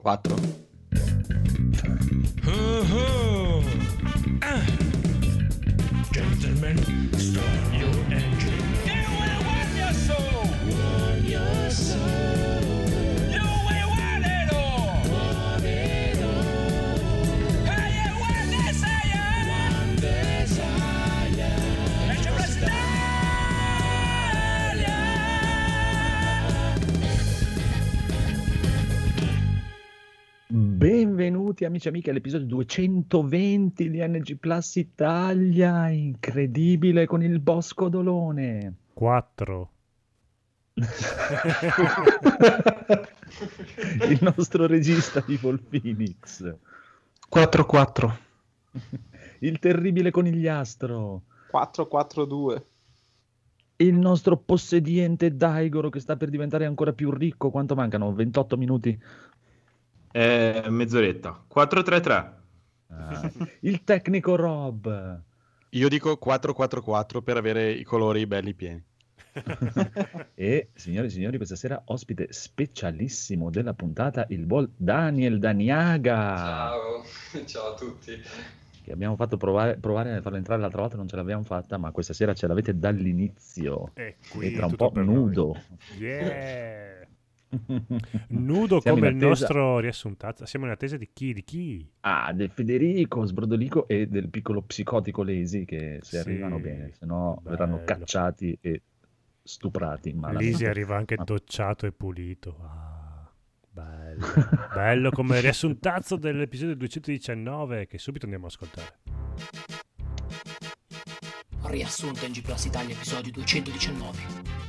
4. Oh. Ah. Gentlemen, start your engine. You will warm your soul. Warm your soul. You will want it all. Want it all. I am one desire. One desire. And you must Benvenuti amici e amiche all'episodio 220 di NG Plus Italia, incredibile, con il boss Codolone. 4. Il nostro regista tipo il Phoenix. 4-4. Il terribile conigliastro. 4-4-2. Il nostro possediente Daigoro, che sta per diventare ancora più ricco. Quanto mancano? 28 minuti? Mezz'oretta. 4-3-3. Il tecnico Rob. Io dico 4-4-4 per avere i colori belli pieni. E signore e signori, questa sera ospite specialissimo della puntata, il buon Daniel Daniaga. Ciao a tutti. Che abbiamo fatto provare a farlo entrare l'altra volta, non ce l'abbiamo fatta, ma questa sera ce l'avete dall'inizio. E tra un po' nudo. Yeah. Nudo siamo come il nostro riassuntato. Siamo in attesa di chi? Di chi? Ah, del Federico, Sbrodolico e del piccolo psicotico Lazy, che se arrivano bene, se no verranno cacciati e stuprati. Lisi arriva anche docciato e pulito. Ah, bello. Bello come riassuntazzo dell'episodio 219 che subito andiamo a ascoltare. Riassunto NG Plus Italia episodio 219.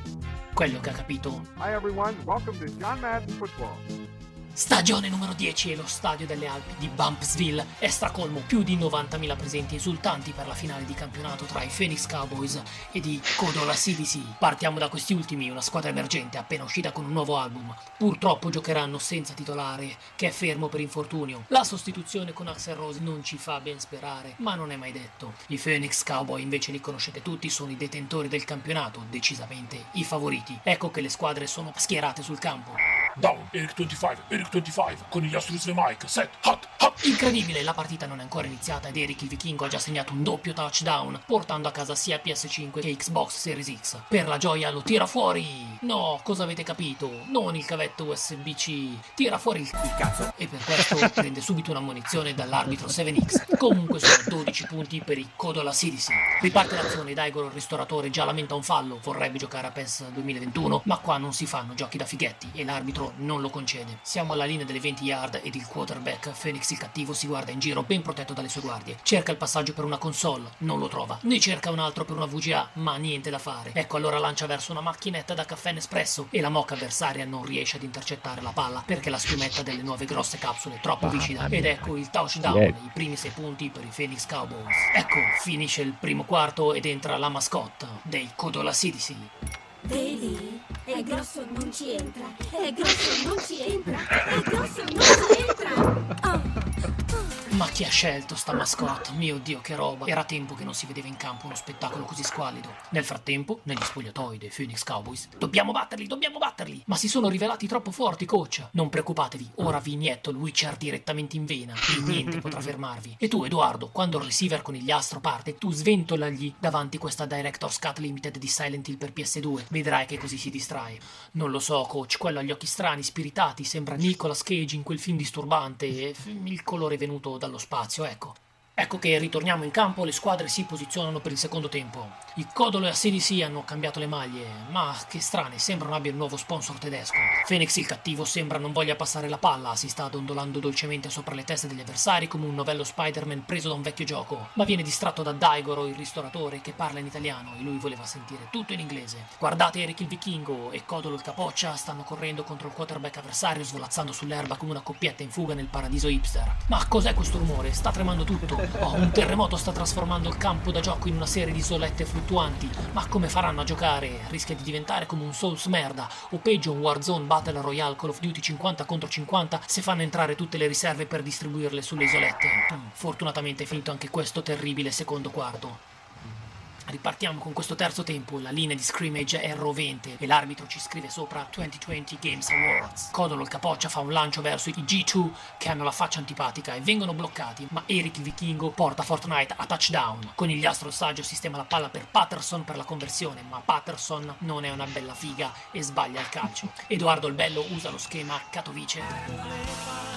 Quello che ha capito. Hi everyone, welcome to John Madden Football. Stagione numero 10 e lo stadio delle Alpi di Bumpsville è stracolmo, più di 90.000 presenti esultanti per la finale di campionato tra i Phoenix Cowboys ed i Codola City. Partiamo da questi ultimi, una squadra emergente appena uscita con un nuovo album. Purtroppo giocheranno senza titolare, che è fermo per infortunio. La sostituzione con Axel Rose non ci fa ben sperare, ma non è mai detto. I Phoenix Cowboys invece li conoscete tutti, sono i detentori del campionato, decisamente i favoriti. Ecco che le squadre sono schierate sul campo. Down, Eric 25, Eric 25, con gli Astros e Mike, set, hot, hot. Incredibile, la partita non è ancora iniziata ed Eric il vichingo ha già segnato un doppio touchdown, portando a casa sia PS5 che Xbox Series X. Per la gioia lo tira fuori. No, cosa avete capito? Non il cavetto USB-C, tira fuori il cazzo. E per questo prende subito un'ammonizione dall'arbitro 7X. Comunque sono 12 punti per i Codola City. Riparte l'azione, Daigoro il ristoratore già lamenta un fallo, vorrebbe giocare a PES 2021, ma qua non si fanno giochi da fighetti e l'arbitro non lo concede. Siamo alla linea delle 20 yard ed il quarterback, Phoenix il cattivo, si guarda in giro ben protetto dalle sue guardie. Cerca il passaggio per una console, non lo trova. Ne cerca un altro per una VGA, ma niente da fare. Ecco allora lancia verso una macchinetta da caffè Nespresso e la moca avversaria non riesce ad intercettare la palla perché la schiumetta delle nuove grosse capsule è troppo vicina. Ed ecco il touchdown, i primi 6 punti per i Phoenix Cowboys. Ecco, finisce il primo quarto ed entra la mascotte dei Codola City. Vedi? È grosso, non ci entra. È grosso, non ci entra. È grosso, non ci entra. Ma chi ha scelto sta mascotte? Mio Dio, che roba. Era tempo che non si vedeva in campo uno spettacolo così squallido. Nel frattempo, negli spogliatoi dei Phoenix Cowboys, dobbiamo batterli, ma si sono rivelati troppo forti, coach. Non preoccupatevi, ora vi inietto il Witcher direttamente in vena e niente potrà fermarvi. E tu, Edoardo, quando il receiver con il gliastro parte, tu sventolagli davanti questa Director's Cut Limited di Silent Hill per PS2. Vedrai che così si distrae. Non lo so, coach, quello agli occhi strani, spiritati, sembra Nicolas Cage in quel film disturbante e il colore è venuto dallo spazio, ecco. Ecco che ritorniamo in campo, le squadre si posizionano per il secondo tempo. I Codolo e a Sedici hanno cambiato le maglie, ma che strane, sembra non abbia un nuovo sponsor tedesco. Phoenix il cattivo sembra non voglia passare la palla, si sta dondolando dolcemente sopra le teste degli avversari come un novello Spider-Man preso da un vecchio gioco, ma viene distratto da Daigoro, il ristoratore, che parla in italiano e lui voleva sentire tutto in inglese. Guardate, Eric il vichingo e Codolo il capoccia stanno correndo contro il quarterback avversario, svolazzando sull'erba come una coppietta in fuga nel paradiso hipster. Ma cos'è questo rumore? Sta tremando tutto. Oh, un terremoto sta trasformando il campo da gioco in una serie di isolette fluttuanti. Ma come faranno a giocare? Rischia di diventare come un Souls merda, o peggio un Warzone Battle Royale Call of Duty 50-50 se fanno entrare tutte le riserve per distribuirle sulle isolette. Fortunatamente è finito anche questo terribile secondo quarto. Ripartiamo con questo terzo tempo, la linea di scrimmage è rovente e l'arbitro ci scrive sopra 2020 Games Awards. Codolo il capoccia fa un lancio verso i G2 che hanno la faccia antipatica e vengono bloccati, ma Eric il vichingo porta Fortnite a touchdown. Con gli astro saggio sistema la palla per Patterson per la conversione, ma Patterson non è una bella figa e sbaglia il calcio. Edoardo il Bello usa lo schema Katowice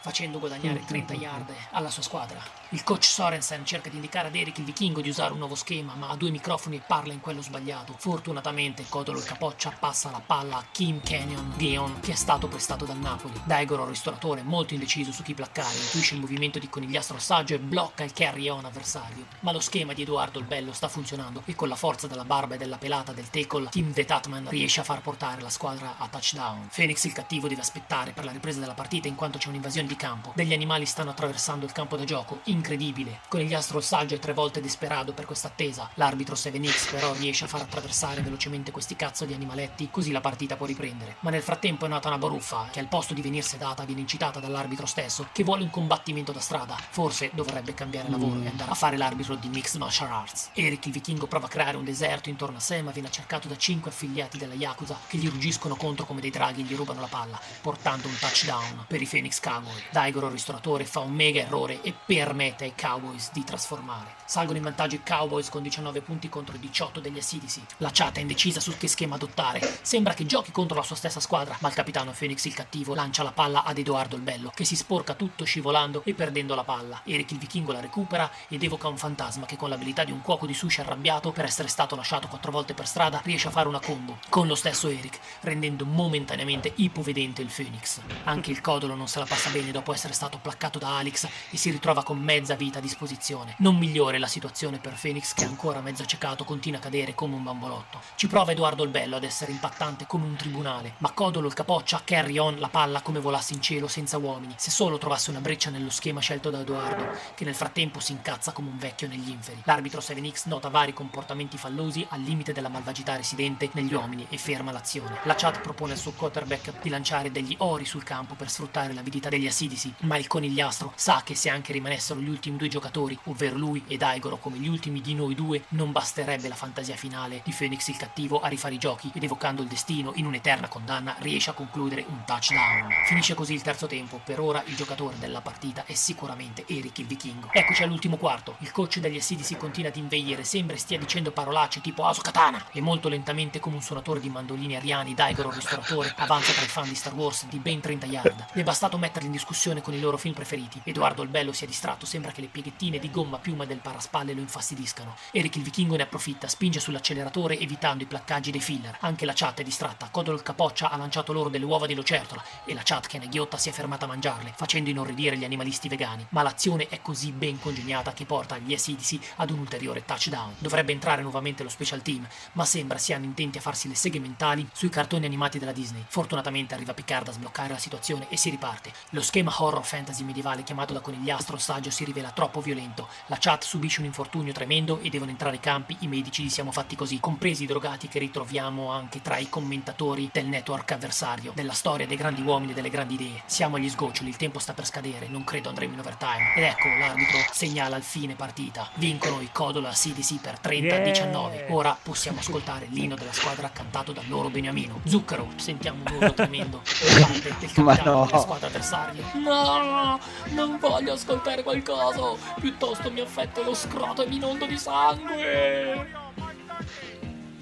facendo guadagnare 30 yard alla sua squadra. Il coach Sorensen cerca di indicare ad Eric il vichingo di usare un nuovo schema, ma ha due microfoni e parla in quello sbagliato. Fortunatamente Codolo il capoccia passa la palla a Kim Canyon Geon, che è stato prestato dal Napoli. Daigoro, ristoratore, molto indeciso su chi placcare, intuisce il movimento di conigliastro saggio e blocca il carry on avversario. Ma lo schema di Edoardo il Bello sta funzionando e con la forza della barba e della pelata del tackle, Kim The Tatman riesce a far portare la squadra a touchdown. Phoenix il cattivo deve aspettare per la ripresa della partita in quanto c'è un'invasione di campo. Degli animali stanno attraversando il campo da gioco, incredibile. Conigliastro saggio è tre volte desperato per questa attesa. L'arbitro Sevenix però riesce a far attraversare velocemente questi cazzo di animaletti, così la partita può riprendere. Ma nel frattempo è nata una baruffa che al posto di venir sedata viene incitata dall'arbitro stesso, che vuole un combattimento da strada. Forse dovrebbe cambiare lavoro e andare a fare l'arbitro di Mixed Martial Arts. Eric il vichingo prova a creare un deserto intorno a sé, ma viene cercato da 5 affiliati della Yakuza che gli ruggiscono contro come dei draghi e gli rubano la palla, portando un touchdown per i Phoenix Cowboys. Daigoro, ristoratore, fa un mega errore e permette ai Cowboys di trasformare. Salgono in vantaggio i Cowboys con 19 punti contro 18 degli Assidisi. La chat è indecisa su che schema adottare. Sembra che giochi contro la sua stessa squadra, ma il capitano Phoenix il cattivo lancia la palla ad Edoardo il Bello, che si sporca tutto scivolando e perdendo la palla. Eric il vichingo la recupera ed evoca un fantasma che con l'abilità di un cuoco di sushi arrabbiato per essere stato lasciato 4 volte per strada riesce a fare una combo con lo stesso Eric, rendendo momentaneamente ipovedente il Phoenix. Anche il Codolo non se la passa bene dopo essere stato placcato da Alex e si ritrova con mezza vita a disposizione. Non migliore la situazione per Phoenix, che ancora mezzo accecato continua a cadere come un bambolotto. Ci prova Edoardo il Bello ad essere impattante come un tribunale, ma Codolo il capoccia carry on la palla come volasse in cielo senza uomini, se solo trovasse una breccia nello schema scelto da Edoardo, che nel frattempo si incazza come un vecchio negli inferi. L'arbitro 7X nota vari comportamenti fallosi al limite della malvagità residente negli uomini e ferma l'azione. La chat propone al suo quarterback di lanciare degli ori sul campo per sfruttare l'avidità degli assidisi, ma il conigliastro sa che se anche rimanessero gli ultimi due giocatori, ovvero lui e Daigoro, come gli ultimi di noi due, non basterebbe la fantasia finale di Phoenix il cattivo a rifare i giochi, ed evocando il destino in un'eterna condanna riesce a concludere un touchdown. Finisce così il terzo tempo. Per ora il giocatore della partita è sicuramente Eric il vichingo. Eccoci all'ultimo quarto. Il coach degli assidisi continua ad inveire, sembra stia dicendo parolacce tipo Asukatana, e molto lentamente come un suonatore di mandolini ariani Daigoro il ristoratore avanza tra i fan di Star Wars di ben 30 yard. Ne è bastato metterli in discussione con i loro film preferiti. Edoardo il Bello si è distratto, sembra che le pieghettine di gomma piuma del paraspalle lo infastidiscano. Eric il vichingo ne approfitta, spinge sull'acceleratore evitando i placcaggi dei filler. Anche la chat è distratta, Codolo il capoccia ha lanciato loro delle uova di lucertola e la chat che ne ghiotta si è fermata a mangiarle, facendo inorridire gli animalisti vegani. Ma l'azione è così ben congegnata che porta gli SDC ad un ulteriore touchdown. Dovrebbe entrare nuovamente lo special team, ma sembra siano intenti a farsi le seghe mentali sui cartoni animati della Disney. Fortunatamente arriva Picard a sbloccare la situazione e si riparte. Lo schema horror fantasy medievale chiamato da conigliastro saggio si rivela troppo violento. La chat subisce un infortunio tremendo e devono entrare in campi i medici di Siamo Fatti Così, compresi i drogati che ritroviamo anche tra i commentatori del network avversario. Della storia dei grandi uomini e delle grandi idee. Siamo agli sgoccioli, il tempo sta per scadere, non credo andremo in overtime. Ed ecco, l'arbitro segnala il fine partita. Vincono i Codola City per 30-19. Ora possiamo ascoltare l'inno della squadra cantato dal loro Beniamino. Zucchero, sentiamo un urlo tremendo. La squadra avversaria. No, non voglio ascoltare qualcosa, piuttosto mi affetto lo scroto e mi inondo di sangue.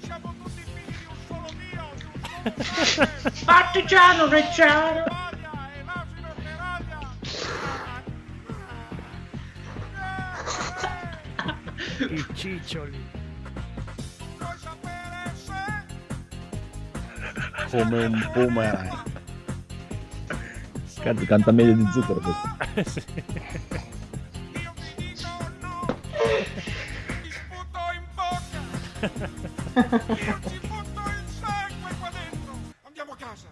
Siamo tutti figli di un solo Dio. Partigiano Reggiano. I ciccioli. Come un boomerang. Cazzo, canta meglio di Zucchero questo. Io mi dico no, ti sputo in bocca, io ti butto il sangue qua dentro. Andiamo a casa.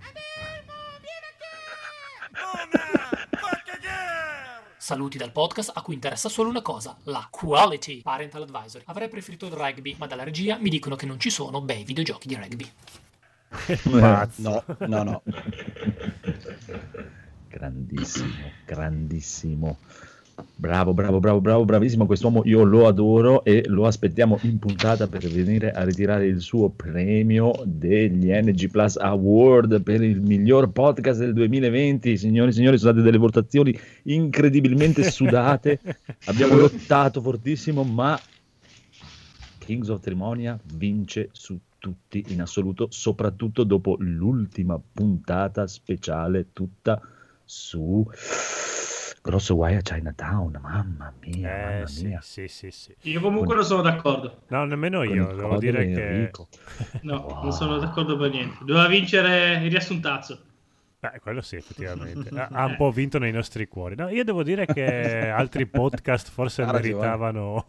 Adelmo, vieni a te. Buona, che saluti dal podcast a cui interessa solo una cosa, la quality. Parental advisory. Avrei preferito il rugby, ma dalla regia mi dicono che non ci sono bei videogiochi di rugby. No. Grandissimo. Bravissimo quest'uomo, io lo adoro e lo aspettiamo in puntata per venire a ritirare il suo premio degli NG Plus Award per il miglior podcast del 2020. Signori e signori, sono state delle votazioni incredibilmente sudate, abbiamo lottato fortissimo, ma Kings of Trimonia vince su tutti in assoluto, soprattutto dopo l'ultima puntata speciale tutta su Grosso guai a Chinatown, mamma mia. Sì. Io comunque non sono d'accordo. No, nemmeno io, devo dire che... No, wow. Non sono d'accordo per niente. Doveva vincere il riassuntazzo. Beh, quello sì, effettivamente. Ha un po' vinto nei nostri cuori. No, io devo dire che altri podcast forse meritavano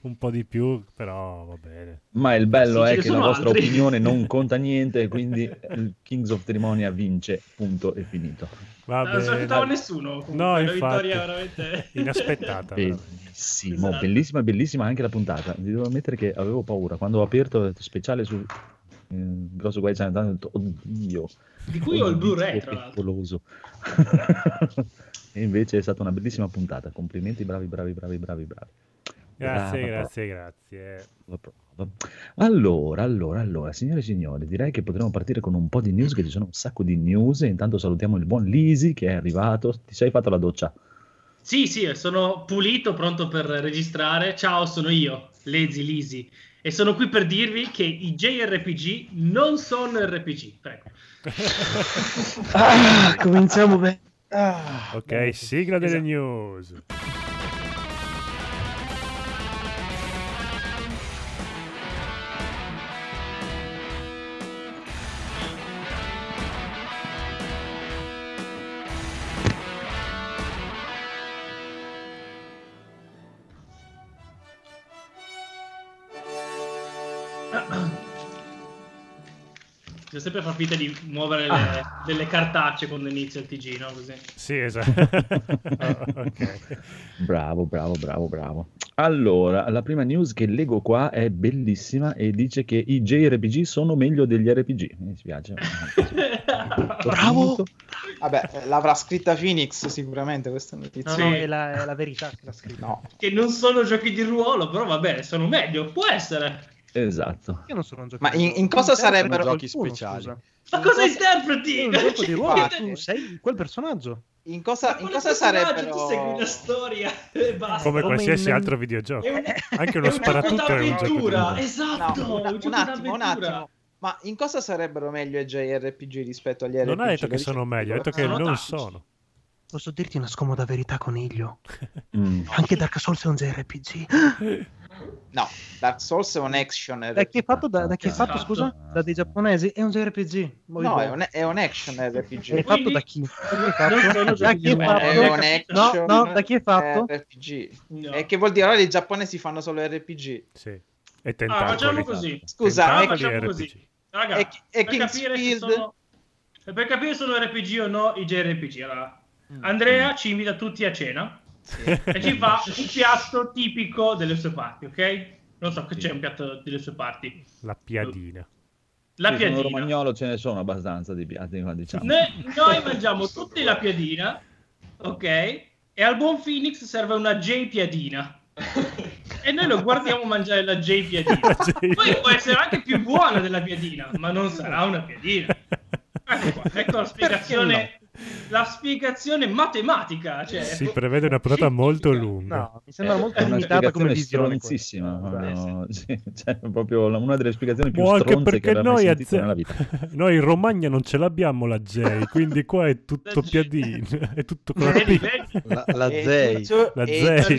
un po' di più, però va bene. Ma il bello è che la vostra opinione non conta niente, quindi il Kings of Trimonia vince, punto e finito. Vabbè, non si aspettava nessuno, comunque, no, infatti, la vittoria veramente inaspettata. Bellissimo, esatto. bellissima anche la puntata. Vi devo ammettere che avevo paura quando ho aperto il speciale su Grosso guai, ho detto oddio, di cui ho il Blu-ray tra l'altro. E invece è stata una bellissima puntata, complimenti, bravi. Grazie. Allora, signore e signori, direi che potremmo partire con un po' di news, che ci sono un sacco di news. Intanto salutiamo il buon Lisi che è arrivato. Ti sei fatto la doccia? Sì, sono pulito, pronto per registrare. Ciao, sono io, Lazy, e sono qui per dirvi che i JRPG non sono RPG. Prego. Cominciamo bene. Ok, sigla delle news. Sempre far finta di muovere delle cartacce quando inizia il TG, no? Così. Sì, esatto. Okay. Bravo. Allora, la prima news che leggo qua è bellissima e dice che i JRPG sono meglio degli RPG. Mi dispiace. Bravo! Vabbè, l'avrà scritta Phoenix sicuramente questa notizia. No, è la verità che l'ha scritta. No. Che non sono giochi di ruolo, però va bene, sono meglio, può essere. Esatto. Io non sono un giocatore. Ma in cosa sarebbero giochi speciali? Scusa. Ma cosa interpreti? Un gioco di ruolo, tu sei quel personaggio. In cosa sarebbero? Tu segui una storia e basta. Come qualsiasi altro videogioco. Anche uno sparatutto è un gioco d'avventura. Esatto. No, un attimo. Ma in cosa sarebbero meglio i JRPG rispetto agli RPG? Non hai detto che sono meglio, hai detto che non sono. Posso dirti una scomoda verità, Coniglio? Anche Dark Souls è un JRPG. No, Dark Souls è un action RPG. Da chi è fatto? Scusa? Da dei giapponesi? È un JRPG. No, è un action RPG. È fatto da chi? Da chi è fatto? RPG. No. E che vuol dire? Ora i giapponesi fanno solo RPG. Sì. E tentacoli. Facciamo così. Scusa, facciamo così. Raga, per capire se sono RPG o no i JRPG. Allora, Andrea ci invita tutti a cena. Sì. E ci fa un piatto tipico delle sue parti, ok? Non so che c'è un piatto delle sue parti. La piadina. In romagnolo ce ne sono abbastanza di piatti, diciamo. Noi mangiamo tutti la piadina, ok? E al buon Phoenix serve una J-piadina. E noi lo guardiamo mangiare la J-piadina. Poi può essere anche più buona della piadina, ma non sarà una piadina. Ecco qua, ecco la spiegazione. La spiegazione matematica, cioè, si prevede una puntata molto lunga. No, mi sembra molto limitata come visione. No, sì, cioè, proprio una delle spiegazioni più stronze che abbiamo mai sentito nella vita. Noi in Romagna non ce l'abbiamo la J, quindi qua è tutto piadino, è tutto con la J. La J.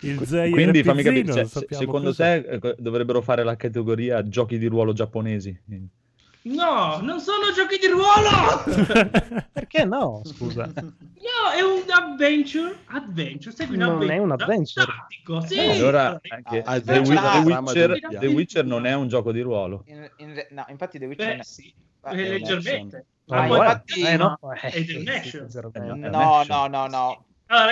Il J. Quindi fammi capire, secondo te dovrebbero fare la categoria giochi di ruolo giapponesi? No, non sono giochi di ruolo! Perché no, scusa? No, è un adventure. Segui un non è un adventure. Tattico, sì. Allora, anche The Witcher non è un gioco di ruolo. No, infatti The Witcher è sì. Leggermente. No. Allora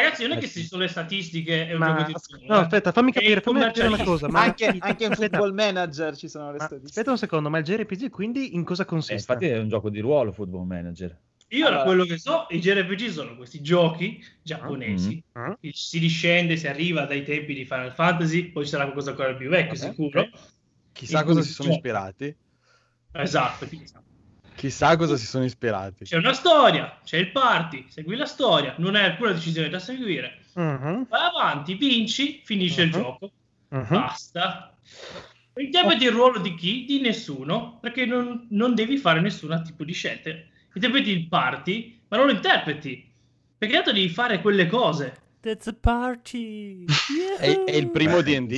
ragazzi, non è che ci sono le statistiche, è un gioco di ruolo. No, aspetta, fammi capire, una cosa. Ma anche in Football Manager ci sono le statistiche. Aspetta un secondo, ma il JRPG quindi in cosa consiste? Infatti è un gioco di ruolo Football Manager. Io allora, da quello che so, i JRPG sono questi giochi giapponesi, si discende, si arriva dai tempi di Final Fantasy, poi ci sarà qualcosa ancora più vecchio, sicuro. Chissà cosa si sono ispirati. Esatto, chissà cosa si sono ispirati. C'è una storia, c'è il party, segui la storia, non hai alcuna decisione da seguire. Vai avanti, vinci, finisce il gioco, basta. Interpreti il ruolo di chi? Di nessuno, perché non devi fare nessun tipo di scelte. Interpreti il party, ma non lo interpreti, perché tanto devi fare quelle cose. That's a party. È il primo D&D.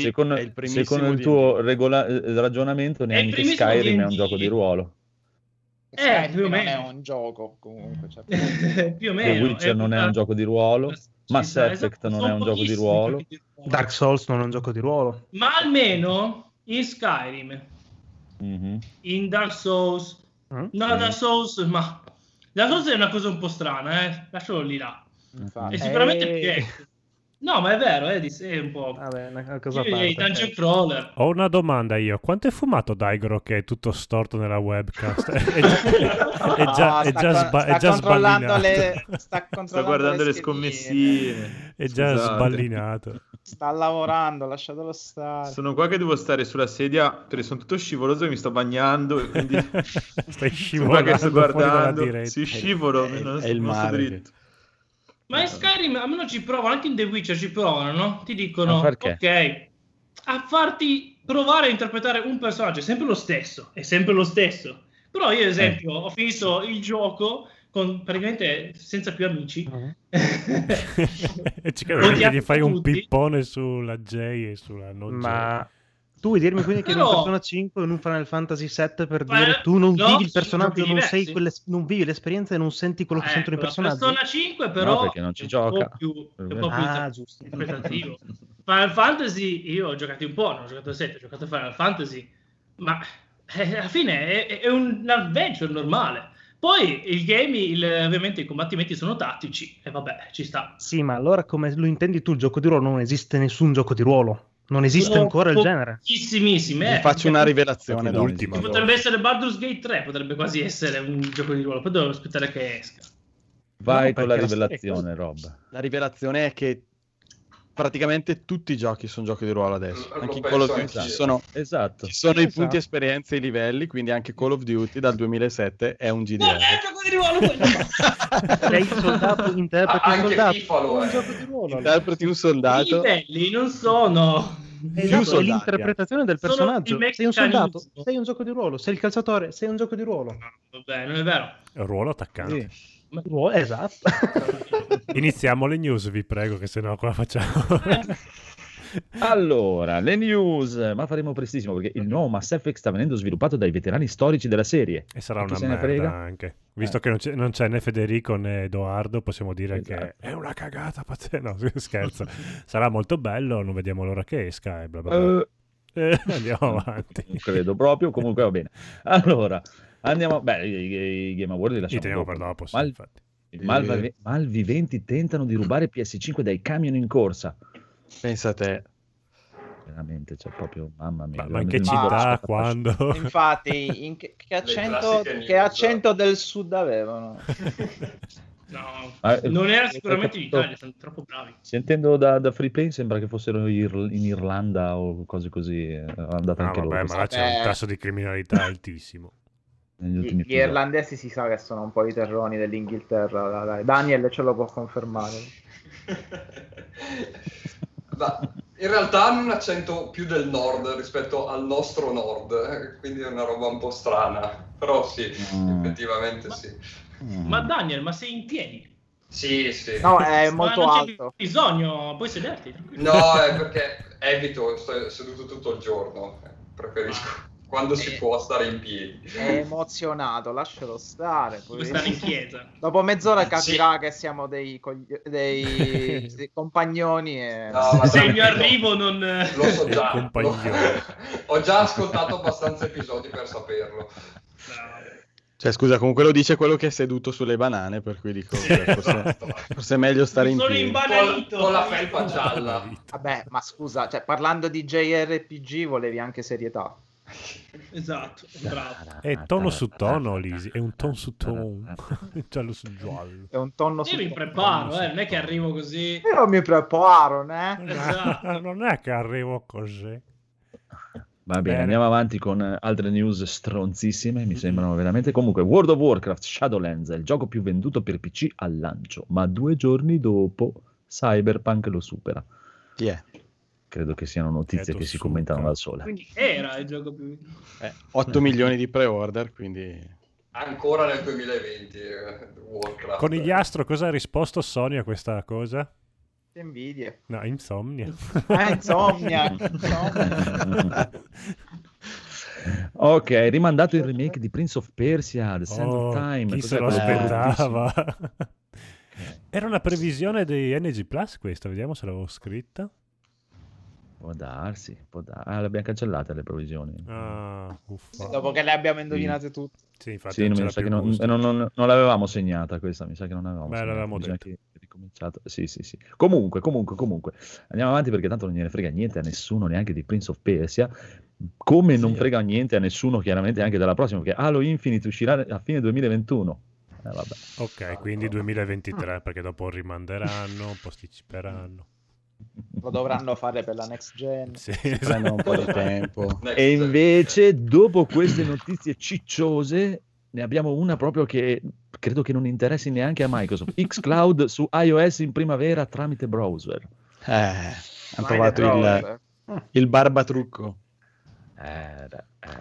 Secondo il tuo ragionamento, neanche Skyrim D&D. È un gioco di ruolo. Più o meno. Non è un gioco, comunque. Cioè, più o meno. The Witcher non è un gioco di ruolo. Mass Effect non è un gioco di ruolo. Dark Souls non è un gioco di ruolo. Ma almeno in Skyrim, in Dark Souls, Dark Souls, ma Dark Souls è una cosa un po' strana, lascialo lì là. Infatti. È sicuramente più. No, ma è vero, di sé un po'. Vabbè, una cosa dungeon crawler. Ho una domanda io. Quanto è fumato Daigoro che è tutto storto nella webcast? È già sballinato. Sta guardando le scommessine. È già sballinato. Sta lavorando, lasciatelo stare. Sono qua che devo stare sulla sedia perché sono tutto scivoloso e mi sto bagnando e quindi stai scivolando. Sto guardando, si scivolo, non sto dritto. Ma in Skyrim almeno ci provano, anche in The Witcher ci provano, no? Ti dicono, ok, a farti provare a interpretare un personaggio, è sempre lo stesso. Però io, ad esempio, ho finito il gioco con praticamente senza più amici. Perché gli fai un pippone sulla J e sulla non J. Ma tu vuoi dirmi quindi che in Persona 5 in un Final Fantasy 7 per dire tu non vivi il personaggio, non vivi l'esperienza e non senti quello che sentono i personaggi? Persona 5 però no, perché non ci gioca. È un po' più giusto, interpretativo. Final Fantasy io ho giocato un po', non ho giocato il 7, ho giocato Final Fantasy, ma alla fine è un adventure normale. Poi il game, ovviamente i combattimenti sono tattici e vabbè, ci sta. Sì, ma allora come lo intendi tu il gioco di ruolo? Non esiste nessun gioco di ruolo. Non esiste ancora il genere. Vi faccio una rivelazione. L'ultima potrebbe essere Baldur's Gate 3, potrebbe quasi essere un gioco di ruolo. Poi devo aspettare che esca. Vai con la rivelazione, Rob. La rivelazione è che praticamente tutti i giochi sono giochi di ruolo adesso. Anche in Call of Duty ci sono i punti esperienza e i livelli, quindi anche Call of Duty dal 2007 è un GDR. Non è un gioco di ruolo quello. Sei soldato, interpreti un soldato. Tifalo, un gioco di ruolo. Interpreti un soldato. I livelli non sono è l'interpretazione del personaggio. Sei un soldato, sei un gioco di ruolo. Sei il calciatore, sei un gioco di ruolo. No, vabbè, non è vero. È un ruolo attaccante. Sì. Esatto. Iniziamo le news, vi prego, che sennò qua facciamo. Allora, le news, ma faremo prestissimo perché il nuovo Mass Effect sta venendo sviluppato dai veterani storici della serie. E sarà una merda anche. Visto che non c'è né Federico né Edoardo, possiamo dire che è una cagata pazzesca. No, scherzo. Sarà molto bello, non vediamo l'ora che esca e bla bla bla. Andiamo avanti. Non credo proprio, comunque va bene. Allora, andiamo, i Game Award li lasciamo dopo. Per dopo, sì, infatti. Malviventi tentano di rubare PS5 dai camion in corsa. Pensa a te. Veramente, cioè proprio, mamma mia. Ma in che città, quando? Infatti, che accento del sud avevano? No, non era sicuramente in Italia, sono troppo bravi. Sentendo da Free Play sembra che fossero in Irlanda o cose così. Ma là c'è un tasso di criminalità altissimo. Gli irlandesi si sa che sono un po' i terroni dell'Inghilterra. Dai. Daniel ce lo può confermare. In realtà hanno un accento più del nord rispetto al nostro nord, quindi è una roba un po' strana, però sì, effettivamente Ma Daniel, ma sei in piedi? Sì. No, è molto alto. Non c'è bisogno, puoi sederti. No, è perché evito, sto seduto tutto il giorno, preferisco. Quando si può stare in piedi. È emozionato, lascialo stare. Puoi stare in chiesa. Dopo mezz'ora capirà che siamo dei compagnoni. E... No, se il mio arrivo non... Lo so già. Ho già ascoltato abbastanza episodi per saperlo. Cioè, scusa, comunque lo dice quello che è seduto sulle banane, per cui dico, forse è meglio stare in piedi. Con la felpa gialla. Vabbè, ma scusa, cioè parlando di JRPG volevi anche serietà. Esatto, bravo. È tono su tono, Lisi, è un ton su ton, giallo su giallo. È un tono su. Io mi preparo, tono. Non è che arrivo così. Io mi preparo, né? Esatto. Non è che arrivo così. Va bene, andiamo avanti con altre news stronzissime, mi sembrano veramente. Comunque, World of Warcraft Shadowlands è il gioco più venduto per PC al lancio, ma 2 giorni dopo Cyberpunk lo supera. Chi è? Credo che siano notizie che si commentano da sola. Quindi era il gioco più 8 milioni di pre-order, quindi ancora nel 2020 Warcraft. Conigliastro, cosa ha risposto Sony a questa cosa? Nvidia. No, Insomnia. Insomnia. Ok, rimandato il remake di Prince of Persia, The Sand of Time. Chi se lo aspettava? Era una previsione di NG Plus questa, vediamo se l'avevo scritta. Può darsi, può darsi. Ah, l'abbiamo cancellata le previsioni. Ah, dopo che le abbiamo indovinate tutte. Sì, infatti sì, non l'avevamo segnata questa, mi sa che non l'avevamo segnata. L'avevamo detto. Ricominciato. Sì. Comunque. Andiamo avanti perché tanto non gliene frega niente a nessuno, neanche di Prince of Persia. Come non frega niente a nessuno, chiaramente anche dalla prossima, perché Halo Infinite uscirà a fine 2021. Vabbè. Ok, quindi 2023, perché dopo rimanderanno, posticiperanno. Lo dovranno fare per la next gen, prendono un po' di tempo. E invece dopo queste notizie cicciose ne abbiamo una proprio che credo che non interessi neanche a Microsoft. xCloud su iOS in primavera tramite browser. Hanno trovato il barbatrucco.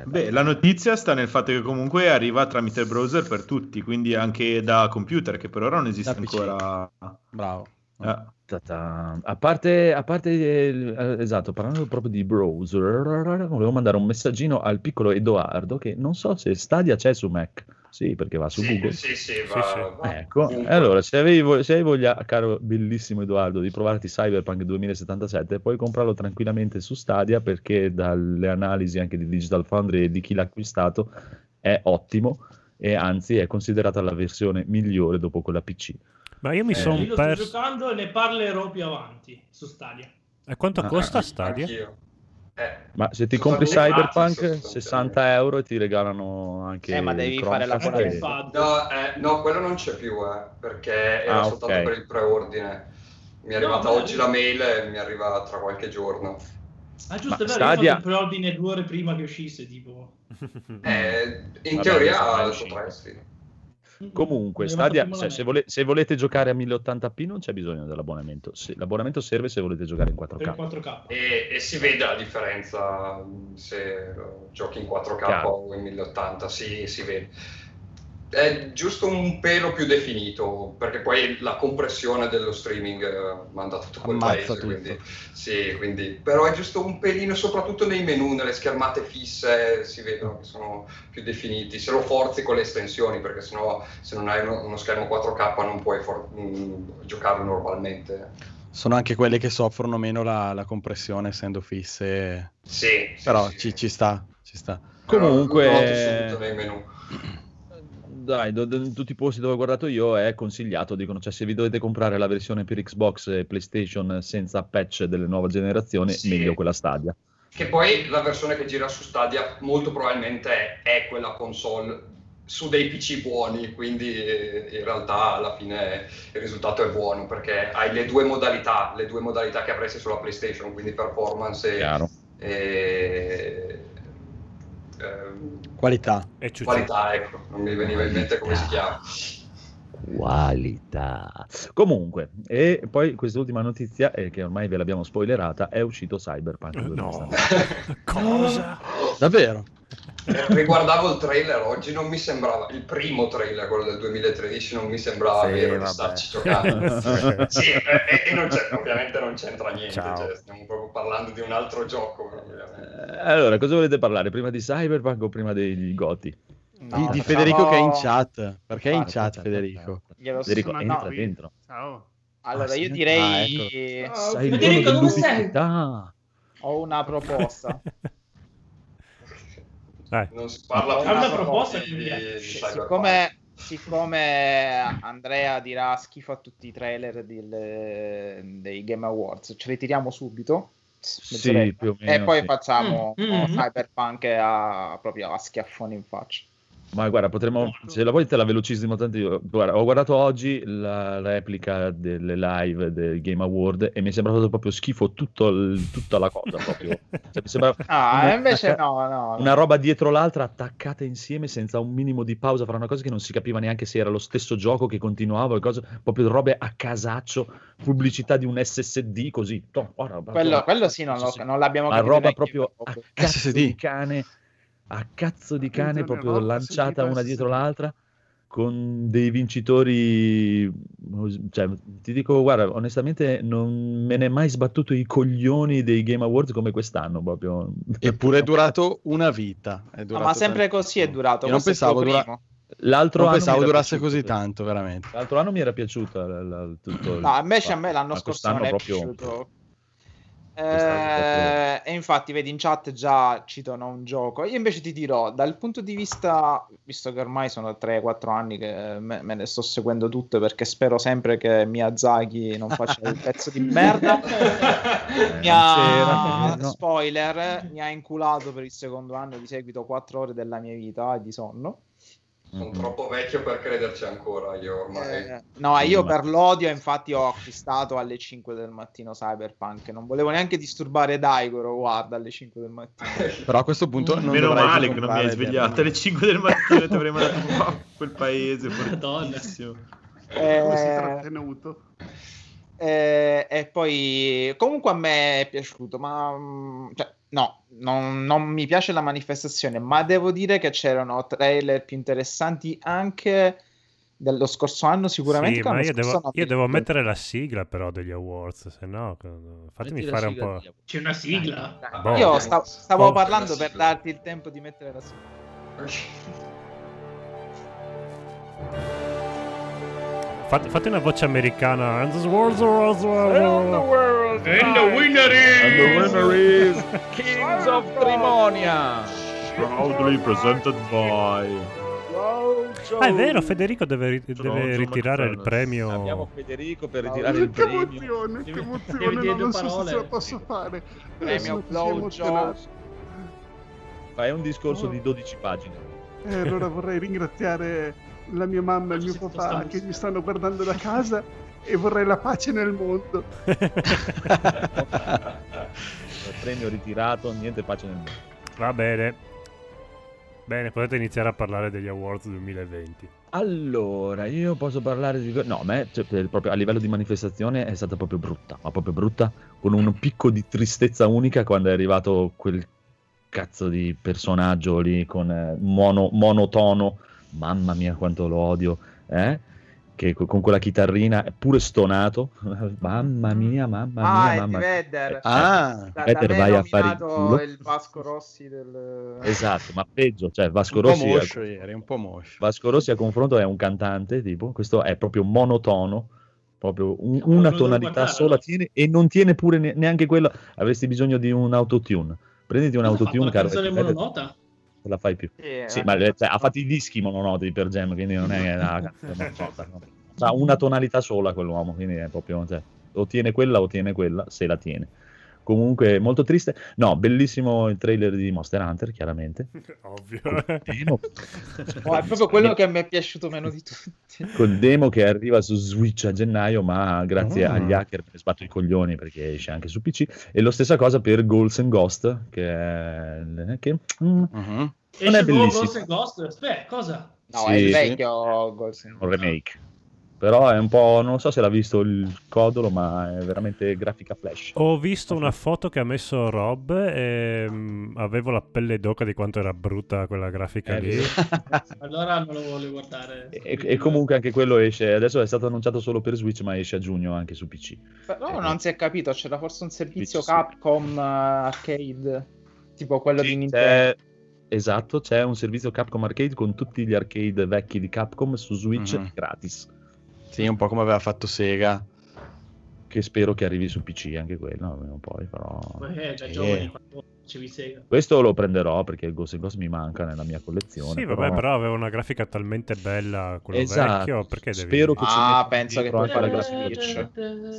Beh, la notizia sta nel fatto che comunque arriva tramite browser per tutti, quindi anche da computer, che per ora non esiste ancora. Bravo. A parte, esatto, parlando proprio di browser, volevo mandare un messaggino al piccolo Edoardo che non so se Stadia c'è su Mac. Sì, perché va su Google. Va. Ecco. Sì. Allora, se hai voglia, caro bellissimo Edoardo, di provarti Cyberpunk 2077, puoi comprarlo tranquillamente su Stadia, perché dalle analisi anche di Digital Foundry e di chi l'ha acquistato è ottimo, e anzi è considerata la versione migliore dopo quella PC. Ma io mi sono perso. Sto giocando e ne parlerò più avanti su Stadia. E quanto costa Stadia? Ma se ti compri Cyberpunk 60 euro e ti regalano anche. Ma devi fare la coda. No, quello non c'è più, perché era soltanto per il preordine. Mi è arrivata oggi la mail e mi arriva tra qualche giorno. Ah, giusto, è vero, Stadia... il preordine 2 ore prima che uscisse, tipo. In teoria su prezzi. Comunque Stadia, se volete giocare a 1080p non c'è bisogno dell'abbonamento. L'abbonamento serve se volete giocare in 4K. E si vede la differenza se giochi in 4K o in 1080. Sì, si vede. È giusto un pelo più definito, perché poi la compressione dello streaming manda tutto quel paese, quindi. Però è giusto un pelino, soprattutto nei menu, nelle schermate fisse si vedono che sono più definiti, se lo forzi con le estensioni, perché sennò se non hai uno schermo 4K non puoi giocarlo normalmente. Sono anche quelle che soffrono meno la compressione essendo fisse. Ci sta. Comunque subito nei menu. Dai, in tutti i posti dove ho guardato io è consigliato, dicono, cioè se vi dovete comprare la versione per Xbox e PlayStation senza patch della nuova generazione, meglio quella Stadia. Che poi la versione che gira su Stadia molto probabilmente è quella console su dei PC buoni, quindi in realtà alla fine il risultato è buono, perché hai le due modalità che avresti sulla PlayStation, quindi performance e qualità, ecco, non mi veniva in mente come si chiama. Qualità. Comunque, e poi quest'ultima notizia, che ormai ve l'abbiamo spoilerata, è uscito Cyberpunk. No. Cosa? Davvero? Riguardavo il trailer oggi, non mi sembrava, il primo trailer, quello del 2013, non mi sembrava vero di starci giocando. E non c'è, ovviamente non c'entra niente, stiamo proprio parlando di un altro gioco. Allora, cosa volete parlare? Prima di Cyberpunk o prima degli Goti? No, di Federico che è in chat. Perché è in chat Federico? Federico entra dentro. Ciao. Allora io direi Federico, dove sei? Ho una proposta. Non si parla più una proposta di siccome Andrea dirà schifo a tutti i trailer dei Game Awards, ce li tiriamo subito. Sì, più o meno, e poi facciamo Cyberpunk proprio a schiaffoni in faccia. Ma guarda, potremmo, se la vuoi te la velocissimo, tanto io, guarda, ho guardato oggi la replica delle live del Game Award e mi è sembrato proprio schifo tutta la cosa proprio. Cioè, mi sembra una roba dietro l'altra attaccata insieme senza un minimo di pausa fra una cosa che non si capiva neanche se era lo stesso gioco che continuava, cosa, proprio robe a casaccio, pubblicità di un SSD così. Quello sì, non l'abbiamo capito. La roba proprio a cazzo di cane. A cazzo di cane, proprio lanciata una dietro l'altra con dei vincitori, cioè, ti dico, guarda, onestamente non me ne è mai sbattuto i coglioni dei Game Awards come quest'anno proprio. Eppure è durato una vita, è durato ma sempre così è durato. Io non pensavo durasse così tanto, veramente. L'altro anno mi era piaciuta invece a me l'anno scorso non è piaciuto. E infatti vedi in chat già citano un gioco. Io invece ti dirò, dal punto di vista, visto che ormai sono 3-4 anni che me ne sto seguendo tutte, perché spero sempre che Miyazaki non faccia il pezzo di merda spoiler, mi ha inculato per il secondo anno di seguito 4 ore della mia vita di sonno. Sono troppo vecchio per crederci ancora io ormai. Io per l'odio infatti ho acquistato alle 5 del mattino Cyberpunk, non volevo neanche disturbare Daigoro, guarda, alle 5 del mattino. Però a questo punto non meno male che non mi hai svegliato alle 5 del mattino, ti avrei mandato qua quel paese fortissimo. Come si è trattenuto. E poi comunque a me è piaciuto, ma cioè, non mi piace la manifestazione, ma devo dire che c'erano trailer più interessanti anche dello scorso anno sicuramente. Sì, ma io devo mettere la sigla però degli awards, se no fatemi fare un po'. C'è una sigla? Io stavo parlando per darti il tempo di mettere la sigla. Fate una voce americana. And the world, and the winner is, Kings of Trimonia, proudly presented by. È vero, Federico deve ritirare il premio. Abbiamo Federico per ritirare il premio. Che emozione, non so se lo posso fare. Premio Plowjob. Fai un discorso di 12 pagine. Allora vorrei ringraziare la mia mamma e mio papà che mi stanno guardando da casa e vorrei la pace nel mondo. Il premio ritirato, niente pace nel mondo. Va bene, potete iniziare a parlare degli awards 2020. Allora io posso parlare di proprio a livello di manifestazione è stata proprio brutta, ma proprio brutta, con un picco di tristezza unica quando è arrivato quel cazzo di personaggio lì con monotono. Mamma mia quanto lo odio, che con quella chitarrina è pure stonato. Mamma mia. Vedder. Vedder vai a fare il culo. Il Vasco Rossi del... Esatto, ma peggio, cioè Vasco Rossi un po' moscio. Vasco Rossi a confronto è un cantante, tipo, questo è proprio monotono, proprio una tonalità sola tiene e non tiene pure neanche quello. Avresti bisogno di un autotune. Prenditi un autotune, caro. La fai più, sì, ma cioè, ha fatto i dischi mononoti per Gem, quindi non è ha una tonalità sola quell'uomo, quindi è proprio o tiene quella se la tiene. Comunque molto triste. Bellissimo il trailer di Monster Hunter, chiaramente. Ovvio. È proprio quello che mi è piaciuto meno di tutti. Col demo che arriva su Switch a gennaio, ma grazie agli hacker me ne sbatto i coglioni perché esce anche su PC. E lo stessa cosa per Ghouls and Ghost, che non è bellissimo. Ghouls and Ghost? Aspetta, cosa? No, sì, è il vecchio Ghouls and Ghost. Un remake. Però è un po', non so se l'ha visto il Codolo, ma è veramente grafica flash. Ho visto una foto che ha messo Rob e avevo la pelle d'oca di quanto era brutta quella grafica lì. Allora non lo voglio guardare. E comunque anche quello esce, adesso è stato annunciato solo per Switch, ma esce a giugno anche su PC. Però non si è capito, c'era forse un servizio PC. Capcom Arcade, tipo quello di Nintendo. Esatto, c'è un servizio Capcom Arcade con tutti gli arcade vecchi di Capcom su Switch gratis. Sì, un po' come aveva fatto Sega, che spero che arrivi su PC anche quello almeno poi, però già giovane quando facevi Sega. Questo lo prenderò perché il Ghost & Ghost mi manca nella mia collezione. Sì, vabbè, però aveva una grafica talmente bella quello vecchio, perché spero che penso che puoi fare la Switch.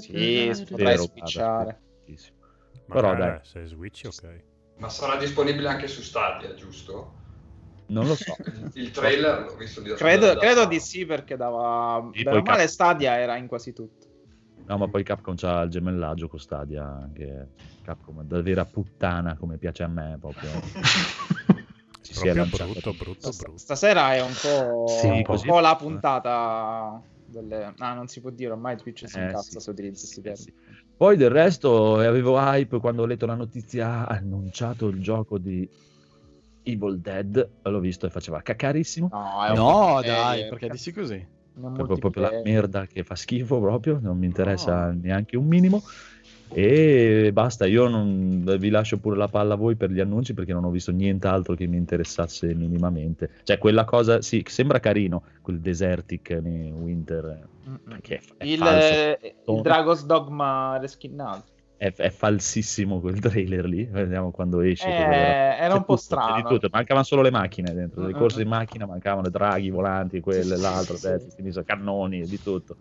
Sì, potrei switchare. Però dai, se Switch, ok. Ma sarà disponibile anche su Stadia, giusto? Non lo so. Il trailer l'ho visto di credo di sì, perché dava bene male Stadia era in quasi tutto. No, ma poi Capcom c'ha il gemellaggio con Stadia, che Capcom è da vera puttana, come piace a me proprio. Ci si è brutto. Stasera è un po', sì, un po' la puntata delle... Ah, non si può dire, ormai Twitch si incazza, sì, se utilizzi questi termini. Sì. Poi del resto avevo hype quando ho letto la notizia, ha annunciato il gioco di Evil Dead, l'ho visto e faceva cacarissimo. No, dai, perché dici così? Proprio la merda che fa schifo proprio, non mi interessa neanche un minimo. E basta, io non vi lascio pure la palla a voi per gli annunci, perché non ho visto nient'altro che mi interessasse minimamente. Cioè quella cosa, sì, sembra carino, quel Desertic Winter, che il Dragon's Dogma reskinato. È falsissimo quel trailer lì, vediamo quando esce. Era un po' strano. Di tutto. Mancavano solo le macchine dentro, le corse di macchina, mancavano draghi, volanti, quello, l'altro, sinistra, cannoni, di tutto.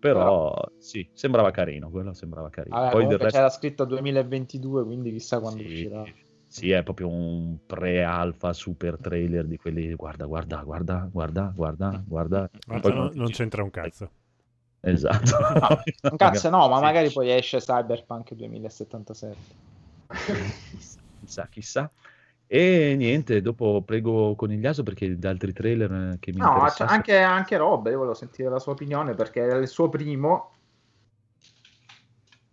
Però sì, sembrava carino, quello sembrava carino. Allora, poi del resto... c'era scritto 2022, quindi chissà quando uscirà. Sì, è proprio un pre-alfa super trailer di quelli, guarda. Poi non c'entra un cazzo. Esatto. Un cazzo no, ma magari poi esce Cyberpunk 2077. Chissà. E niente, dopo prego Conigliaso perché da altri trailer che mi interessa. No, anche Rob, io volevo sentire la sua opinione perché era il suo primo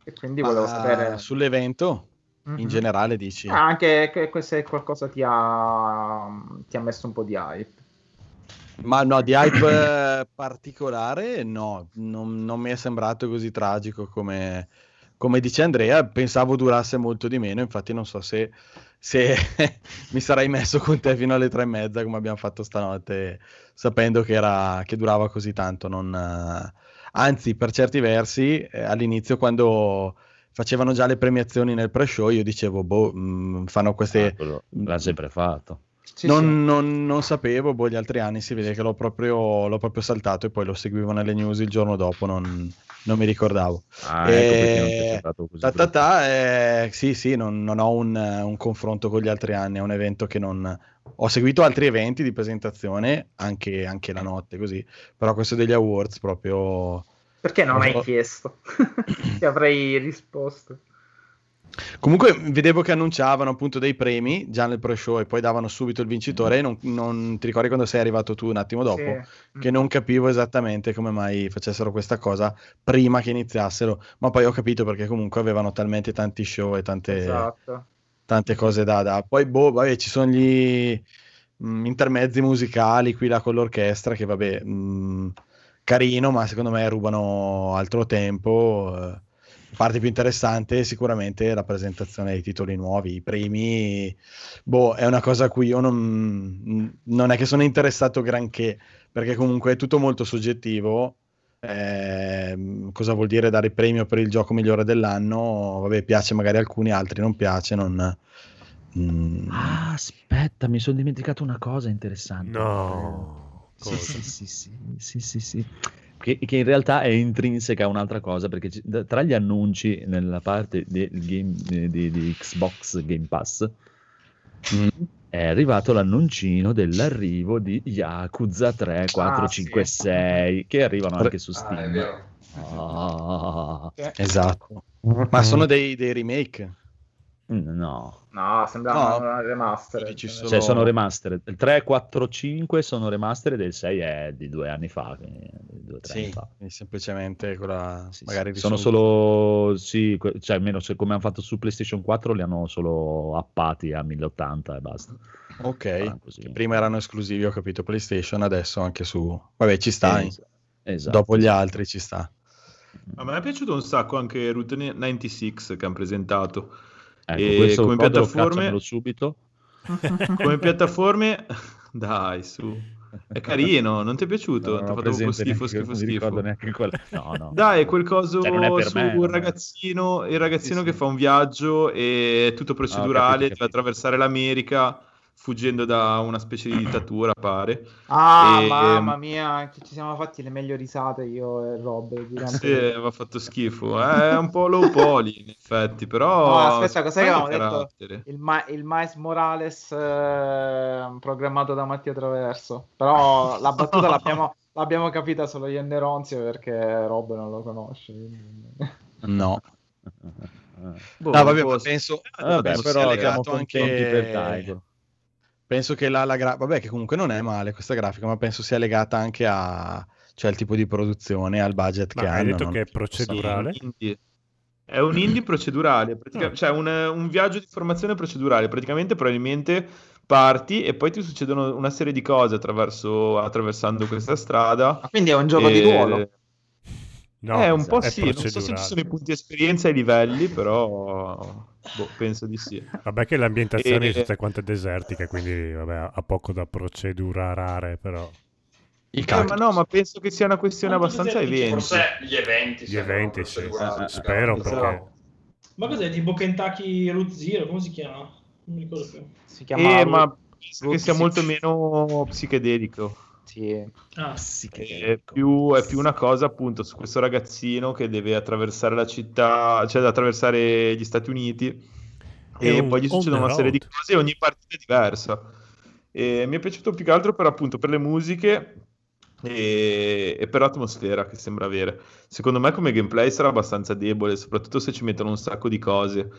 e quindi volevo sapere sull'evento in generale, dici. Anche che se qualcosa ti ha messo un po' di hype. Ma no, di hype particolare no, non mi è sembrato così tragico come dice Andrea. Pensavo durasse molto di meno, infatti non so se mi sarei messo con te fino alle 3:30 come abbiamo fatto stanotte, sapendo che durava così tanto. Anzi, per certi versi, all'inizio quando facevano già le premiazioni nel pre-show io dicevo, fanno queste... L'ha sempre fatto. Sì, non sapevo, gli altri anni si vede che l'ho proprio saltato e poi lo seguivo nelle news il giorno dopo, non mi ricordavo. Ecco perché non sì, non ho un confronto con gli altri anni, è un evento che non... Ho seguito altri eventi di presentazione, anche la notte così, però questo degli awards proprio... Perché non hai chiesto? Ti avrei risposto. Comunque vedevo che annunciavano appunto dei premi già nel pre-show e poi davano subito il vincitore e non ti ricordi quando sei arrivato tu un attimo dopo, sì, che non capivo esattamente come mai facessero questa cosa prima che iniziassero, ma poi ho capito perché comunque avevano talmente tanti show e tante cose da poi vabbè, ci sono gli intermezzi musicali qui là con l'orchestra che vabbè carino, ma secondo me rubano altro tempo. Parte più interessante sicuramente la presentazione dei titoli nuovi, i premi, è una cosa a cui io non è che sono interessato granché, perché comunque è tutto molto soggettivo. Cosa vuol dire dare premio per il gioco migliore dell'anno? Vabbè, piace magari a alcuni, altri non piace, aspetta, mi sono dimenticato una cosa interessante. No. Cosa? Sì. Che in realtà è intrinseca a un'altra cosa, perché tra gli annunci nella parte del game, di Xbox Game Pass è arrivato l'annuncino dell'arrivo di Yakuza 3, 4, 5 e 6 che arrivano anche su Steam. È vero. Esatto. Ma sono dei remake? No, sembrava un remaster. Cioè sono remaster. Il 3, 4, 5 sono remaster del 6 è di 2 anni fa. Quindi 2, 3 anni fa. Semplicemente quella. Sì, magari sì. Sono solo. Sì, cioè almeno come hanno fatto su PlayStation 4, li hanno solo appati a 1080 e basta. Ok. Che prima erano esclusivi, ho capito, PlayStation, adesso anche su. Vabbè, ci sta. Esatto. Dopo gli altri ci sta. A me è piaciuto un sacco anche Route 96 che hanno presentato. E come piattaforme subito come piattaforme dai su, è carino, non ti è piaciuto? No, ti ha fatto proprio schifo. No. Dai, quel coso su un ragazzino, il ragazzino sì. Che fa un viaggio e tutto procedurale, deve attraversare l'America, fuggendo da una specie di dittatura, pare. Ah, e, mamma mia, che ci siamo fatti le meglio risate io e Rob. Sì, aveva fatto schifo. È un po' low poly, in effetti, però... No, aspetta, cosa avevamo detto? Il Miles Morales programmato da Mattia Traverso. Però la battuta l'abbiamo capita solo io e Neronzio, perché Rob non lo conosce. Quindi... No. Boh, no, vabbè, penso però siamo contenti per Daigoro. Penso che la grafica, vabbè, che comunque non è male questa grafica, ma penso sia legata anche a, cioè, al tipo di produzione, al budget che hanno. Hai detto che è procedurale? È un indie procedurale, cioè un viaggio di formazione procedurale. Praticamente probabilmente parti e poi ti succedono una serie di cose attraversando questa strada. Ah, quindi è un gioco di ruolo? No, è un po' sì, non so se ci sono i punti di esperienza e i livelli, però boh, penso di sì. Vabbè, che l'ambientazione è tutte quante desertiche, quindi vabbè, ha poco da procedurare, però... Ma penso che sia una questione abbastanza eventi. Forse gli eventi sì, spero, perché... Ma cos'è, tipo Kentucky Route Zero, come si chiama? Non mi ricordo più. Si chiama ma penso che sia molto meno psichedelico. È più una cosa appunto su questo ragazzino che deve attraversare la città, cioè attraversare gli Stati Uniti, e poi gli succedono una serie di cose, ogni partita è diversa. E mi è piaciuto più che altro per, appunto, per le musiche e per l'atmosfera che sembra avere. Secondo me come gameplay sarà abbastanza debole, soprattutto se ci mettono un sacco di cose.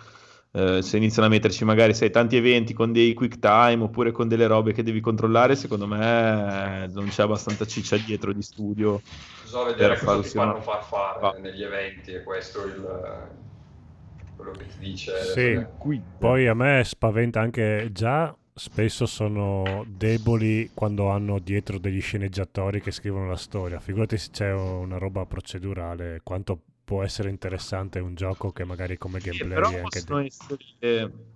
Se iniziano a metterci magari tanti eventi con dei quick time oppure con delle robe che devi controllare, secondo me non c'è abbastanza ciccia dietro di studio. Bisogna vedere cosa ti fanno fare negli eventi, e questo quello che ti dice. Sì, poi a me spaventa anche, già spesso sono deboli quando hanno dietro degli sceneggiatori che scrivono la storia, figurati se c'è una roba procedurale, quanto può essere interessante un gioco che magari come gameplay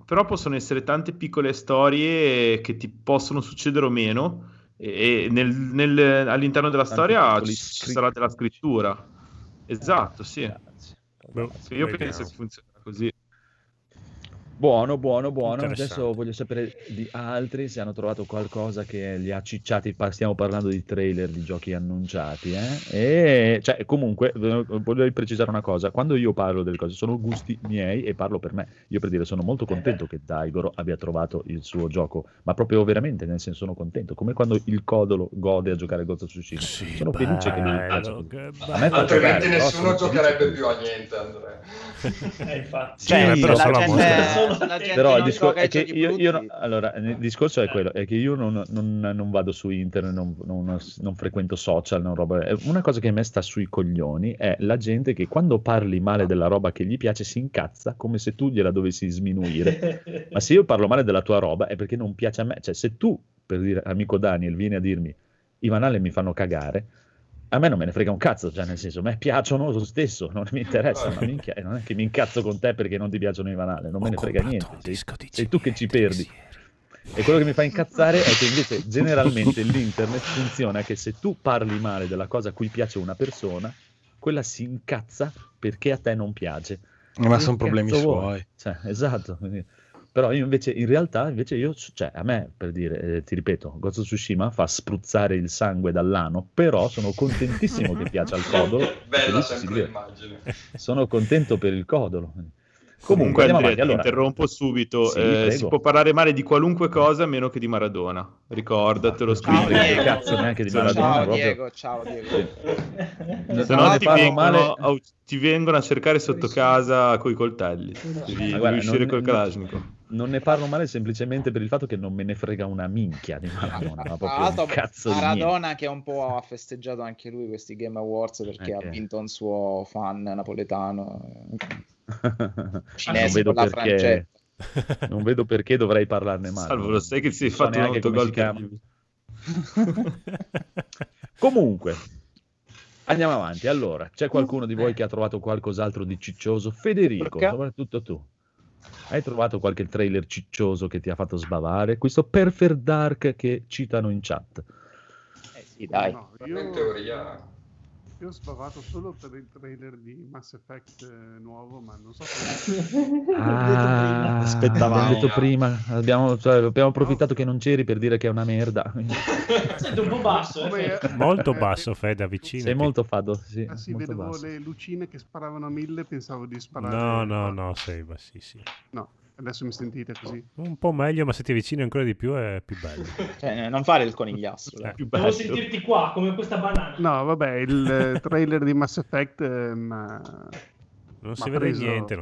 però possono essere tante piccole storie che ti possono succedere o meno, e all'interno della storia ci sarà della scrittura. Esatto, sì. Beh, io penso che funziona così. Buono. Adesso voglio sapere di altri se hanno trovato qualcosa che li ha cicciati. Stiamo parlando di trailer di giochi annunciati, E cioè, comunque, voglio precisare una cosa: quando io parlo delle cose sono gusti miei e parlo per me. Io, per dire, sono molto contento che Daigoro abbia trovato il suo gioco, ma proprio veramente, nel senso, sono contento. Come quando il Codolo gode a giocare a Ghost of Tsushima. Sì, sono felice che lui altrimenti nessuno giocherebbe più a niente, Andrea. Infatti, però solo a mostra. Però il discorso è che il discorso è quello, è che io non vado su internet, non frequento social, non roba. Una cosa che a me sta sui coglioni è la gente che quando parli male della roba che gli piace si incazza come se tu gliela dovessi sminuire. Ma se io parlo male della tua roba è perché non piace a me. Cioè, se tu, per dire, amico Daniel, vieni a dirmi i Vanale mi fanno cagare, a me non me ne frega un cazzo, cioè, nel senso, a me piacciono lo stesso, non mi interessa, ma minchia, non è che mi incazzo con te perché non ti piacciono i Vanale, non me ne frega niente, sei tu che ci perdi. E quello che mi fa incazzare è che invece generalmente l'internet funziona che se tu parli male della cosa a cui piace una persona, quella si incazza perché a te non piace. Ma sono problemi suoi. Cioè, esatto. Però io invece, in realtà, io a me, per dire, ti ripeto, Ghost of Tsushima fa spruzzare il sangue dall'ano, però sono contentissimo che piaccia al Codolo. Bella sempre l'immagine. Sono contento per il Codolo. Comunque, Andrea, ti interrompo subito. Sì, si può parlare male di qualunque cosa, meno che di Maradona. Ricordatelo, scrivi. Cazzo, neanche di Maradona. Ciao Diego. Se no ti vengono a cercare sotto casa coi coltelli. Devi uscire col Kalashnikov. Non ne parlo male semplicemente per il fatto che non me ne frega una minchia di Maradona, ma proprio cazzo di Maradona, che un po' ha festeggiato anche lui questi Game Awards perché ha vinto un suo fan napoletano cinese con la frangetta. Non vedo perché dovrei parlarne male. Salvo, lo sai che si è fatto un autogol che... Comunque andiamo avanti. Allora, c'è qualcuno di voi che ha trovato qualcos'altro di ciccioso? Federico, soprattutto tu. Hai trovato qualche trailer ciccioso che ti ha fatto sbavare? Questo Perfect Dark che citano in chat. Sì, dai. No, io... In teoria... Io ho sbavato solo per il trailer di Mass Effect nuovo, ma non so come... Ah, aspettavamo. L'abbiamo detto prima, abbiamo approfittato che non c'eri per dire che è una merda. Sento un po' basso. Molto basso, Fede, avvicinati. Sei molto fado, sì. Ah sì, molto vedevo basso. Le lucine che sparavano a 1000, pensavo di sparare. No, sei bassi, sì. No. Adesso mi sentite così? Un po' meglio, ma se ti avvicini ancora di più è più bello. Cioè, non fare il conigliasso. Devo sentirti qua, come questa banana. No, vabbè, il trailer di Mass Effect... Non si vede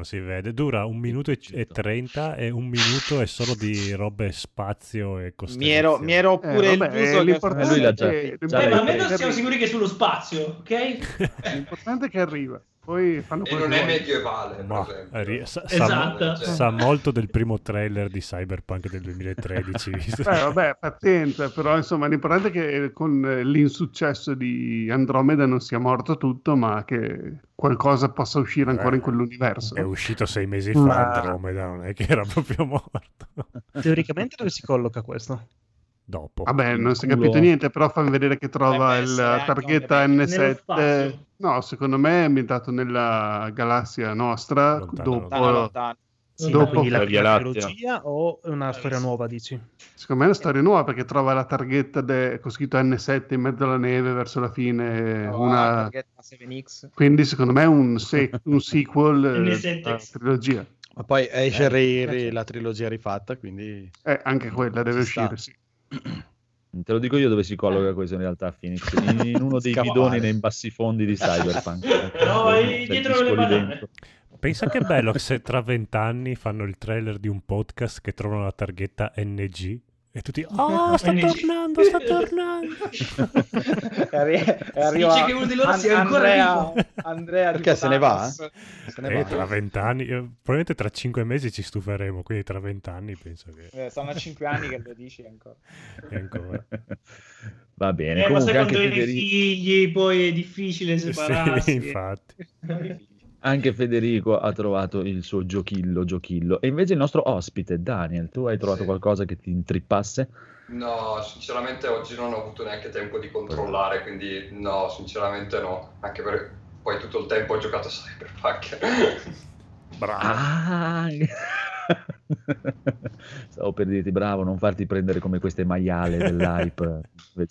niente. Dura 1 minuto e 30 e 1 minuto è solo di robe spazio e costellazioni. Mi ero pure l'importante lui già ma almeno siamo sicuri che è sullo spazio, ok? L'importante è che arriva. Poi fanno e non è medievale, ma, esatto. Sa molto del primo trailer di Cyberpunk del 2013. Vabbè, pazienza, però insomma l'importante è che con l'insuccesso di Andromeda non sia morto tutto, ma che qualcosa possa uscire ancora in quell'universo. È uscito 6 mesi fa Andromeda, non è che era proprio morto. Teoricamente dove si colloca questo? Dopo. Vabbè, non si è capito niente, però fanno vedere che trova la targhetta N7. No, secondo me è ambientato nella galassia nostra, lontano. Sì, dopo la trilogia o una storia nuova, dici? Secondo me è una storia nuova, perché trova la targhetta con scritto N7 in mezzo alla neve verso la fine, una targhetta 7X. Quindi secondo me è un sequel della trilogia. Ma poi esce la trilogia rifatta, quindi... anche quella deve uscire, sì. Te lo dico io dove si colloca questo in realtà, Phoenix, in uno dei bidoni nei bassifondi di Cyberpunk. No, dietro le banane. Pensa che bello se tra 20 anni fanno il trailer di un podcast che trovano la targhetta NG e tutti sta tornando. Arriva, dice che uno di loro sia ancora vivo. Andrea, perché se ne va? Tra 20 anni, probabilmente tra 5 mesi ci stuferemo, quindi tra 20 anni penso che... sono a 5 anni che lo dici ancora. Va bene. Comunque, ma anche con dei figli poi è difficile separarsi. Sì, infatti. Anche Federico ha trovato il suo giochillo. E invece il nostro ospite, Daniel, tu hai trovato qualcosa che ti intrippasse? No, sinceramente oggi non ho avuto neanche tempo di controllare, quindi no, sinceramente no. Anche perché poi tutto il tempo ho giocato a Cyberpunk. Bravo. Stavo per dirti bravo, non farti prendere come queste maiale dell'hype.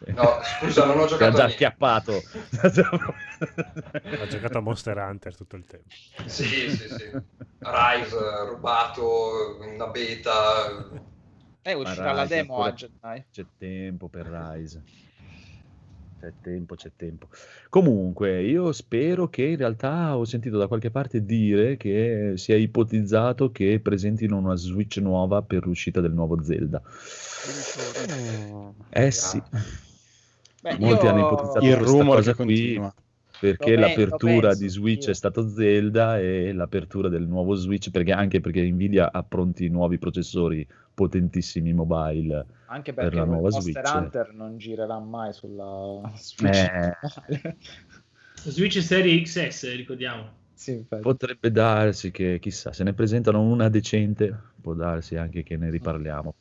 No, scusa, non ho giocato. Ti ha già acchiappato. Ha giocato a Monster Hunter tutto il tempo. Sì. Rise, rubato, una beta. Uscirà la demo a gennaio. C'è tempo per Rise. C'è tempo. Comunque, io spero che in realtà ho sentito da qualche parte dire che si è ipotizzato che presentino una Switch nuova per l'uscita del nuovo Zelda. Sì. Beh, molti hanno ipotizzato il rumore che continua. Perché l'apertura di Switch è stato Zelda e l'apertura del nuovo Switch, perché Nvidia ha pronti nuovi processori potentissimi mobile anche per la nuova Switch. Anche perché Monster Hunter non girerà mai sulla Switch. Switch serie XS, ricordiamo. Sì, potrebbe darsi che, chissà, se ne presentano una decente, può darsi anche che ne riparliamo.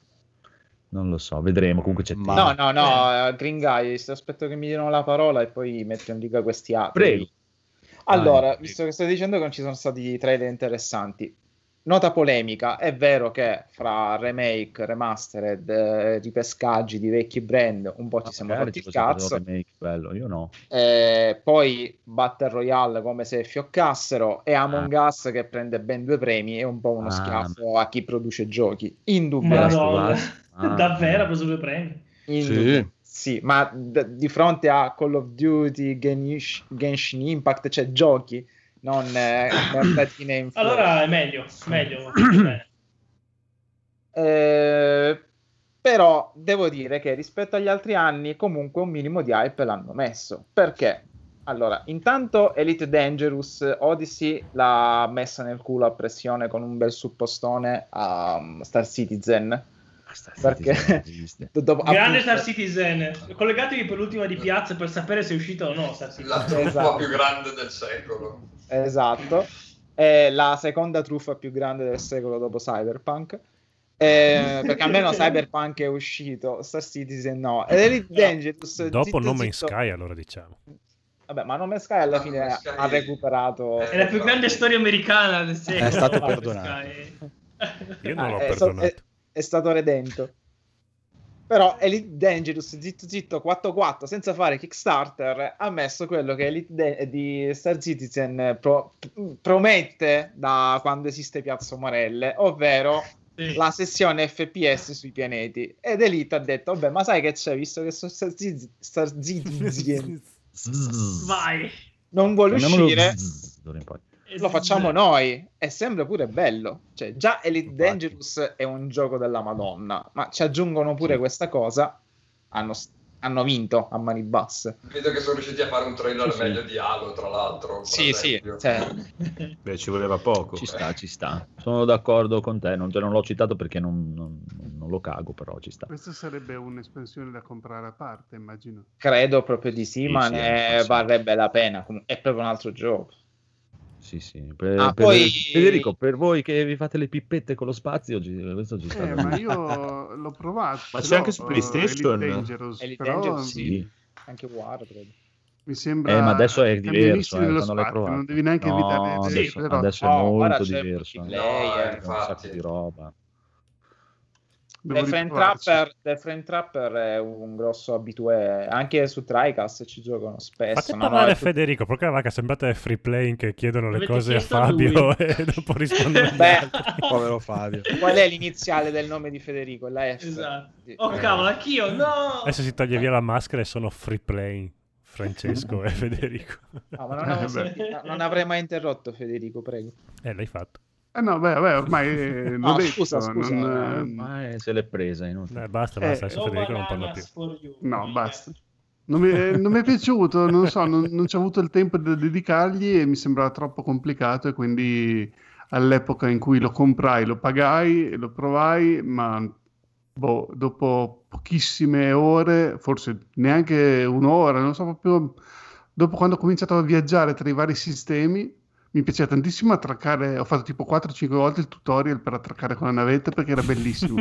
Non lo so, vedremo. Comunque c'è tempo. No, Green Guy, aspetto che mi diano la parola e poi metto in riga questi api. Prego. Allora, visto che sto dicendo che non ci sono stati trailer interessanti, nota polemica, è vero che fra remake, remastered, ripescaggi di vecchi brand, un po' ci siamo fatti il cazzo. Remake, bello, io no. Poi Battle Royale come se fioccassero e Among Us che prende ben 2 premi è un po' uno schiaffo a chi produce giochi. Indubbiamente. Davvero ha preso 2 premi? Sì, ma di fronte a Call of Duty, Genshin Impact, cioè giochi, non cartatine in fuori. Allora è meglio. Però devo dire che rispetto agli altri anni comunque un minimo di hype l'hanno messo. Perché? Allora, intanto Elite Dangerous Odyssey l'ha messa nel culo a pressione con un bel suppostone a Star Citizen. Perché grande Star Citizen, collegatevi per l'ultima di Piazza per sapere se è uscita o no Star Citizen. La truffa più grande del secolo, esatto, è la seconda truffa più grande del secolo dopo Cyberpunk, perché almeno Cyberpunk è uscito, Star Citizen no. Ed Elite Dangerous dopo No Man's Sky, allora diciamo Vabbè, ma Manome Sky alla fine ha recuperato... È la più grande storia americana del secolo. È stato perdonato. Io non l'ho perdonato. È stato redento. Però Elite Dangerous, zitto zitto, 4-4, senza fare Kickstarter, ha messo quello che Elite di Star Citizen promette da quando esiste Piazza Morelle, ovvero la sessione FPS sui pianeti. Ed Elite ha detto, vabbè, ma sai che c'è, visto che sono Star Citizen... Vai. Non vuole uscire, lo facciamo noi. E sembra pure bello. Cioè, già Elite Dangerous è un gioco della Madonna, ma ci aggiungono pure questa cosa. Hanno vinto a mani basse. Vedo che sono riusciti a fare un trailer meglio di Halo, tra l'altro. Sì, certo. Beh, ci voleva poco. Ci sta. Sono d'accordo con te. Non l'ho citato perché non lo cago, però ci sta. Questa sarebbe un'espansione da comprare a parte, immagino. Credo proprio di sì, ma ne varrebbe la pena. È proprio un altro gioco. Sì. Federico, per voi che vi fate le pippette con lo spazio, questo ci sta. Ma io l'ho provato. Ma c'è anche su PlayStation. Elite Dangerous, sì. Anche War, credo. Mi sembra. Ma adesso è diverso. Quando l'hai provato, non devi neanche evitare. No, adesso è molto diverso. C'è un sacco di roba. The Frame Trapper è un grosso abitué, anche su Tricast ci giocano spesso. Fate parlare Federico, perché la vacca sembrate free playing che chiedono le cose a Fabio e dopo rispondono. Povero Fabio. Qual è l'iniziale del nome di Federico? La F. Esatto. Oh cavolo, anch'io, no! Adesso si toglie via la maschera e sono free playing. Francesco e Federico. No, ma non avrei mai interrotto Federico, prego. L'hai fatto. No, ormai no, detto, scusa, ormai se l'è presa inoltre. Basta, Federico non parla più. No, basta. Non mi è piaciuto, non so, non c'ho avuto il tempo da dedicargli e mi sembrava troppo complicato e quindi all'epoca in cui lo comprai, lo pagai, lo provai, ma dopo pochissime ore, forse neanche un'ora, non so, proprio dopo quando ho cominciato a viaggiare tra i vari sistemi, mi piaceva tantissimo attraccare, ho fatto tipo 4-5 volte il tutorial per attraccare con la navetta perché era bellissimo.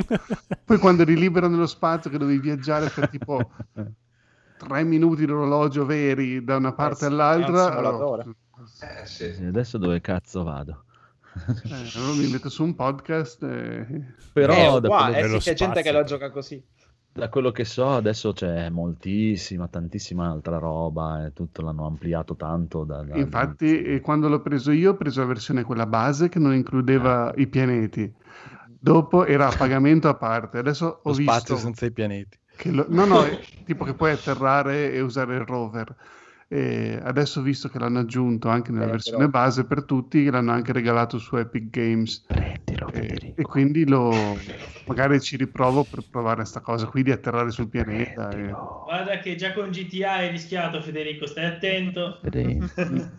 Poi quando eri libero nello spazio che dovevi viaggiare per tipo 3 minuti d'orologio veri da una parte all'altra. Sì. Adesso dove cazzo vado? Allora mi metto su un podcast però c'è gente che lo gioca così. Da quello che so adesso c'è tantissima altra roba e tutto l'hanno ampliato tanto infatti quando l'ho preso io ho preso la versione quella base che non includeva i pianeti, dopo era a pagamento a parte, adesso ho visto spazio senza i pianeti che tipo che puoi atterrare e usare il rover e adesso ho visto che l'hanno aggiunto anche nella versione base per tutti, che l'hanno anche regalato su Epic Games. E quindi magari ci riprovo per provare sta cosa qui di atterrare sul pianeta. Guarda che già con GTA hai rischiato, Federico, stai attento. Il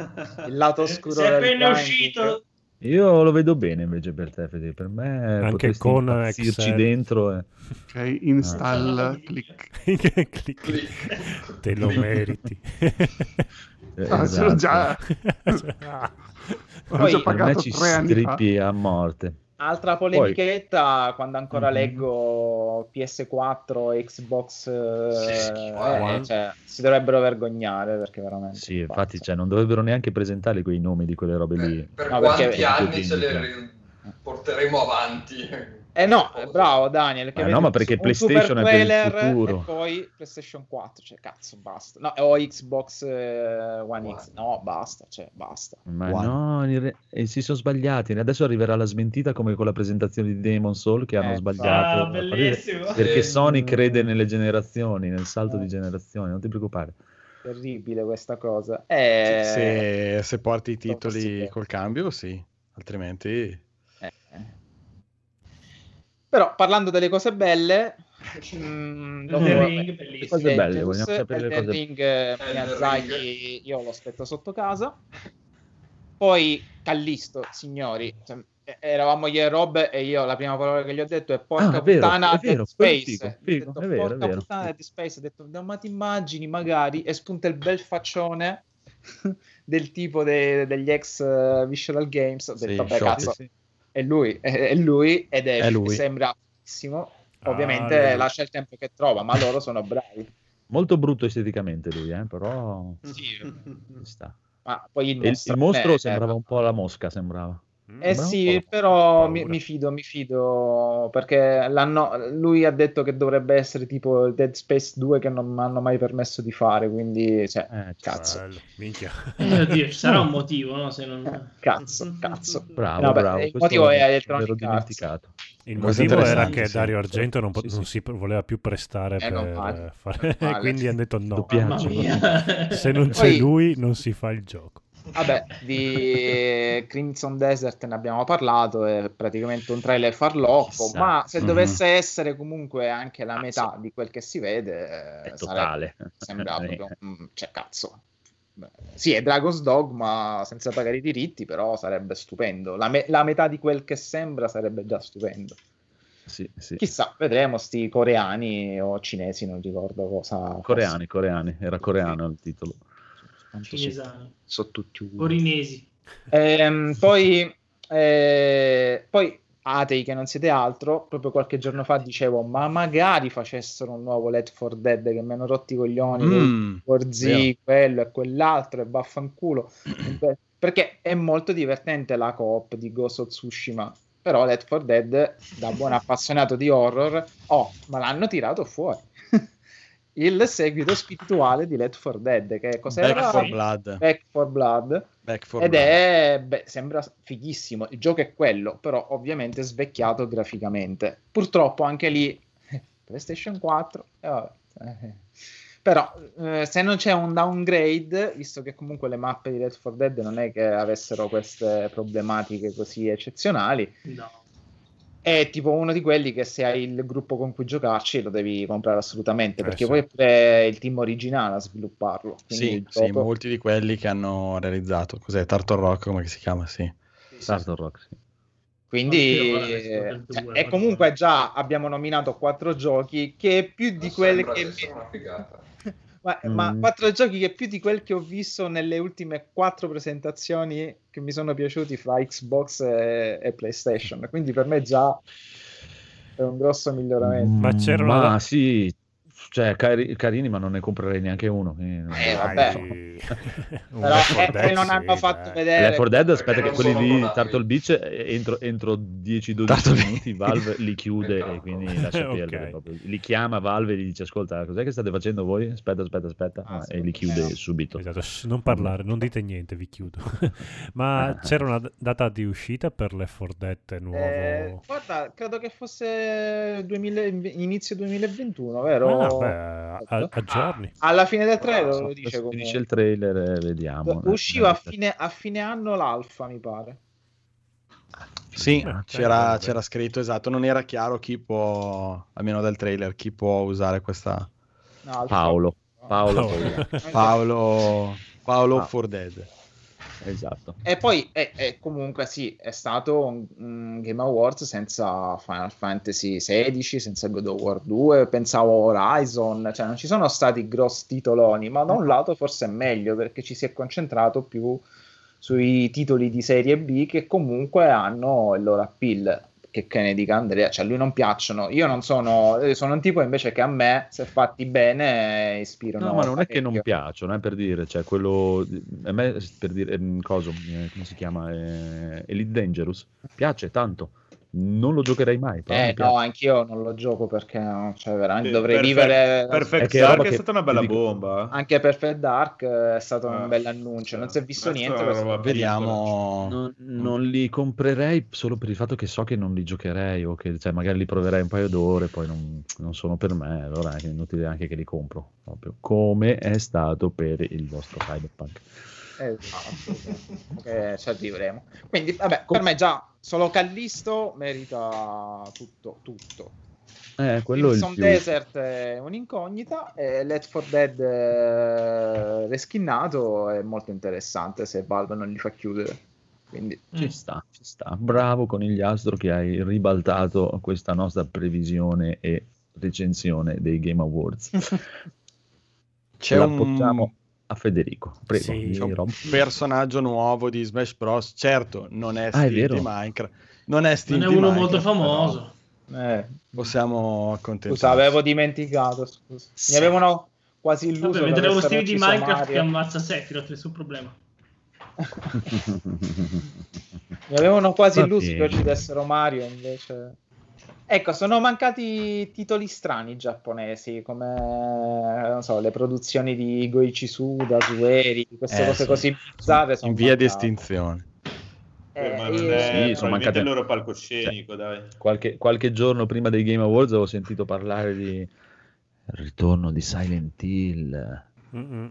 lato oscuro sei appena uscito. Io lo vedo bene invece per te, Federico. Per me anche con Excel dentro. Ok, installa, click. Te lo meriti. Esatto. L'ho già pagato 3 anni fa. A morte. Altra polemichetta, quando ancora leggo PS4 e Xbox, si dovrebbero vergognare perché veramente. Sì, infatti, non dovrebbero neanche presentare quei nomi di quelle robe lì. Per quanti anni ce le porteremo avanti? Bravo Daniel. Ma perché PlayStation è per il futuro. E poi PlayStation 4, cazzo, basta. O Xbox One X, basta. Si sono sbagliati. Adesso arriverà la smentita come con la presentazione di Demon's Soul che hanno sbagliato. Bellissimo. Perché Sony crede nelle generazioni, nel salto di generazione, non ti preoccupare. Terribile questa cosa. Se porti i titoli col cambio, sì, altrimenti... Però parlando delle cose belle, le cose belle, vogliamo sapere le cose belle. Miyazaki, io lo aspetto sotto casa. Poi Callisto, signori, eravamo io e Rob e io la prima parola che gli ho detto è porca puttana Dead Space. Porca puttana Dead Space, ho detto ma ti immagini magari, e spunta il bel faccione del tipo degli ex Visual Games, ho detto vabbè cazzo. Sì. È lui, sembra bravissimo. Ovviamente lascia il tempo che trova, ma loro sono bravi. Molto brutto esteticamente lui, però sì. Sta. Ma poi il mostro sembrava un po' la mosca, sembrava. Sì, però mi fido, perché lui ha detto che dovrebbe essere tipo il Dead Space 2 che non mi hanno mai permesso di fare, quindi cazzo. Minchia. Oddio, sarà un motivo, no? Se non... Cazzo. Bravo, no, bravo. Il motivo è Electronic Arts. Il motivo era che Dario Argento non si voleva più prestare per fare, quindi hanno detto no. Se non c'è lui non si fa il gioco. Vabbè, di Crimson Desert ne abbiamo parlato, è praticamente un trailer farlocco, chissà. Ma se dovesse essere comunque anche la metà di quel che si vede, è totale. Sembra proprio cazzo. Beh, sì, è Dragon's Dogma senza pagare i diritti, però sarebbe stupendo. La metà di quel che sembra sarebbe già stupendo. Sì. Chissà, vedremo sti coreani o cinesi, non ricordo cosa. Coreani, era coreano il titolo. Cinesani, sono tutti corinesi. Poi atei che non siete altro, proprio qualche giorno fa dicevo ma magari facessero un nuovo Left 4 Dead, che mi hanno rotti i coglioni Warzy, quello e quell'altro e vaffanculo perché è molto divertente la coop di Ghost of Tsushima, però Left 4 Dead, da buon appassionato di horror, ma l'hanno tirato fuori il seguito spirituale di Left 4 Dead, che cos'era? Back 4 Blood. Sembra fighissimo, il gioco è quello, però ovviamente svecchiato graficamente, purtroppo anche lì PlayStation 4 Però se non c'è un downgrade, visto che comunque le mappe di Left 4 Dead non è che avessero queste problematiche così eccezionali, no. È tipo uno di quelli che se hai il gruppo con cui giocarci lo devi comprare assolutamente, perché poi è il team originale a svilupparlo. Sì, molti di quelli che hanno realizzato. Cos'è? Turtle Rock, come si chiama? Sì. Turtle Rock, sì. Quindi e comunque già abbiamo nominato 4 giochi che più di quelli che... Ma 4 giochi che più di quel che ho visto nelle ultime 4 presentazioni che mi sono piaciuti fra Xbox e PlayStation, quindi per me già è un grosso miglioramento. Ma c'erano sì, cioè carini, ma non ne comprerei neanche uno. Vabbè. Però non hanno fatto vedere Left 4 Dead, aspetta che quelli di Turtle Beach entro 10-12 minuti Valve li chiude e quindi lascia perdere proprio. Li chiama Valve e gli dice ascolta, cos'è che state facendo voi? Aspetta e li chiude subito. Esatto. Non parlare, non dite niente, vi chiudo. Ma c'era una data di uscita per Left 4 Dead nuovo? Guarda, credo che fosse inizio 2021, vero? A giorni, alla fine del trailer lo dice, come finisce il trailer vediamo. Usciva a fine anno l'alfa, mi pare. Sì, c'era scritto, esatto, non era chiaro chi può, almeno dal trailer, chi può usare questa alfa. Paolo for Dead. Esatto. E poi comunque sì, è stato un Game Awards senza Final Fantasy 16, senza God of War 2, pensavo Horizon, cioè non ci sono stati grossi titoloni, ma da un lato forse è meglio perché ci si è concentrato più sui titoli di serie B che comunque hanno il loro appeal, che ne dica Andrea, cioè a lui non piacciono, io non sono un tipo invece che a me se fatti bene ispirano. No, ma non è che non piacciono, per dire, cioè quello a me per dire come si chiama, Elite Dangerous piace tanto, non lo giocherei mai, però no, anch'io non lo gioco perché cioè veramente dovrei vivere. Perfect Dark è stata una bella bomba, anche Perfect Dark è stato un bell'annuncio, non si è visto niente, vediamo. Non li comprerei solo per il fatto che so che non li giocherei, o che cioè magari li proverei un paio d'ore poi non sono per me, allora è inutile anche che li compro, proprio come è stato per il vostro Cyberpunk. Esatto, ci arriveremo. Quindi vabbè, per me già solo Callisto merita tutto. Quello Crimson Desert è un'incognita, e Left 4 Dead reskinato è molto interessante se Valve non li fa chiudere, quindi ci sta. Bravo conigliastro che hai ribaltato questa nostra previsione e recensione dei Game Awards. Ce la portiamo a Federico, prego. Sì, c'è un personaggio nuovo di Smash Bros. Certo, non è Steve di Minecraft. Non è uno molto famoso. Possiamo accontentarci. Avevo dimenticato, scusa. Sì. Ne avevano quasi illuso. Vabbè, vedremo Steve di Minecraft che ammazza Sephiroth, nessun problema. Mi avevano quasi illuso che oggi dessero Mario, invece. Ecco, sono mancati titoli strani giapponesi, come non so, le produzioni di Goichi Suda, Sueri, queste cose così bizzarre. In via di estinzione. Sì, sono mancati il loro palcoscenico, dai. Qualche giorno prima dei Game Awards avevo sentito parlare di ritorno di Silent Hill.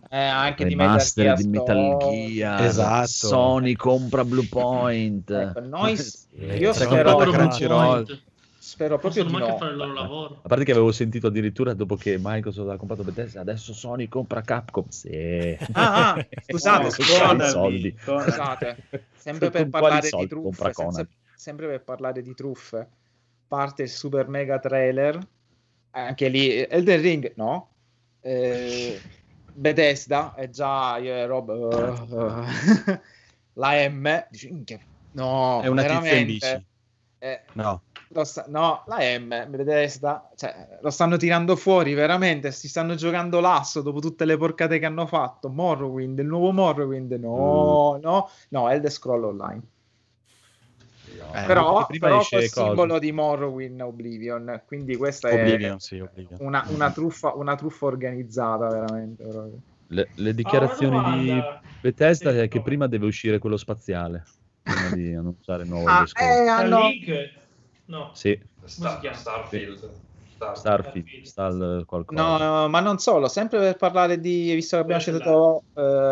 Anche di Metal Gear, esatto. Sony compra Bluepoint. Ecco, io spero proprio di no. Fare il loro lavoro. A parte che avevo sentito addirittura dopo che Microsoft ha comprato Bethesda, adesso Sony compra Capcom. Sì. Scusate, sempre per parlare di truffe, parte il super mega trailer. Anche lì Elden Ring, no? Bethesda è già la M dici, no, è una tizia in bici. La M Bethesda, cioè, lo stanno tirando fuori veramente, si stanno giocando l'asso dopo tutte le porcate che hanno fatto. Morrowind, il nuovo Morrowind, no, Elder Scroll Online. Però c'è il simbolo di Morrowind, Oblivion, quindi questa Oblivion. Una truffa organizzata veramente. Le dichiarazioni di Bethesda è che prima deve uscire quello spaziale prima di annunciare il nuovo Starfield qualcosa. No, ma non solo, sempre per parlare di, visto che abbiamo citato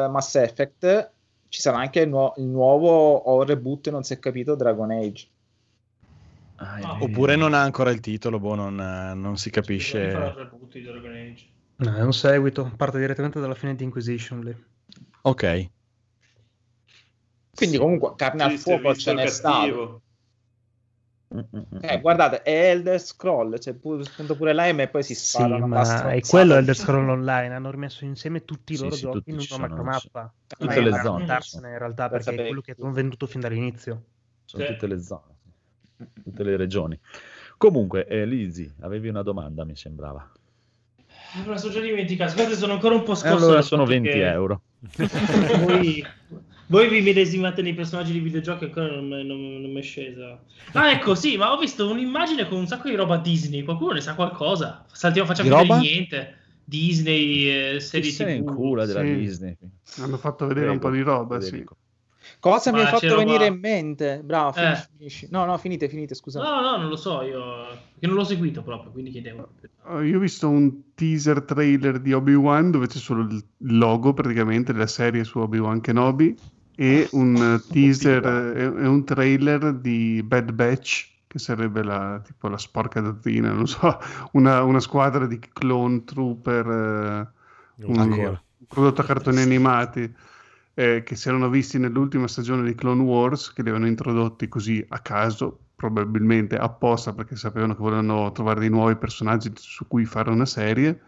Mass Effect, ci sarà anche il nuovo o reboot, non si è capito, Dragon Age. Oppure non ha ancora il titolo, non si capisce. Reboot di Dragon Age. No, è un seguito, parte direttamente dalla fine di Inquisition lì. Ok. Quindi comunque carne al fuoco ce n'è stato. Guardate, è Elder Scroll, c'è pure la M e poi si sparano. Sì, ma è quello Elder Scroll Online, hanno rimesso insieme tutti i loro giochi in una macromappa. Tutte le zone. In realtà, perché è quello che hanno venduto fin dall'inizio. Sono tutte le zone, tutte le regioni. Comunque, Lisi, avevi una domanda, mi sembrava. Me la sono già dimenticata, guarda, sono ancora un po' scosso. Allora sono 20 euro. Voi vi medesimate nei personaggi di videogiochi, ancora non mi è scesa. Ecco, sì, ma ho visto un'immagine con un sacco di roba Disney. Qualcuno ne sa qualcosa? Facciamo vedere niente. Disney, serie TV. In cura della Disney. Hanno fatto vedere un po' di roba, Federico. Sì. Cosa mi hai fatto venire in mente? Bravo, finisci. No, finite, scusate. No, non lo so, io che non l'ho seguito proprio, quindi chiedevo. Io ho visto un teaser trailer di Obi-Wan dove c'è solo il logo, praticamente, della serie su Obi-Wan Kenobi. E un teaser e un trailer di Bad Batch, che sarebbe la sporca dazzina, non so, una squadra di clone trooper, un prodotto a cartoni animati, che si erano visti nell'ultima stagione di Clone Wars, che li avevano introdotti così a caso, probabilmente apposta perché sapevano che volevano trovare dei nuovi personaggi su cui fare una serie.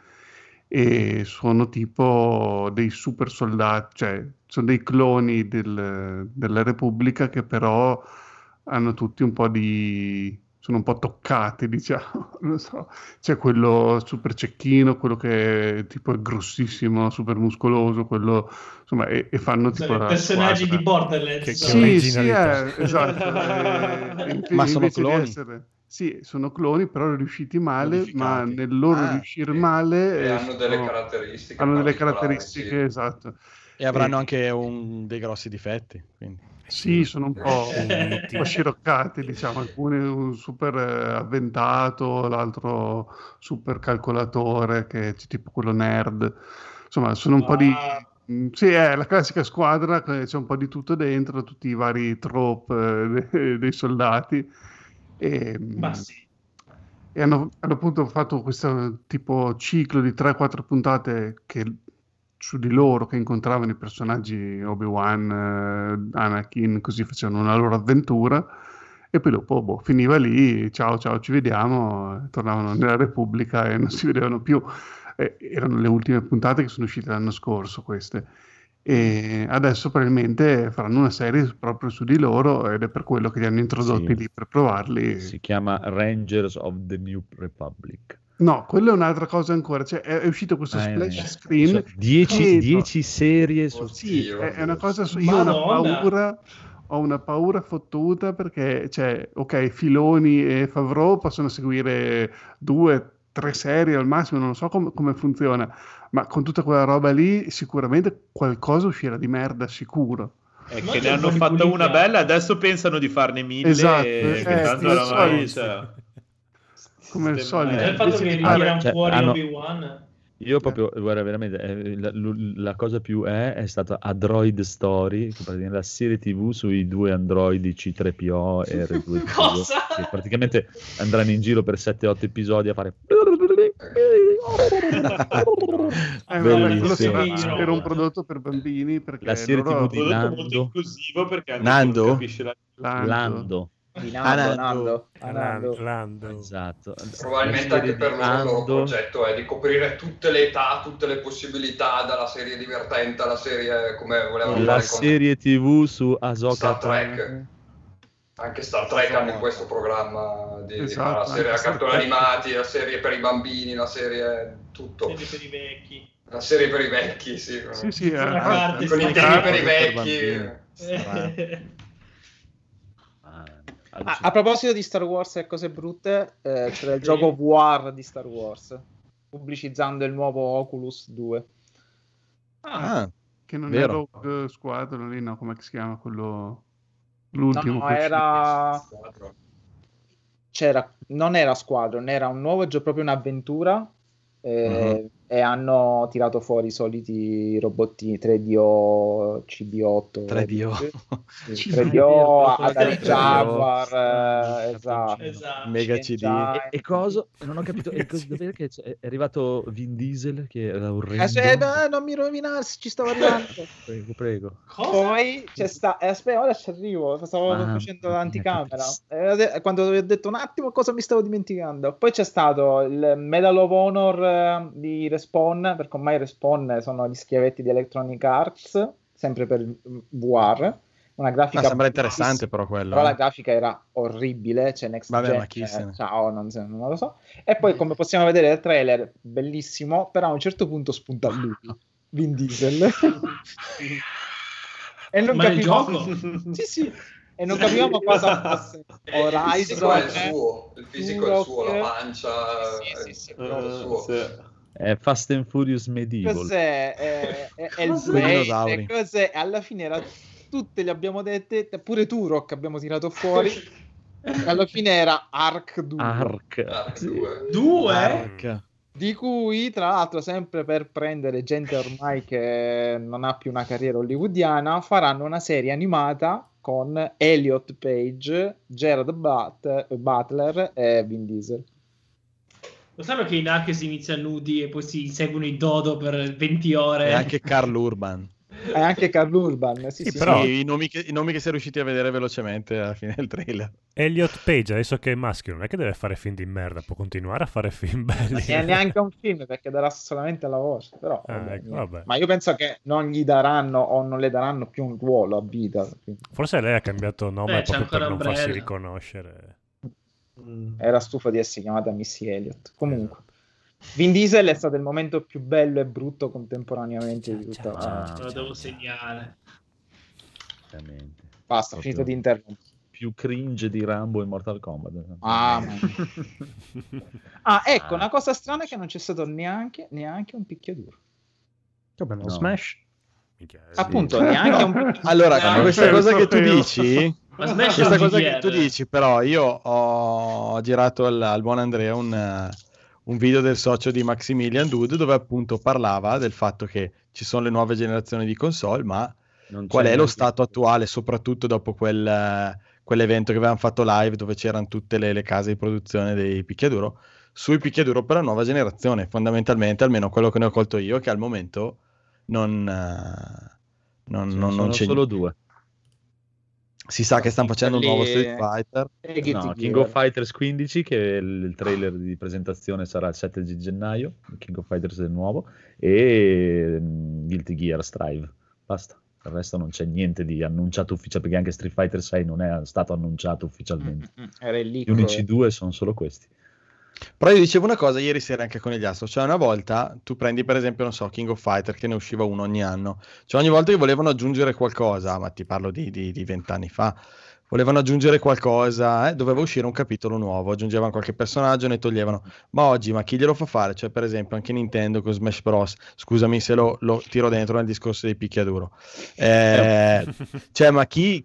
E sono tipo dei super soldati, cioè sono dei cloni della Repubblica che però hanno tutti un po' di... sono un po' toccati, diciamo, non so, c'è quello super cecchino, quello che è tipo è grossissimo, super muscoloso, quello insomma, e fanno tipo personaggi di Borderlands, esatto. Ma sono cloni. Sì, sono cloni, però riusciti male, ma nel loro riuscire male... E hanno delle caratteristiche. Hanno delle caratteristiche, esatto. E avranno anche dei grossi difetti, quindi. Sì, sono un po' sciroccati, diciamo. Alcuni un super avventato, l'altro super calcolatore, che è tipo quello nerd. Insomma, sono un po' di... Sì, è la classica squadra, c'è un po' di tutto dentro, tutti i vari trope dei soldati. E hanno appunto fatto questo tipo ciclo di 3-4 puntate che su di loro che incontravano i personaggi Obi-Wan, Anakin, così facevano una loro avventura e poi dopo finiva lì, ciao ci vediamo, tornavano nella Repubblica e non si vedevano più. Erano le ultime puntate che sono uscite l'anno scorso queste. E adesso probabilmente faranno una serie proprio su di loro ed è per quello che li hanno introdotti lì per provarli. Si chiama Rangers of the New Republic. No, quello è un'altra cosa ancora, cioè è uscito questo splash screen, 10 serie su... Sì, è una cosa su... Io ho una paura fottuta perché, cioè, ok, Filoni e Favreau possono seguire 2-3 serie al massimo, non so come funziona, ma con tutta quella roba lì sicuramente qualcosa uscirà di merda, sicuro. È che ne hanno fatta una bella, adesso pensano di farne 1000. Esatto, come al solito. Il fatto che tirano fuori Obi-Wan... Io proprio, guarda, veramente la cosa più è stata Android Story, che praticamente la serie TV sui due androidi C3PO e R2D2 cosa? Che praticamente andranno in giro per 7-8 episodi a fare bellissimo. Era un prodotto per bambini, perché la serie TV di Lando, molto inclusivo, perché Nando capisce Lando. Lando. Esatto. Probabilmente anche per loro il loro progetto è di coprire tutte le età, tutte le possibilità, dalla serie divertente alla serie come volevano la serie TV su Ahsoka, Star Trek. Anche Star Trek hanno in questo programma di fare la serie a cartoni animati, la serie per i bambini, la serie tutto. La serie per i vecchi. La serie per i vecchi, sì. Sì, con i temi per i vecchi. A proposito di Star Wars e cose brutte, c'era il gioco VR di Star Wars, pubblicizzando il nuovo Oculus 2. Che non era Rogue Squadron lì, no, come si chiama quello? L'ultimo. No, era... C'era... Non era Squadron, era un nuovo gioco, proprio un'avventura, e hanno tirato fuori i soliti robottini 3DO, CB8, 3DO, Atari Jaguar, esatto, Mega CD e cosa? Non ho capito. Che è arrivato Vin Diesel che era orrendo. Non mi rovinarsi, ci stavo arrivando. Prego. Poi c'è sta. Aspetta, ora ci arrivo. Stavo facendo l'anticamera. Quando ho detto un attimo cosa mi stavo dimenticando. Poi c'è stato il Medal of Honor di Respawn, perché ormai Respawn sono gli schiavetti di Electronic Arts, sempre per VR. Una grafica sembra interessante, però quello. Però la grafica era orribile, cioè Next Gen. Ciao, non lo so. E poi, come possiamo vedere il trailer, bellissimo, però a un certo punto spunta lui, Vin Diesel. E non capivamo. Sì. E non capivamo cosa fosse. Horizon, il fisico è il suo, la pancia, il suo. Sì. Fast and Furious Medieval. Cos'è il Blade? Cos'è? Alla fine tutte le abbiamo dette, pure Turok abbiamo tirato fuori. Alla fine era Ark 2. Ark 2. Di cui, tra l'altro, sempre per prendere gente ormai che non ha più una carriera hollywoodiana, faranno una serie animata con Elliot Page, Gerard Butler e Vin Diesel. Lo sanno che in Ark si inizia nudi e poi si seguono i dodo per 20 ore. E anche Karl Urban. Sì, però sì. I nomi che si è riusciti a vedere velocemente alla fine del trailer. Elliot Page, adesso che è maschio, non è che deve fare film di merda, può continuare a fare film belli. Ma è neanche un film, perché darà solamente la voce. Però, vabbè. Ma io penso che non gli daranno o non le daranno più un ruolo a vita. Quindi. Forse lei ha cambiato nome proprio per non farsi riconoscere. Era stufa di essere chiamata Missy Elliott. Comunque, Vin Diesel è stato il momento più bello e brutto contemporaneamente di tutta la... Lo devo segnare. Basta, ho finito di interrompere. Più cringe di Rambo in Mortal Kombat. Ecco, una cosa strana è che non c'è stato neanche un picchiaduro. Che bello, no. Smash. Appunto, neanche un... Allora, questa cosa che tu dici... Questa cosa che tu dici, però, io ho girato al buon Andrea un video del socio di Maximilian Dude, dove appunto parlava del fatto che ci sono le nuove generazioni di console, ma qual è lo stato attuale, soprattutto dopo quell'evento che avevano fatto live, dove c'erano tutte le case di produzione dei picchiaduro, sui picchiaduro per la nuova generazione, fondamentalmente, almeno quello che ne ho colto io, che al momento non c'è solo niente. Due. Si sa che stanno facendo un nuovo Street Fighter, King of Fighters 15, che il trailer di presentazione sarà il 7 di gennaio, King of Fighters del nuovo, e Guilty Gear Strive. Basta, il resto non c'è niente di annunciato ufficiale, perché anche Street Fighter 6 non è stato annunciato ufficialmente. Gli unici due sono solo questi. Però io dicevo una cosa ieri sera anche con gli Astro, cioè una volta tu prendi per esempio, non so, King of Fighter, che ne usciva uno ogni anno, cioè ogni volta che volevano aggiungere qualcosa, ma ti parlo di 20 anni fa, volevano aggiungere qualcosa, doveva uscire un capitolo nuovo, aggiungevano qualche personaggio, ne toglievano, ma oggi, ma chi glielo fa fare? Cioè per esempio anche Nintendo con Smash Bros, scusami se lo tiro dentro nel discorso dei picchiaduro, cioè ma chi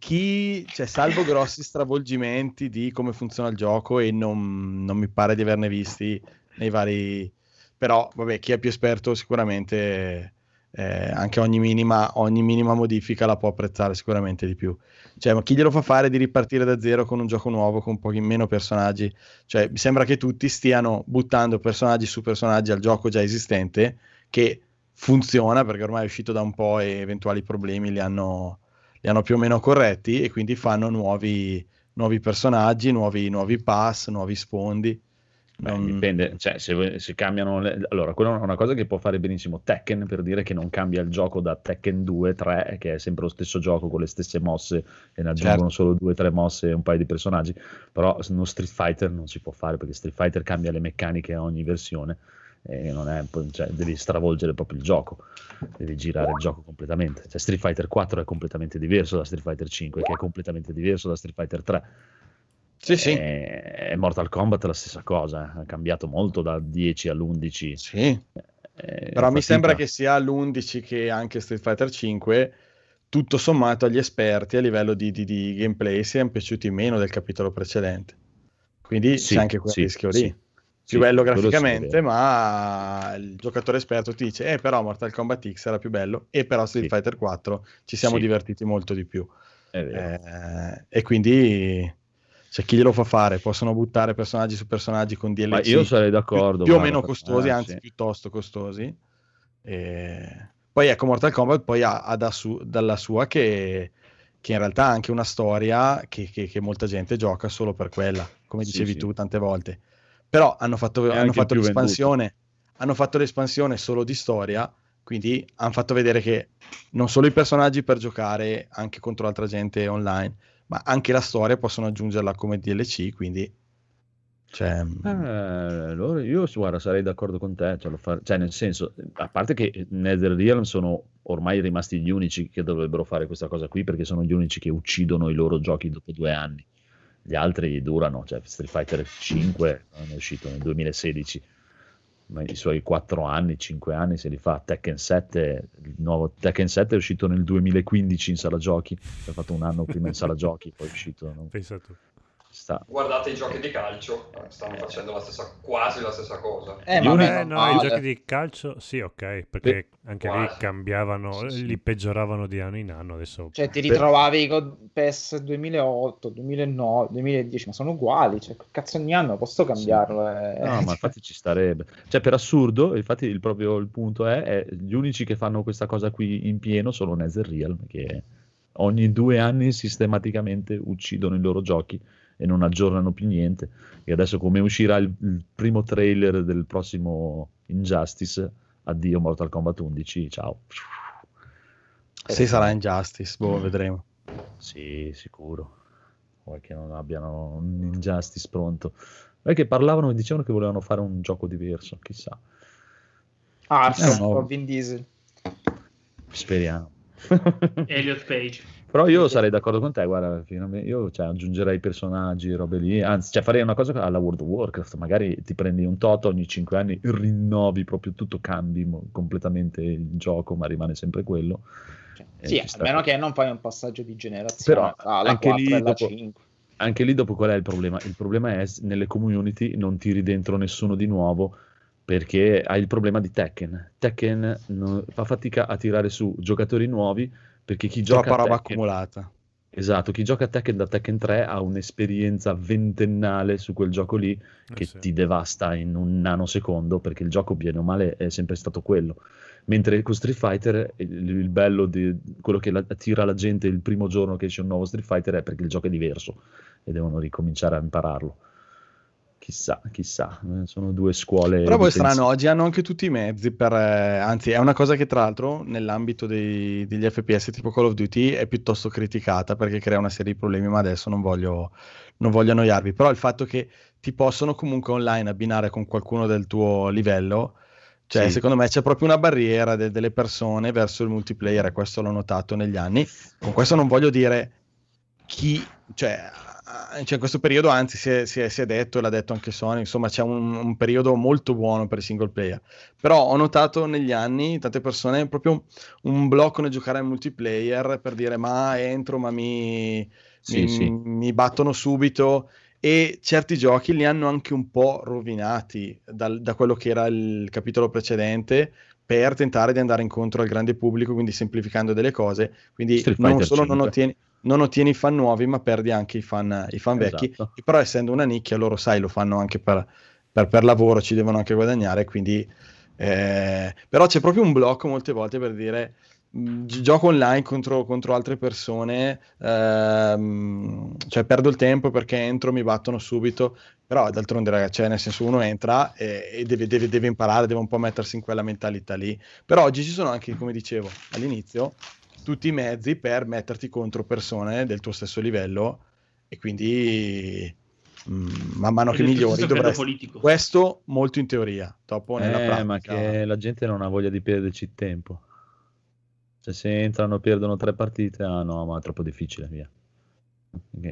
cioè, salvo grossi stravolgimenti di come funziona il gioco, e non mi pare di averne visti nei vari, però vabbè, chi è più esperto sicuramente anche ogni minima modifica la può apprezzare sicuramente di più. Cioè, ma chi glielo fa fare di ripartire da zero con un gioco nuovo, con pochi meno personaggi? Cioè, mi sembra che tutti stiano buttando personaggi su personaggi al gioco già esistente, che funziona perché ormai è uscito da un po' e eventuali problemi li hanno più o meno corretti, e quindi fanno nuovi personaggi, nuovi pass, nuovi sfondi. Beh, dipende, cioè se cambiano allora quella è una cosa che può fare benissimo Tekken, per dire che non cambia il gioco da Tekken 2-3, che è sempre lo stesso gioco con le stesse mosse, e ne aggiungono solo 2-3 mosse e un paio di personaggi. Però uno Street Fighter non si può fare, perché Street Fighter cambia le meccaniche a ogni versione, e non è, cioè, devi stravolgere proprio il gioco, devi girare il gioco completamente. Cioè, Street Fighter 4 è completamente diverso da Street Fighter 5, che è completamente diverso da Street Fighter 3. Sì, sì. E Mortal Kombat è la stessa cosa, ha cambiato molto dal 10 all'11. Sì. Però mi sembra che sia all'11 che anche Street Fighter 5, tutto sommato agli esperti a livello di gameplay, siano piaciuti meno del capitolo precedente. Quindi sì, c'è anche quel rischio lì. Sì. Più bello graficamente, ma il giocatore esperto ti dice però Mortal Kombat X era più bello, e però Street Fighter 4 ci siamo divertiti molto di più. È vero. E quindi... cioè chi glielo fa fare? Possono buttare personaggi su personaggi con DLC. Ma io sarei d'accordo. Più o meno costosi, anzi piuttosto costosi. E... poi ecco, Mortal Kombat poi ha dalla sua che in realtà ha anche una storia che molta gente gioca solo per quella, come dicevi tu tante volte. Però hanno fatto l'espansione, hanno fatto l'espansione solo di storia, quindi hanno fatto vedere che non solo i personaggi per giocare anche contro altra gente online, ma anche la storia possono aggiungerla come DLC, quindi cioè... io guarda, sarei d'accordo con te, cioè nel senso, a parte che NetherRealm sono ormai rimasti gli unici che dovrebbero fare questa cosa qui, perché sono gli unici che uccidono i loro giochi dopo 2 anni, gli altri durano, cioè Street Fighter 5 è uscito nel 2016, ma i suoi 4 anni, 5 anni se li fa. Tekken 7, il nuovo Tekken 7 è uscito nel 2015 in sala giochi, ha fatto un anno prima in sala giochi, poi è uscito, no? Pensa tu. Guardate i giochi di calcio, stanno facendo la stessa, quasi la stessa cosa. I giochi di calcio sì, ok, perché anche quasi. Lì cambiavano, li peggioravano di anno in anno. Adesso cioè ti ritrovavi con PES 2008, 2009, 2010, ma sono uguali, cioè cazzo ogni anno posso cambiarlo. No, ma infatti ci starebbe, cioè per assurdo, infatti il punto è gli unici che fanno questa cosa qui in pieno sono NetherRealm, che ogni 2 anni sistematicamente uccidono i loro giochi e non aggiornano più niente. E adesso, come uscirà il primo trailer del prossimo Injustice, addio Mortal Kombat 11, ciao. Se sarà Injustice, boh, vedremo. Sì, sicuro. Vuoi che non abbiano un Injustice pronto? Perché parlavano e dicevano che volevano fare un gioco diverso, chissà. Ark o Vin Diesel. Speriamo. Elliot Page. Però io sarei d'accordo con te, guarda, io cioè, aggiungerei personaggi, robe lì, anzi cioè, farei una cosa alla World of Warcraft, magari ti prendi un tot, ogni 5 anni rinnovi proprio tutto, cambi completamente il gioco, ma rimane sempre quello. Cioè, sì, almeno che non fai un passaggio di generazione, però alla anche 4 lì, e alla 5. Anche lì dopo qual è il problema? Il problema è nelle community non tiri dentro nessuno di nuovo, perché hai il problema di Tekken fa fatica a tirare su giocatori nuovi, perché chi gioca troppa roba accumulata. Esatto, chi gioca a Tekken da Tekken 3 ha un'esperienza ventennale su quel gioco lì che ti devasta in un nanosecondo, perché il gioco bene o male è sempre stato quello. Mentre con Street Fighter il bello di quello che attira la gente il primo giorno che esce un nuovo Street Fighter è perché il gioco è diverso e devono ricominciare a impararlo. Chissà, chissà, sono due scuole. Però poi è strano, oggi hanno anche tutti i mezzi per, anzi è una cosa che tra l'altro nell'ambito degli FPS tipo Call of Duty è piuttosto criticata perché crea una serie di problemi, ma adesso non voglio annoiarvi, però il fatto che ti possono comunque online abbinare con qualcuno del tuo livello, cioè sì, secondo me c'è proprio una barriera delle persone verso il multiplayer, e questo l'ho notato negli anni. Con questo non voglio dire chi, cioè in questo periodo, anzi si è detto, e l'ha detto anche Sony, insomma c'è un periodo molto buono per i single player, però ho notato negli anni tante persone proprio un blocco nel giocare al multiplayer per dire ma entro, ma mi battono subito, e certi giochi li hanno anche un po' rovinati da quello che era il capitolo precedente, per tentare di andare incontro al grande pubblico, quindi semplificando delle cose, quindi non ottieni i fan nuovi, ma perdi anche i fan vecchi. Esatto. E però essendo una nicchia, loro sai, lo fanno anche per lavoro, ci devono anche guadagnare, quindi però c'è proprio un blocco molte volte per dire gioco online contro altre persone, cioè perdo il tempo perché entro, mi battono subito, però d'altronde ragazzi, cioè, nel senso, uno entra e deve imparare, deve un po' mettersi in quella mentalità lì. Però oggi ci sono anche, come dicevo all'inizio, tutti i mezzi per metterti contro persone del tuo stesso livello, e quindi man mano che migliori dovresti... Questo molto in teoria, dopo nella pratica... Ma che la gente non ha voglia di perderci il tempo, cioè se entrano perdono 3 partite, ah no, ma è troppo difficile, via. Però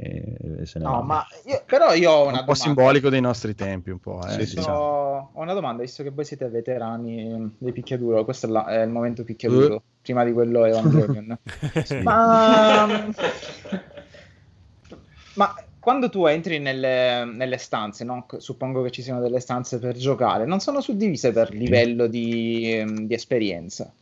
io ho una domanda. Un po' simbolico dei nostri tempi, un po'. Ho una domanda, visto che voi siete veterani dei picchiaduro, questo è il momento picchiaduro, prima di quello Evangelion. Ma quando tu entri nelle stanze, no? Suppongo che ci siano delle stanze per giocare, non sono suddivise per livello di esperienza?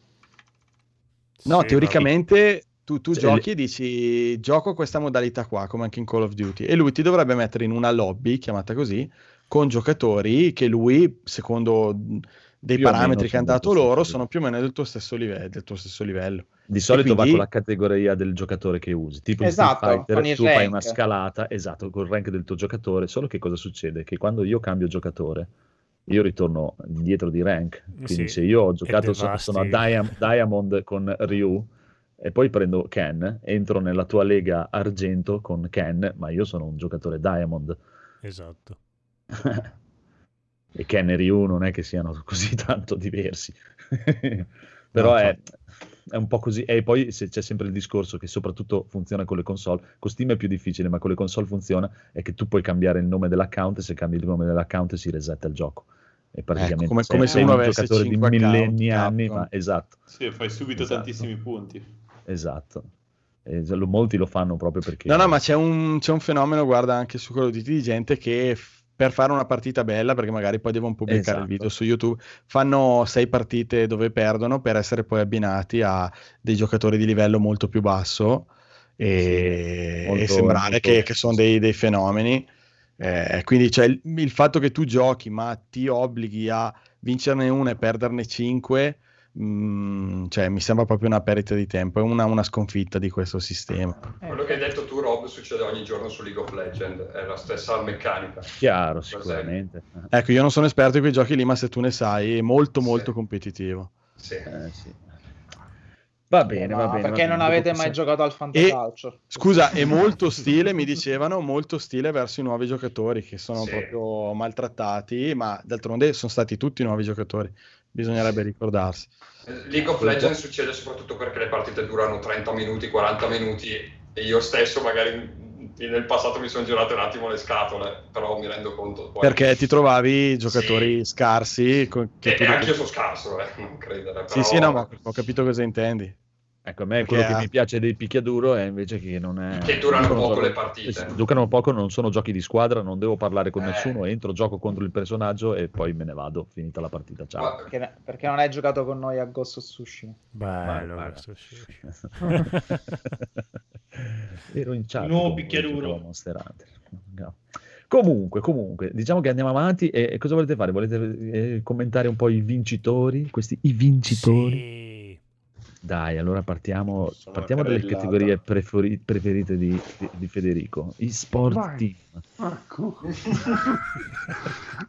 No, sì, teoricamente... Tu giochi e dici gioco questa modalità qua, come anche in Call of Duty, e lui ti dovrebbe mettere in una lobby, chiamata così, con giocatori che lui, secondo dei parametri che hanno dato loro, sono più o meno del tuo stesso livello. Di solito quindi... va con la categoria del giocatore che usi, tipo esatto, in Street Fighter tu rank. Fai una scalata, esatto, col rank del tuo giocatore, solo che cosa succede? Che quando io cambio giocatore, io ritorno indietro di rank, quindi se io ho giocato, sono a Diamond con Ryu, e poi prendo Ken, entro nella tua lega argento con Ken, ma io sono un giocatore Diamond. Esatto. E Ken e Ryu non è che siano così tanto diversi. Però no, è un po' così. E poi c'è sempre il discorso che soprattutto funziona con le console. Con Steam è più difficile, ma con le console funziona, è che tu puoi cambiare il nome dell'account, e se cambi il nome dell'account si resetta il gioco. E praticamente come se uno avesse un giocatore di millenni anni, ma esatto. Sì, fai subito tantissimi punti. Esatto, molti lo fanno proprio perché... No, ma c'è un fenomeno, guarda, anche su Call of Duty, di gente che per fare una partita bella, perché magari poi devono pubblicare il video su YouTube, fanno 6 partite dove perdono per essere poi abbinati a dei giocatori di livello molto più basso e sembrare che sono dei fenomeni. Quindi cioè, il fatto che tu giochi ma ti obblighi a vincerne una e perderne 5... cioè mi sembra proprio una perdita di tempo, è una sconfitta di questo sistema. Quello che hai detto tu, Rob, succede ogni giorno su League of Legends, è la stessa meccanica, chiaro, sicuramente. Ecco, io non sono esperto di quei giochi lì, ma se tu ne sai, è molto molto competitivo. Va bene. Perché non avete mai giocato al fantacalcio? Scusa, è molto ostile, mi dicevano, molto ostile verso i nuovi giocatori che sono proprio maltrattati, ma d'altronde sono stati tutti nuovi giocatori. Bisognerebbe ricordarsi. League of Legends succede soprattutto perché le partite durano 30 minuti, 40 minuti, e io stesso magari nel passato mi sono girato un attimo le scatole, però mi rendo conto poi... Perché ti trovavi giocatori scarsi che tu... anche io sono scarso, non credere, però... Sì, no, ma ho capito cosa intendi. Ecco, a me quello che mi piace dei picchiaduro è invece che non è... Che durano poco le partite. Durano poco, non sono giochi di squadra, non devo parlare con nessuno, entro, gioco contro il personaggio e poi me ne vado, finita la partita, ciao. Perché non hai giocato con noi a Ghost of Tsushima? Bello. Ero in chat. Nuovo picchiaduro. No. Comunque, diciamo che andiamo avanti, e cosa volete fare? Volete commentare un po' i vincitori? Questi, i vincitori? Sì. Dai, allora partiamo dalle categorie preferite di Federico. I sport. Vai. Team. Ecco.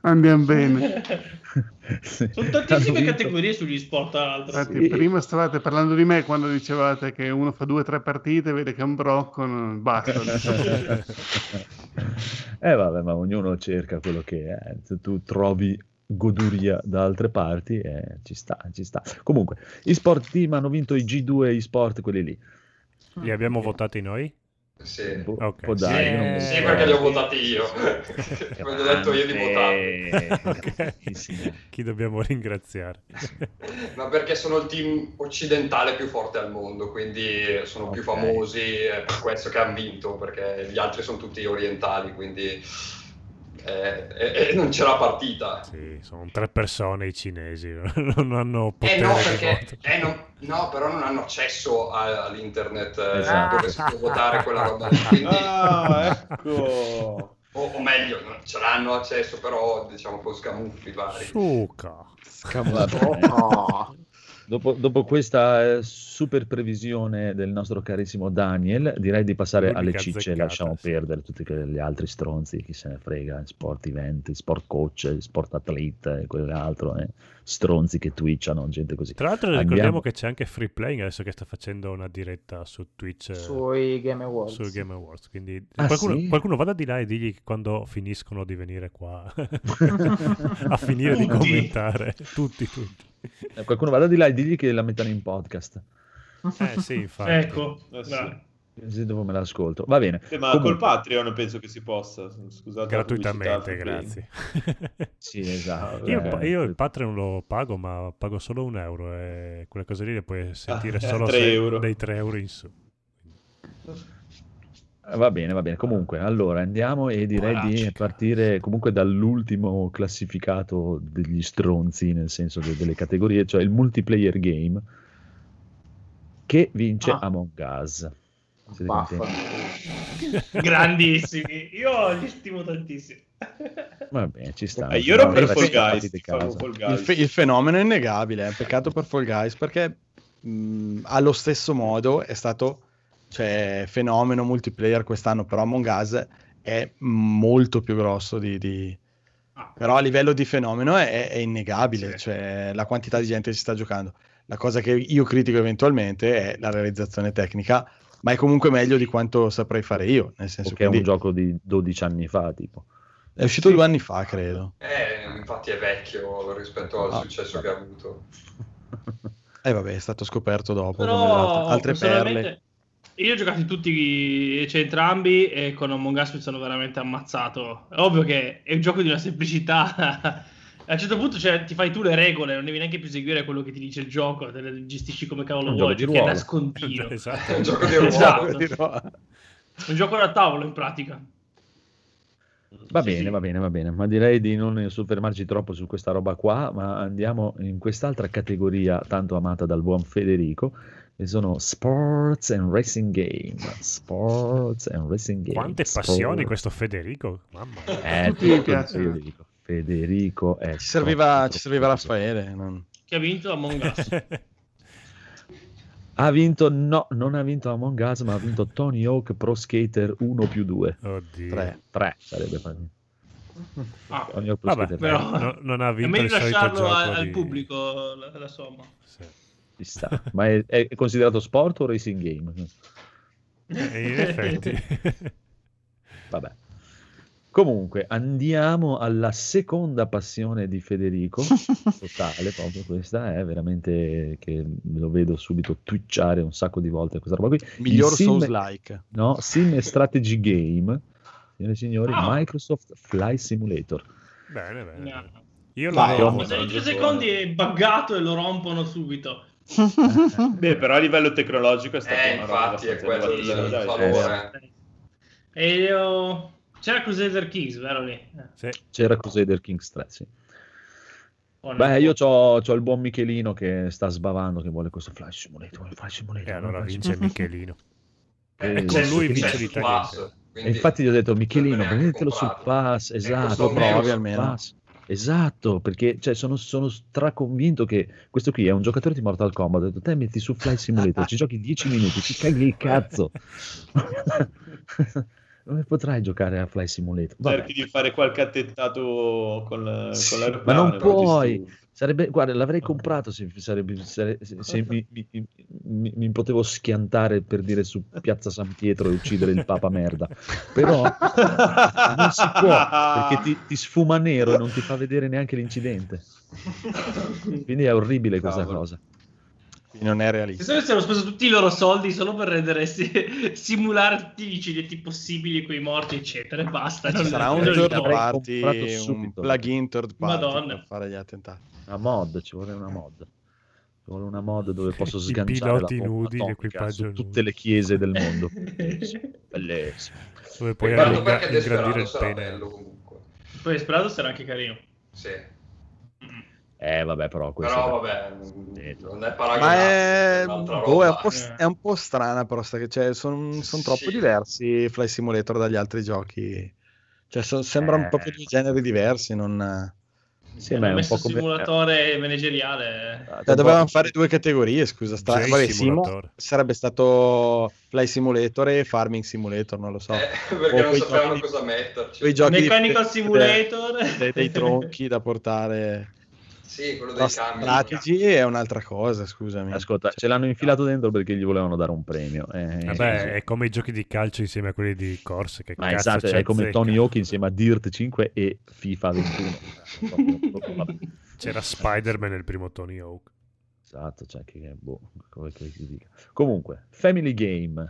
Andiamo bene. Sono tantissime categorie sugli sport. Infatti, sì. Prima stavate parlando di me quando dicevate che uno fa 2 o 3 partite, vede che è un brocco, basta. Vabbè, ma ognuno cerca quello che è. Se tu trovi goduria da altre parti, ci sta. Comunque, i sport team hanno vinto i G2 e i sport, quelli lì. Li abbiamo votati noi? Sì, okay. Sì, perché li ho votati io. Me l'ho detto io di votarli. Okay. Chi dobbiamo ringraziare? Ma perché sono il team occidentale più forte al mondo, quindi sono più famosi, è per questo che hanno vinto, perché gli altri sono tutti orientali, quindi non c'è la partita. Sì, sono 3 persone i cinesi, non hanno potere però non hanno accesso all'internet, esatto, dove si può votare quella roba, quindi ecco. O meglio, non ce l'hanno accesso, però diciamo con scamuffi vari. Dopo questa super previsione del nostro carissimo Daniel, direi di passare alle cicce. Lasciamo perdere tutti gli altri stronzi, chi se ne frega, sport event, sport coach, sport atleta e quell'altro, stronzi che twitchano, gente così. Tra l'altro ricordiamo che c'è anche Free Playing adesso che sta facendo una diretta su Twitch sui Game Awards. Quindi qualcuno vada di là e digli quando finiscono di venire qua a finire di commentare. Tutti. Qualcuno vada di là e digli che la mettano in podcast. Sì, infatti. Ecco, sì. Dopo me l'ascolto. Va bene. Ma comunque, col Patreon penso che si possa. Scusate, gratuitamente, grazie. Sì, esatto. Io il Patreon lo pago, ma pago solo €1 e quelle cose lì le puoi sentire solo dai €3 in su. Va bene. Comunque, allora andiamo e direi di partire comunque dall'ultimo classificato degli stronzi, nel senso delle categorie, cioè il multiplayer game, che vince Among Us. Grandissimi, io li stimo tantissimo. Va bene, ci sta. Io ero per Fall Guys, il fenomeno è innegabile, è peccato per Fall Guys perché allo stesso modo è stato, cioè, fenomeno multiplayer quest'anno, però Among Us è molto più grosso però a livello di fenomeno è innegabile, sì. Cioè la quantità di gente che ci sta giocando. La cosa che io critico eventualmente è la realizzazione tecnica, ma è comunque meglio di quanto saprei fare io, nel senso che è un gioco di 12 anni fa, tipo. È uscito 2 anni fa, credo. Infatti è vecchio rispetto al successo che ha avuto. È stato scoperto dopo, però, altre perle. Io ho giocato tutti, cioè entrambi, e con Among Us mi sono veramente ammazzato. È ovvio che è un gioco di una semplicità. A un certo punto, cioè, ti fai tu le regole, non devi neanche più seguire quello che ti dice il gioco, te le gestisci come cavolo vuoi, perché è nascondino. Esatto. È un gioco di ruolo. Esatto. Un gioco da tavolo, in pratica. Va bene, ma direi di non soffermarci troppo su questa roba qua, ma andiamo in quest'altra categoria tanto amata dal buon Federico. Sono sports and racing game. Quante passioni questo Federico, mamma mia. Federico è ci serviva Raffaele, che ha vinto Among Us. Non ha vinto Among Us, ma ha vinto Tony Hawk Pro Skater 1+2. Oddio. 3 sarebbe fatto. Tony Hawk Pro Skater 3. Però, non ha vinto, è meglio lasciarlo al pubblico la somma. Sì. Sta. Ma è considerato sport o racing game? In effetti. Vabbè. Comunque andiamo alla seconda passione di Federico, totale, proprio questa è veramente che lo vedo subito twitchare un sacco di volte questa roba qui. Miglior Souls-like. No, sim e strategy game. Signore e signori, Microsoft Flight Simulator. Bene. No. Io lo 3 secondi è buggato e lo rompono subito. Beh, però a livello tecnologico è stato una roba, infatti, è quello il favore. E io c'era Crusader Kings, vero lì? Sì. C'era Crusader Kings 3, sì. Io c'ho il buon Michelino che sta sbavando, che vuole questo Flash Simulator. E allora vince Michelino. E con lui vince l'Italia. Infatti gli ho detto, Michelino, prendetelo sul pass, esatto, provi almeno. Esatto, perché cioè, sono straconvinto che questo qui è un giocatore di Mortal Kombat, ho detto, te metti su Flight Simulator, ci giochi 10 minuti, ci caghi il cazzo. Non potrai giocare a Flight Simulator. Vabbè. Cerchi di fare qualche attentato con l'aeroplano. Ma non puoi. Sarebbe, guarda, l'avrei comprato se mi potevo schiantare per dire su Piazza San Pietro e uccidere il Papa merda. Però non si può, perché ti sfuma nero e non ti fa vedere neanche l'incidente. Quindi è orribile questa cosa. Non è realista. Se sono speso tutti i loro soldi solo per rendere simulare tutti gli incidenti possibili, quei morti, eccetera, e basta. Ci sarà un third party, un plugin third party. Madonna. Per fare gli attentati. Una mod, ci vuole una mod. Ci vuole una mod dove posso sganciare la bomba nudi, atomica su tutte le chiese del mondo. Bellissimo. Dove puoi ingrandire il pene. Poi Desperado sarà anche carino. Sì. Vabbè, però questo non è paragonabile. Ma è un po' strana, però cioè, sono troppo diversi Flight Simulator dagli altri giochi. Cioè, sembrano proprio di generi diversi. Non sì, ma è un po' come simulatore manageriale. Cioè, dovevamo fare due categorie. Scusa, sarebbe stato Flight Simulator e Farming Simulator. Non lo so, perché non sapevano cosa metterci. Mechanical Simulator dei tronchi da portare. Sì, quello dei cambi. Strategi è un'altra cosa, scusami. Ascolta, ce l'hanno infilato dentro perché gli volevano dare un premio. Vabbè, è come i giochi di calcio insieme a quelli di corse. Che ma esatto, è come Tony Hawk insieme a Dirt 5 e FIFA 21. C'era Spider-Man nel primo Tony Hawk. Esatto, cioè che come si dica. Comunque, Family Game.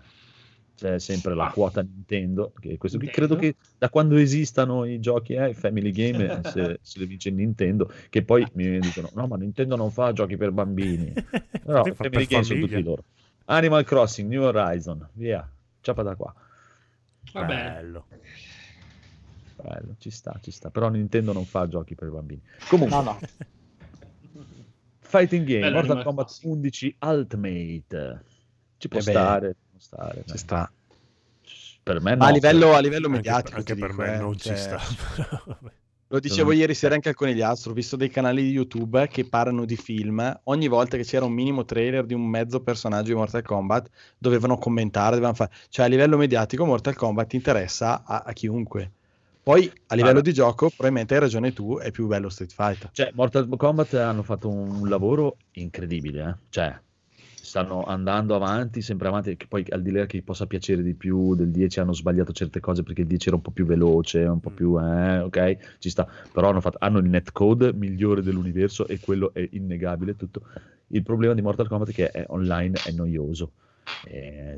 C'è sempre la quota Nintendo, che questo qui credo che da quando esistano i giochi Family Game se le vince Nintendo, che poi mi dicono no, ma Nintendo non fa giochi per bambini, però no, Family Game sono tutti loro. Animal Crossing New Horizon, via, ciapa da qua. Bello, ci sta, però Nintendo non fa giochi per bambini. Comunque no. Fighting Game, bello, Mortal Kombat 11 Ultimate ci può stare, ci sta. Per me no, a livello mediatico anche per me non ci sta. Lo dicevo ieri sera anche al Conigliastro, ho visto dei canali di YouTube che parlano di film, ogni volta che c'era un minimo trailer di un mezzo personaggio di Mortal Kombat dovevano commentare, dovevano fare, cioè a livello mediatico Mortal Kombat interessa a chiunque. Poi a livello di gioco probabilmente hai ragione tu, è più bello Street Fighter. Cioè Mortal Kombat hanno fatto un lavoro incredibile, cioè stanno andando avanti, sempre avanti, che poi al di là che possa piacere di più del 10 hanno sbagliato certe cose perché il 10 era un po' più veloce, un po' più ok, ci sta, però hanno il netcode migliore dell'universo e quello è innegabile tutto. Il problema di Mortal Kombat è che è online, è noioso. È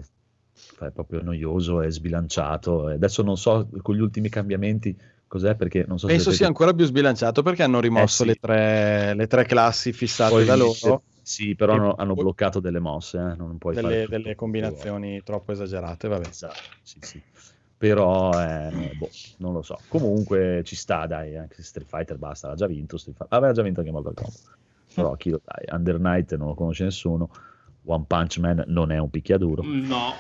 proprio noioso, è sbilanciato. Adesso non so con gli ultimi cambiamenti cos'è, perché non so. Penso sia ancora più sbilanciato perché hanno rimosso le tre classi fissate poi da loro. Sì, però hanno bloccato delle mosse, non puoi fare delle combinazioni troppo esagerate, vabbè. Esatto, sì. Però non lo so. Comunque ci sta, dai, anche se Street Fighter basta, l'ha già vinto Street Fighter. Aveva già vinto anche Mortal Kombat. Però chi lo dai? Under Night non lo conosce nessuno. One Punch Man non è un picchiaduro. No.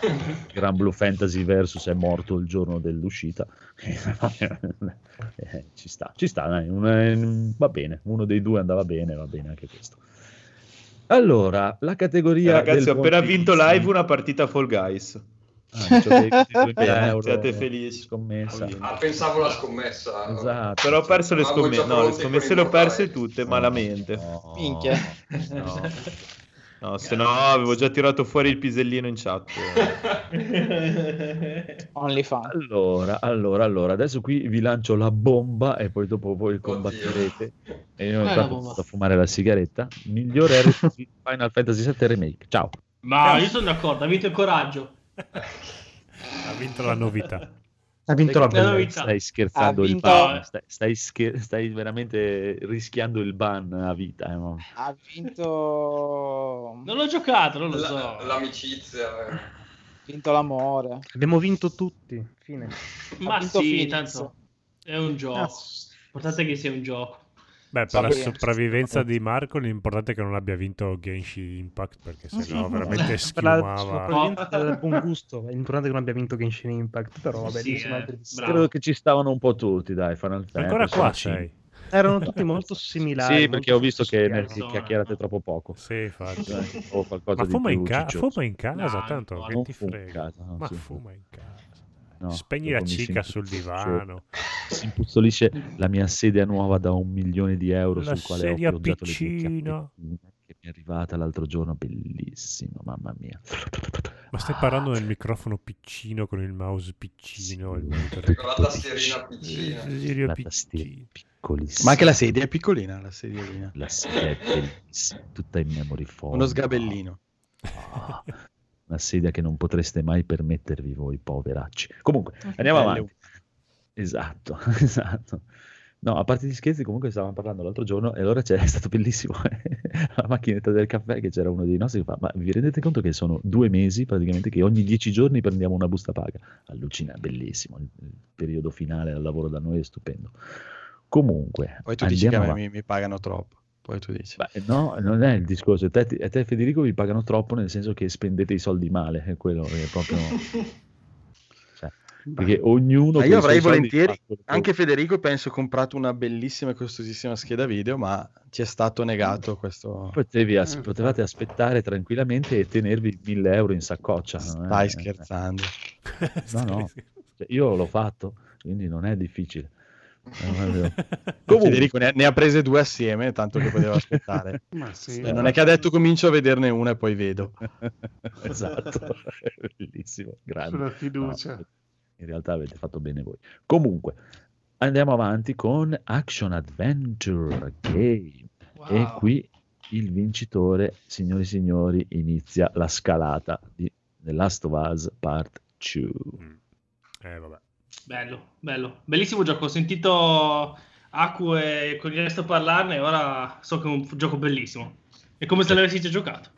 Gran Blue Fantasy Versus è morto il giorno dell'uscita. Ci sta, dai. Va bene, uno dei due andava bene, va bene anche questo. Allora, la categoria ragazzi, ho appena vinto live una partita Fall Guys. Siete felici? Scommessa. Pensavo la scommessa. Esatto. Allora. Però ho perso le scommesse. No, le scommesse le ho perse tutte malamente. Minchia. No, se no avevo già tirato fuori il pisellino in chat. Allora, adesso qui vi lancio la bomba e poi dopo voi combatterete. E io intanto vado a fumare la sigaretta. Migliore RPG Final Fantasy VII Remake. Ciao. Ma io sono d'accordo, ha vinto il coraggio. Ha vinto la novità. Ha vinto la novità. Stai scherzando, il ban. Stai veramente rischiando il ban a vita. No? Ha vinto. Non l'ho giocato, non lo so. L'amicizia. Ha vinto l'amore. Abbiamo vinto tutti. Fine. Ma sì, Phoenix. Tanto è un gioco. L'importante è che sia un gioco. Beh, per la sopravvivenza di Marco l'importante è che non abbia vinto Genshin Impact, perché sennò veramente schiumava. Per buon gusto, l'importante è che non abbia vinto Genshin Impact, però vabbè, credo che ci stavano un po' tutti, dai, Final Fantasy. Ancora qua sei. erano tutti molto similari. Sì, perché ho visto che chiacchierate troppo poco. Sì, infatti. O qualcosa ma fuma, di più, fuma in casa, no, tanto no, che ti frega. Casa, no, ma sì, fuma in casa. No, spegni la cica sul divano. Si impuzzolisce la mia sedia nuova da 1 milione di euro la sul quale ho appoggiato le piccine che mi è arrivata l'altro giorno, bellissimo, mamma mia. Ma stai parlando del microfono piccino con il mouse piccino, sì, il monitor con la tastierina piccina. La tastiera piccolissima. Ma anche la sedia è piccolina, la sediolina. La sedia è bellissima, tutta in memory foam. Uno sgabellino. Oh. Una sedia che non potreste mai permettervi voi poveracci. Comunque, andiamo avanti. Esatto, esatto. No, a parte gli scherzi, comunque stavamo parlando l'altro giorno e allora è stato bellissimo la macchinetta del caffè, che c'era uno dei nostri che fa: ma vi rendete conto che sono 2 mesi praticamente che ogni 10 giorni prendiamo una busta paga? Allucina, bellissimo. Il periodo finale al lavoro da noi è stupendo. Comunque, poi tu dici che mi pagano troppo. Poi tu dici. Beh, no, non è il discorso. A te Federico vi pagano troppo, nel senso che spendete i soldi male, è quello che è proprio cioè, perché ognuno. Io avrei volentieri, anche Federico penso, comprato una bellissima e costosissima scheda video, ma ci è stato negato questo. Potevate aspettare tranquillamente e tenervi 1.000 euro in saccoccia. Stai scherzando. No, no, cioè, io l'ho fatto, quindi non è difficile. Comunque. Federico ne ha prese 2 assieme, tanto che poteva aspettare. Ma sì, non è che ha detto comincio a vederne una e poi vedo. Esatto, bellissimo, grande. Sulla fiducia. No, in realtà avete fatto bene voi. Comunque andiamo avanti con Action Adventure Game. Wow. E qui il vincitore, signori e signori, inizia la scalata di The Last of Us Part 2. Vabbè. Bello, bellissimo gioco. Ho sentito Aku e con il resto parlarne e ora so che è un gioco bellissimo. È come se l'avessi già giocato.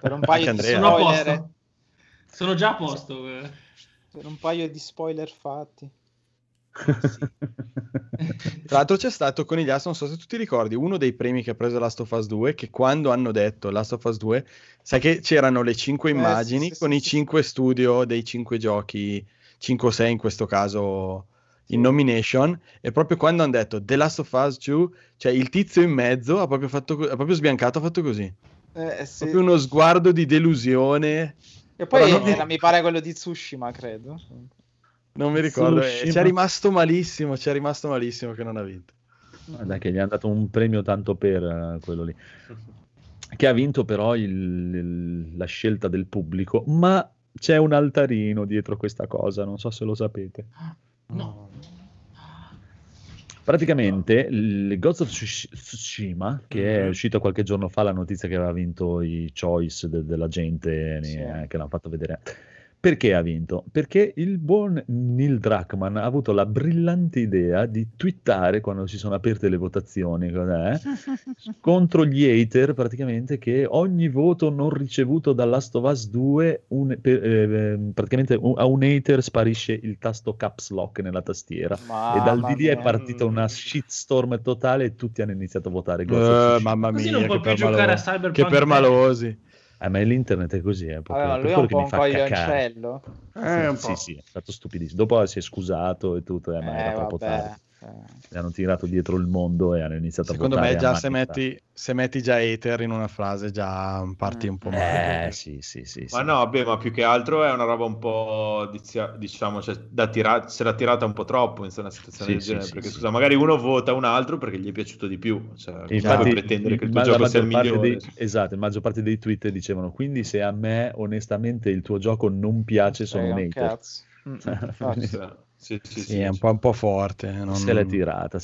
Per un paio di spoiler. Sono già a posto. Per un paio di spoiler fatti. Sì. Tra l'altro c'è stato con gli altri, non so se tu ti ricordi, uno dei premi che ha preso Last of Us 2, che quando hanno detto Last of Us 2, sai che c'erano le 5 immagini con i 5 studio dei 5 giochi, 5 o 6 in questo caso, in nomination, e proprio quando hanno detto The Last of Us 2, cioè il tizio in mezzo ha proprio sbiancato, ha fatto così, proprio uno sguardo di delusione, e poi mi pare quello di Tsushima, credo. Non mi ricordo, ci è rimasto malissimo che non ha vinto. Guarda che gli hanno dato un premio tanto per quello lì. Che ha vinto però la scelta del pubblico, ma c'è un altarino dietro questa cosa, non so se lo sapete. No. Praticamente il Ghost of Tsushima, che è uscito qualche giorno fa la notizia che aveva vinto i choice della gente, che l'hanno fatto vedere. Perché ha vinto? Perché il buon Neil Druckmann ha avuto la brillante idea di twittare, quando si sono aperte le votazioni, contro gli hater, praticamente, che ogni voto non ricevuto da Last of Us 2, praticamente a un hater sparisce il tasto caps lock nella tastiera. Mamma e dal di lì è partita una shitstorm totale e tutti hanno iniziato a votare. Mamma mia, così non può più giocare a Cyberpunk. Che permalosi. Ma l'internet è così, è proprio allora, lui è un po' un coglioncello. Sì, è stato stupidissimo. Dopo si è scusato e tutto, ma era troppo tardi. E hanno tirato dietro il mondo e hanno iniziato a votare. Secondo me già se metti già hater in una frase già parti un po' male. Sì. Ma no, vabbè, ma più che altro è una roba un po', diciamo, cioè, se l'ha tirata un po' troppo in una situazione del genere, perché scusa, magari uno vota un altro perché gli è piaciuto di più, cioè, infatti pretendere che il tuo gioco sia il migliore. Esatto, la maggior parte dei tweet dicevano: quindi se a me onestamente il tuo gioco non piace sono un hater. Cazzo. Sì, è un po' forte. Non... Se l'è tirata.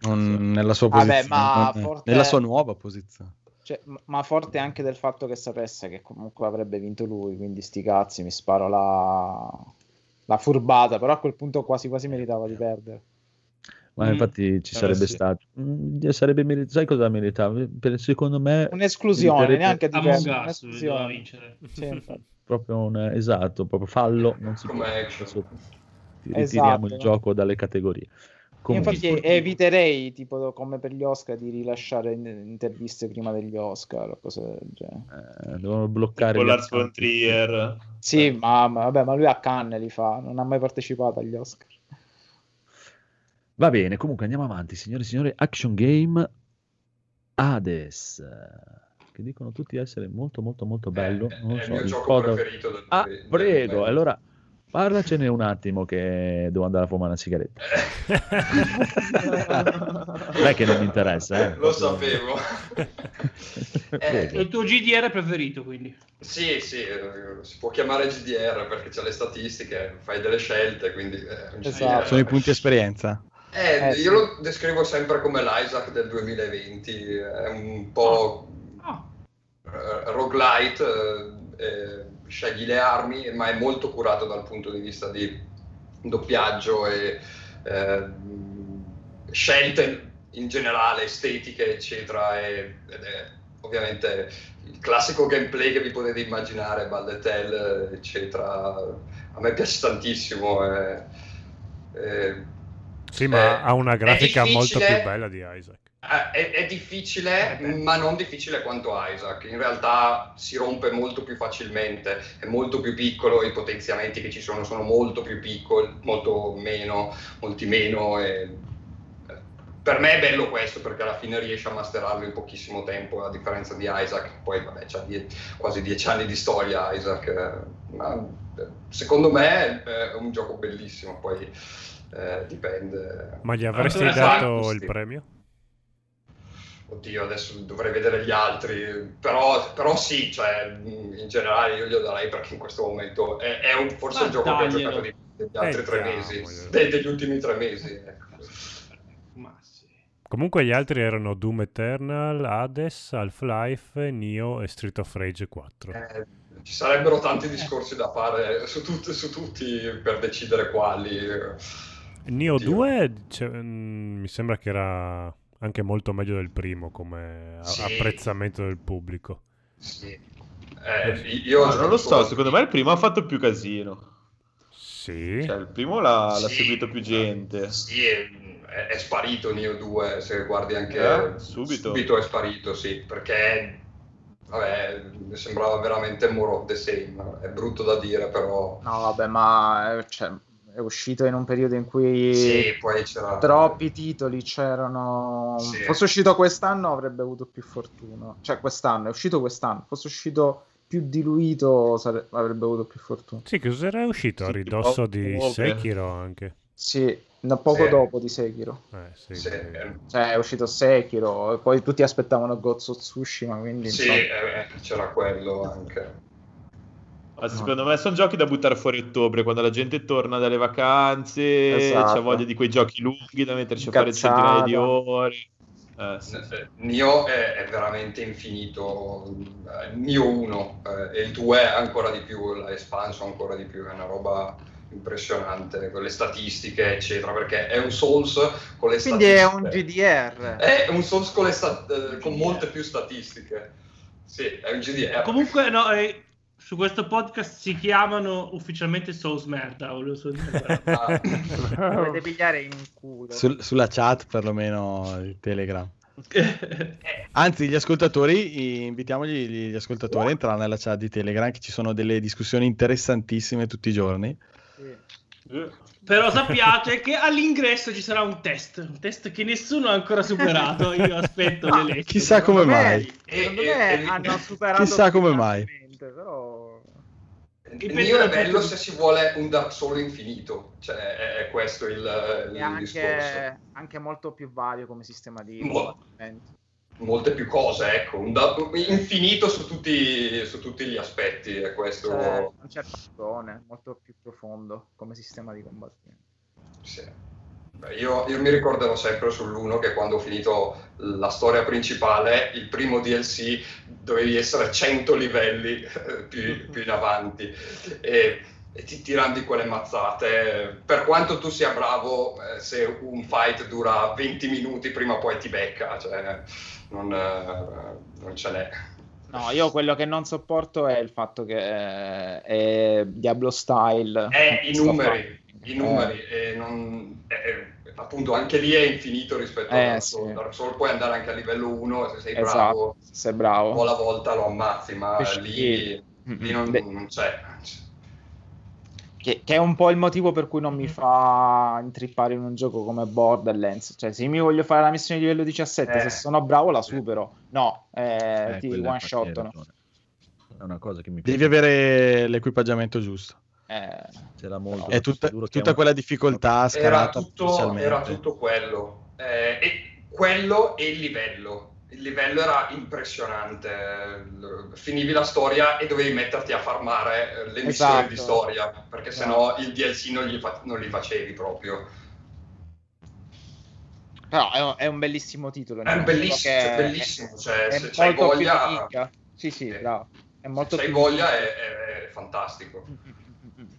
Non nella sua posizione. Vabbè, forte... Nella sua nuova posizione. Cioè, ma forte anche del fatto che sapesse che comunque avrebbe vinto lui, quindi sti cazzi, mi sparo la furbata, però a quel punto quasi meritava di perdere. Ma infatti ci sarebbe stato... Sarebbe sai cosa meritava? Secondo me... Un'esclusione, neanche di perdere. Un'esclusione. Vincere. Sì, proprio proprio fallo. Non si può... Ritiriamo il gioco dalle categorie. Infatti eviterei, tipo come per gli Oscar, di rilasciare interviste prima degli Oscar o cose del genere. Devono bloccare l'Ars von Trier. Sì, ma lui a Cannes li fa, non ha mai partecipato agli Oscar. Va bene, comunque andiamo avanti, signore e signori. Action game Hades, che dicono tutti essere molto molto molto bello. Non so, il mio gioco preferito del... Ah, prego, allora parlacene un attimo che devo andare a fumare una sigaretta. Non è che non mi interessa, lo sapevo. Il tuo GDR preferito, quindi? Sì, sì, si può chiamare GDR perché c'è le statistiche, fai delle scelte, quindi esatto. Sono i punti esperienza. Io sì, lo descrivo sempre come l'Isaac del 2020, è un po' roguelite, scegli le armi, ma è molto curato dal punto di vista di doppiaggio e scelte in generale, estetiche eccetera, ed è ovviamente il classico gameplay che vi potete immaginare, balletel eccetera. A me piace tantissimo, sì, ma ha una grafica molto più bella di Isaac. È difficile, ma non difficile quanto Isaac. In realtà si rompe molto più facilmente, è molto più piccolo, i potenziamenti che ci sono molto più piccoli, molti meno. E per me è bello questo, perché alla fine riesce a masterarlo in pochissimo tempo, a differenza di Isaac. Poi vabbè, c'ha quasi 10 anni di storia Isaac, ma secondo me è un gioco bellissimo. Poi dipende. Ma gli avresti dato il premio? Oddio, adesso dovrei vedere gli altri, però sì, cioè in generale io glielo darei, perché in questo momento forse il gioco che ho giocato degli altri 3 mesi, degli ultimi 3 mesi, ecco. Ma sì. Comunque gli altri erano Doom Eternal, Hades, Half-Life, Nioh e Street of Rage 4. Ci sarebbero tanti discorsi da fare su tutti per decidere quali. Nioh 2 mi sembra che era anche molto meglio del primo come apprezzamento del pubblico. Sì. Io non lo so, secondo me il primo ha fatto più casino. Sì. Cioè, il primo l'ha seguito più gente. Sì, è sparito Nioh 2, se guardi anche subito è sparito, sì, perché vabbè, mi sembrava veramente more of the same. È brutto da dire, però. No, vabbè, ma cioè, è uscito in un periodo in cui poi c'era troppi titoli, c'erano. Sì. Fosse uscito quest'anno avrebbe avuto più fortuna. Cioè quest'anno, è uscito quest'anno, fosse uscito più diluito avrebbe avuto più fortuna. Sì, che era uscito a ridosso di Sekiro anche. Sì, poco dopo di Sekiro. Cioè è uscito Sekiro e poi tutti aspettavano Ghost of Tsushima, quindi sì, c'era quello anche. Ma secondo me sono giochi da buttare fuori ottobre, quando la gente torna dalle vacanze, c'ha voglia di quei giochi lunghi da metterci a fare centinaia di ore. Nioh è veramente infinito. Nioh 1 e il 2 ancora di più, l'ha espanso ancora di più, è una roba impressionante con le statistiche eccetera, perché è un Souls con le quindi statistiche. È un GDR, è un Souls con, con molte più statistiche. Sì, è un GDR. Comunque no, su questo podcast si chiamano ufficialmente Souls merda, volevo solo dire. Dovete pigliare in culo. Sulla chat perlomeno di Telegram. Anzi, gli ascoltatori, invitiamogli gli ascoltatori a entrare nella chat di Telegram, che ci sono delle discussioni interessantissime tutti i giorni. Però sappiate che all'ingresso ci sarà un test che nessuno ha ancora superato. Io aspetto le leggi. Chissà come mai. Hanno superato. Chissà come mai. Però Nioh è bello se si vuole un Dark Souls infinito, cioè è questo il anche, discorso. Anche molto più vario come sistema di molte più cose, ecco, un infinito su tutti gli aspetti, è questo. Non c'è paragone, molto più profondo come sistema di combattimento. Sì. Io mi ricorderò sempre sull'1 che quando ho finito la storia principale, il primo DLC, dovevi essere 100 livelli più in avanti e ti tirano di quelle mazzate. Per quanto tu sia bravo, se un fight dura 20 minuti prima o poi ti becca, cioè non ce n'è. No, io quello che non sopporto è il fatto che è Diablo style. I numeri, appunto anche lì è infinito rispetto a Dark Souls. Sì. Dark Souls puoi andare anche a livello 1, se sei bravo, un po' alla volta lo ammazzi, ma lì non c'è. Che è un po' il motivo per cui non mi fa intrippare in un gioco come Borderlands. Cioè, se mi voglio fare la missione di livello 17, se sono bravo la supero. No, ti one shot. No. È una cosa che mi piace. Devi avere l'equipaggiamento giusto. C'era molto. No, è tutta quella difficoltà. Era tutto quello. E il livello. Il livello era impressionante. Finivi la storia e dovevi metterti a farmare le missioni di storia, perché sennò il DLC non li facevi proprio. Però è un bellissimo titolo. È un bellissimo. Cioè, se c'hai voglia, è molto. Se c'hai voglia è fantastico.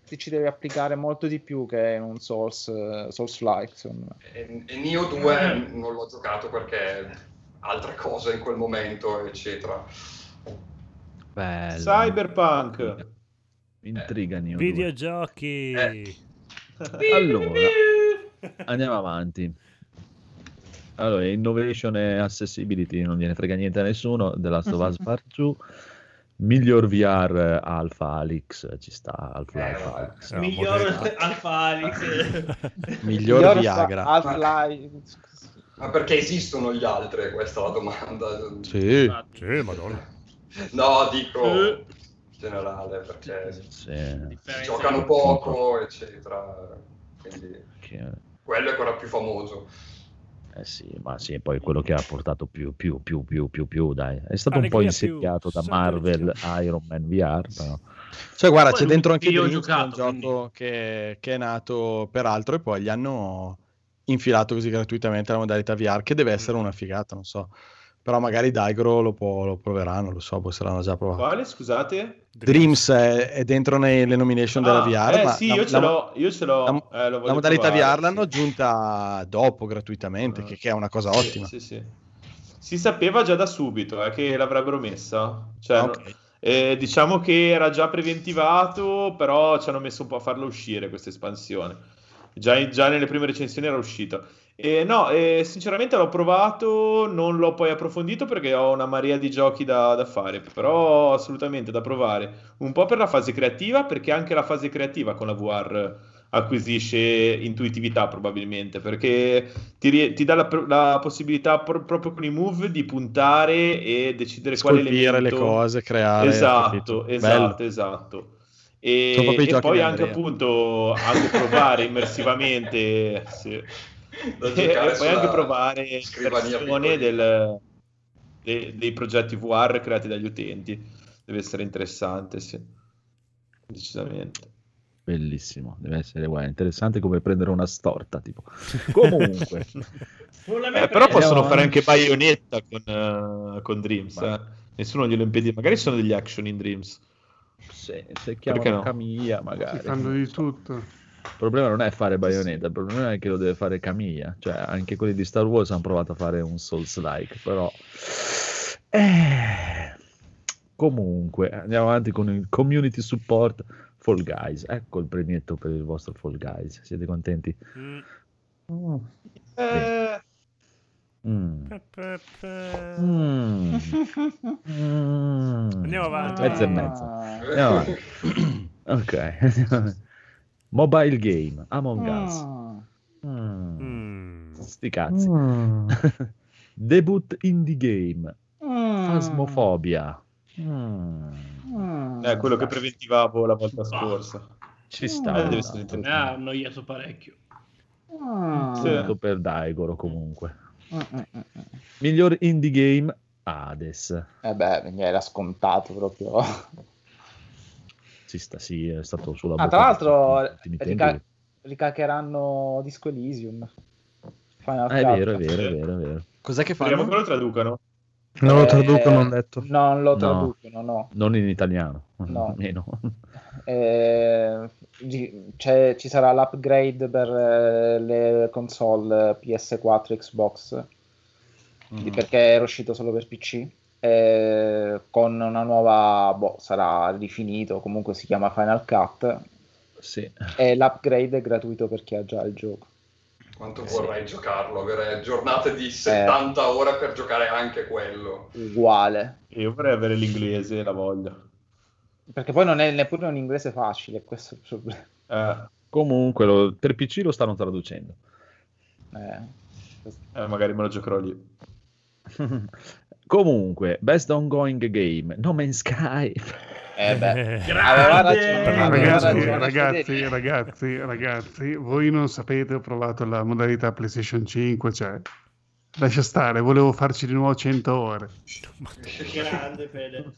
Ti ci devi applicare molto di più che in un Souls-like. E Nioh 2 non l'ho giocato perché altre cose in quel momento, eccetera. Bello. Cyberpunk. Intriga. Videogiochi. Allora, andiamo avanti. Allora, innovation e accessibility, non gliene frega niente a nessuno. The Last of Us Part 2. Miglior VR Alpha Alyx, ci sta. Alpha Alyx. Miglior Alpha Alyx. Miglior Viagra. Alpha Alyx. Ma perché esistono gli altri? Questa è la domanda. Sì, madonna. No, dico in generale, perché giocano poco, eccetera. Quindi quello è ancora più famoso. Poi quello che ha portato più, dai. È stato un po' insecchiato da Marvel Iron Man VR, però. Cioè, guarda, c'è dentro anche Dreams, un gioco che è nato peraltro e poi gli hanno infilato così gratuitamente la modalità VR, che deve essere una figata, non so. Però magari Daigoro lo proverà, non lo so, se l'hanno già provato. Quale, scusate? Dreams è dentro nelle nomination della VR. Ma sì, io ce l'ho. La modalità provare, VR l'hanno aggiunta dopo, gratuitamente, che è una cosa ottima. Sì. Si sapeva già da subito che l'avrebbero messa. Cioè, diciamo che era già preventivato, però ci hanno messo un po' a farla uscire questa espansione. Già nelle prime recensioni era uscita. Sinceramente l'ho provato, non l'ho poi approfondito perché ho una marea di giochi da fare, però assolutamente da provare, un po' per la fase creativa, perché anche la fase creativa con la VR acquisisce intuitività probabilmente, perché ti dà la possibilità proprio con i move di puntare e decidere quale elemento, le cose, creare. Esatto. E poi anche appunto anche provare immersivamente e poi anche provare l'espressione dei progetti VR creati dagli utenti. Deve essere interessante, decisamente bellissimo. Deve essere interessante come prendere una storta, tipo. Comunque però possono fare anche Bayonetta con Dreams, nessuno glielo impedì. Magari sono degli action in Dreams. Se chiamano Camilla, magari fanno di tutto. Il problema non è fare Bayonetta, il problema è che lo deve fare Camilla. Cioè, anche quelli di Star Wars hanno provato a fare un Souls-like, però comunque andiamo avanti con il community support Fall Guys. Ecco il premietto per il vostro Fall Guys. Siete contenti? Andiamo avanti. Mezzo e mezzo. Andiamo avanti. Ok. Mobile game Among Us. Sti cazzi. Debut indie game Phasmophobia. È quello che preventivavo la volta scorsa. Ci sta. Mi ha annoiato parecchio. Tutto per Daigoro comunque. Miglior indie game Hades. Mi era scontato proprio. Sì, è stato sulla bocca. Tra l'altro ricaccheranno Disco Elysium. È vero. Cos'è che fanno? Speriamo che lo traducano. Non lo traducono, hanno detto. No, non lo traducono, no. Non in italiano, no. Meno. Ci sarà l'upgrade per le console PS4 Xbox, perché era uscito solo per PC, con una nuova, sarà rifinito, comunque si chiama Final Cut, e l'upgrade è gratuito per chi ha già il gioco. Quanto vorrei giocarlo, avere giornate di 70 ore per giocare anche quello. Uguale. Io vorrei avere l'inglese, la voglio. Perché poi non è neppure un inglese facile, questo è il problema. Comunque per PC lo stanno traducendo. Magari me lo giocherò lì. Comunque, best ongoing game, No Man's Sky. Ragazzi, voi non sapete, ho provato la modalità PlayStation 5, cioè lascia stare, volevo farci di nuovo 100 ore. Grande Fede.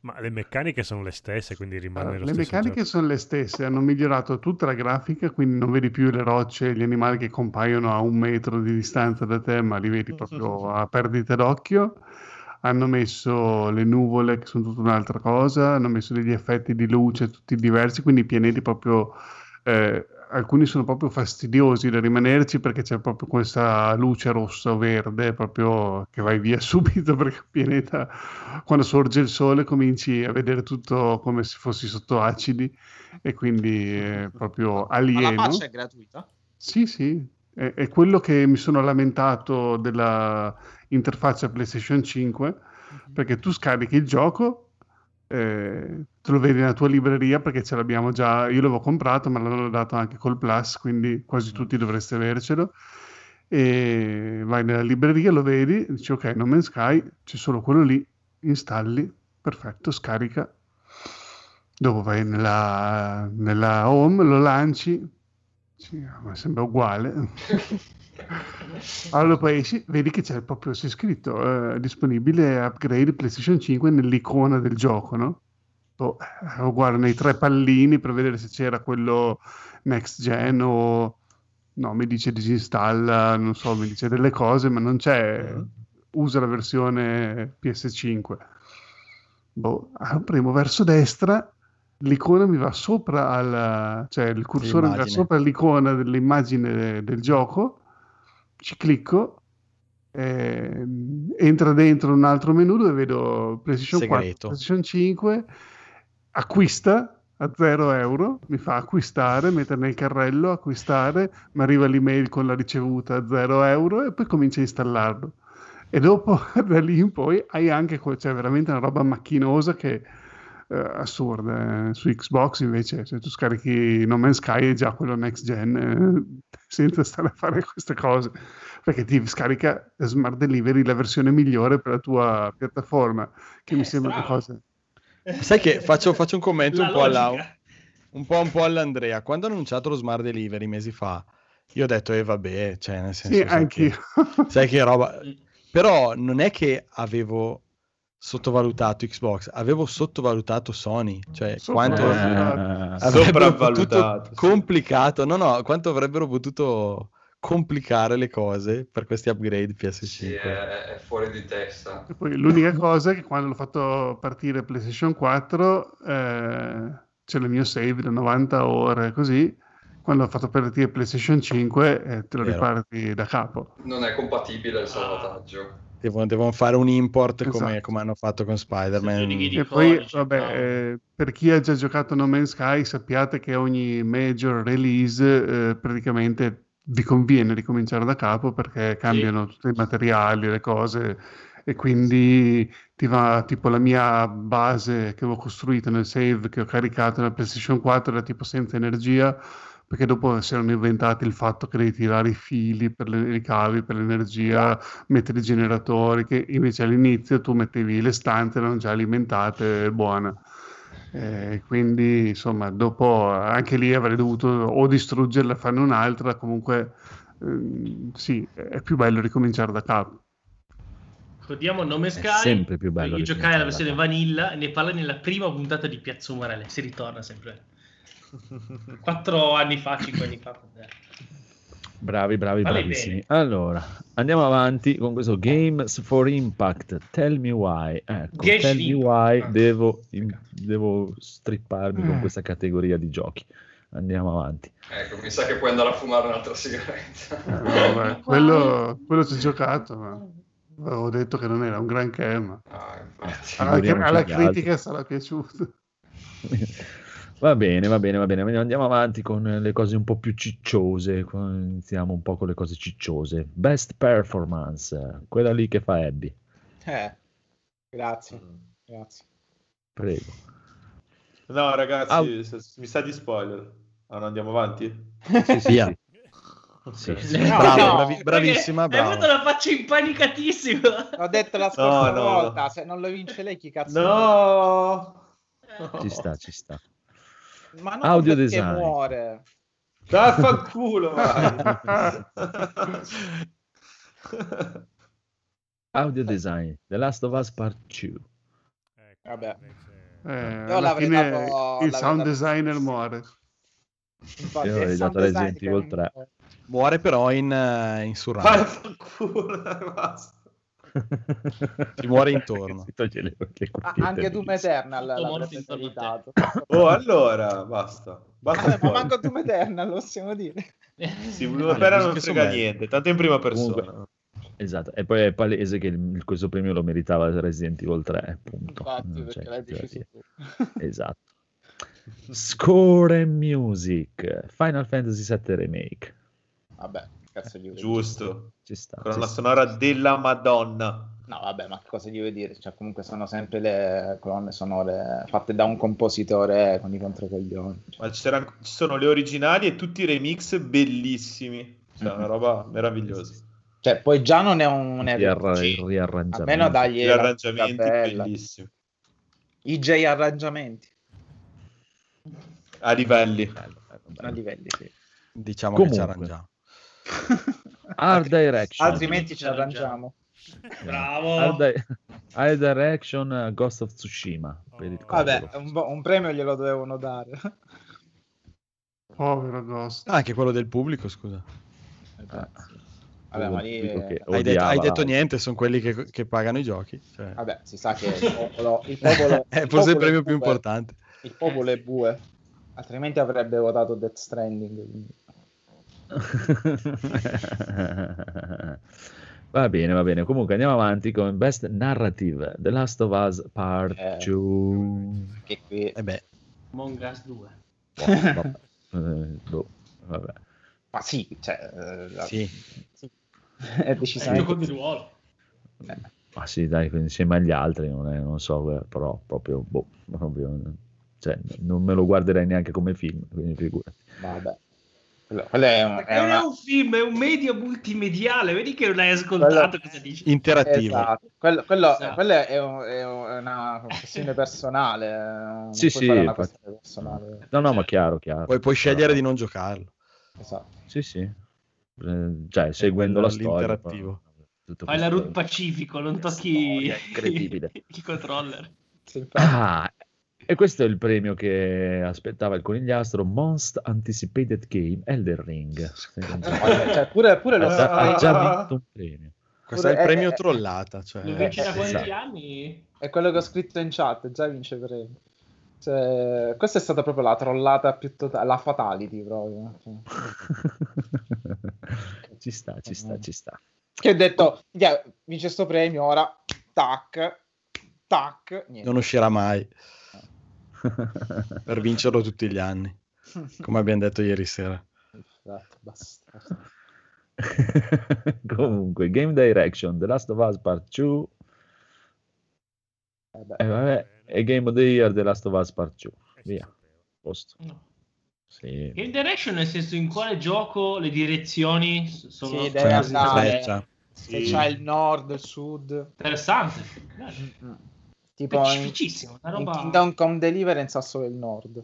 Ma le meccaniche sono le stesse, quindi rimane allora, lo stesso. Le meccaniche sono le stesse, hanno migliorato tutta la grafica, quindi non vedi più le rocce e gli animali che compaiono a 1 metro di distanza da te, ma li vedi proprio a perdita d'occhio. Hanno messo le nuvole, che sono tutta un'altra cosa, hanno messo degli effetti di luce tutti diversi, quindi i pianeti proprio... alcuni sono proprio fastidiosi da rimanerci perché c'è proprio questa luce rossa o verde proprio che vai via subito, perché il pianeta quando sorge il sole cominci a vedere tutto come se fossi sotto acidi e quindi è proprio alieno. Ma la pace è gratuita? Sì, è quello che mi sono lamentato della interfaccia PlayStation 5 perché tu scarichi il gioco, te lo vedi nella tua libreria perché ce l'abbiamo già, io l'avevo comprato ma l'hanno dato anche col Plus, quindi quasi tutti dovreste avercelo, e vai nella libreria, lo vedi, dici ok, No Man's Sky, c'è solo quello lì, installi, perfetto, scarica, dopo vai nella home, lo lanci, ma sembra uguale. Allora poi vedi che c'è proprio, c'è scritto disponibile upgrade PlayStation 5 nell'icona del gioco, no? Lo guardo nei 3 pallini per vedere se c'era quello next gen o no, mi dice disinstalla, non so, mi dice delle cose ma non c'è, usa la versione PS5. Premo verso destra, l'icona mi va sopra cioè il cursore mi va sopra l'icona dell'immagine del gioco, ci clicco, entra dentro un altro menu dove vedo PlayStation Segreto. 4, PlayStation 5, acquista a 0 euro, mi fa acquistare, mettere nel carrello, acquistare, mi arriva l'email con la ricevuta a 0 euro e poi comincia a installarlo e dopo da lì in poi hai anche cioè veramente una roba macchinosa che assurda. Su Xbox invece se tu scarichi No Man's Sky è già quello next gen, senza stare a fare queste cose perché ti scarica Smart Delivery, la versione migliore per la tua piattaforma, che mi sembra una cosa. Sai che faccio un commento un po' all'Andrea, quando hanno annunciato lo Smart Delivery mesi fa io ho detto vabbè, cioè nel senso sì, sai che roba, però non è che avevo sottovalutato Xbox, avevo sottovalutato Sony, cioè quanto avrebbero potuto complicato, quanto avrebbero potuto complicare le cose per questi upgrade PS5. Sì, è fuori di testa. E poi l'unica cosa è che quando l'ho fatto partire PlayStation 4 c'è il mio save da 90 ore così, quando ho fatto partire PlayStation 5 te lo riparti da capo. Non è compatibile il salvataggio. Devono fare un import come hanno fatto con Spider-Man. E poi, per chi ha già giocato No Man's Sky, sappiate che ogni major release praticamente vi conviene ricominciare da capo perché cambiano tutti i materiali, le cose, e quindi ti va, tipo la mia base che avevo costruito nel save che ho caricato nella PlayStation 4 era tipo senza energia, perché dopo si erano inventati il fatto che devi tirare i fili per i ricavi, per l'energia, mettere i generatori, che invece all'inizio tu mettevi le stanze, erano già alimentate, buona. Quindi insomma dopo anche lì avrei dovuto o distruggerla, farne un'altra, comunque sì, è più bello ricominciare da capo. Ricordiamo No Man's Sky, sempre più bello. Io giocai alla versione vanilla e ne parlai nella prima puntata di Piazza Umarelle, si ritorna sempre 5 anni fa. Bravi, bravissimi. Allora, andiamo avanti con questo Games for Impact. Tell me why. Ecco, Tell me why devo stripparmi con questa categoria di giochi. Andiamo avanti. Ecco, mi sa che puoi andare a fumare un'altra sigaretta. Vabbè, quello ci ho giocato, ma avevo detto che non era un granché, ma alla critica sarà piaciuto. Va bene, andiamo avanti con le cose un po' più cicciose, iniziamo un po' con le cose cicciose. Best performance, quella lì che fa Abby. Grazie. Prego. No, ragazzi, mi sa di spoiler. Allora andiamo avanti? Sì, sì. Yeah. Sì. No, bravo, no, bravissima, brava. Hai avuto la faccia impanicatissima. Ho detto la scorsa volta, se non lo vince lei chi cazzo? No. Ci sta. Ma non audio design. Muore. Vaffanculo. Audio design, The Last of Us Part 2. Vabbè. Il sound designer muore. Infatti, io ho dato Resident Evil 3. Muore però in surround. Ti muore intorno. Anche Doom Eternal l'hanno evitato. Allora, basta ma manco Doom Eternal, lo possiamo dire. Sì, non frega niente, tanto in prima persona. Comunque, esatto, e poi è palese che questo premio lo meritava Resident Evil 3, punto. Infatti, perché l'hai deciso tu. Esatto. Score and Music, Final Fantasy VII Remake. Vabbè, cazzo gli vuoi giusto dire? Ci sta, con la sonora della Madonna. No, vabbè, ma che cosa gli vuoi dire? Cioè, comunque sono sempre le colonne sonore fatte da un compositore con i controcoglioni. Ma ci sono le originali e tutti i remix bellissimi. Cioè, una roba meravigliosa. Cioè, poi già non è un riarrangiamento. Almeno dagli riarrangiamenti bellissimi. I riarrangiamenti. A livelli, sì. Diciamo comunque, che ci arrangiamo. Art Direction, altrimenti ci arrangiamo. Bravo. Art Direction, Ghost of Tsushima. Vabbè, un premio glielo dovevano dare. Povero Ghost. Anche quello del pubblico, scusa. Vabbè, ma lì hai detto niente, sono quelli che pagano i giochi. Cioè. Vabbè, si sa che il popolo è forse il premio più importante. Il popolo è bue, altrimenti avrebbe votato Death Stranding. Quindi. Va bene. Comunque andiamo avanti con Best Narrative, The Last of Us Part 2. Che qui Among Us 2. Vabbè. Ma sì, cioè sì. È decisamente il gioco di ruolo. Ma sì, dai, insieme agli altri non so, però proprio cioè, non me lo guarderei neanche come film, quindi figurati. Vabbè. Quello è un film, è un media multimediale, vedi che non hai ascoltato cosa dici? Interattivo. Esatto. Quello è una questione personale. Sì, una questione personale. No, ma chiaro. Puoi scegliere di non giocarlo. Esatto. Sì. Cioè, seguendo la storia. Interattivo. Fai la route Pacifico, non tocchi i controller. E questo è il premio che aspettava il conigliastro, Most Anticipated Game, Elden Ring. Cioè, pure lo ha già vinto un premio. Questo è il premio trollata. Cioè. Lo vince da quanti anni? È quello che ho scritto in chat, già vince premio. Cioè, questa è stata proprio la trollata più totale, la fatality proprio. Ci sta. Che ho detto, vince sto premio, ora tac, niente. Non uscirà mai. Per vincerlo tutti gli anni, come abbiamo detto ieri sera. Comunque, Game Direction, The Last of Us Part 2 e Game of the Year, The Last of Us Part 2. Via. Posto. No. Sì. Game Direction nel senso in quale gioco le direzioni sono freccia. Se c'è il nord, il sud. Interessante. Tipo in Kingdom Come Deliverance ha solo il nord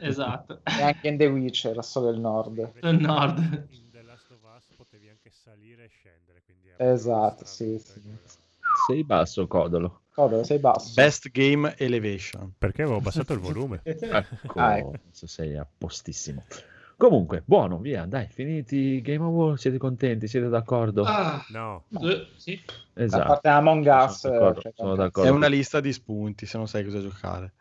esatto, e anche in The Witcher ha solo il nord. In The Last of Us potevi anche salire e scendere, quindi esatto, sì. Sei basso Codolo, sei basso. Best Game Elevation, perché avevo abbassato il volume. Ecco, sei a postissimo. Comunque, buono, via, dai, finiti Game Award, siete contenti, siete d'accordo? No. Sì. Esatto. A parte Among Us, sono d'accordo. È una lista di spunti, se non sai cosa giocare.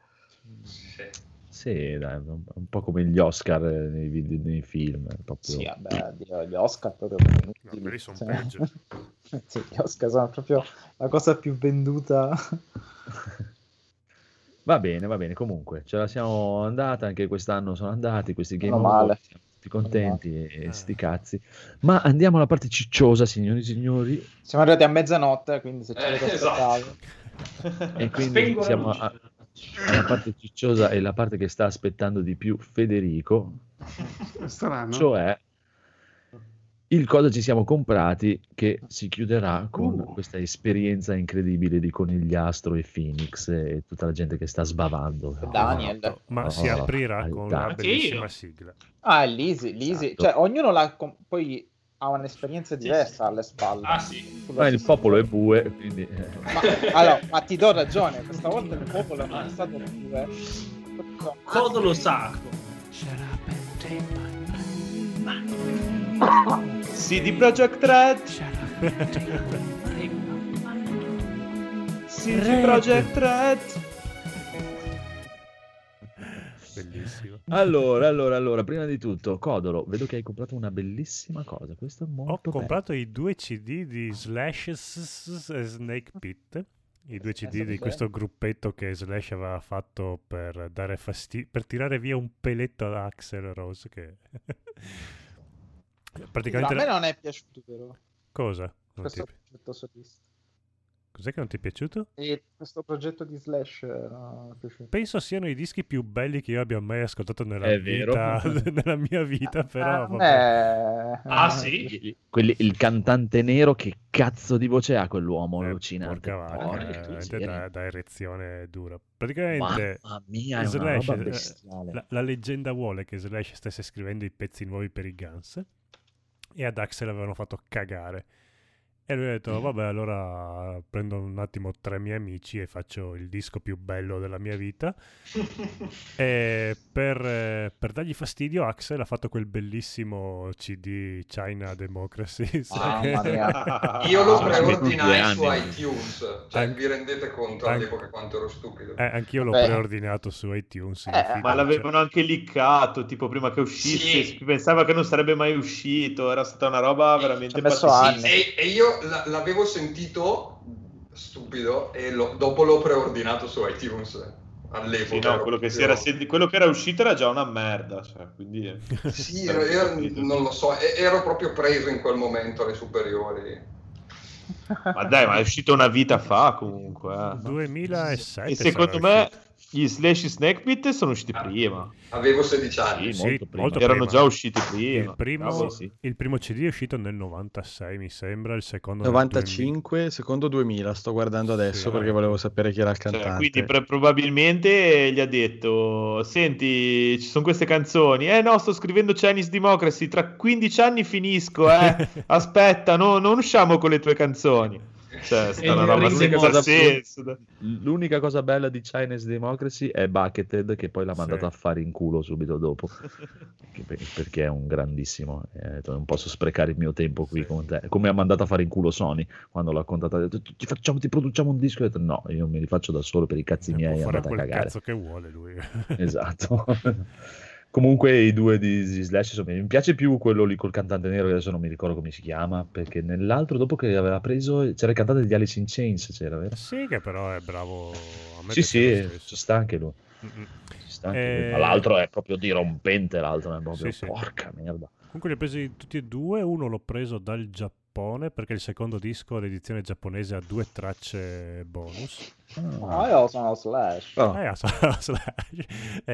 Sì, dai, un po' come gli Oscar nei video, nei film. Proprio. Sì, vabbè, gli Oscar proprio... No, quelli sono peggio. Sì, gli Oscar sono proprio la cosa più venduta... Va bene, comunque ce la siamo andata, anche quest'anno sono andati questi Game Awards, siamo tutti contenti e sti cazzi. Ma andiamo alla parte cicciosa, signori e signori. Siamo arrivati a mezzanotte, quindi se c'è questo caso. E quindi siamo la parte cicciosa è la parte che sta aspettando di più Federico. Strano. Cioè il cosa ci siamo comprati, che si chiuderà con questa esperienza incredibile di Conigliastro e Phoenix e tutta la gente che sta sbavando. Daniel. Oh, ma si aprirà con una bellissima sigla. Ah, Lisi. Esatto. Cioè ognuno la poi ha un'esperienza diversa alle spalle. Ah sì. Ma il popolo è bue, quindi... Ma ti do ragione, questa volta il popolo non è stato bue. Codolo sacco. Sarà per te. CD Projekt Red, CD Projekt Red. Bellissimo. Allora, prima di tutto, Codolo, vedo che hai comprato una bellissima cosa. Questo è molto bello. Ho comprato i 2 CD di Slash e Snake Pit. I 2 CD di questo gruppetto che Slash aveva fatto per dare fastidio, per tirare via un peletto ad Axel Rose che... praticamente... No, a me non è piaciuto, però. Cosa? Non questo progetto solista. Cos'è che non ti è piaciuto? E questo progetto di Slash non è piaciuto. Penso siano i dischi più belli che io abbia mai ascoltato nella mia vita, però vabbè. Ah sì? Il cantante nero, che cazzo di voce ha quell'uomo, allucinante. Da erezione dura. Praticamente mamma mia, Slash, è una roba bestiale. La leggenda vuole che Slash stesse scrivendo i pezzi nuovi per i Guns e ad Axel avevano fatto cagare. E lui ha detto, vabbè, allora prendo un attimo 3 miei amici e faccio il disco più bello della mia vita. E per dargli fastidio, Axel ha fatto quel bellissimo CD China Democracy. Io lo preordinai su iTunes. Cioè, vi rendete conto all'epoca quanto ero stupido? Anch'io l'ho preordinato su iTunes. Ma l'avevano anche leakato, tipo prima che uscisse. Sì. Pensava che non sarebbe mai uscito. Era stata una roba veramente pazzesca. E io l'avevo sentito stupido e dopo l'ho preordinato su iTunes all'epoca. Sì, no, quello che era uscito era già una merda, cioè, quindi... Sì, io non lo so, ero proprio preso in quel momento alle superiori. Ma dai, ma è uscito una vita fa comunque. 2007. E secondo me gli Slash Snake Pit sono usciti prima. Avevo 16 anni. Sì, molto prima. Erano già usciti prima. Il primo CD è uscito nel 96, mi sembra. Il secondo 95, nel 2000. Secondo 2000. Sto guardando adesso perché volevo sapere chi era il cantante. Cioè, quindi probabilmente gli ha detto: senti, ci sono queste canzoni. No, sto scrivendo Chinese Democracy. Tra 15 anni finisco. Aspetta, non usciamo con le tue canzoni. Cioè, l'unica cosa bella di Chinese Democracy è Buckethead, che poi l'ha mandato a fare in culo subito dopo perché è un grandissimo, non posso sprecare il mio tempo qui con te, come ha mandato a fare in culo Sony quando l'ha contattato, ha detto ti produciamo un disco, e ho detto no, io mi rifaccio da solo per i cazzi miei, andate a cagare, cazzo che vuole lui. Esatto. Comunque i 2 di Slash, insomma, mi piace più quello lì col cantante nero, che adesso non mi ricordo come si chiama, perché nell'altro, dopo che aveva preso, c'era il cantante di Alice in Chains, c'era, vero? Sì, che però è bravo. A me ci sta anche lui. L'altro è proprio dirompente, l'altro è proprio porca merda. Comunque li ho presi tutti e 2, uno l'ho preso dal Giappone, perché il secondo disco, l'edizione giapponese, ha 2 tracce bonus. Io sono Slash.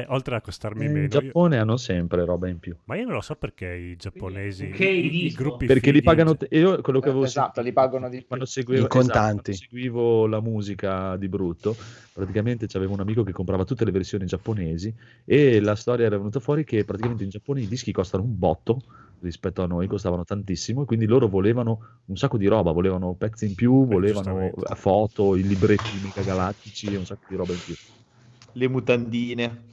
Oltre a costarmi meno. In Giappone hanno sempre roba in più. Ma io non lo so perché i giapponesi, i gruppi, perché li pagano. Io quello che avevo li pagano di più. Quando seguivo i contanti. Seguivo la musica di brutto. Praticamente c'avevo un amico che comprava tutte le versioni giapponesi e la storia era venuta fuori che praticamente in Giappone i dischi costano un botto rispetto a noi, costavano tantissimo, e quindi loro volevano un sacco di roba, volevano pezzi in più, volevano foto, i libretti mica galattici e un sacco di roba in più. Le mutandine.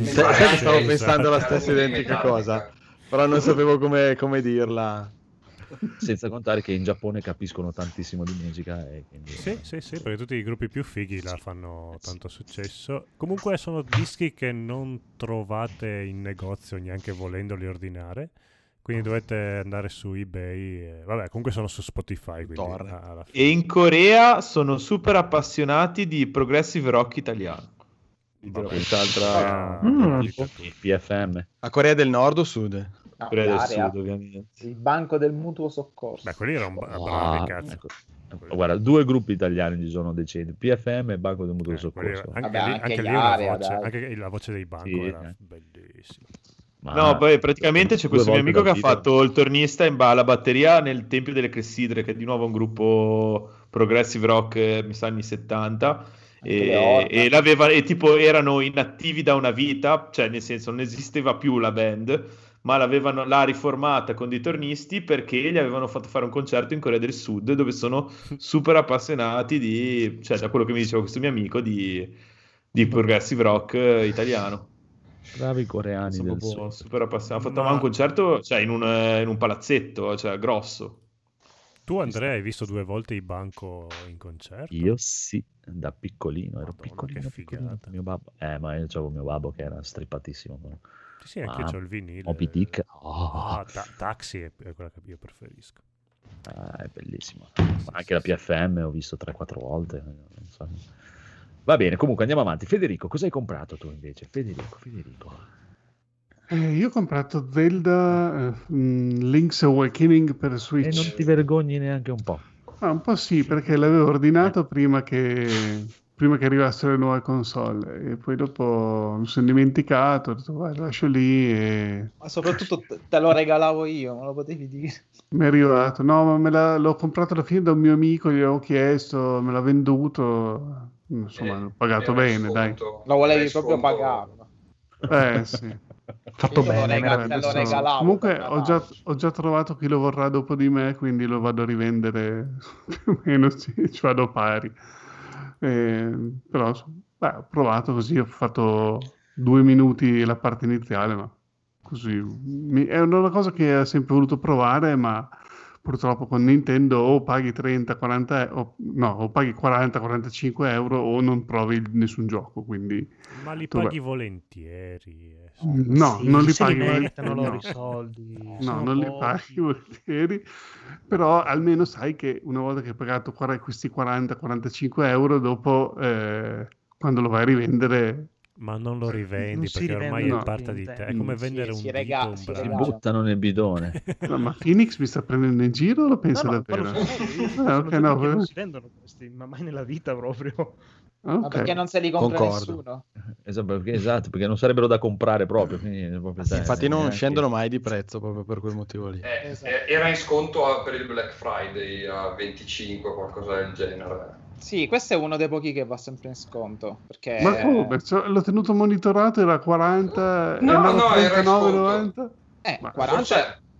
Stavo pensando la stessa identica cosa, però non sapevo come dirla. Senza contare che in Giappone capiscono tantissimo di musica. Sì, perché tutti i gruppi più fighi la fanno tanto successo. Comunque sono dischi che non trovate in negozio neanche volendoli ordinare, quindi dovete andare su eBay vabbè, comunque sono su Spotify, quindi, e in Corea sono super appassionati di progressive rock italiano. PFM a Corea del Nord o Sud? Corea del Sud, ovviamente. Il banco del mutuo soccorso. Quelli erano bravi, cazzo. Guarda, due gruppi italiani ci sono decenti, PFM e Banco del Mutuo Soccorso. Anche lì una voce, anche la voce dei Banco, sì, era bellissima. Ma no, poi praticamente c'è questo mio amico che ha fatto il tornista in la batteria nel Tempio delle Cressidre, che è di nuovo un gruppo progressive rock, mi sa anni 70, e l'aveva, e tipo erano inattivi da una vita, cioè nel senso non esisteva più la band, ma l'avevano, l'ha riformata con dei tornisti perché gli avevano fatto fare un concerto in Corea del Sud, dove sono super appassionati di, cioè da quello che mi diceva questo mio amico, di progressive rock italiano. Bravi coreani del Sud. Super appassionati. Hanno fatto un concerto, cioè in un palazzetto, cioè grosso. Tu, Andrea, hai visto due volte i Banco in concerto? Io sì, da piccolino. Madonna, ero piccolino. Mio babbo. Ma io c'avevo mio babbo che era strippatissimo. Sì, anche io c'ho il vinile. Moby Dick. Taxi è quella che io preferisco. È bellissimo. Anche la PFM ho visto 3-4 volte. Non so. Va bene, comunque andiamo avanti. Federico, cosa hai comprato tu invece? Federico. Io ho comprato Zelda Link's Awakening per Switch. E non ti vergogni neanche un po'? Ma un po' sì, perché l'avevo ordinato prima che arrivassero le nuove console, e poi dopo mi sono dimenticato, ho detto vai, lascio lì e... Ma soprattutto te lo regalavo io, non lo potevi dire. Mi è arrivato, no, ma l'ho comprato alla fine da un mio amico, gli avevo chiesto, me l'ha venduto, insomma l'ho pagato bene, dai. Lo volevi proprio pagarlo. Sì. Fatto bene, lo comunque ho già trovato chi lo vorrà dopo di me, quindi lo vado a rivendere più o meno, ci vado pari. Però ho provato così, ho fatto 2 minuti la parte iniziale, ma così è una cosa che ho sempre voluto provare, ma purtroppo con Nintendo o paghi 30-40 o paghi 40-45 euro o non provi nessun gioco, quindi ma li paghi volentieri, no, sì, non li paghi volentieri, loro i soldi, no, non li paghi volentieri, però almeno sai che una volta che hai pagato questi 40-45 euro, dopo quando lo vai a rivendere, ma non lo rivendi, perché ormai è parte di te, è come vendere un braccio, buttano nel bidone. No, ma Phoenix mi sta prendendo in giro, lo pensa davvero? Non si vendono questi, ma mai nella vita proprio. Okay. Ma perché non se li compra nessuno? Esatto, perché non sarebbero da comprare proprio, quindi infatti non scendono mai di prezzo proprio per quel motivo lì. Esatto. Era in sconto per il Black Friday a 25, qualcosa del genere. Sì, questo è uno dei pochi che va sempre in sconto, perché... Ma come? L'ho tenuto monitorato, era 40... No, era in sconto.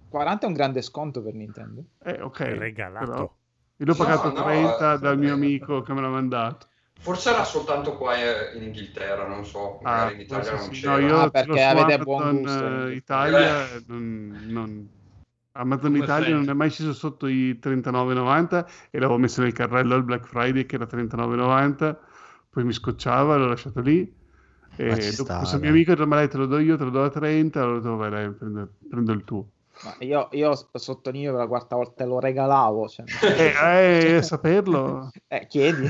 40 è un grande sconto per Nintendo. Ok. Regalato. Però... Io l'ho pagato 30 dal mio amico che me l'ha mandato. Forse era soltanto qua in Inghilterra, non so, magari in Italia non c'era. No, perché avete buon gusto. Italia non... Amazon Italia non è mai sceso sotto i 39,90 e l'avevo messo nel carrello al Black Friday che era 39,90, poi mi scocciava, l'ho lasciato lì, e dopo questo mio amico te lo do io, te lo do a 30, allora detto, vai, dai, prendo il tuo. Ma io sottolineo per la quarta volta, lo regalavo, cioè. Saperlo chiedi,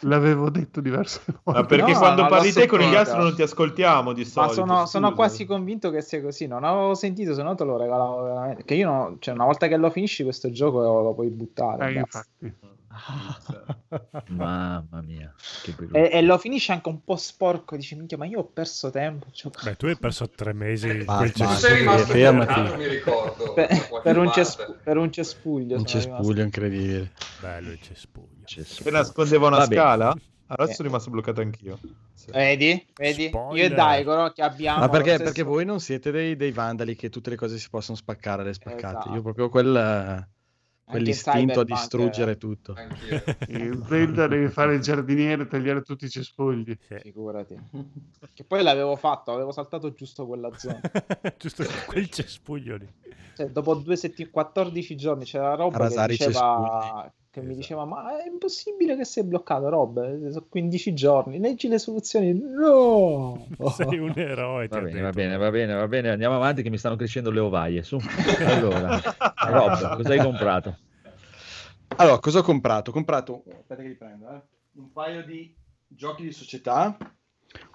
l'avevo detto diverse volte, ma perché quando parli te con gli altri non ti ascoltiamo di solito. Ma sono quasi convinto che sia così, non avevo sentito, se no te lo regalavo veramente, che io no, cioè una volta che lo finisci questo gioco lo puoi buttare, infatti. Mamma mia, che e lo finisce anche un po' sporco, dice minchia, ma io ho perso tempo. Beh, tu hai perso 3 mesi, sei rimasto fermato, mi ricordo, per un cespuglio incredibile. Bello il cespuglio. Se nascondeva una scala. Allora sono rimasto bloccato anch'io. Sì. Vedi? Spoiler. Io e Daigoro che abbiamo... Ma perché voi non siete dei vandali che tutte le cose si possono spaccare, le spaccate. Esatto. Io proprio quell'istinto a distruggere tutto. In Zelda devi fare il giardiniere e tagliare tutti i cespugli. Sì. Figurati. Che poi l'avevo fatto, avevo saltato giusto quella zona. Giusto quel cespuglio lì. Cioè, dopo 14 giorni c'era roba rasare che diceva... Che mi diceva, ma è impossibile che sei bloccato, Rob, sono 15 giorni, leggi le soluzioni, no! Sei un eroe. Va bene, andiamo avanti che mi stanno crescendo le ovaie, su. Allora, Rob, cosa hai comprato? Allora, cosa ho comprato? Ho comprato, aspetta che li prendo, un paio di giochi di società,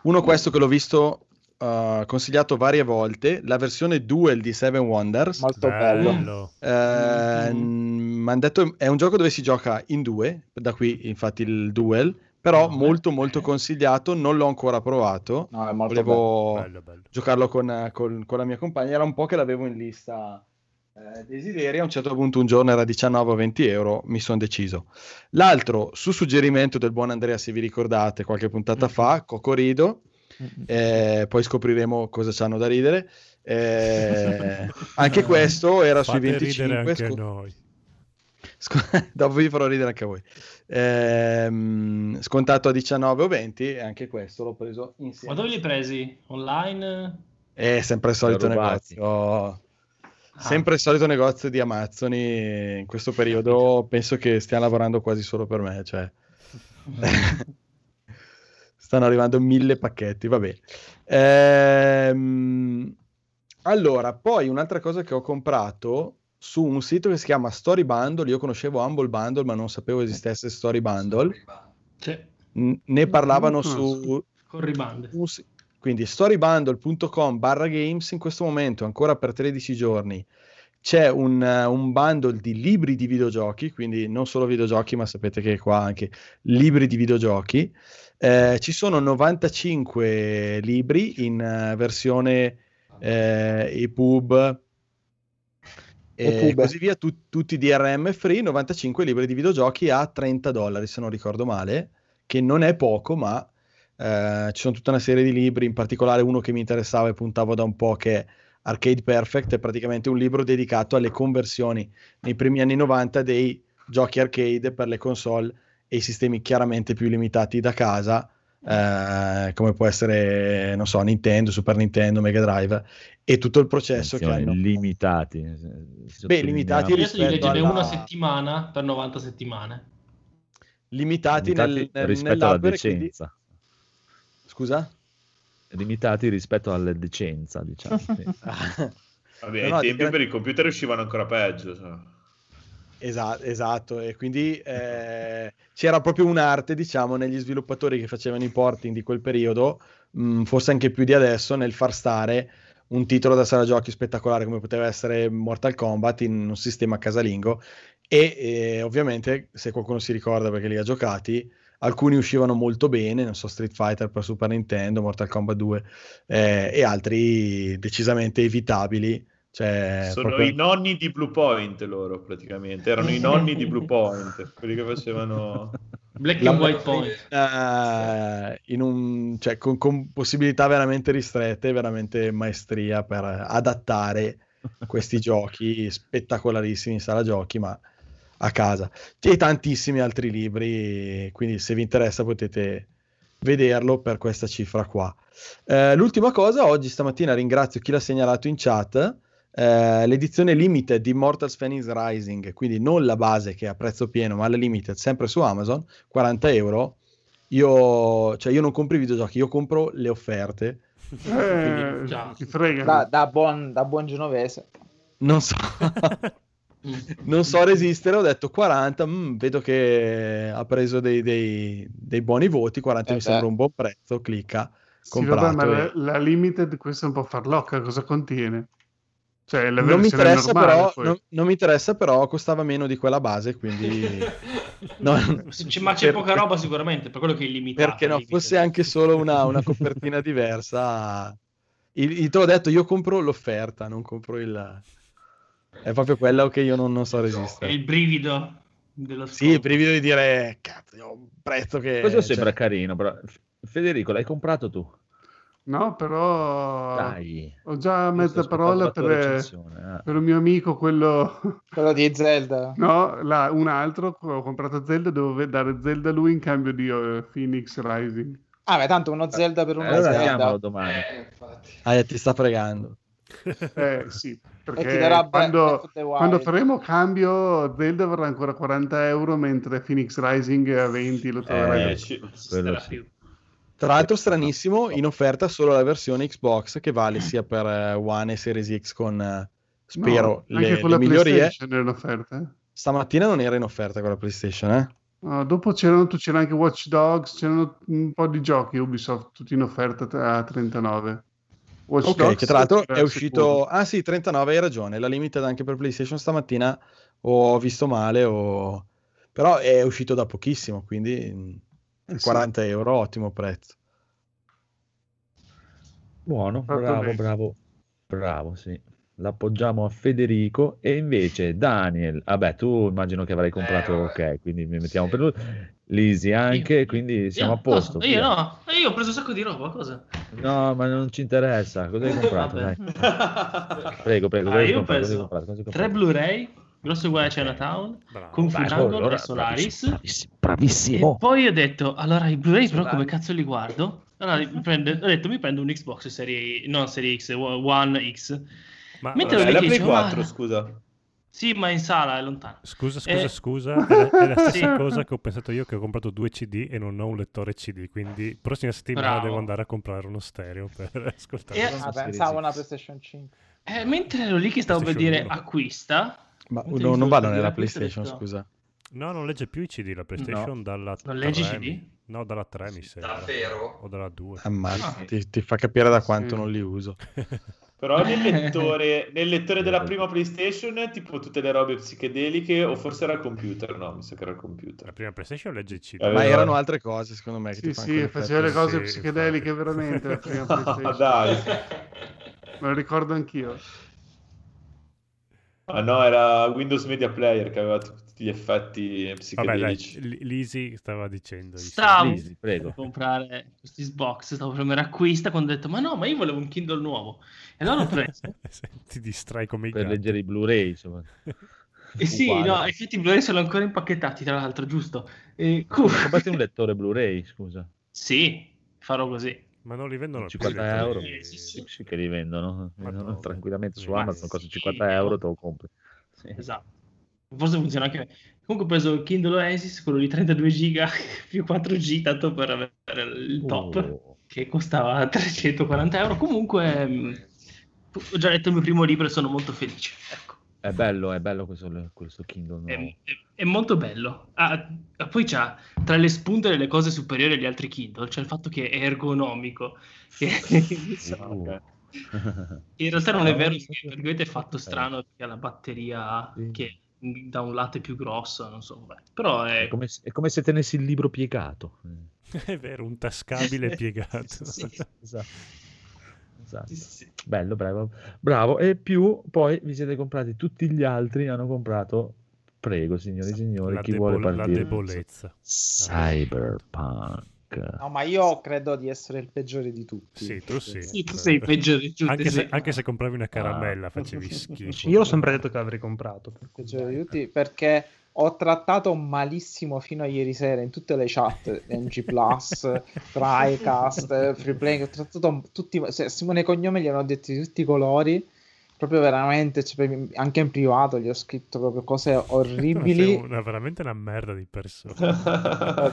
uno questo che l'ho visto... consigliato varie volte, la versione Duel di Seven Wonders, molto bello. mi hanno detto è un gioco dove si gioca in due, da qui infatti il duel, però molto molto consigliato, non l'ho ancora provato, no, è molto volevo bello. Giocarlo con la mia compagna, era un po' che l'avevo in lista desideri, a un certo punto un giorno era 19 o 20 euro, mi sono deciso. L'altro, su suggerimento del buon Andrea, se vi ricordate qualche puntata fa, Cocorido, poi scopriremo cosa c'hanno da ridere, anche questo era sui 25, anche noi. Dopo vi farò ridere anche a voi, scontato a 19 o 20, e anche questo l'ho preso insieme. Ma dove li presi? Online? È sempre il solito negozio, sempre il solito negozio di Amazzoni. In questo periodo penso che stiano lavorando quasi solo per me, cioè stanno arrivando 1000 pacchetti, va bene. Allora, poi un'altra cosa che ho comprato su un sito che si chiama Story Bundle. Io conoscevo Humble Bundle, ma non sapevo esistesse Story Bundle. Sì. Ne parlavano su Corribande. Quindi storybundle.com/games. In questo momento, ancora per 13 giorni, c'è un bundle di libri di videogiochi, quindi non solo videogiochi, ma sapete che qua anche libri di videogiochi. Ci sono 95 libri in versione EPUB e così via, tutti DRM free, 95 libri di videogiochi a $30, se non ricordo male, che non è poco, ma ci sono tutta una serie di libri, in particolare uno che mi interessava e puntavo da un po', che è Arcade Perfect, è praticamente un libro dedicato alle conversioni nei primi anni 90 dei giochi arcade per le console e i sistemi chiaramente più limitati da casa, come può essere, non so, Nintendo, Super Nintendo, Mega Drive, e tutto il processo che hanno limitati. Beh, limitati rispetto alla... una settimana per 90 settimane. Limitati rispetto alla decenza. Quindi... Scusa? Limitati rispetto alla decenza, diciamo. Vabbè, ai tempi per il computer uscivano ancora peggio, so. Esatto, e quindi c'era proprio un'arte, diciamo, negli sviluppatori che facevano i porting di quel periodo, forse anche più di adesso, nel far stare un titolo da sala giochi spettacolare come poteva essere Mortal Kombat in un sistema casalingo, e ovviamente, se qualcuno si ricorda perché li ha giocati, alcuni uscivano molto bene, non so, Street Fighter per Super Nintendo, Mortal Kombat 2, e altri decisamente evitabili. Cioè, sono proprio... i nonni di Blue Point, loro praticamente erano i nonni di Blue Point, quelli che facevano Black and White Point cioè, con possibilità veramente ristrette, veramente maestria per adattare questi giochi spettacolarissimi in sala giochi, ma a casa. E tantissimi altri libri, quindi se vi interessa potete vederlo per questa cifra qua. L'ultima cosa, oggi stamattina ringrazio chi l'ha segnalato in chat, l'edizione limited di Immortals Phoenix Rising, quindi non la base che è a prezzo pieno, ma la limited, sempre su Amazon, 40 euro. Io non compro i videogiochi, io compro le offerte, quindi, ti frega. Da buon genovese non so resistere, ho detto 40, vedo che ha preso dei buoni voti, 40 mi sembra un buon prezzo, clicca, comprato. Sì, vabbè, ma la limited questa è un po' farlocca, cosa contiene? Cioè, non mi interessa però costava meno di quella base, quindi c'è poca roba sicuramente, per quello che è illimitato, perché no, fosse anche solo una copertina diversa. Te ho detto, io compro l'offerta, non compro il... è proprio quello che io non so resistere, è il brivido dello scopo. Sì, il brivido di dire cazzo, ho un prezzo che... Questo sembra carino, però Federico, l'hai comprato tu? No, però dai, ho già mezza parola per un mio amico, quello di Zelda. No, un altro, ho comprato Zelda, devo dare Zelda a lui in cambio di Phoenix Rising. Ah, beh, tanto uno Zelda per uno Zelda. Domani. Ti sta fregando. Sì, perché quando faremo cambio Zelda avrà ancora 40 euro, mentre Phoenix Rising a 20 lo troverai. Tra l'altro, stranissimo, in offerta solo la versione Xbox, che vale sia per One e Series X con, spero, le migliorie. Era in offerta, stamattina non era in offerta con la PlayStation, eh? Dopo c'era anche Watch Dogs, c'erano un po' di giochi Ubisoft, tutti in offerta a 39. Watch Dogs, che tra l'altro è uscito... Ah sì, 39, hai ragione, la limited anche per PlayStation stamattina, ho visto male, però è uscito da pochissimo, quindi 40 sì. euro, ottimo prezzo. Buono, bravo, sì. L'appoggiamo a Federico. E invece Daniel, vabbè, tu immagino che avrai comprato, ok, quindi mi mettiamo per lui. Lisi anche, quindi siamo a posto. Io ho preso un sacco di roba, cosa? No, ma non ci interessa, cosa hai comprato? Prego. Io ho preso tre Blu-ray, grosso guai a Chinatown, Confinango e Solaris. Bravissimo. E poi ho detto, allora i Blu-ray però come cazzo li guardo? Allora mi prendo un Xbox serie, non serie X, One X. Ma è la Play 4, scusa. Sì, ma in sala è lontano. Scusa, è la stessa cosa che ho pensato io, che ho comprato due CD e non ho un lettore CD, quindi prossima settimana devo andare a comprare uno stereo per ascoltare. Pensavo una PlayStation 5. Mentre ero lì che stavo per dire 1. Acquista. Ma non vado nella PlayStation, scusa. No, non legge più i CD la PlayStation, no. Dalla 3. Non legge i CD? No, dalla 3 mi sembra. Davvero? O dalla 2. Ti fa capire da quanto non li uso. Però nel lettore della prima PlayStation, tipo tutte le robe psichedeliche, o forse era il computer, no? Mi sa che era il computer. La prima PlayStation legge il CD. Ma erano altre cose, secondo me. Sì, faceva le cose psichedeliche veramente la prima PlayStation. Dai. Me lo ricordo anch'io. Ah no, era Windows Media Player che aveva tutti gli effetti psichedelici. Lisi stava dicendo. Lisi, prego. Comprare questi Xbox, stavo per fare acquista, quando ho detto ma io volevo un Kindle nuovo. E allora l'ho preso. Ti distrai come i gatti. Per leggere i Blu-ray, insomma. Sì, no, effetti i Blu-ray sono ancora impacchettati, tra l'altro, giusto? Comprate un lettore Blu-ray, scusa. Sì, farò così. Ma non li vendono 50 euro? Sì, che li vendono. No, tranquillamente su Amazon costa 50 euro, te lo compri. Sì. Esatto. Forse funziona anche me. Comunque ho preso il Kindle Oasis, quello di 32 giga più 4G, tanto per avere il top, che costava 340 euro. Comunque ho già letto il mio primo libro e sono molto felice. Ecco. È bello questo Kindle nuovo. È molto bello. Poi c'ha tra le spunte delle cose superiori agli altri Kindle, c'è il fatto che è ergonomico. In realtà non è vero, perché è fatto strano, perché ha la batteria che da un lato è più grossa, non so. Però è come se tenessi il libro piegato. È vero, un tascabile piegato. Sì. Esatto. Esatto. Sì. Bello, bravo. E più poi vi siete comprati tutti gli altri, hanno comprato, prego signori e signori, chi vuole partire? La debolezza. Cyberpunk. No, ma io credo di essere il peggiore di tutti. Sì, tu sì. Sì, tu sei il peggiore di tutti. Anche se compravi una caramella facevi schifo. Io ho sempre detto che l'avrei comprato. Il peggiore di tutti, perché ho trattato malissimo fino a ieri sera in tutte le chat, NG Plus, Tricast, Freeplay, ho trattato tutti, Simone Cognome gli hanno detto di tutti i colori, proprio veramente, cioè, anche in privato gli ho scritto proprio cose orribili. Veramente una merda di persona.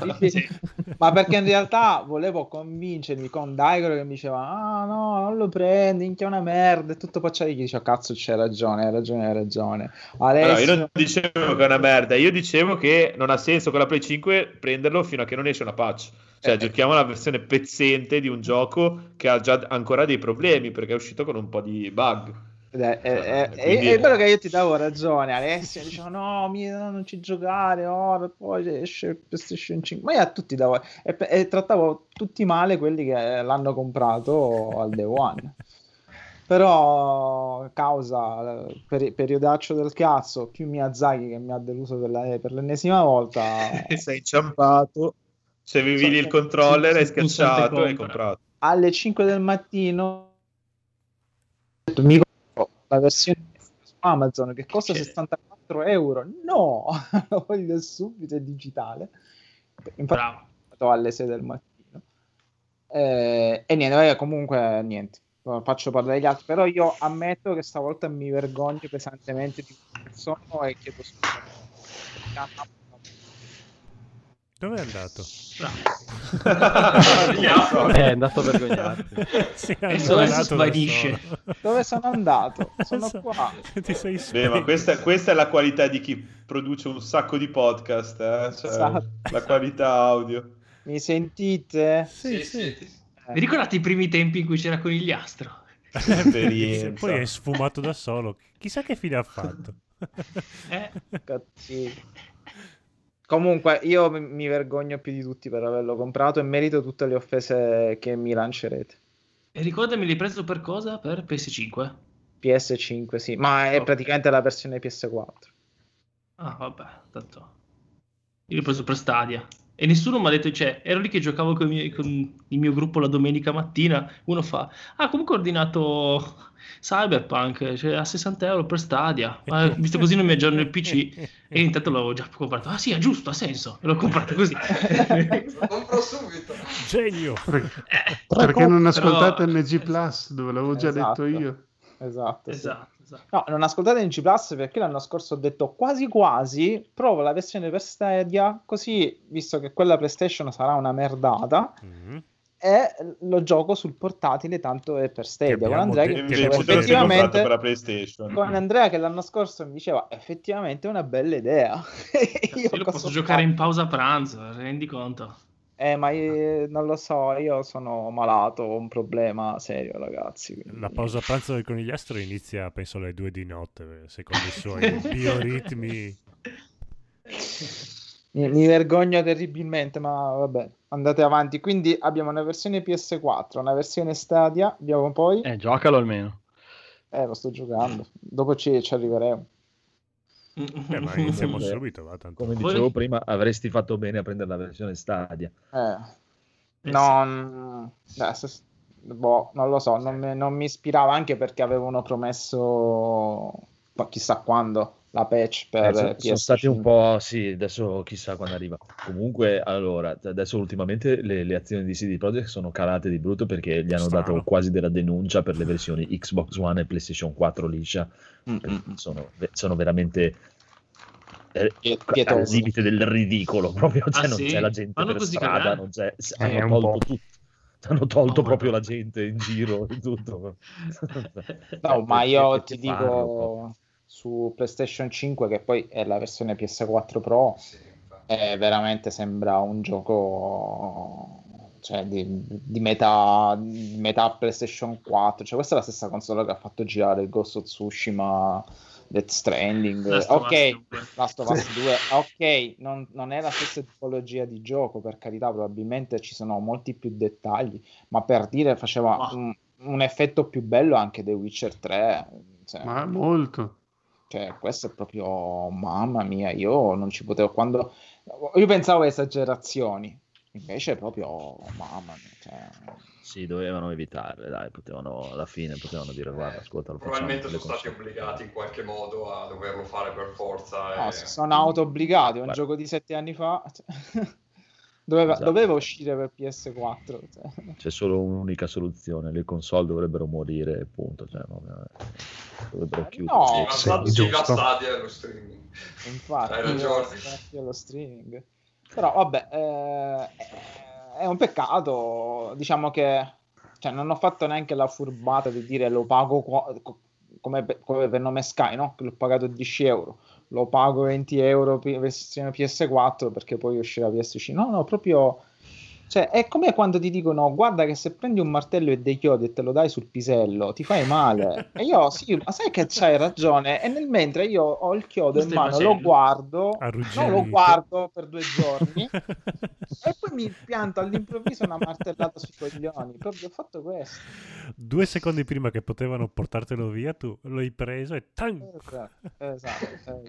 Ma perché in realtà volevo convincermi con Daigoro che mi diceva no, non lo prendi, che è una merda, e tutto pacciari, gli dice cazzo c'è ragione, hai ragione. Adesso... Io non dicevo che è una merda, io dicevo che non ha senso con la Play 5 prenderlo fino a che non esce una patch. Cioè, giochiamo la versione pezzente di un gioco che ha già ancora dei problemi perché è uscito con un po' di bug. È quello che io ti davo ragione, Alessio. Dicevo no, non ci giocare ora, poi esce il PlayStation 5. Ma io a tutti davo e trattavo tutti male quelli che l'hanno comprato al day one. Però causa periodaccio del cazzo, più Miyazaki che mi ha deluso per l'ennesima volta. Sei inciampato, se vivi lì il controller, hai schiacciato e hai comprato alle 5 del mattino. La versione su Amazon che costa 64 euro, no, lo voglio subito, è digitale, infatti alle 6 del mattino e niente, comunque niente, faccio parlare gli altri, però io ammetto che stavolta mi vergogno pesantemente di sono e chiedo scusa. Dove è andato? No. È andato vergognato. Svanisce. Dove sono andato? Sono qua. Beh, ma questa è la qualità di chi produce un sacco di podcast. Cioè, esatto. La qualità audio. Mi sentite? Sì. Vi ricordate i primi tempi in cui c'era Conigliastro? Poi è sfumato da solo, chissà che fine ha fatto. Cazzino. Comunque io mi vergogno più di tutti per averlo comprato e merito tutte le offese che mi lancerete. E ricordami, l'hai preso per cosa? Per PS5? PS5, sì, ma è praticamente la versione PS4. Ah, vabbè, tanto. Io l'ho preso per Stadia. E nessuno mi ha detto, cioè, ero lì che giocavo con il mio gruppo la domenica mattina, uno fa, ah, comunque ho ordinato Cyberpunk, cioè, a €60 per Stadia, ma visto così non mi aggiorno il PC, e intanto l'avevo già comprato, ah sì, è giusto, ha senso, e l'ho comprato così. Lo compro subito. Genio. Perché non ascoltate NG Plus, dove l'avevo già detto io. Esatto, esatto. Sì. No, non ascoltate NG Plus perché l'anno scorso ho detto quasi provo la versione per Stadia, così visto che quella PlayStation sarà una merdata, e lo gioco sul portatile, tanto è per Stadia. Con Andrea che diceva effettivamente per la PlayStation. Con Andrea che l'anno scorso mi diceva effettivamente è una bella idea. Io posso giocare in pausa pranzo, rendi conto? Ma io, non lo so, io sono malato, ho un problema serio, ragazzi. Quindi... La pausa pranzo del conigliastro inizia, penso, alle 2 di notte, secondo i suoi bioritmi. Mi vergogno terribilmente, ma vabbè, andate avanti. Quindi abbiamo una versione PS4, una versione Stadia, abbiamo poi... giocalo almeno. Lo sto giocando, dopo ci arriveremo. Ma iniziamo subito, va, tanto. Come dicevo prima, avresti fatto bene a prendere la versione Stadia. Non lo so, non mi ispirava, anche perché avevano promesso chissà quando la patch per sono stati un po', sì, adesso chissà quando arriva. Comunque, allora, adesso ultimamente le azioni di CD Projekt sono calate di brutto, perché gli hanno dato quasi della denuncia per le versioni Xbox One e PlayStation 4 liscia. Sono veramente al limite del ridicolo, proprio, cioè, non c'è la gente per strada, non c'è, hanno tolto tutto. Hanno tolto proprio la gente in giro e tutto. No, ma io ti dico, su PlayStation 5, che poi è la versione PS4 Pro, veramente sembra un gioco, cioè, di metà PlayStation 4. Cioè, questa è la stessa console che ha fatto girare il Ghost of Tsushima, Death Stranding, Last of Us 2. Ok, non è la stessa tipologia di gioco, per carità, probabilmente ci sono molti più dettagli, ma per dire faceva un effetto più bello anche The Witcher 3, cioè, ma molto, cioè, questo è proprio, mamma mia, io non ci potevo, quando io pensavo a esagerazioni, invece proprio, mamma mia, cioè... Sì, dovevano evitarle, dai, potevano, alla fine potevano dire, guarda, ascolta, lo probabilmente sono stati obbligati in qualche modo a doverlo fare per forza, no, sono auto-obbligati, un gioco di 7 anni fa, cioè, doveva uscire per PS4, cioè. C'è solo un'unica soluzione, le console dovrebbero morire, punto, cioè, dovrebbero chiudere. No, sì, la Stadia è lo streaming, infatti. Hai ragione. La Stadia è lo streaming. Però vabbè, è un peccato, diciamo che, cioè, non ho fatto neanche la furbata di dire lo pago come per nome Sky, no? L'ho pagato €10, lo pago €20 versione PS4 perché poi uscirà PS5. No, proprio, cioè, è come quando ti dicono, guarda che se prendi un martello e dei chiodi e te lo dai sul pisello ti fai male. E io, sì, ma sai che c'hai ragione, e nel mentre io ho il chiodo in mano, lo guardo, per 2 giorni e poi mi pianto all'improvviso una martellata sui coglioni, proprio ho fatto questo. 2 secondi prima che potevano portartelo via, tu l'hai preso e esatto.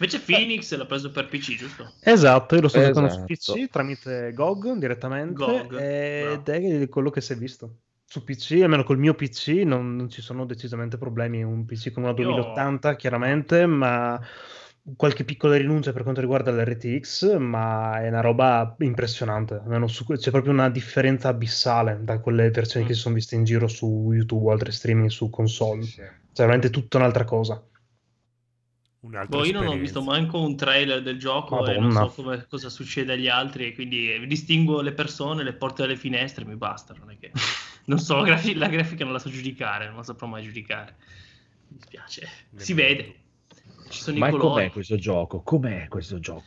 Invece Phoenix l'ha preso per PC, giusto? Esatto, io lo sto giocando su PC tramite GOG direttamente, ed è quello che si è visto. Su PC, almeno col mio PC, non ci sono decisamente problemi. Un PC con una 2080, chiaramente, ma qualche piccola rinuncia per quanto riguarda l'RTX, ma è una roba impressionante. Almeno c'è proprio una differenza abissale da quelle versioni che si sono viste in giro su YouTube o altri streaming su console. Sì. Cioè, veramente tutta un'altra cosa. Io non ho visto manco un trailer del gioco, e non so cosa succede agli altri, quindi distingo le persone, le porte dalle finestre, mi basta. Non è che non so, la grafica non la so giudicare, non la saprò mai giudicare, mi dispiace. Si vede, ci sono i colori. Com'è questo gioco? Com'è questo gioco?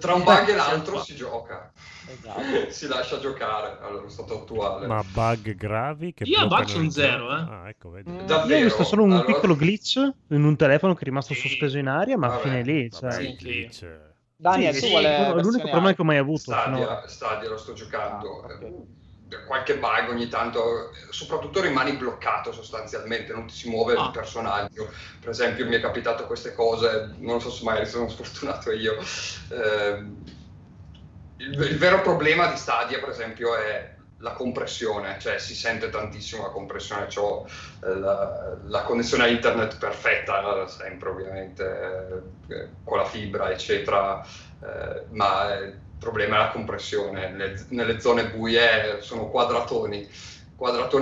Tra un bug e l'altro si gioca. Esatto. Si lascia giocare allo stato attuale. Ma bug gravi? Che io a bug sono zero, eh. Ah, ecco, vedi. Davvero? Io ho visto solo un piccolo glitch in un telefono che è rimasto sospeso in aria, ma fine lì, cioè. Glitch. Daniel, sì, l'unico problema che ho mai avuto. Stadia lo sto giocando. Ah, okay. Qualche bug ogni tanto, soprattutto rimani bloccato sostanzialmente, non ti si muove il personaggio. Per esempio mi è capitato queste cose, non so se mai sono sfortunato io. Il vero problema di Stadia, per esempio, è la compressione, cioè si sente tantissimo la compressione. C'ho la connessione a internet perfetta, sempre ovviamente con la fibra eccetera, ma il problema è la compressione, nelle zone buie sono quadratoni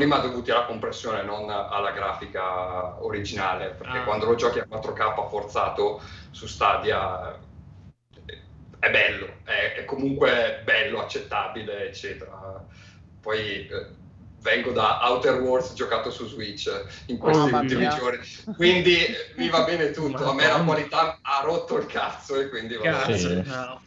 ma dovuti alla compressione, non alla grafica originale, perché quando lo giochi a 4K forzato su Stadia è bello, è comunque bello, accettabile eccetera. Poi vengo da Outer Worlds giocato su Switch in questi ultimi giorni, quindi mi va bene tutto, a me la qualità ha rotto il cazzo e quindi va bene.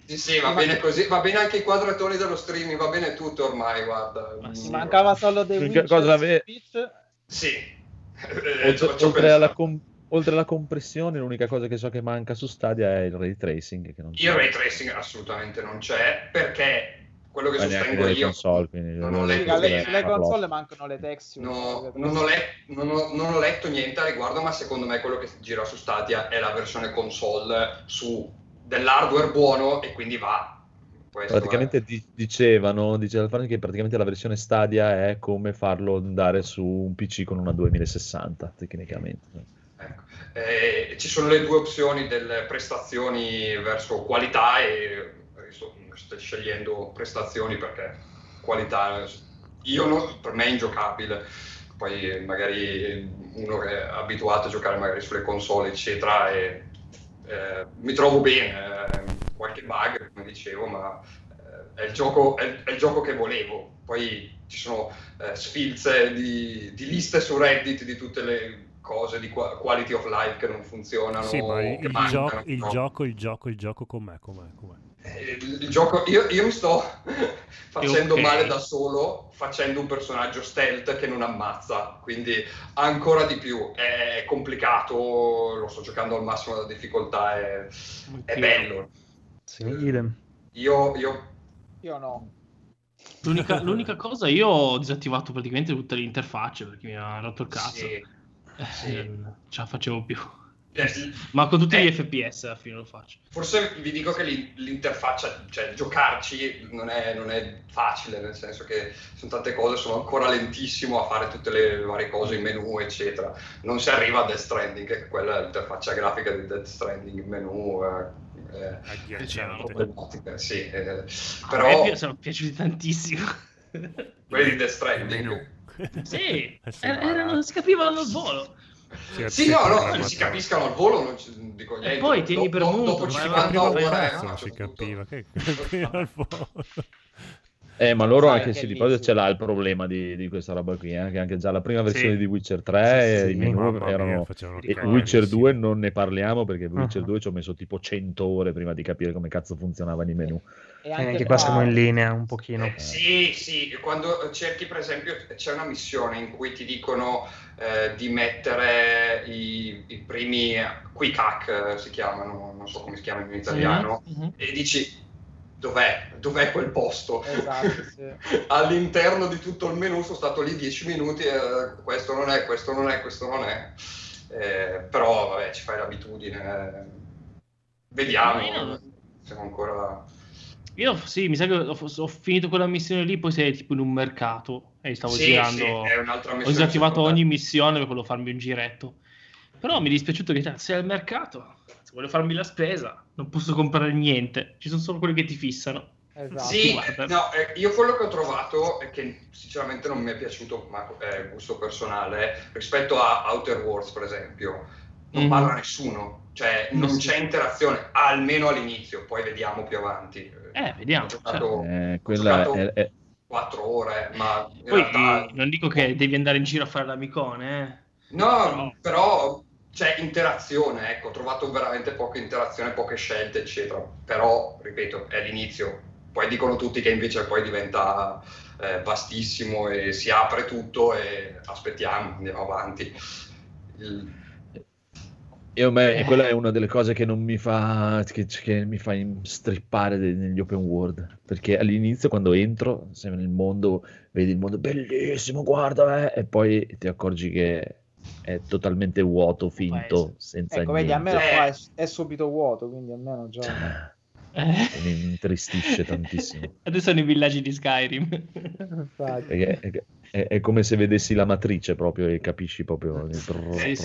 Sì, va bene così, va bene anche i quadratoni dello streaming, va bene tutto ormai, guarda. Ma si mancava solo The Witcher Switch. Sì. Oltre alla compressione, l'unica cosa che so che manca su Stadia è il ray tracing. Che non c'è. Il ray tracing assolutamente non c'è, perché quello che sostengo io, console, non ho letto le console, mancano le texture. No, non ho letto niente a riguardo, ma secondo me quello che gira su Stadia è la versione console su dell'hardware buono e quindi va. Praticamente diceva che praticamente la versione Stadia è come farlo andare su un PC con una 2060 tecnicamente. Ecco. Ci sono le due opzioni delle prestazioni verso qualità e sto scegliendo prestazioni perché qualità per me è ingiocabile. Poi magari uno che è abituato a giocare magari sulle console eccetera e mi trovo bene, qualche bug come dicevo, ma è il gioco che volevo. Poi ci sono sfilze di liste su Reddit di tutte le cose di quality of life che non funzionano. Sì, ma il gioco com'è? Il gioco, io mi sto facendo male da solo facendo un personaggio stealth che non ammazza, quindi ancora di più è complicato, lo sto giocando al massimo della difficoltà, è bello. Sì, io no. L'unica cosa, io ho disattivato praticamente tutte le interfacce perché mi ha rotto il cazzo. Sì. Non ce la facevo più, ma con tutti gli FPS alla fine lo faccio. Forse vi dico che l'interfaccia, cioè giocarci non è facile, nel senso che sono tante cose, sono ancora lentissimo a fare tutte le varie cose, i menu eccetera. Non si arriva a Death Stranding, che quella è l'interfaccia grafica di Death Stranding, menu però mi sono piaciuti tantissimo quelli di Death Stranding. Sì, non si capivano al volo. Sì, no, si capiscano al volo, non dico niente. E poi tieni per muto. Dopo 50 ore non si capiva che al volo. Ma loro anche se di base ce l'ha il problema di questa roba qui, che anche già la prima versione di Witcher 3 i menu erano e Witcher 2 non ne parliamo, perché Witcher 2 ci ho messo tipo 100 ore prima di capire come cazzo funzionavano i menu. E anche qua siamo in linea un pochino. Sì, quando cerchi, per esempio, c'è una missione in cui ti dicono di mettere i primi quick hack, si chiamano, non so come si chiama in italiano, e dici dov'è quel posto? Esatto, sì. All'interno di tutto il menu sono stato lì 10 minuti, questo non è. Però vabbè, ci fai l'abitudine, vediamo, siamo ancora... Io mi sa che ho finito quella missione lì, poi sei tipo in un mercato e stavo girando, è un'altra missione, ho disattivato ogni missione per quello farmi un giretto, però mi è dispiaciuto che sei al mercato, se voglio farmi la spesa non posso comprare niente, ci sono solo quelli che ti fissano. Esatto. Sì, io quello che ho trovato è che sinceramente non mi è piaciuto, ma è gusto personale, rispetto a Outer Worlds per esempio non parla nessuno, cioè non c'è interazione, almeno all'inizio, poi vediamo più avanti. Vediamo. Ho giocato 4 ore, ma in realtà... non dico che devi andare in giro a fare l'amicone. No, però... c'è interazione, ecco, ho trovato veramente poca interazione, poche scelte, eccetera. Però, ripeto, è l'inizio. Poi dicono tutti che invece poi diventa vastissimo e si apre tutto e aspettiamo, andiamo avanti. E quella è una delle cose che non mi fa, che mi fa strippare negli open world, perché all'inizio quando entro, sei nel mondo, vedi il mondo bellissimo, guarda, e poi ti accorgi che è totalmente vuoto, finto, senza niente. Vedi, a me qua è subito vuoto, quindi almeno già... Mi intristisce tantissimo. Adesso sono i villaggi di Skyrim. È come se vedessi la matrice proprio e capisci proprio. Puoi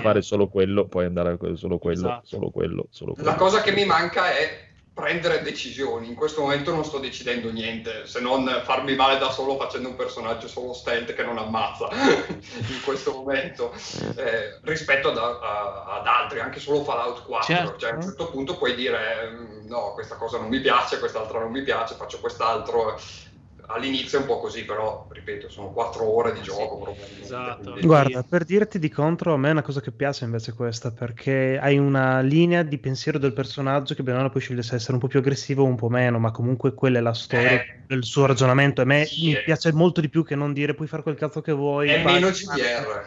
fare solo quello, puoi andare a solo quello, esatto. solo quello. La cosa che mi manca è prendere decisioni. In questo momento non sto decidendo niente, se non farmi male da solo facendo un personaggio solo stealth che non ammazza in questo momento, rispetto ad altri, anche solo Fallout 4, certo. Cioè a un certo punto puoi dire no, questa cosa non mi piace, quest'altra non mi piace, faccio quest'altro. All'inizio è un po' così, però ripeto, sono 4 ore di gioco. Sì, esatto. Guarda, per dirti di contro, a me è una cosa che piace invece questa, perché hai una linea di pensiero del personaggio che bene o male puoi scegliere se essere un po' più aggressivo o un po' meno, ma comunque quella è la storia del suo ragionamento. A me mi piace molto di più che non dire puoi fare quel cazzo che vuoi. È meno GDR.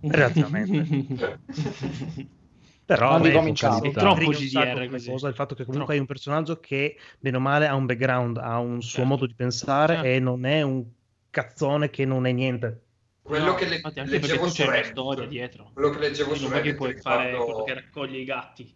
Relativamente. Però è troppo GDR così. Cosa, il fatto che comunque hai un personaggio che bene o male ha un background, ha un suo modo di pensare e non è un cazzone che non è niente. Quello che leggevo su Reddit, storia dietro. Quello che leggevo su Reddit, puoi fare quello che raccoglie i gatti.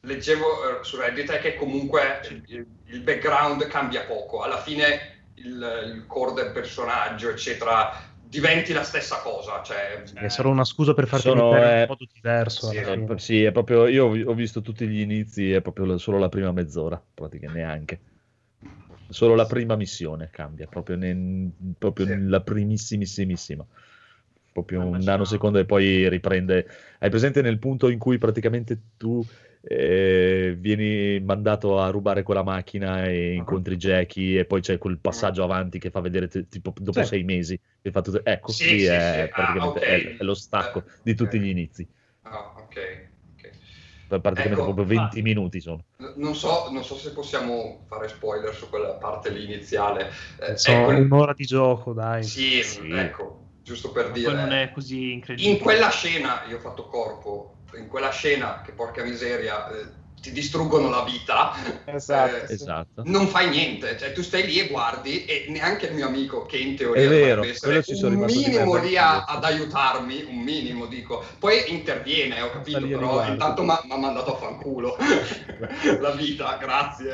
Leggevo su Reddit è che comunque il background cambia poco, alla fine il core del personaggio, eccetera, diventi la stessa cosa, cioè è solo una scusa per farti vedere in modo diverso. Sì, è proprio, io ho visto tutti gli inizi, è proprio solo la prima mezz'ora, praticamente neanche. Solo la prima missione cambia, proprio la primissimissima. Proprio un nanosecondo e poi riprende. Hai presente nel punto in cui praticamente tu vieni mandato a rubare quella macchina e incontri Jackie e poi c'è quel passaggio avanti che fa vedere tipo dopo 6 mesi che fa tutto, ecco è praticamente è lo stacco di tutti gli inizi praticamente ecco, proprio 20 minuti sono. Non so se possiamo fare spoiler su quella parte lì iniziale, ecco, un'ora di gioco, dai. Sì. Ecco, giusto per dire, non è così incredibile. In quella scena io ho fatto corpo, in quella scena che porca miseria ti distruggono la vita, esatto. Non fai niente, cioè tu stai lì e guardi e neanche il mio amico che in teoria dovrebbe essere un minimo lì ad aiutarmi, un minimo dico, poi interviene, ho capito, però intanto mi ha mandato a fanculo la vita, grazie,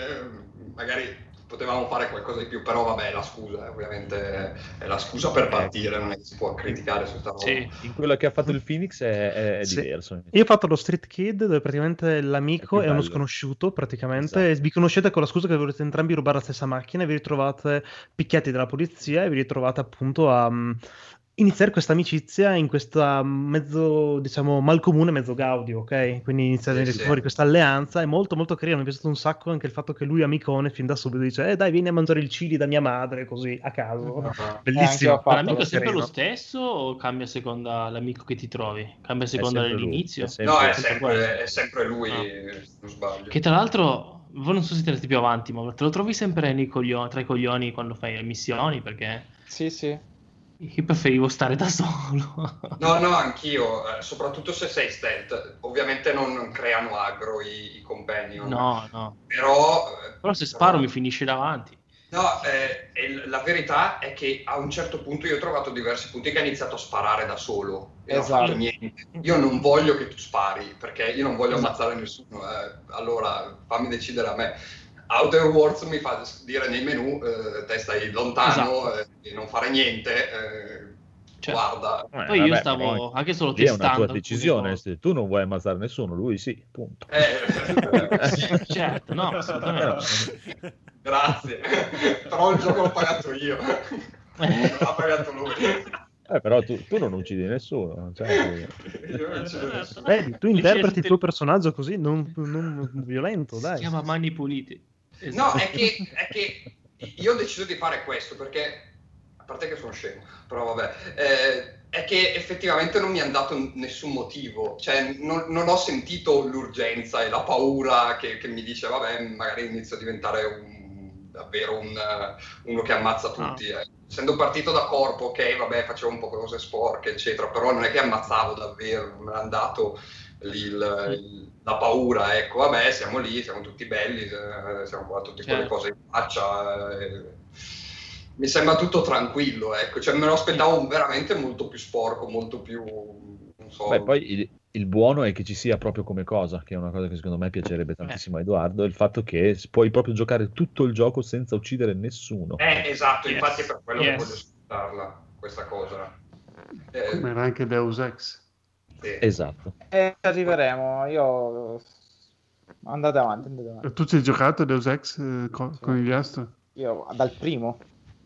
magari potevamo fare qualcosa di più, però vabbè, la scusa ovviamente è la scusa per partire, non è che si può criticare su sta roba. Sì, in quello che ha fatto il Phoenix è diverso. Invece. Io ho fatto lo Street Kid, dove praticamente l'amico è uno sconosciuto, praticamente, esatto. E vi conoscete con la scusa che volete entrambi rubare la stessa macchina e vi ritrovate picchiati dalla polizia e vi ritrovate appunto a iniziare questa amicizia in questa mezzo, diciamo, malcomune, mezzo gaudio, ok? Quindi inizia a venire fuori questa alleanza, è molto molto carina, mi è piaciuto un sacco anche il fatto che lui, amicone, fin da subito dice dai, vieni a mangiare il chili da mia madre, così, a caso. Bellissimo. Ma l'amico è sempre lo stesso o cambia a seconda l'amico che ti trovi? Cambia a seconda dell'inizio? È sempre lui, non sbaglio. Che tra l'altro... non so se te più avanti, ma te lo trovi sempre tra i coglioni quando fai le missioni, perché... Sì. Io preferivo stare da solo. No, anch'io, soprattutto se sei stealth. Ovviamente non creano aggro i companion. No. Però se sparo mi finisce davanti. No, la verità è che a un certo punto io ho trovato diversi punti che ha iniziato a sparare da solo. E non ho fatto niente. Io non voglio che tu spari, perché io non voglio ammazzare nessuno. Allora fammi decidere a me. Outer Worlds mi fa dire nei menu te stai lontano e non fare niente, guarda. Poi io stavo anche solo testando. È una tua decisione, se tu non vuoi ammazzare nessuno, lui sì, punto. Certo, no, assolutamente. Grazie, però il gioco l'ho pagato io, non l'ha pagato lui. Però tu non uccidi nessuno, io non uccido nessuno. Vedi, tu interpreti il tuo personaggio così, non violento, dai. Si chiama mani pulite. Esatto. No, è che io ho deciso di fare questo perché parte che sono scemo, però vabbè, è che effettivamente non mi hanno dato nessun motivo, cioè non ho sentito l'urgenza e la paura che mi dice vabbè magari inizio a diventare uno che ammazza tutti, no. Essendo partito da corpo, ok, vabbè, facevo un po' cose sporche eccetera, però non è che ammazzavo davvero, non mi hanno dato la paura, ecco, vabbè, siamo lì, siamo tutti belli, siamo qua tutte quelle cose in faccia, mi sembra tutto tranquillo, ecco, cioè me lo aspettavo veramente molto più sporco, molto più, non so. Beh, poi il buono è che ci sia proprio come cosa, che è una cosa che secondo me piacerebbe tantissimo a Edoardo, è il fatto che puoi proprio giocare tutto il gioco senza uccidere nessuno. Esatto, yes. Infatti è per quello che voglio ascoltarla, questa cosa. Come era anche Deus Ex. Sì. Esatto. E arriveremo, io andate avanti. Tu ci hai giocato Deus Ex con il Iliastro? Io dal primo.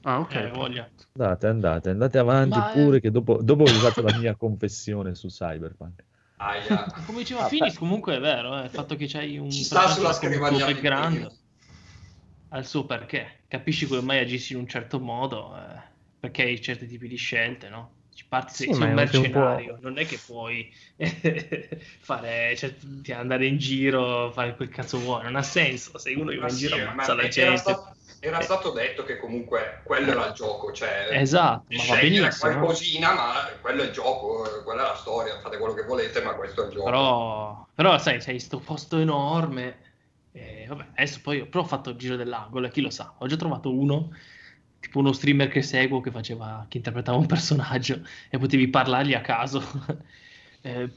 Ah, ok. Andate avanti pure che dopo ho usato la mia confessione su Cyberpunk. Come diceva Phoenix, comunque è vero, il fatto che c'hai un background al suo perché, capisci come mai agisci in un certo modo, perché hai certi tipi di scelte, no? Parti sei un mercenario, non è che puoi fare, cioè, andare in giro, fare quel cazzo vuoi, non ha senso. Se uno va in giro ammazza la gente. Era stato detto che comunque quello era il gioco, cioè esatto, ma va benissimo, qualcosina, ma quello è il gioco, quella è la storia, fate quello che volete, ma questo è il gioco. Però sai, sei sto posto enorme, vabbè, adesso poi ho fatto il giro dell'angolo, chi lo sa, ho già trovato uno streamer che seguo che interpretava un personaggio e potevi parlargli a caso.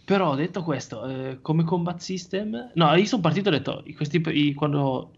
Però detto questo, come combat system, no, io sono partito e ho detto quando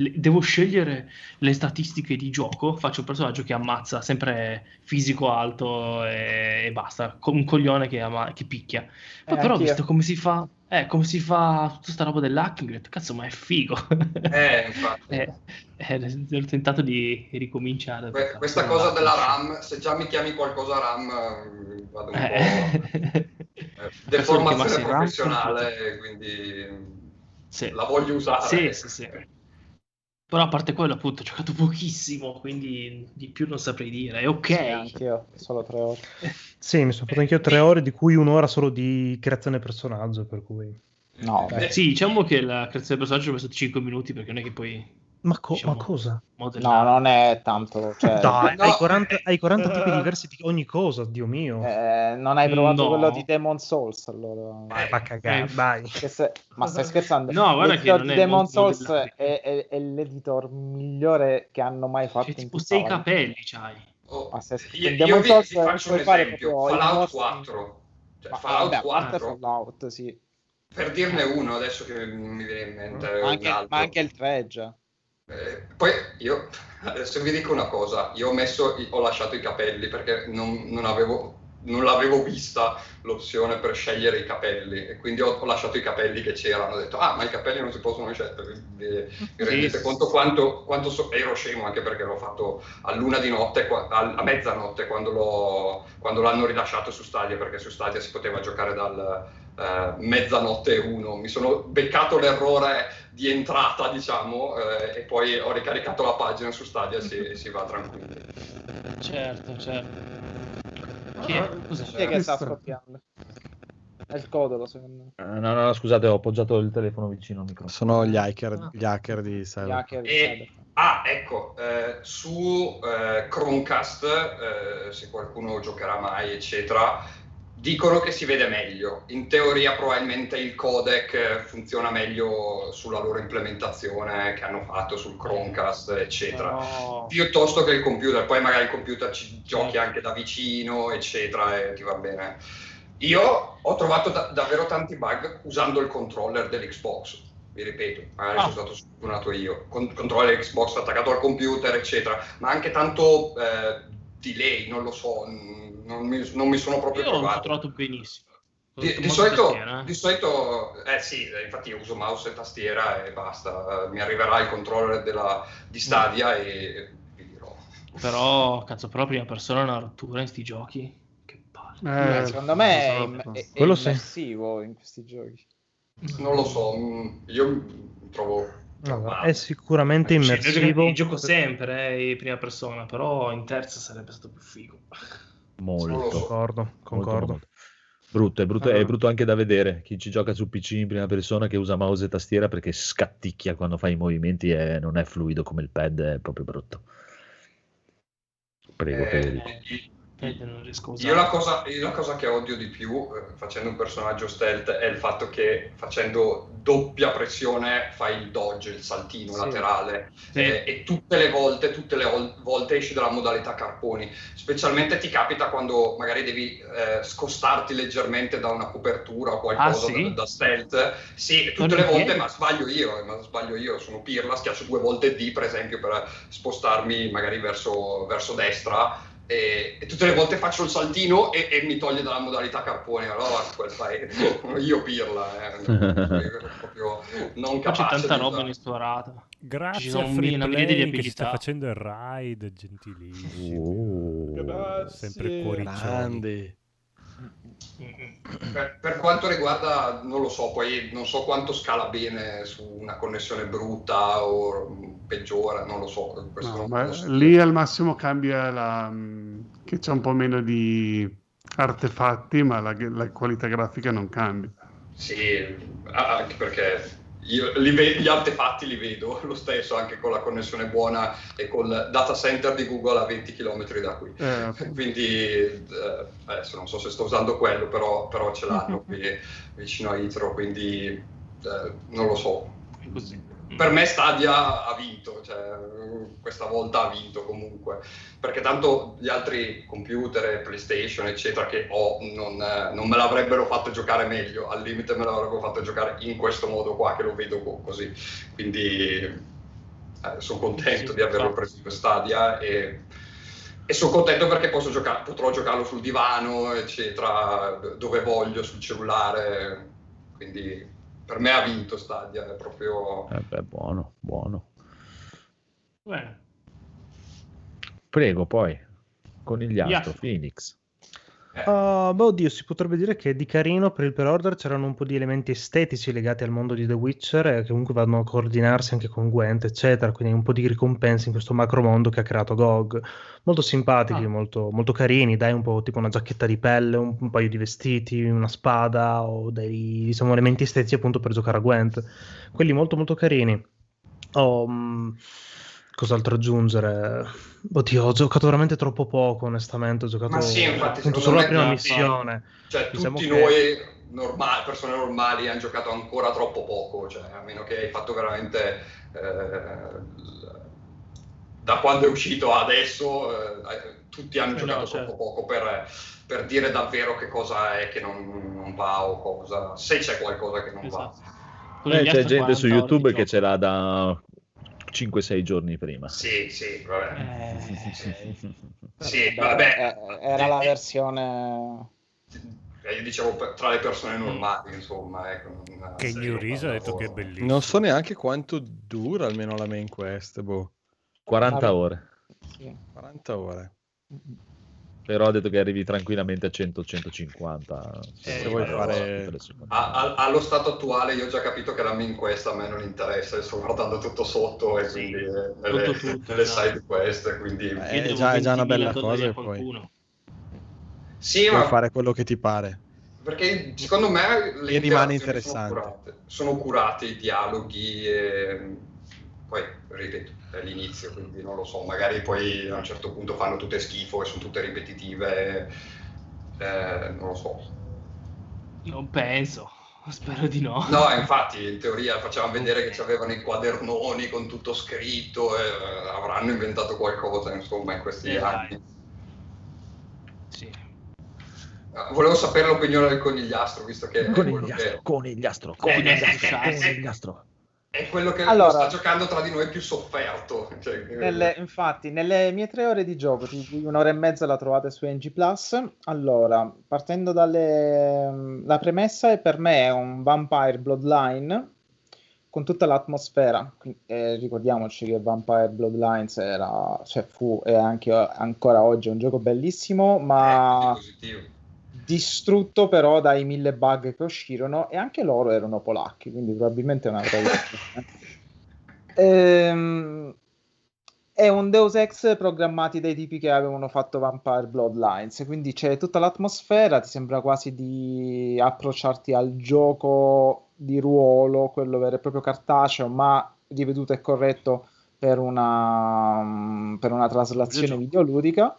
devo scegliere le statistiche di gioco faccio un personaggio che ammazza, sempre fisico alto e basta, con un coglione che picchia. Poi però ho visto come si fa tutta sta roba dell'hacking, ho detto cazzo, ma è figo. Infatti. Ho tentato di ricominciare. Questa cosa della RAM, se già mi chiami qualcosa RAM, vado un po' deformazione professionale, RAM, quindi la voglio usare. Sì. Però a parte quello, appunto, ho giocato pochissimo, quindi di più non saprei dire. È ok. Sì, anch'io, solo 3 ore. Sì, mi sono fatto anch'io 3 ore, di cui 1 ora solo di creazione personaggio, per cui... No, sì, diciamo che la creazione personaggio ho messo 5 minuti, perché non è che poi... Ma cosa? Modellare. No, non è tanto... Cioè... Dai, no. hai 40 tipi diversi di ogni cosa, Dio mio. Non hai provato quello di Demon Souls, allora? Ma cagare, vai. Ma stai scherzando? No, guarda che non è Demon Souls è l'editor migliore che hanno mai fatto, cioè, in tutta la vita. Tipo 6 capelli c'hai. Demon Souls, ti faccio un esempio, Fallout 4. Cioè, Fallout 4. Fallout, sì. Per dirne uno, adesso che mi viene in mente. Ma anche il 3 già. Poi io adesso vi dico una cosa, io ho lasciato i capelli perché non l'avevo vista l'opzione per scegliere i capelli, e quindi ho lasciato i capelli che c'erano, ho detto ma i capelli non si possono scegliere, vi rendete conto quanto ero scemo, anche perché l'ho fatto all'una di notte, a mezzanotte, quando l'hanno rilasciato su Stadia, perché su Stadia si poteva giocare dal mezzanotte 1, mi sono beccato l'errore di entrata, diciamo, e poi ho ricaricato la pagina su Stadia e si va tranquillo. Certo. Chi è che sta scoppiando? È il Codolo, secondo me. No, scusate, ho appoggiato il telefono vicino al microfono. Sono gli hacker di Cyberpunk. Ecco, su Chromecast, se qualcuno giocherà mai, eccetera, dicono che si vede meglio. In teoria probabilmente il codec funziona meglio sulla loro implementazione che hanno fatto sul Chromecast, eccetera, piuttosto che il computer. Poi magari il computer ci giochi anche da vicino, eccetera, e ti va bene. Io ho trovato davvero tanti bug usando il controller dell'Xbox. Vi ripeto, magari sono stato sfortunato io. Controller Xbox attaccato al computer, eccetera, ma anche tanto delay, non lo so. Non mi sono proprio provato. Io l'ho trovato benissimo. Di solito, sì, infatti io uso mouse e tastiera e basta. Mi arriverà il controller di Stadia e vi dirò. Però, cazzo, però prima persona è una rottura in sti giochi. Che palle. Secondo me è immersivo in questi giochi. Non lo so, io trovo No, è sicuramente immersivo. Io gioco sempre in prima persona, però in terza sarebbe stato più figo. Molto. Concordo. È brutto anche da vedere. Chi ci gioca su PC in prima persona che usa mouse e tastiera, perché scatticchia quando fa i movimenti e non è fluido come il pad, è proprio brutto. Prego, io la cosa che odio di più facendo un personaggio stealth è il fatto che facendo doppia pressione fai il dodge, il saltino laterale e tutte le volte esci dalla modalità carponi, specialmente ti capita quando magari devi scostarti leggermente da una copertura o qualcosa da stealth, tutte le volte ma sbaglio io, sono pirla, schiaccio 2 volte D per esempio per spostarmi magari verso destra. E tutte le volte faccio il saltino e mi toglie dalla modalità carpone, allora io pirla proprio non capace. C'è tanta roba inesplorata. Grazie a Freeplay che ci sta facendo il raid, gentilissimo. Sempre cuoriccioni. Per quanto riguarda, non lo so, poi non so quanto scala bene su una connessione brutta o peggiora, non lo so. Lì al massimo cambia che c'è un po' meno di artefatti, ma la qualità grafica non cambia. Sì, anche perché io gli artefatti li vedo lo stesso anche con la connessione buona e col data center di Google a 20 km da qui, quindi adesso non so se sto usando quello, però ce l'hanno qui vicino a Itro, quindi non lo so, così. Per me Stadia ha vinto, cioè, questa volta ha vinto comunque, perché tanto gli altri computer, PlayStation eccetera che ho non me l'avrebbero fatto giocare meglio, al limite me l'avrebbero fatto giocare in questo modo qua che lo vedo così, quindi sono contento di averlo preso per Stadia e sono contento perché potrò giocarlo sul divano eccetera, dove voglio, sul cellulare, quindi... Per me ha vinto Stadia, è proprio... buono. Bene. Prego, poi, conigliato, Phoenix. Oddio, si potrebbe dire che di carino per il pre-order c'erano un po' di elementi estetici legati al mondo di The Witcher, che comunque vanno a coordinarsi anche con Gwent, eccetera, quindi un po' di ricompense in questo macromondo che ha creato GOG. Molto simpatici, molto, molto carini, dai, un po' tipo una giacchetta di pelle, un paio di vestiti, una spada o dei, diciamo, elementi estetici appunto per giocare a Gwent, quelli molto molto carini. Cos'altro aggiungere? Oddio, ho giocato veramente troppo poco, onestamente. Ho giocato solo la prima missione. Cioè, diciamo tutti noi persone normali hanno giocato ancora troppo poco, cioè, a meno che hai fatto veramente da quando è uscito adesso tutti hanno giocato troppo poco per dire davvero che cosa è che non va o cosa, se c'è qualcosa che non va. C'è gente su YouTube che ce l'ha da 5-6 giorni prima. Vabbè. Era la versione... Io dicevo tra le persone normali, insomma. Ecco, che New Reese ha detto che è bellissimo. Non so neanche quanto dura almeno la main quest, 40 ore. Sì. 40 ore. Però ha detto che arrivi tranquillamente a 100-150. Se vuoi fare... allo stato attuale io ho già capito che la main quest a me non interessa, sto guardando tutto sotto e quindi le side quest, quindi è già una bella cosa e poi puoi fare quello che ti pare. Perché secondo me le rimane interessante. Sono curati i dialoghi e... Poi, ripeto, è l'inizio, quindi non lo so, magari poi a un certo punto fanno tutte schifo e sono tutte ripetitive, non lo so. Non penso, spero di no. No, infatti, in teoria facevano vedere che c'avevano i quadernoni con tutto scritto, e avranno inventato qualcosa, insomma, in questi anni. Sì. Volevo sapere l'opinione del conigliastro, visto che... Conigliastro. È quello che sta giocando tra di noi più sofferto. Cioè, infatti, nelle mie 3 ore di gioco, di 1 ora e mezza la trovate su NG Plus. Allora, partendo la premessa, per me è un Vampire Bloodline con tutta l'atmosfera. Ricordiamoci che Vampire Bloodlines fu e anche ancora oggi è un gioco bellissimo, ma distrutto però dai 1000 bug che uscirono, e anche loro erano polacchi, quindi probabilmente è una cosa È un Deus Ex programmati dai tipi che avevano fatto Vampire Bloodlines, quindi c'è tutta l'atmosfera, ti sembra quasi di approcciarti al gioco di ruolo, quello vero e proprio cartaceo, ma riveduto e corretto per una traslazione videoludica,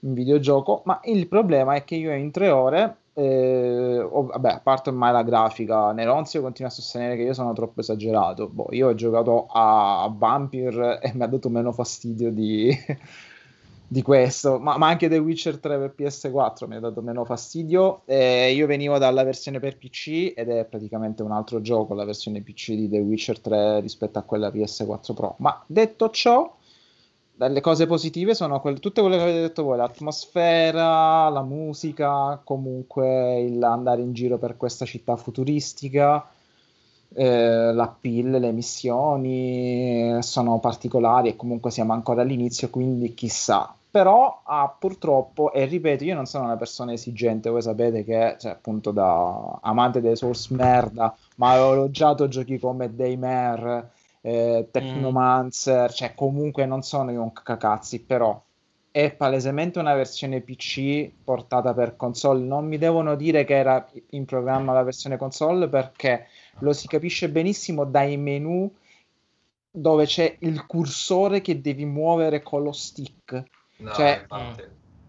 un videogioco. Ma il problema è che io in 3 ore, a parte ormai la grafica, Neronzio continua a sostenere che io sono troppo esagerato. Io ho giocato a Vampire e mi ha dato meno fastidio di questo, ma anche The Witcher 3 per PS4 mi ha dato meno fastidio. Io venivo dalla versione per PC ed è praticamente un altro gioco la versione PC di The Witcher 3 rispetto a quella PS4 Pro. Ma detto ciò, le cose positive sono tutte quelle che avete detto voi: l'atmosfera, la musica, comunque l'andare in giro per questa città futuristica, l'appeal, le missioni sono particolari e comunque siamo ancora all'inizio, quindi chissà. Però purtroppo, e ripeto, io non sono una persona esigente, voi sapete che, cioè, appunto, da amante dei Souls merda, ma ho elogiato giochi come Daymare, Technomancer, cioè comunque non sono io un cacazzi, però è palesemente una versione PC portata per console. Non mi devono dire che era in programma la versione console, perché lo si capisce benissimo dai menu dove c'è il cursore che devi muovere con lo stick. No, cioè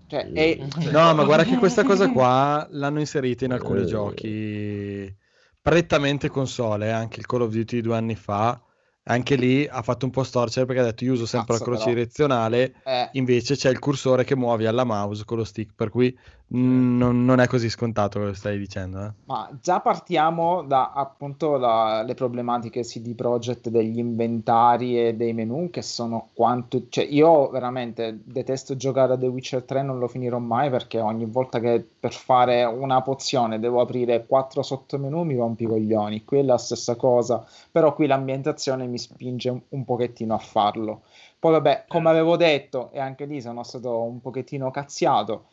è... no, ma guarda che questa cosa qua l'hanno inserita in alcuni giochi prettamente console, anche il Call of Duty 2 anni fa. Anche lì ha fatto un po' storcere, perché ha detto io uso sempre la croce direzionale, invece c'è il cursore che muovi alla mouse con lo stick, per cui non è così scontato quello che stai dicendo, eh. Ma già partiamo da, appunto, le problematiche CD Projekt degli inventari e dei menu, che sono quanto, cioè io veramente detesto giocare a The Witcher 3, non lo finirò mai, perché ogni volta che per fare una pozione devo aprire 4 sottomenu mi rompi i coglioni. Qui è la stessa cosa, però qui l'ambientazione mi spinge un pochettino a farlo. Poi vabbè, come avevo detto, e anche lì sono stato un pochettino cazziato,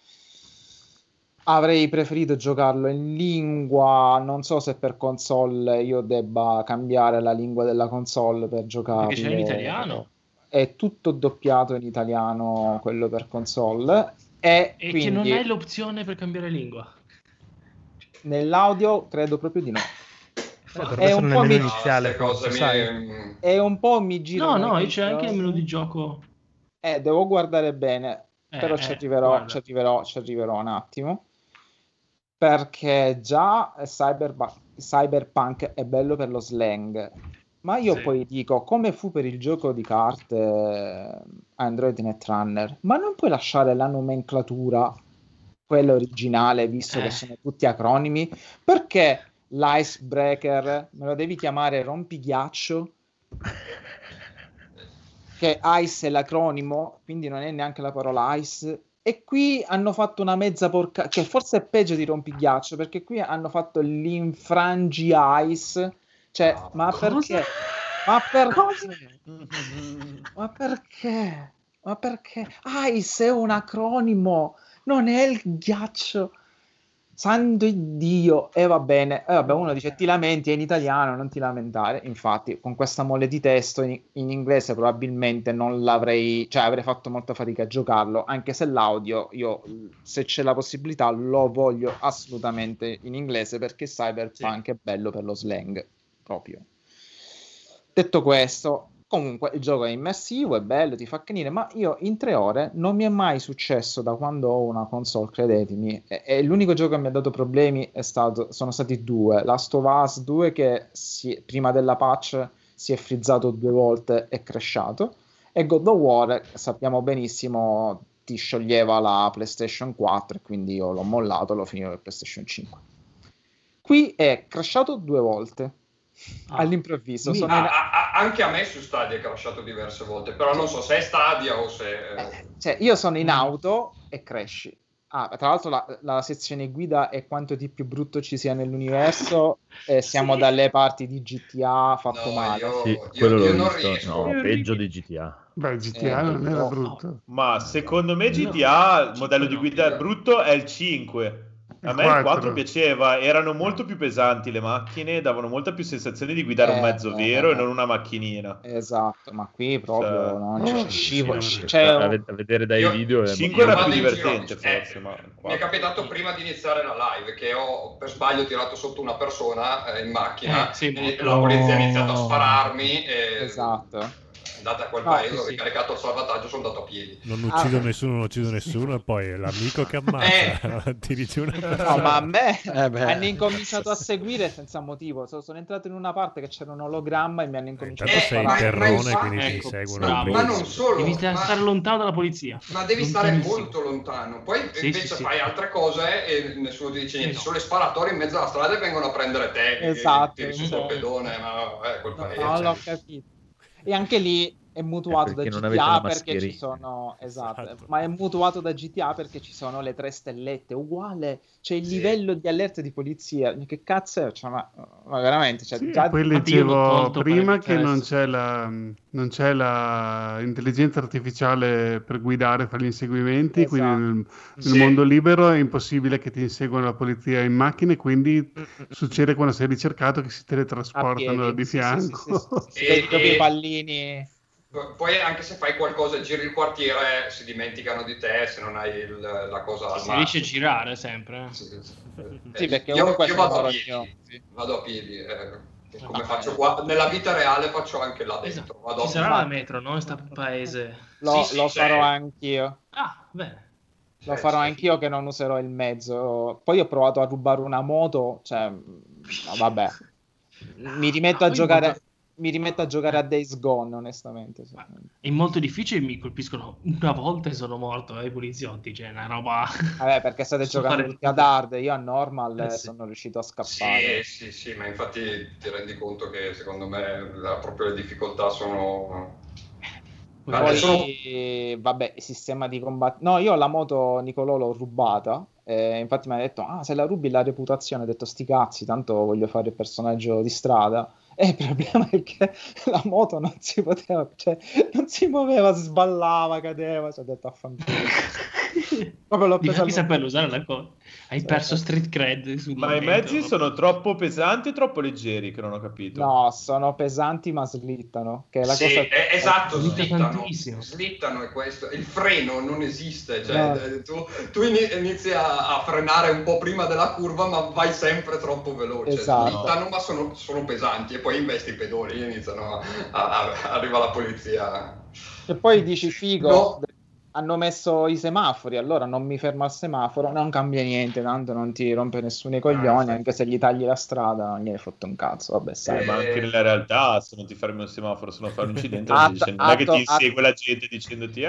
avrei preferito giocarlo in lingua, non so se per console io debba cambiare la lingua della console per giocare. Perché c'è in italiano? È tutto doppiato in italiano, quello per console. E quindi, che non hai l'opzione per cambiare lingua? Nell'audio credo proprio di no. È un po' iniziale, è un po' mi giro. No, c'è anche il menu di gioco. Devo guardare bene, però ci arriverò un attimo. Perché già Cyberpunk è bello per lo slang, ma io poi dico, come fu per il gioco di carte Android Netrunner, ma non puoi lasciare la nomenclatura quella originale, visto che sono tutti acronimi? Perché l'Icebreaker me lo devi chiamare rompighiaccio, che ice è l'acronimo, quindi non è neanche la parola ice. E qui hanno fatto una mezza porca, cioè forse è peggio di rompighiaccio, perché qui hanno fatto l'infrangi ice, cioè ma perché ice è un acronimo, non è il ghiaccio, santo Dio. E va bene, uno dice ti lamenti, è in italiano, non ti lamentare. Infatti con questa mole di testo in inglese probabilmente non l'avrei, cioè avrei fatto molta fatica a giocarlo, anche se l'audio, io se c'è la possibilità lo voglio assolutamente in inglese, perché Cyberpunk è bello per lo slang proprio. Detto questo, comunque il gioco è immersivo, è bello, ti fa canire, ma io in 3 ore non mi è mai successo da quando ho una console, credetemi. E l'unico gioco che mi ha dato problemi sono stati 2. Last of Us 2, che prima della patch si è frizzato 2 volte e crashato, e God of War, sappiamo benissimo, ti scioglieva la PlayStation 4, e quindi io l'ho mollato e l'ho finito per PlayStation 5. Qui è crashato 2 volte. All'improvviso anche a me su Stadia è crashato diverse volte, però non so se è Stadia o se cioè io sono in auto e crash. Tra l'altro la sezione guida è quanto di più brutto ci sia nell'universo, siamo dalle parti di GTA fatto male. Io non riesco, peggio di GTA. Beh, GTA non era brutto. Ma secondo me GTA, il modello di guida brutto è il 5. A me il 4 piaceva, erano molto più pesanti le macchine, davano molta più sensazione di guidare un mezzo vero e non una macchinina. Esatto, ma qui proprio no, a vedere dai video 5 era più divertente forse, ma mi è capitato prima di iniziare la live che ho per sbaglio tirato sotto una persona in macchina, la polizia ha iniziato a spararmi esatto. Andata a quel paese, ho ricaricato il salvataggio, sono andato a piedi. Non uccido nessuno, non uccido nessuno. E poi l'amico che ammazza ti dice una persona. No, ma a me hanno incominciato a seguire senza motivo. Sono entrato in una parte che c'era un ologramma e mi hanno incominciato a sparare. Ma sei in terrone, quindi ti seguono. Ma non solo, devi stare lontano dalla polizia. Ma devi stare molto lontano. Poi invece fai altre cose e nessuno ti dice niente. Sono le sparatorie in mezzo alla strada e vengono a prendere te. Esatto. Tiri su sul pedone, ma quel paese. No, l'ho capito. E anche lì è mutuato da GTA perché ci sono esatto, ma è mutuato da GTA perché ci sono le 3 stellette uguale, c'è il livello di allerta di polizia, che cazzo, cioè, ma veramente, cioè, sì, già... Poi leggevo prima che non c'è la intelligenza artificiale per guidare, fare gli inseguimenti, esatto. Quindi nel mondo libero è impossibile che ti inseguano la polizia in macchine, quindi succede quando sei ricercato che si teletrasportano di fianco i pallini. Poi anche se fai qualcosa e giri il quartiere si dimenticano di te se non hai la cosa al si riesce a girare sempre sì, perché io vado a piedi come faccio qua nella vita reale, faccio anche là dentro vado ci sarà la metro no in sta paese farò anch'io bene lo farò anch'io che non userò il mezzo. Poi ho provato a rubare una moto, cioè no, vabbè mi rimetto a giocare a Days Gone, onestamente. È molto difficile, mi colpiscono una volta e sono morto ai poliziotti, cioè una roba... Vabbè, perché state giocando ad hard, io a normal sono riuscito a scappare. Sì, ma infatti ti rendi conto che secondo me proprio le difficoltà sono... Vabbè, il sistema di combattimento... No, io la moto, Nicolò, l'ho rubata. Infatti mi ha detto, se la rubi la reputazione, ho detto sti cazzi, tanto voglio fare il personaggio di strada. Il problema è che la moto non si poteva, cioè non si muoveva, sballava, cadeva, ci ho detto affanculo. Proprio l'ho preso. Devi saperlo usare la cosa. Hai perso street cred sul ma momento. I mezzi sono troppo pesanti e troppo leggeri, che non ho capito. No, sono pesanti ma slittano, che è la cosa esatto, slittano è questo. Il freno non esiste, cioè tu inizi a frenare un po' prima della curva, ma vai sempre troppo veloce. Esatto. Slittano, ma sono pesanti e poi investi i pedoni, iniziano arriva la polizia. E poi dici figo no. Hanno messo i semafori, allora non mi fermo al semaforo, non cambia niente, tanto non ti rompe nessuno i coglioni, anche se gli tagli la strada non gli hai fatto un cazzo, vabbè sai. Ma anche nella realtà, se non ti fermi al semaforo, se non fai un incidente, non è che ti segue la gente dicendoti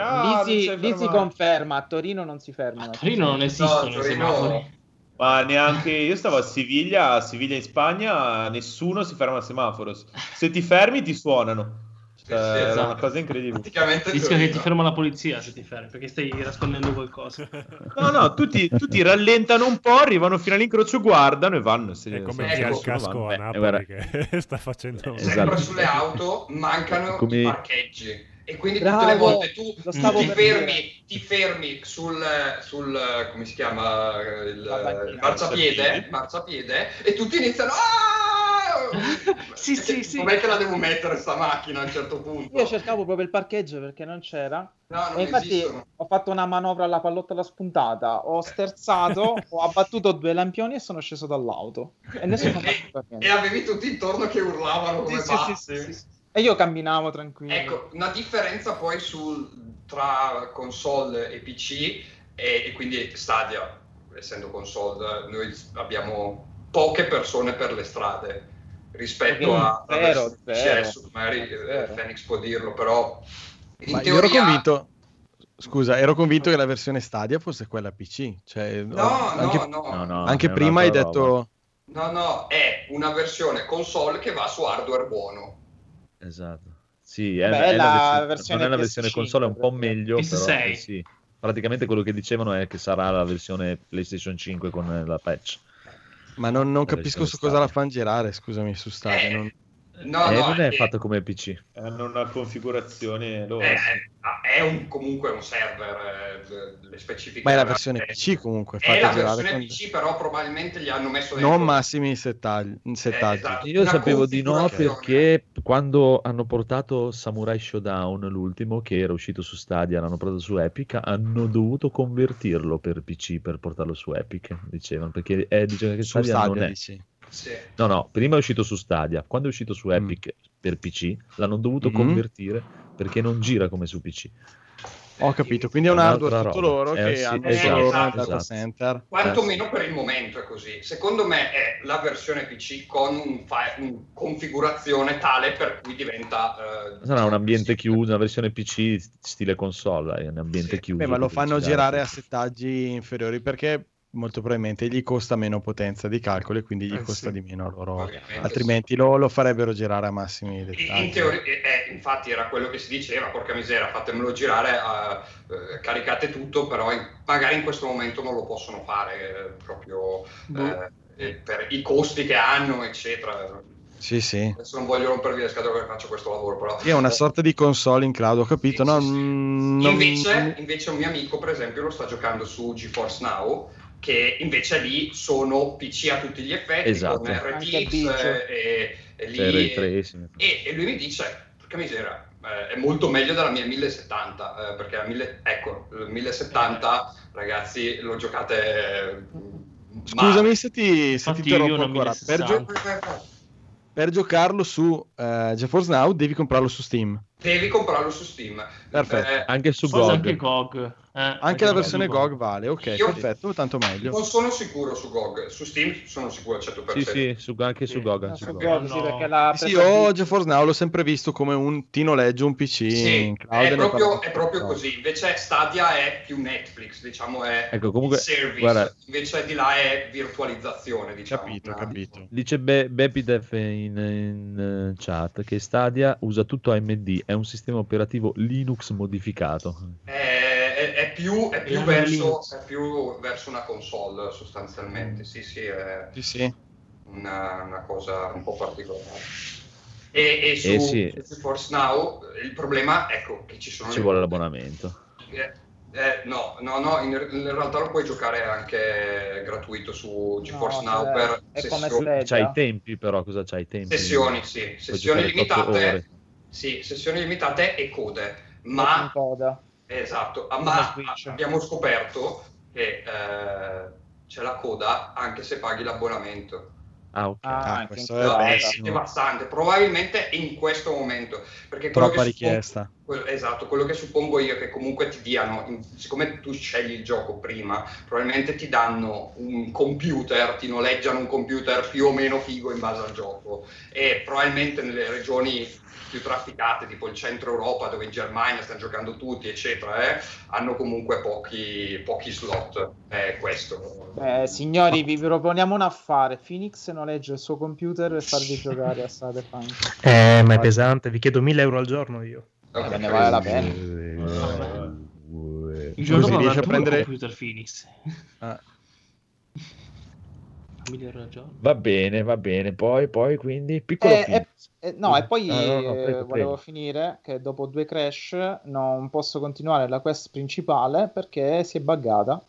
lì si conferma, a Torino non si fermano. A Torino non esistono i semafori. Ma neanche io stavo a Siviglia in Spagna, nessuno si ferma al semaforo, se ti fermi ti suonano. È una cosa incredibile. Praticamente rischia che ti ferma la polizia se ti fermi perché stai nascondendo qualcosa. No, tutti rallentano un po', arrivano fino all'incrocio, guardano e vanno. È come il casco a Napoli che sta facendo sempre sulle auto, mancano i parcheggi. E quindi tutte le volte tu ti fermi sul come si chiama il marciapiede e tutti iniziano sì com'è che la devo mettere sta macchina a un certo punto. Io cercavo proprio il parcheggio perché non c'era. Non infatti esistono. Ho fatto una manovra alla pallottola spuntata, ho sterzato, ho abbattuto 2 lampioni e sono sceso dall'auto e nessuno e avevi tutti intorno che urlavano come pazzi. Sì. E io camminavo tranquillo. Ecco, una differenza poi tra console e PC e quindi Stadia, essendo console, noi abbiamo poche persone per le strade rispetto a successo, magari Fenix può dirlo, però in teoria... ero convinto che la versione Stadia fosse quella PC, cioè no. Anche prima hai detto No, è una versione console che va su hardware buono. Esatto, sì, è la versione non è la versione PS5, console, è un po' meglio PS6. Però sì. Praticamente quello che dicevano è che sarà la versione PlayStation 5 con la patch. Ma non capisco su cosa la fan girare, scusami, su Stadia non è fatto come PC. Hanno una configurazione. È comunque un server le specifiche. Ma è la versione PC comunque. È la versione PC, però probabilmente gli hanno messo non massimi settaggi. Esatto. Io sapevo di no perché quando hanno portato Samurai Showdown, l'ultimo che era uscito su Stadia, l'hanno portato su Epic, hanno dovuto convertirlo per PC per portarlo su Epic, dicevano, perché è, dicevano che su Stadia non è. Dici. Sì. No, no, prima è uscito su Stadia, quando è uscito su Epic per PC l'hanno dovuto convertire perché non gira come su PC. Ho capito, quindi è un hardware tutto loro che hanno esatto. center. Quantomeno per il momento è così. Secondo me è la versione PC con un configurazione tale per cui diventa sarà un ambiente chiuso, una versione PC stile console, è un ambiente chiuso. Beh, ma lo fanno girare a settaggi inferiori perché molto probabilmente gli costa meno potenza di calcolo e quindi gli costa di meno a loro, altrimenti lo farebbero girare a massimi dettagli. In teoria, infatti era quello che si diceva, porca misera, fatemelo girare, caricate tutto, però magari in questo momento non lo possono fare proprio per i costi che hanno, eccetera. Sì, sì. Adesso non voglio rompervi le scatole perché faccio questo lavoro, però è una sorta di console in cloud, ho capito. Sì, no? Sì. Invece un mio amico, per esempio, lo sta giocando su GeForce Now, che invece lì sono PC a tutti gli effetti, con RTX e lui mi dice, porca miseria, è molto meglio della mia 1070, perché la 1070, ragazzi, lo giocate scusami se ti interrompo ancora, per giocarlo su GeForce Now devi comprarlo su Steam. Perfetto. Anche su GOG. Anche GOG. Anche la versione GOG vale, ok, io perfetto, tanto meglio. Non sono sicuro su GOG, su Steam sono sicuro al 100%. Sì, anche su GOG. Anche su GOG. Sì, perché io GeForce Now l'ho sempre visto come un tinoleggio, un PC in cloud. È proprio così, invece Stadia è più Netflix, diciamo, è service, guarda, invece di là è virtualizzazione, diciamo. Capito. Dice Bepidef in chat che Stadia usa tutto AMD, è un sistema operativo Linux modificato. È più verso una console sostanzialmente. Sì. Una cosa un po' particolare. Su GeForce Now il problema che ci sono. Ci vuole l'abbonamento. No, in realtà lo puoi giocare anche gratuito su GeForce Now per sessioni. C'hai i tempi, però cosa c'hai i tempi? Sessioni limitate. Sì, sessioni limitate e code, ma esatto, ma abbiamo scoperto che c'è la coda anche se paghi l'abbonamento. Questo è devastante, probabilmente in questo momento, perché troppa richiesta. Esatto, quello che suppongo io è che comunque ti diano, siccome tu scegli il gioco prima, probabilmente ti danno un computer, ti noleggiano un computer più o meno figo in base al gioco, e probabilmente nelle regioni più trafficate, tipo il centro Europa, dove in Germania stanno giocando tutti, eccetera, hanno comunque pochi slot. Questo. Signori, vi proponiamo un affare: Phoenix noleggia il suo computer e farvi giocare a Cyberpunk. Ma è pesante, vi chiedo 1.000 euro al giorno io. Ne vale la pena. Il giorno si riesce a prendere il computer Phoenix. Va bene, poi quindi piccolo volevo finire che dopo 2 crash non posso continuare la quest principale perché si è buggata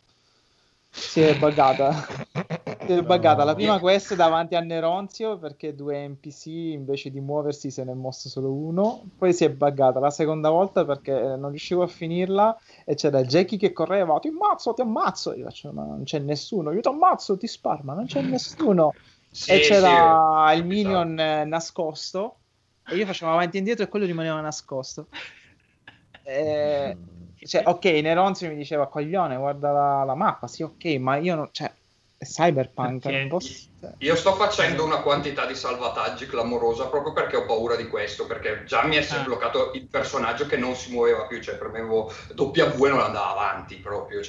la prima quest davanti a Neronzio, perché 2 NPC invece di muoversi se ne è mosso solo uno, poi si è buggata la seconda volta perché non riuscivo a finirla e c'era Jackie che correva, ti ammazzo, io faccio, ma non c'è nessuno, io ti ammazzo, ti sparo, ma non c'è nessuno, e c'era il minion nascosto e io facevo avanti e indietro e quello rimaneva nascosto Neronzio mi diceva, coglione, guarda la mappa, sì, ok, ma io non, è Cyberpunk, non posso... Io sto facendo una quantità di salvataggi clamorosa proprio perché ho paura di questo, perché già mi è bloccato il personaggio che non si muoveva più, premevo W e non andava avanti proprio,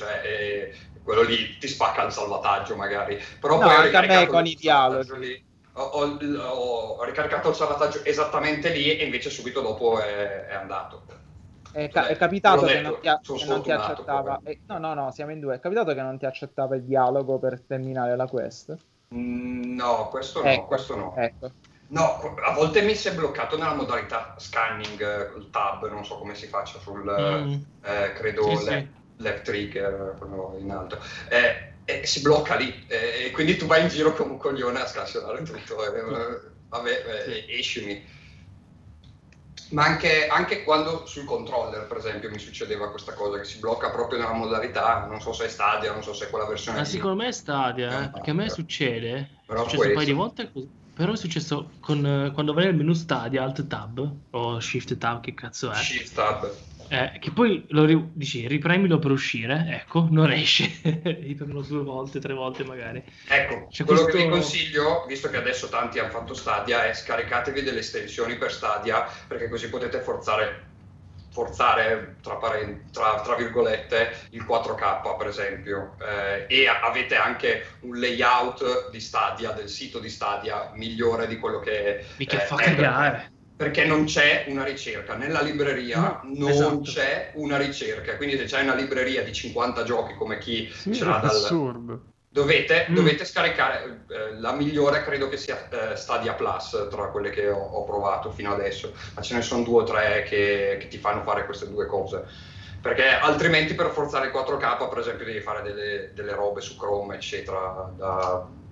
quello lì ti spacca il salvataggio magari, però no, poi anche a me con i dialoghi ho ricaricato il salvataggio esattamente lì e invece subito dopo è andato. È capitato che non ti accettava. No, siamo in 2. È capitato che non ti accettava il dialogo per terminare la quest? No, questo no. Ecco. No, a volte mi si è bloccato nella modalità scanning, il tab, non so come si faccia credo left trigger, quello in alto, e si blocca lì, e quindi tu vai in giro come un coglione a scansionare tutto, escimi. Ma anche quando sul controller, per esempio, mi succedeva questa cosa, che si blocca proprio nella modalità, non so se è Stadia, non so se è quella versione. Ma secondo me è Stadia, perché a me succede, però è successo un paio di volte, però è successo quando vai nel menu Stadia, Alt Tab, o Shift Tab, che cazzo è? Shift Tab. Che poi dici, ripremilo per uscire, ecco, non esce, ripremilo 2 volte, 3 volte magari. Ecco, cioè, quello che vi consiglio, visto che adesso tanti hanno fatto Stadia, è scaricatevi delle estensioni per Stadia, perché così potete forzare tra virgolette, il 4K, per esempio, e avete anche un layout di Stadia, del sito di Stadia, migliore di quello che... Mica fa cagare! Perché non c'è una ricerca, nella libreria c'è una ricerca, quindi se c'è una libreria di 50 giochi come chi ce l'ha dal... Dovete scaricare la migliore, credo che sia Stadia Plus, tra quelle che ho provato fino adesso, ma ce ne sono 2 o 3 che ti fanno fare queste 2 cose, perché altrimenti per forzare il 4K, per esempio, devi fare delle robe su Chrome, eccetera,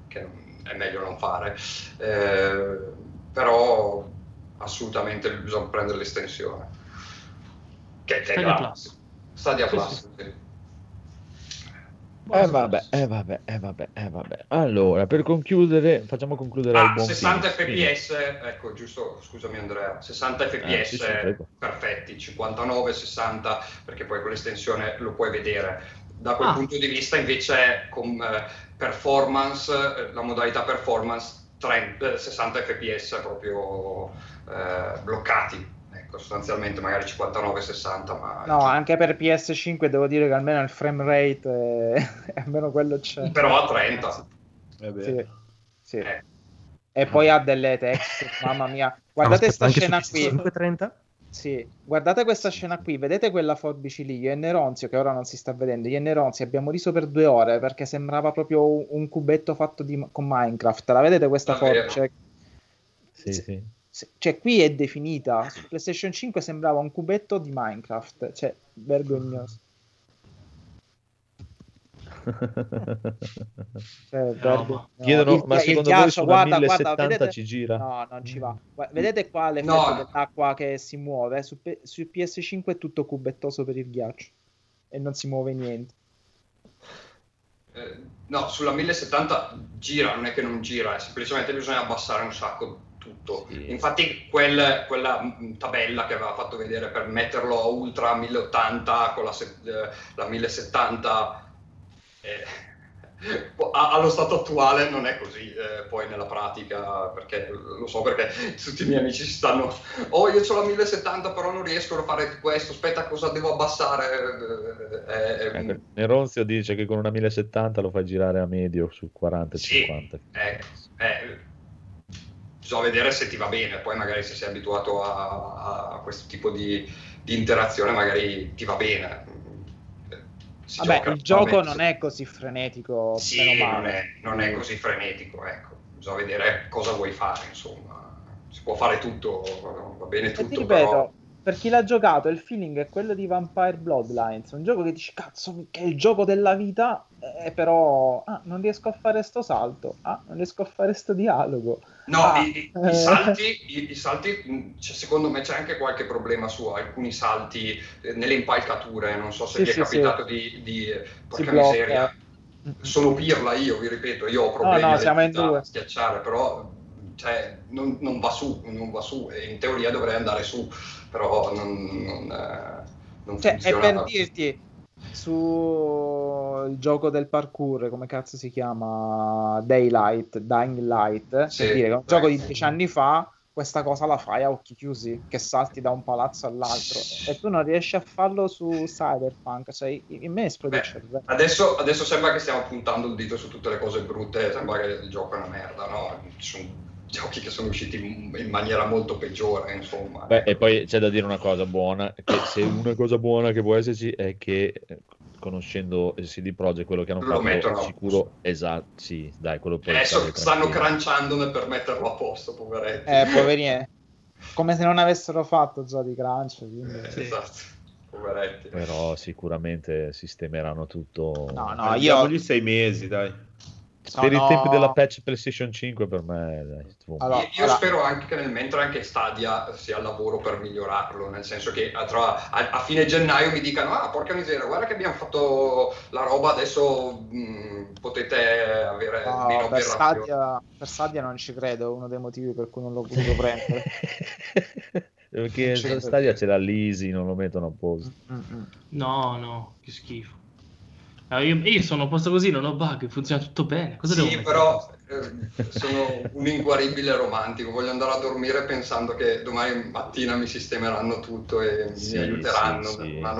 che è meglio non fare, però... assolutamente bisogna prendere l'estensione che è gratis. Stadia Plus, sì. Vabbè. Allora, per concludere, facciamo concludere al buon 60 fine. FPS, ecco, giusto, scusami Andrea, 60 FPS sì, perfetti, 59, 60, perché poi con l'estensione lo puoi vedere. Da quel punto di vista, invece, con performance, la modalità performance, 60 fps proprio bloccati, ecco, sostanzialmente magari 59-60, ma no, anche per PS5 devo dire che almeno il frame rate almeno quello c'è, però a 30 sì. E poi ha delle texture, mamma mia, guardate questa scena qui, 5-30? Sì, guardate questa scena qui, vedete quella forbice lì, io e Neronzio, che ora non si sta vedendo, abbiamo riso per 2 ore perché sembrava proprio un cubetto fatto con Minecraft, la vedete questa forbice? Sì. Cioè qui è definita, su PlayStation 5 sembrava un cubetto di Minecraft, cioè vergognoso. Chiedono, ma secondo voi sulla 1070 vedete, ci gira? No, non ci va. Vedete qua l'effetto dell'acqua che si muove? Su PS5 è tutto cubettoso per il ghiaccio e non si muove niente. No, sulla 1070 gira, non è che non gira, semplicemente bisogna abbassare un sacco tutto. Sì. Infatti quella tabella che aveva fatto vedere per metterlo a ultra 1080 con la 1070 allo stato attuale non è così, poi nella pratica, perché lo so, perché tutti i miei amici si stanno io c'ho la 1070 però non riesco a fare questo, aspetta, cosa devo abbassare? Neronzio dice che con una 1070 lo fai girare a medio su 40-50. Bisogna vedere se ti va bene, poi magari se sei abituato a questo tipo di interazione magari ti va bene. Vabbè, il gioco non è così frenetico, non è così frenetico, ecco, bisogna vedere cosa vuoi fare, insomma, si può fare tutto, va bene tutto, e ti ripeto, però... per chi l'ha giocato, il feeling è quello di Vampire Bloodlines, un gioco che dici, cazzo, che è il gioco della vita, però non riesco a fare sto salto, non riesco a fare sto dialogo. No, i salti, cioè, secondo me c'è anche qualche problema su alcuni salti nelle impalcature, non so se vi è capitato di porca miseria, sono pirla io, vi ripeto, io ho problemi a schiacciare, però cioè, non va su, e in teoria dovrei andare su, però non cioè, funziona. E per dirti, su il gioco del parkour, come cazzo si chiama, Dying Light, sì, per dire che è un gioco di 10 anni fa, questa cosa la fai a occhi chiusi, che salti da un palazzo all'altro, e tu non riesci a farlo su Cyberpunk, cioè in me esplode il cervello. Adesso sembra che stiamo puntando il dito su tutte le cose brutte, sembra che il gioco è una merda, no? Ci sono giochi che sono usciti in maniera molto peggiore, insomma. Beh, e poi c'è da dire una cosa buona, che se una cosa buona che può esserci è che, conoscendo il CD Projekt, quello che hanno fatto sicuro, esatto, sì, dai, quello per adesso stanno crunchandone per metterlo a posto, poveretti. Poverino, come se non avessero fatto già di crunch, quindi. Esatto. poveretti. Però sicuramente sistemeranno tutto. No, io gli 6 mesi, dai. Per i tempi della patch PlayStation 5 per me, dai. Allora, io spero anche che nel mentre anche Stadia sia al lavoro per migliorarlo, nel senso che a fine gennaio mi dicano porca miseria, guarda che abbiamo fatto la roba, adesso potete avere meno per Stadia non ci credo, uno dei motivi per cui non l'ho potuto prendere. Perché Stadia c'è la Lisi, non lo mettono a posto. No, che schifo. Io sono a posto così, non ho bug, funziona tutto bene. Cosa sì, devo però sono un inguaribile romantico, voglio andare a dormire pensando che domani mattina mi sistemeranno tutto e mi aiuteranno. Sì. Ma,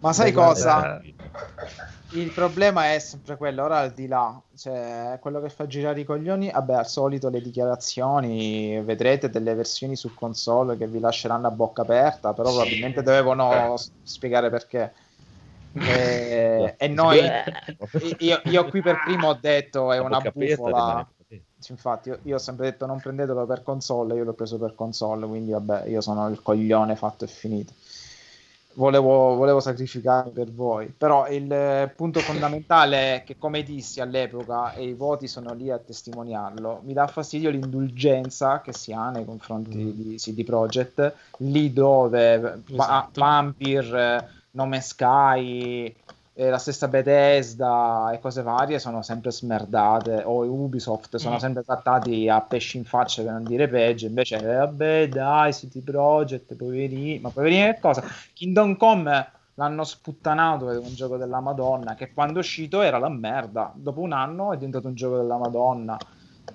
ma sai cosa? Il problema è sempre quello, ora al di là, cioè, quello che fa girare i coglioni, vabbè, al solito le dichiarazioni, vedrete delle versioni su console che vi lasceranno a bocca aperta, però probabilmente dovevano spiegare perché. E noi io qui per primo ho detto è una bufola, infatti io ho sempre detto non prendetelo per console, io l'ho preso per console, quindi vabbè, io sono il coglione fatto e finito, volevo sacrificarmi per voi, però il punto fondamentale è che, come dissi all'epoca e i voti sono lì a testimoniarlo, mi dà fastidio l'indulgenza che si ha nei confronti di CD Projekt, lì dove Vampir, Nome Sky, la stessa Bethesda e cose varie sono sempre smerdate, o Ubisoft sono sempre trattati a pesci in faccia, per non dire peggio, invece vabbè dai, City Project, poverini, ma poverini che cosa? Kingdom Come l'hanno sputtanato, è un gioco della Madonna che quando è uscito era la merda, dopo un anno è diventato un gioco della Madonna.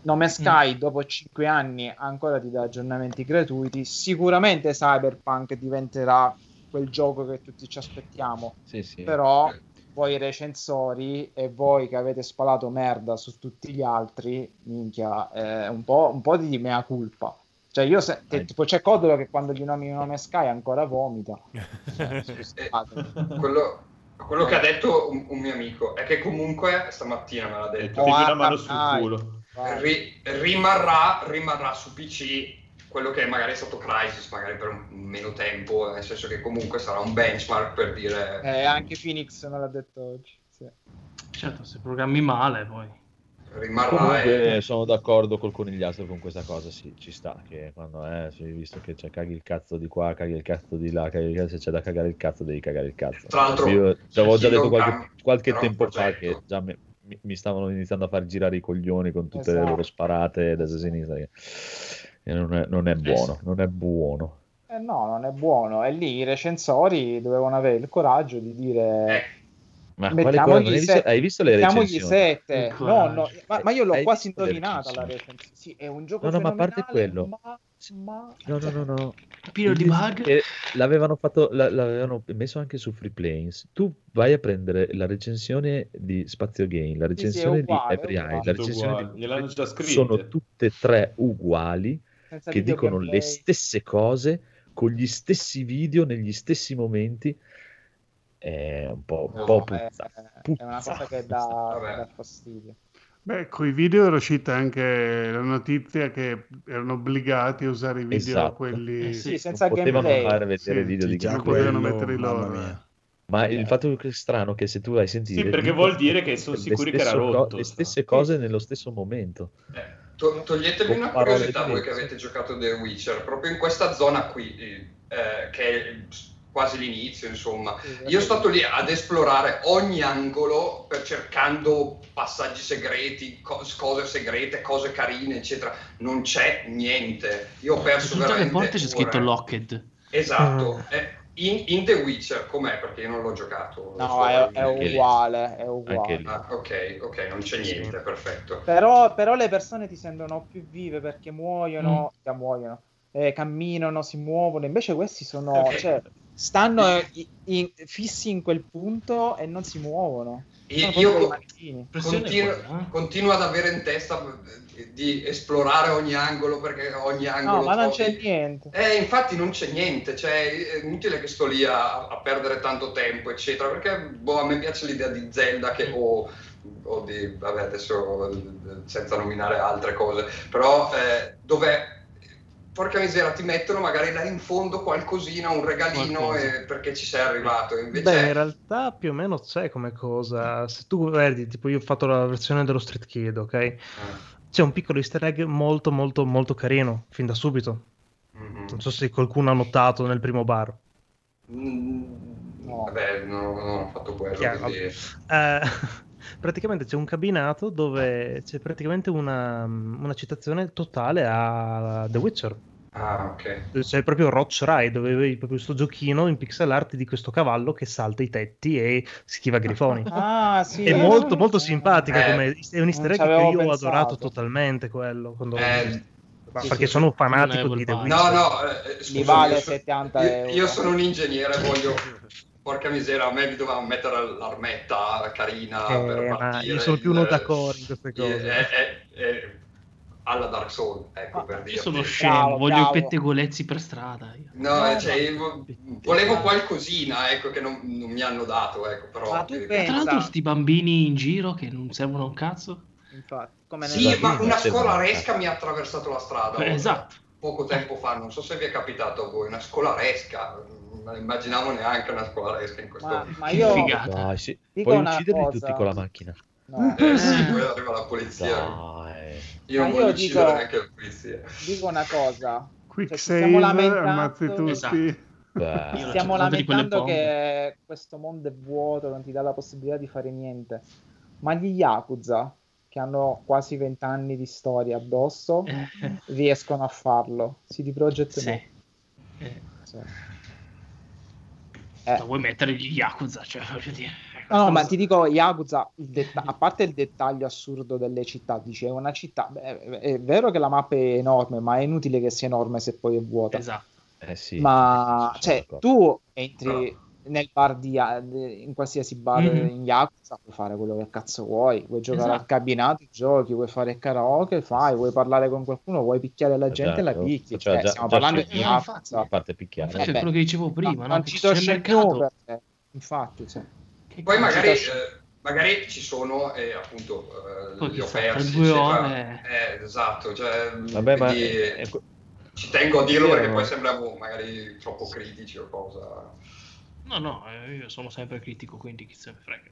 Nome Sky dopo 5 anni ancora ti dà aggiornamenti gratuiti, sicuramente Cyberpunk diventerà quel gioco che tutti ci aspettiamo, sì. Però voi recensori e voi che avete spalato merda su tutti gli altri, minchia, un po' di mea culpa, cioè io tipo c'è Codola che quando gli nomini Nome Sky ancora vomita. Quello che ha detto un mio amico è che comunque stamattina me l'ha detto, una mano sul culo. Rimarrà su PC quello che magari è stato Crysis, magari per meno tempo, nel senso che comunque sarà un benchmark per dire... anche Phoenix non l'ha detto oggi, sì. Certo, se programmi male poi... Rimarrà. Comunque, sono d'accordo col conigliastro con questa cosa, sì, ci sta, che quando visto che c'è caghi il cazzo di qua, caghi il cazzo di là, se c'è da cagare il cazzo devi cagare il cazzo. Tra l'altro... Io avevo già detto qualche tempo fa che già... mi stavano iniziando a far girare i coglioni con tutte le loro sparate da sinistra. Non è buono. No, non è buono. E lì i recensori dovevano avere il coraggio di dire... Ma hai visto le recensioni? 7. Ma io l'ho quasi indovinata la recensione. Sì, è un gioco fenomenale, ma a parte quello. No. Pieno di bug. L'avevano messo anche su Free Planes. Tu vai a prendere la recensione di Spazio Game, la recensione di Every Eye, la recensione gliel'hanno già scritta. Sono tutte e tre uguali, senza che dicono le stesse cose con gli stessi video negli stessi momenti. È un po', puzza. È una cosa che dà fastidio. Beh, coi video era uscita anche la notizia che erano obbligati a usare i video, quelli senza potevano fare vedere video di potevano mettere loro. Ma il fatto che è strano che se tu hai sentito perché vuol dire che sono sicuri che era rotto le stesse cose nello stesso momento. Toglietevi una curiosità, voi che avete giocato The Witcher, proprio in questa zona qui che è quasi l'inizio, insomma, io sono stato lì ad esplorare ogni angolo per cercando passaggi segreti, cose segrete, cose carine, eccetera. Non c'è niente. Io ho perso veramente. Tutte le volte c'è scritto Locked. Esatto. In The Witcher com'è? Perché io non l'ho giocato. No, è uguale. Ah, ok, non c'è niente, perfetto. Però le persone ti sembrano più vive perché muoiono, camminano, si muovono. Invece questi sono cioè, stanno fissi in quel punto e non si muovono. Io continuo ad avere in testa di esplorare ogni angolo, perché ogni angolo ma non c'è niente. Infatti non c'è niente, cioè, è inutile che sto lì a perdere tanto tempo, eccetera, perché a me piace l'idea di Zelda che o di, vabbè, adesso senza nominare altre cose, però dov'è porca misera, ti mettono magari là in fondo qualcosina, un regalino, perché ci sei arrivato. Invece... Beh, in realtà più o meno c'è come cosa. Se tu vedi, tipo io ho fatto la versione dello Street Kid, ok? C'è un piccolo easter egg molto molto molto carino, fin da subito. Non so se qualcuno ha notato nel primo bar. No. Vabbè, non ho fatto quello. Praticamente c'è un cabinato dove c'è praticamente una citazione totale a The Witcher. Ah, ok. C'è proprio Roach Ride, dove avevi proprio sto giochino in pixel art di questo cavallo che salta i tetti e schiva grifoni. Ah, sì. È molto molto simpatica, come è un easter egg che io ho adorato totalmente quello. Quando perché sono fanatico di The Witcher. Scusa, mi vale €70. Io sono un ingegnere, voglio... Porca misera, a me mi dovevano mettere l'armetta carina per partire. Io sono più non d'accordo in queste cose. Alla Dark Souls, ecco, per dire. Io sono scemo, voglio i pettegolezzi per strada. Io. Volevo qualcosina, ecco, che non mi hanno dato, ecco, però. Ma tra l'altro sti bambini in giro che non servono un cazzo. Infatti, come ma una scolaresca mi ha attraversato la strada. Esatto. Poco tempo fa, non so se vi è capitato a voi, una scolaresca, non immaginavo neanche una scolaresca in questo ma io figata. Dai, sì. Puoi ucciderli tutti con la macchina. No. Sì, poi arriva la polizia. Dai. Io non voglio uccidere neanche la polizia. Dico una cosa, quick save, ammazzi tutti. Esatto. Beh, stiamo lamentando che questo mondo è vuoto, non ti dà la possibilità di fare niente, ma gli Yakuza, che hanno quasi 20 anni di storia addosso, riescono a farlo. CD Projekt no. Non vuoi mettere gli Yakuza, cioè, voglio dire. No, ma ti dico, Yakuza, a parte il dettaglio assurdo delle città, dice, è una città, è vero che la mappa è enorme, ma è inutile che sia enorme se poi è vuota. Esatto. Ma, cioè, tu entri... nel bar in qualsiasi bar in Yakuza puoi fare quello che cazzo vuoi, giocare al cabinato, giochi, vuoi fare karaoke, vuoi parlare con qualcuno, vuoi picchiare la gente, la picchi, cioè, già, stiamo parlando di Yakuza, a parte picchiare, c'è quello che dicevo prima, non ci sono mercato, infatti, cioè. Poi magari ci sono appunto li ho persi, esatto, cioè, vabbè, quindi, ci tengo a dirlo perché poi sembravo magari troppo critici o cosa. No, io sono sempre critico, quindi chi se ne frega.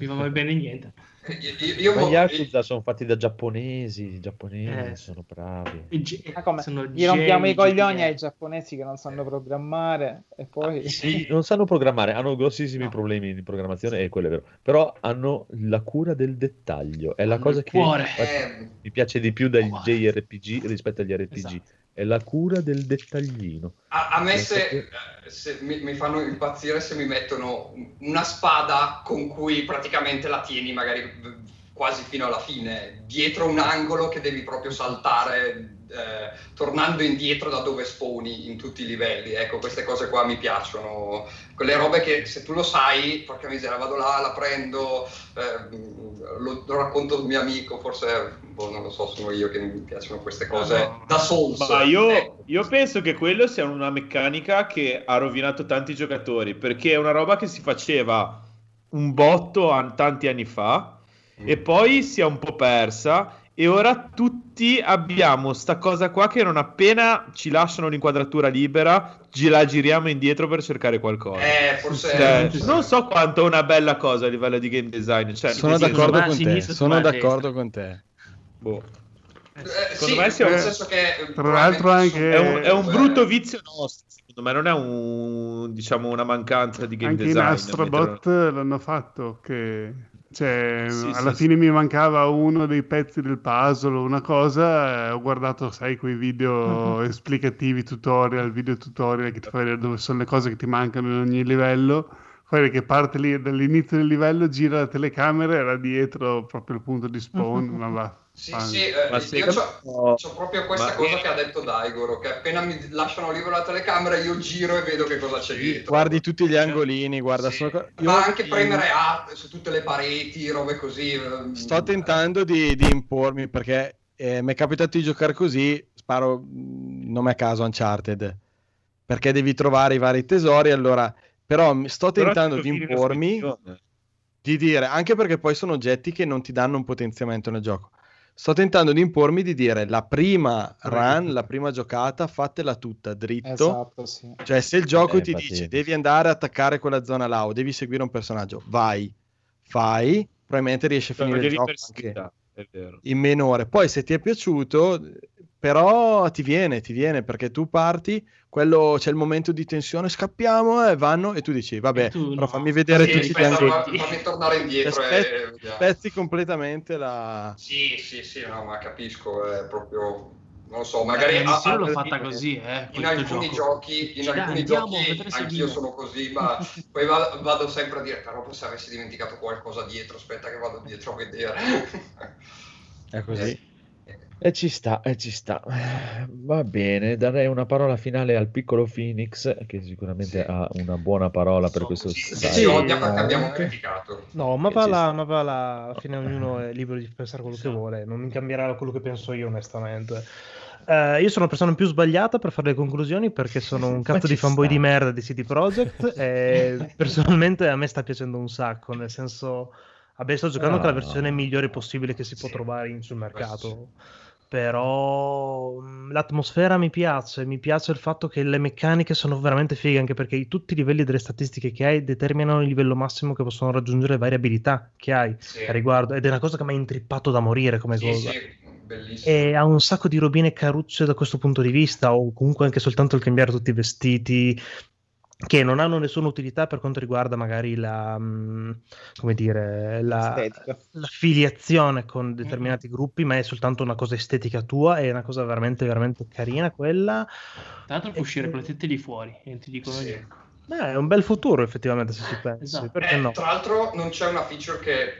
Mi va mai bene niente. Gli Yakuza sono fatti da giapponesi, i giapponesi sono bravi. Gli rompiamo i coglioni ai giapponesi che non sanno programmare e poi... Sì, non sanno programmare, hanno grossissimi problemi di programmazione, e quello è vero. Però hanno la cura del dettaglio, è la cosa che mi piace di più dai JRPG rispetto agli RPG. Esatto. È la cura del dettaglino. A me se mi fanno impazzire se mi mettono una spada con cui praticamente la tieni magari quasi fino alla fine, dietro un angolo che devi proprio saltare, tornando indietro da dove spawni in tutti i livelli. Ecco, queste cose qua mi piacciono. Quelle robe che se tu lo sai, porca misera, vado là, la prendo, lo racconto al mio amico, forse non lo so, sono io che mi piacciono queste cose da Souls. Ma io penso che quello sia una meccanica che ha rovinato tanti giocatori, perché è una roba che si faceva un botto tanti anni fa e poi si è un po' persa. E ora tutti abbiamo sta cosa qua che non appena ci lasciano l'inquadratura libera la giriamo indietro per cercare qualcosa. Forse non so quanto è una bella cosa a livello di game design, cioè, sono d'accordo con te, sono d'accordo con te. Secondo me nel senso che tra l'altro anche è un brutto vizio nostro, secondo me non è una mancanza di game design. Anche in Astrobot l'hanno fatto che... Cioè, alla fine mi mancava uno dei pezzi del puzzle, una cosa, ho guardato, sai, quei video esplicativi, video tutorial che ti fai vedere dove sono le cose che ti mancano in ogni livello, fai che parte lì dall'inizio del livello, gira la telecamera e era dietro proprio il punto di spawn, io c'ho proprio questa cosa che ha detto Daigoro, che appena mi lasciano libero la telecamera io giro e vedo che cosa c'è dietro. Guardi tutti gli angolini, guarda, ma anche premere A su tutte le pareti, robe così. Sto tentando di impormi, perché mi è capitato di giocare così, sparo nome a caso, Uncharted, perché devi trovare i vari tesori, allora però tentando di impormi, di dire, anche perché poi sono oggetti che non ti danno un potenziamento nel gioco. Sto tentando di impormi di dire la prima run, la prima giocata, fatela tutta dritto. Esatto, sì. Cioè se il gioco ti dice devi andare a attaccare quella zona là o devi seguire un personaggio, vai, fai, probabilmente riesci a finire il gioco anche in meno ore. Poi se ti è piaciuto, però ti viene perché tu parti, quello c'è il momento di tensione, scappiamo vanno e tu dici vabbè, tu, però fammi vedere tutti gli angoli. Fammi tornare indietro spezzi completamente la... Sì, no, ma capisco, è proprio... Non lo so, magari l'ho fatta così, in alcuni giochi, anch'io sono così, ma poi vado sempre a dire però se avessi dimenticato qualcosa dietro, aspetta che vado dietro a vedere. È così. E ci sta. Va bene, darei una parola finale al piccolo Phoenix, che sicuramente ha una buona parola per questo. Sì, abbiamo criticato. No, ma va là, alla fine ognuno è libero di pensare quello che vuole, non mi cambierà quello che penso io onestamente. Io sono la persona più sbagliata per fare le conclusioni perché sono un cazzo di fanboy di merda di CD Projekt e personalmente a me sta piacendo un sacco, nel senso sto giocando con la versione migliore possibile che si può trovare sul mercato. Però l'atmosfera mi piace il fatto che le meccaniche sono veramente fighe, anche perché tutti i livelli delle statistiche che hai determinano il livello massimo che possono raggiungere le varie abilità che hai a riguardo, ed è una cosa che mi ha intrippato da morire come cosa. Bellissimo. E ha un sacco di robine carucce da questo punto di vista, o comunque anche soltanto il cambiare tutti i vestiti, che non hanno nessuna utilità per quanto riguarda magari la filiazione con determinati gruppi, ma è soltanto una cosa estetica tua, è una cosa veramente veramente carina quella. Tra l'altro può uscire con le tette lì fuori e ti dicono è un bel futuro effettivamente se ci pensi. Esatto. Perché no? Tra l'altro non c'è una feature che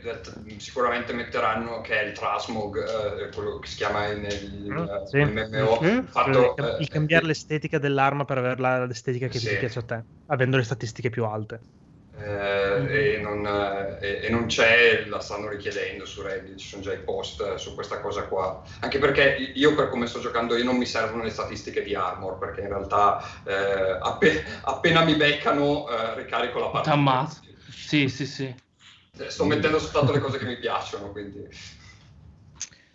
sicuramente metteranno, che è il Trasmog, quello che si chiama MMO, fatto, il cambiare l'estetica dell'arma per averla l'estetica che ti piace a te, avendo le statistiche più alte. E non c'è, la stanno richiedendo su Reddit, ci sono già i post su questa cosa qua, anche perché io per come sto giocando io non mi servono le statistiche di armor, perché in realtà appena mi beccano ricarico la partita. Sì. Sto mettendo soltanto le cose che mi piacciono, quindi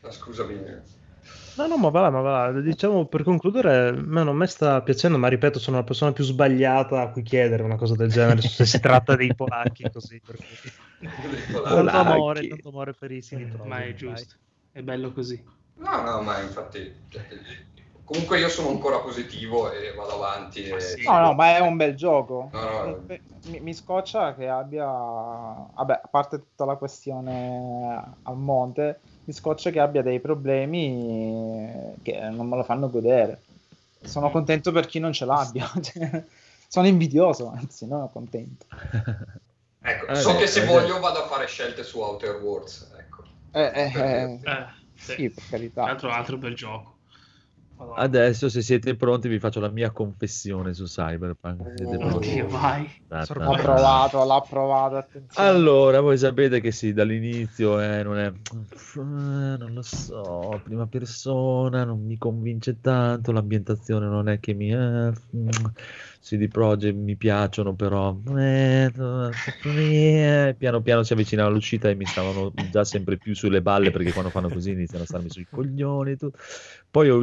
scusami. No, ma va là. Diciamo, per concludere, a me sta piacendo, ma ripeto, sono la persona più sbagliata a cui chiedere una cosa del genere, se si tratta dei polacchi, così. Tanto amore per i sini. Ma è giusto, vai. È bello così. No, ma infatti... Comunque io sono ancora positivo e vado avanti. No, ma è un bel gioco. No. Mi scoccia che abbia... Vabbè, a parte tutta la questione al monte... Mi scoccia che abbia dei problemi che non me lo fanno godere. Sono contento per chi non ce l'abbia. Sono invidioso, anzi, non contento. Ecco, che se voglio vado a fare scelte su Outer Worlds. Ecco. Sì, per carità. Altro bel gioco. Allora. Adesso, se siete pronti, vi faccio la mia confessione su Cyberpunk. Vai. L'ho provato, l'ho provato. Attenzione. Allora, voi sapete che dall'inizio non lo so, prima persona non mi convince tanto, l'ambientazione non è che mi CD Projekt mi piacciono, però piano piano si avvicinava all'uscita e mi stavano già sempre più sulle balle, perché quando fanno così iniziano a starmi sui coglioni. Poi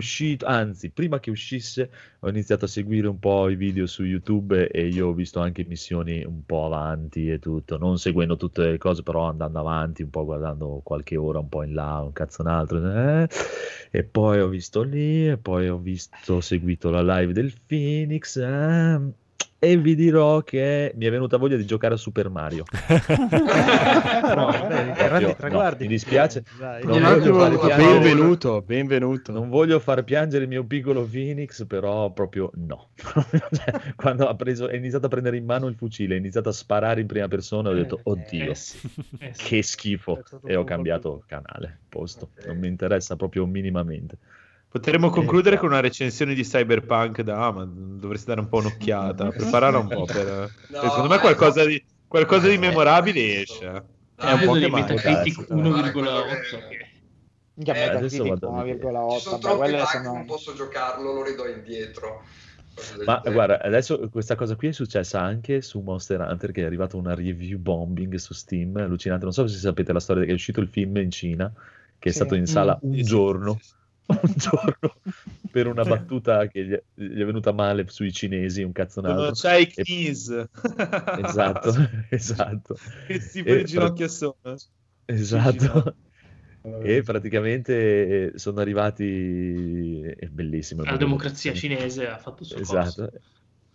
prima che uscisse ho iniziato a seguire un po' i video su YouTube e io ho visto anche missioni un po' avanti e tutto, non seguendo tutte le cose, però andando avanti un po', guardando qualche ora un po' in là, un cazzo un altro, e poi ho visto lì, e poi ho seguito la live del Phoenix, e vi dirò che mi è venuta voglia di giocare a Super Mario. Mi dispiace. Benvenuto. Non voglio far piangere il mio piccolo Phoenix, però proprio no. Cioè, quando è iniziato a prendere in mano il fucile, è iniziato a sparare in prima persona, ho detto oddio, che schifo, e ho cambiato canale, posto. Okay. Non mi interessa proprio minimamente. Potremmo concludere con una recensione di Cyberpunk da Amazon, dovresti dare un po' un'occhiata, preparare un po', secondo me qualcosa di memorabile esce. È un po' di Metacritic 1,8. Che Metacritic 1,8. Ci sono troppi like, non posso giocarlo, lo ridò indietro. Ma guarda, adesso questa cosa qui è successa anche su Monster Hunter, che è arrivata una review bombing su Steam, allucinante. Non so se sapete la storia che è uscito il film in Cina, che è stato in sala un giorno per una battuta che gli è venuta male sui cinesi, un cazzonato. No, c'hai i knees. Esatto. Che tipo di ginocchia sono. Esatto. E praticamente sono arrivati, è bellissimo. La democrazia cinese ha fatto il suo corso.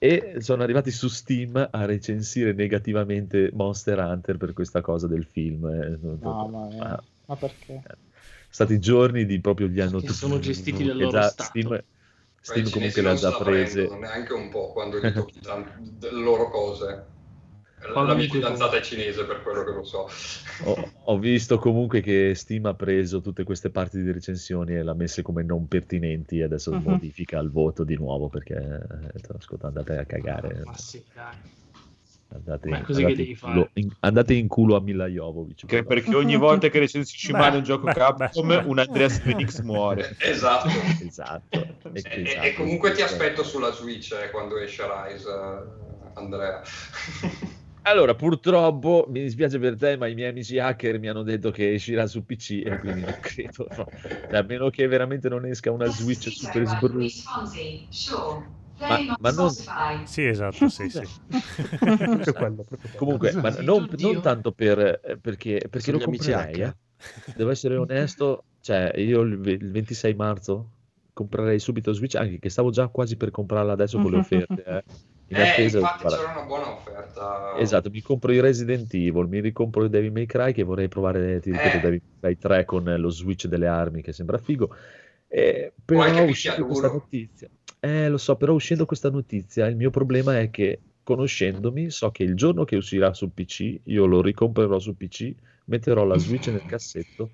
E sono arrivati su Steam a recensire negativamente Monster Hunter per questa cosa del film. Ma perché? Sono stati giorni di proprio gli hanno tutti. Sono gestiti dal loro stato. Steam comunque le ha già prese. Non neanche un po' quando gli tocchi le loro cose. La mia fidanzata è cinese, per quello che lo so. Ho visto comunque che Steam ha preso tutte queste parti di recensioni e l'ha messe come non pertinenti e adesso modifica il voto di nuovo perché andate a cagare. Ma sì, dai. Andate in culo a Mila Jovovich, perché ogni volta che recensisci male un gioco Capcom un Andreas Phoenix muore. Esatto. E comunque ti aspetto sulla Switch quando esce Rise, Andrea. Allora, purtroppo mi dispiace per te, ma i miei amici hacker mi hanno detto che escirà su PC e quindi non credo, no. A meno che veramente non esca una Switch super sbrutta. Ma non... Sì, esatto, sì. Comunque, ma non tanto perché lo comprai, Devo essere onesto, cioè io il 26 marzo comprerei subito Switch, anche che stavo già quasi per comprarla adesso con le offerte, infatti c'era una buona offerta. Esatto, mi compro i Resident Evil, mi ricompro i Devil May Cry, che vorrei provare, ti ripeto, Devil May Cry 3 con lo switch delle armi, che sembra figo. Però è uscita questa notizia. Lo so, però uscendo questa notizia il mio problema è che, conoscendomi, so che il giorno che uscirà sul PC io lo ricomprerò su PC, metterò la Switch nel cassetto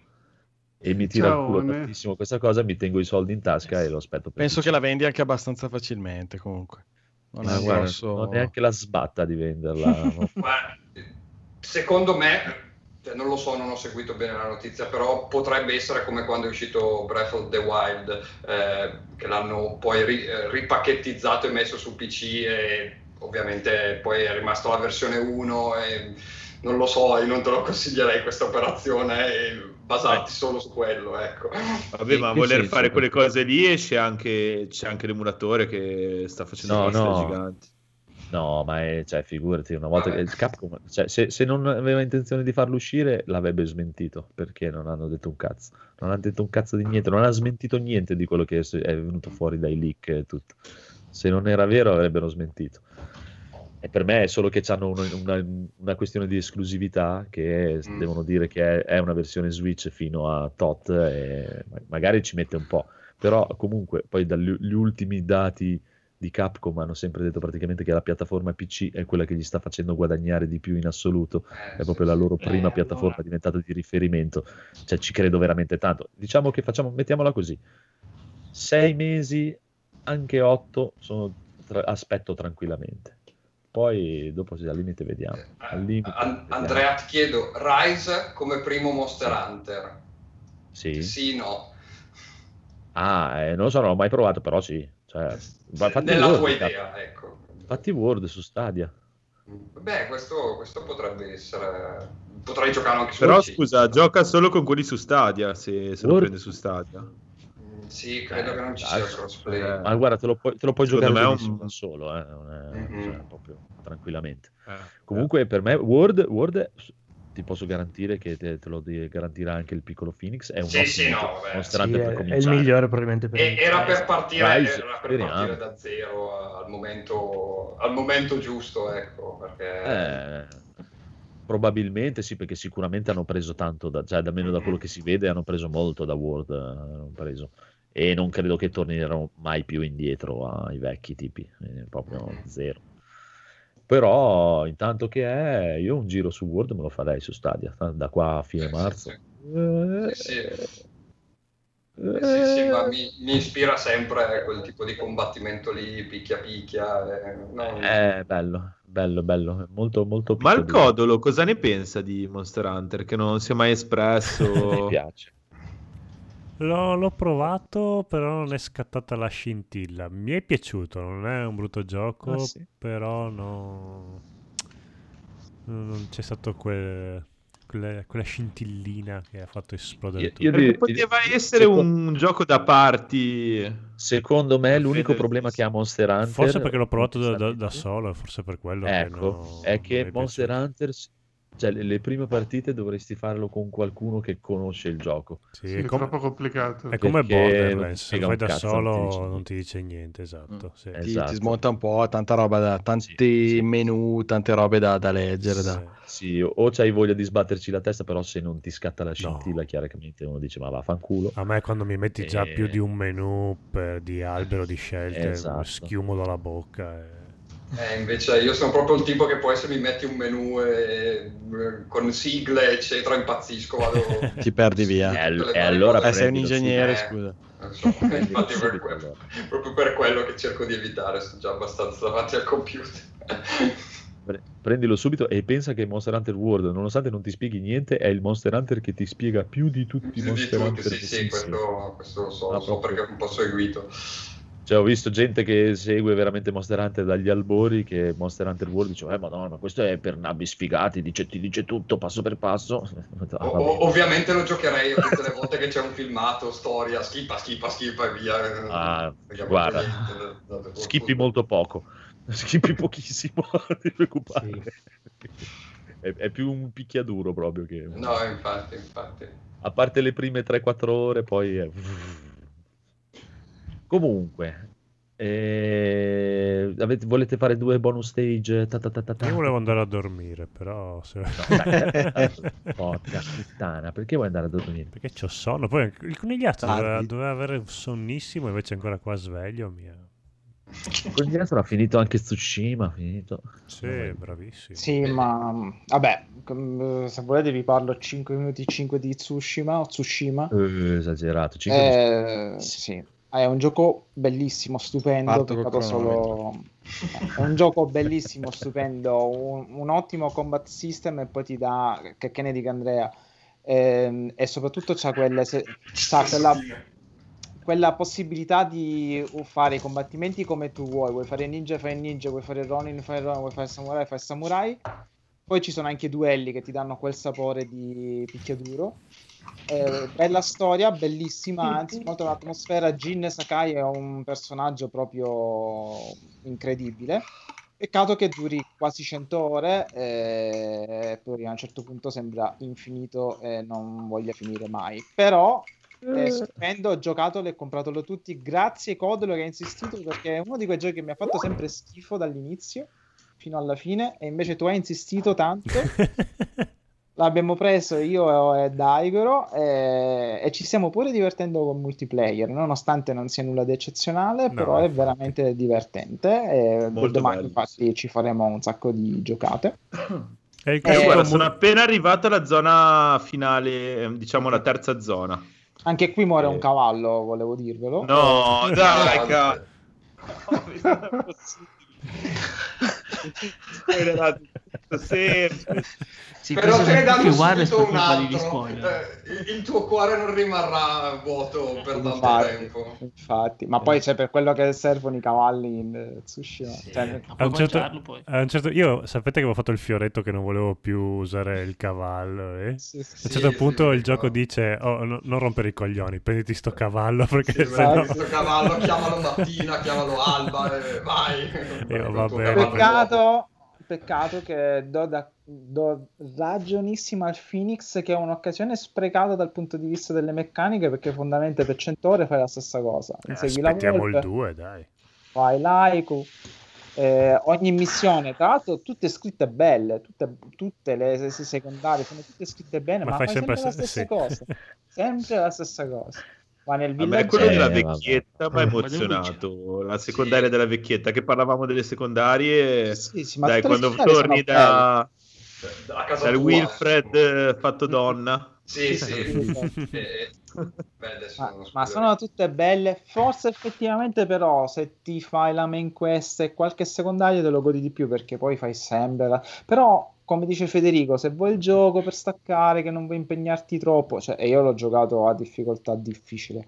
e mi tira il culo tantissimo questa cosa, mi tengo i soldi in tasca e lo aspetto per penso PC. Che la vendi anche abbastanza facilmente comunque, non neanche la sbatta di venderla. Secondo me, non lo so, non ho seguito bene la notizia, però potrebbe essere come quando è uscito Breath of the Wild, che l'hanno poi ripacchettizzato e messo su PC e ovviamente poi è rimasta la versione 1 e non lo so, io non te lo consiglierei questa operazione e basarti solo su quello, ecco. Vabbè, ma voler fare quelle cose lì c'è anche l'emulatore che sta facendo giganti. No, ma figurati, una volta che il Capcom, se non aveva intenzione di farlo uscire, l'avrebbe smentito, perché non hanno detto un cazzo. Non hanno detto un cazzo di niente, non ha smentito niente di quello che è venuto fuori dai leak e tutto. Se non era vero avrebbero smentito. E per me è solo che hanno una questione di esclusività, che devono dire che è una versione Switch fino a tot, e magari ci mette un po'. Però comunque poi dagli ultimi dati di Capcom hanno sempre detto praticamente che la piattaforma PC è quella che gli sta facendo guadagnare di più in assoluto, è proprio la loro prima piattaforma diventata di riferimento, cioè ci credo veramente tanto. Diciamo che mettiamola così, 6 mesi, anche 8 aspetto tranquillamente, poi dopo al limite vediamo. Andrea, ti chiedo, Rise come primo Monster Hunter? Sì, no? Non lo so, non l'ho mai provato, però sì. Nella tua idea, ecco. Fatti Word su Stadia. Beh, questo potrebbe essere. Potrei giocare anche su. Però scusa, gioca solo con quelli su Stadia. Se lo prende su Stadia. Sì, credo che non ci sia crossplay. Ma guarda, te lo puoi giocare da solo, cioè, proprio tranquillamente. Comunque, per me Word ti posso garantire che te lo garantirà anche il piccolo Phoenix, è un è il migliore probabilmente per era per partire da zero al momento giusto, ecco, perché probabilmente sì, perché sicuramente hanno preso tanto almeno da quello che si vede hanno preso molto da World, e non credo che torneranno mai più indietro ai vecchi tipi, proprio zero. Però intanto che io un giro su Word me lo farei su Stadia da qua a fine marzo. Sì, ma mi ispira sempre quel tipo di combattimento lì, picchia. Bello, molto molto piccolo. Ma il Codolo cosa ne pensa di Monster Hunter, che non si è mai espresso? Mi piace. L'ho provato, però non è scattata la scintilla. Mi è piaciuto, non è un brutto gioco, però no, non c'è stato quella scintillina che ha fatto esplodere tutto. Poteva essere un gioco da party. Secondo me l'unico problema che ha Monster Hunter, forse perché l'ho provato da solo, forse per quello, ecco, che è che Monster Hunter, cioè le prime partite dovresti farlo con qualcuno che conosce il gioco. Sì, è troppo complicato. È come Borderlands, se fai da solo non ti dice niente, esatto. Sì. Esatto. Ti smonta un po', tanta roba, tanti menu, tante robe da leggere. Sì, o c'hai voglia di sbatterci la testa, però se non ti scatta la scintilla, chiaramente uno dice ma vaffanculo. A me quando mi metti già più di un menu di albero di scelte, schiumo dalla bocca e... invece io sono proprio il tipo che può essere mi metti un menu con sigle eccetera, impazzisco, vado ti perdi via e allora sei un ingegnere, scusa, infatti proprio per quello che cerco di evitare, sono già abbastanza davanti al computer. Prendilo subito e pensa che Monster Hunter World, nonostante non ti spieghi niente, è il Monster Hunter che ti spiega più di tutti i Monster Hunter. Sì, questo lo so, perché un po' seguito. Cioè, ho visto gente che segue veramente Monster Hunter dagli albori, che Monster Hunter World dice madonna, ma questo è per nabbi sfigati, ti dice tutto passo per passo. Ovviamente lo giocherei tutte le volte che c'è un filmato, storia, schipa e via. Guarda, schippi molto poco, schippi pochissimo, ti preoccupare. Sì. È più un picchiaduro proprio che... No, infatti. A parte le prime 3-4 ore, poi è... Comunque, volete fare 2 bonus stage? Io volevo andare a dormire, però... Se... No, porca puttana, perché vuoi andare a dormire? Perché c'ho sonno, poi il conigliato doveva avere un sonnissimo, invece ancora qua sveglio. Il conigliato l'ha finito anche Tsushima, Sì, bravissimo. Sì, ma... vabbè, se volete vi parlo 5 minuti 5 di Tsushima, o Tsushima. Esagerato, 5 minuti. Sì. È un gioco bellissimo, stupendo, è un gioco bellissimo, stupendo, un ottimo combat system, e poi ti dà, che ne dica Andrea, e soprattutto c'ha quella possibilità di fare i combattimenti come tu vuoi fare ninja, fai ninja, vuoi fare ronin, fai ronin, vuoi fare samurai, fai samurai. Poi ci sono anche i duelli che ti danno quel sapore di picchiaduro. Bella storia, bellissima, anzi molto l'atmosfera. Jin Sakai è un personaggio proprio incredibile, peccato che duri quasi 100 ore e poi a un certo punto sembra infinito e non voglia finire mai, però stupendo, ho giocatelo e compratelo tutti, grazie Codola che ha insistito, perché è uno di quei giochi che mi ha fatto sempre schifo dall'inizio fino alla fine, e invece tu hai insistito tanto. L'abbiamo preso io e Daigoro e ci stiamo pure divertendo con multiplayer, nonostante non sia nulla di eccezionale, però è veramente divertente. E domani infatti ci faremo un sacco di giocate. Guarda, sono appena arrivato alla zona finale, diciamo la terza zona. Anche qui muore un cavallo, volevo dirvelo. No, dai, cazzo. Sì, però te ne danno subito un altro, il tuo cuore non rimarrà vuoto per tanto tempo, infatti, ma poi c'è per quello che servono i cavalli in Tsushima. Sì. Cioè, io sapete che avevo fatto il fioretto che non volevo più usare il cavallo, a un certo punto il gioco dice non rompere i coglioni, prenditi sto cavallo, perché sennò... sto cavallo, chiamalo mattina, chiamalo alba, vai. Peccato che do ragionissima al Phoenix, che è un'occasione sprecata dal punto di vista delle meccaniche, perché fondamentalmente per 100 ore fai la stessa cosa. Aspettiamo il 2, dai. Fai l'aiku. Ogni missione, tra l'altro tutte scritte belle, tutte le secondarie sono tutte scritte bene, ma fai sempre la stessa cosa. Sempre la stessa cosa. Ma nel villaggio è quello della vecchietta, mi ha emozionato la secondaria della vecchietta, che parlavamo delle secondarie, ma dai, quando torni da casa dal tua, Wilfred fatto donna, belle sono, ma sono tutte belle, forse effettivamente, però se ti fai la main quest e qualche secondaria te lo godi di più, perché poi fai sempre però come dice Federico, se vuoi il gioco per staccare, che non vuoi impegnarti troppo, e io l'ho giocato a difficoltà difficile,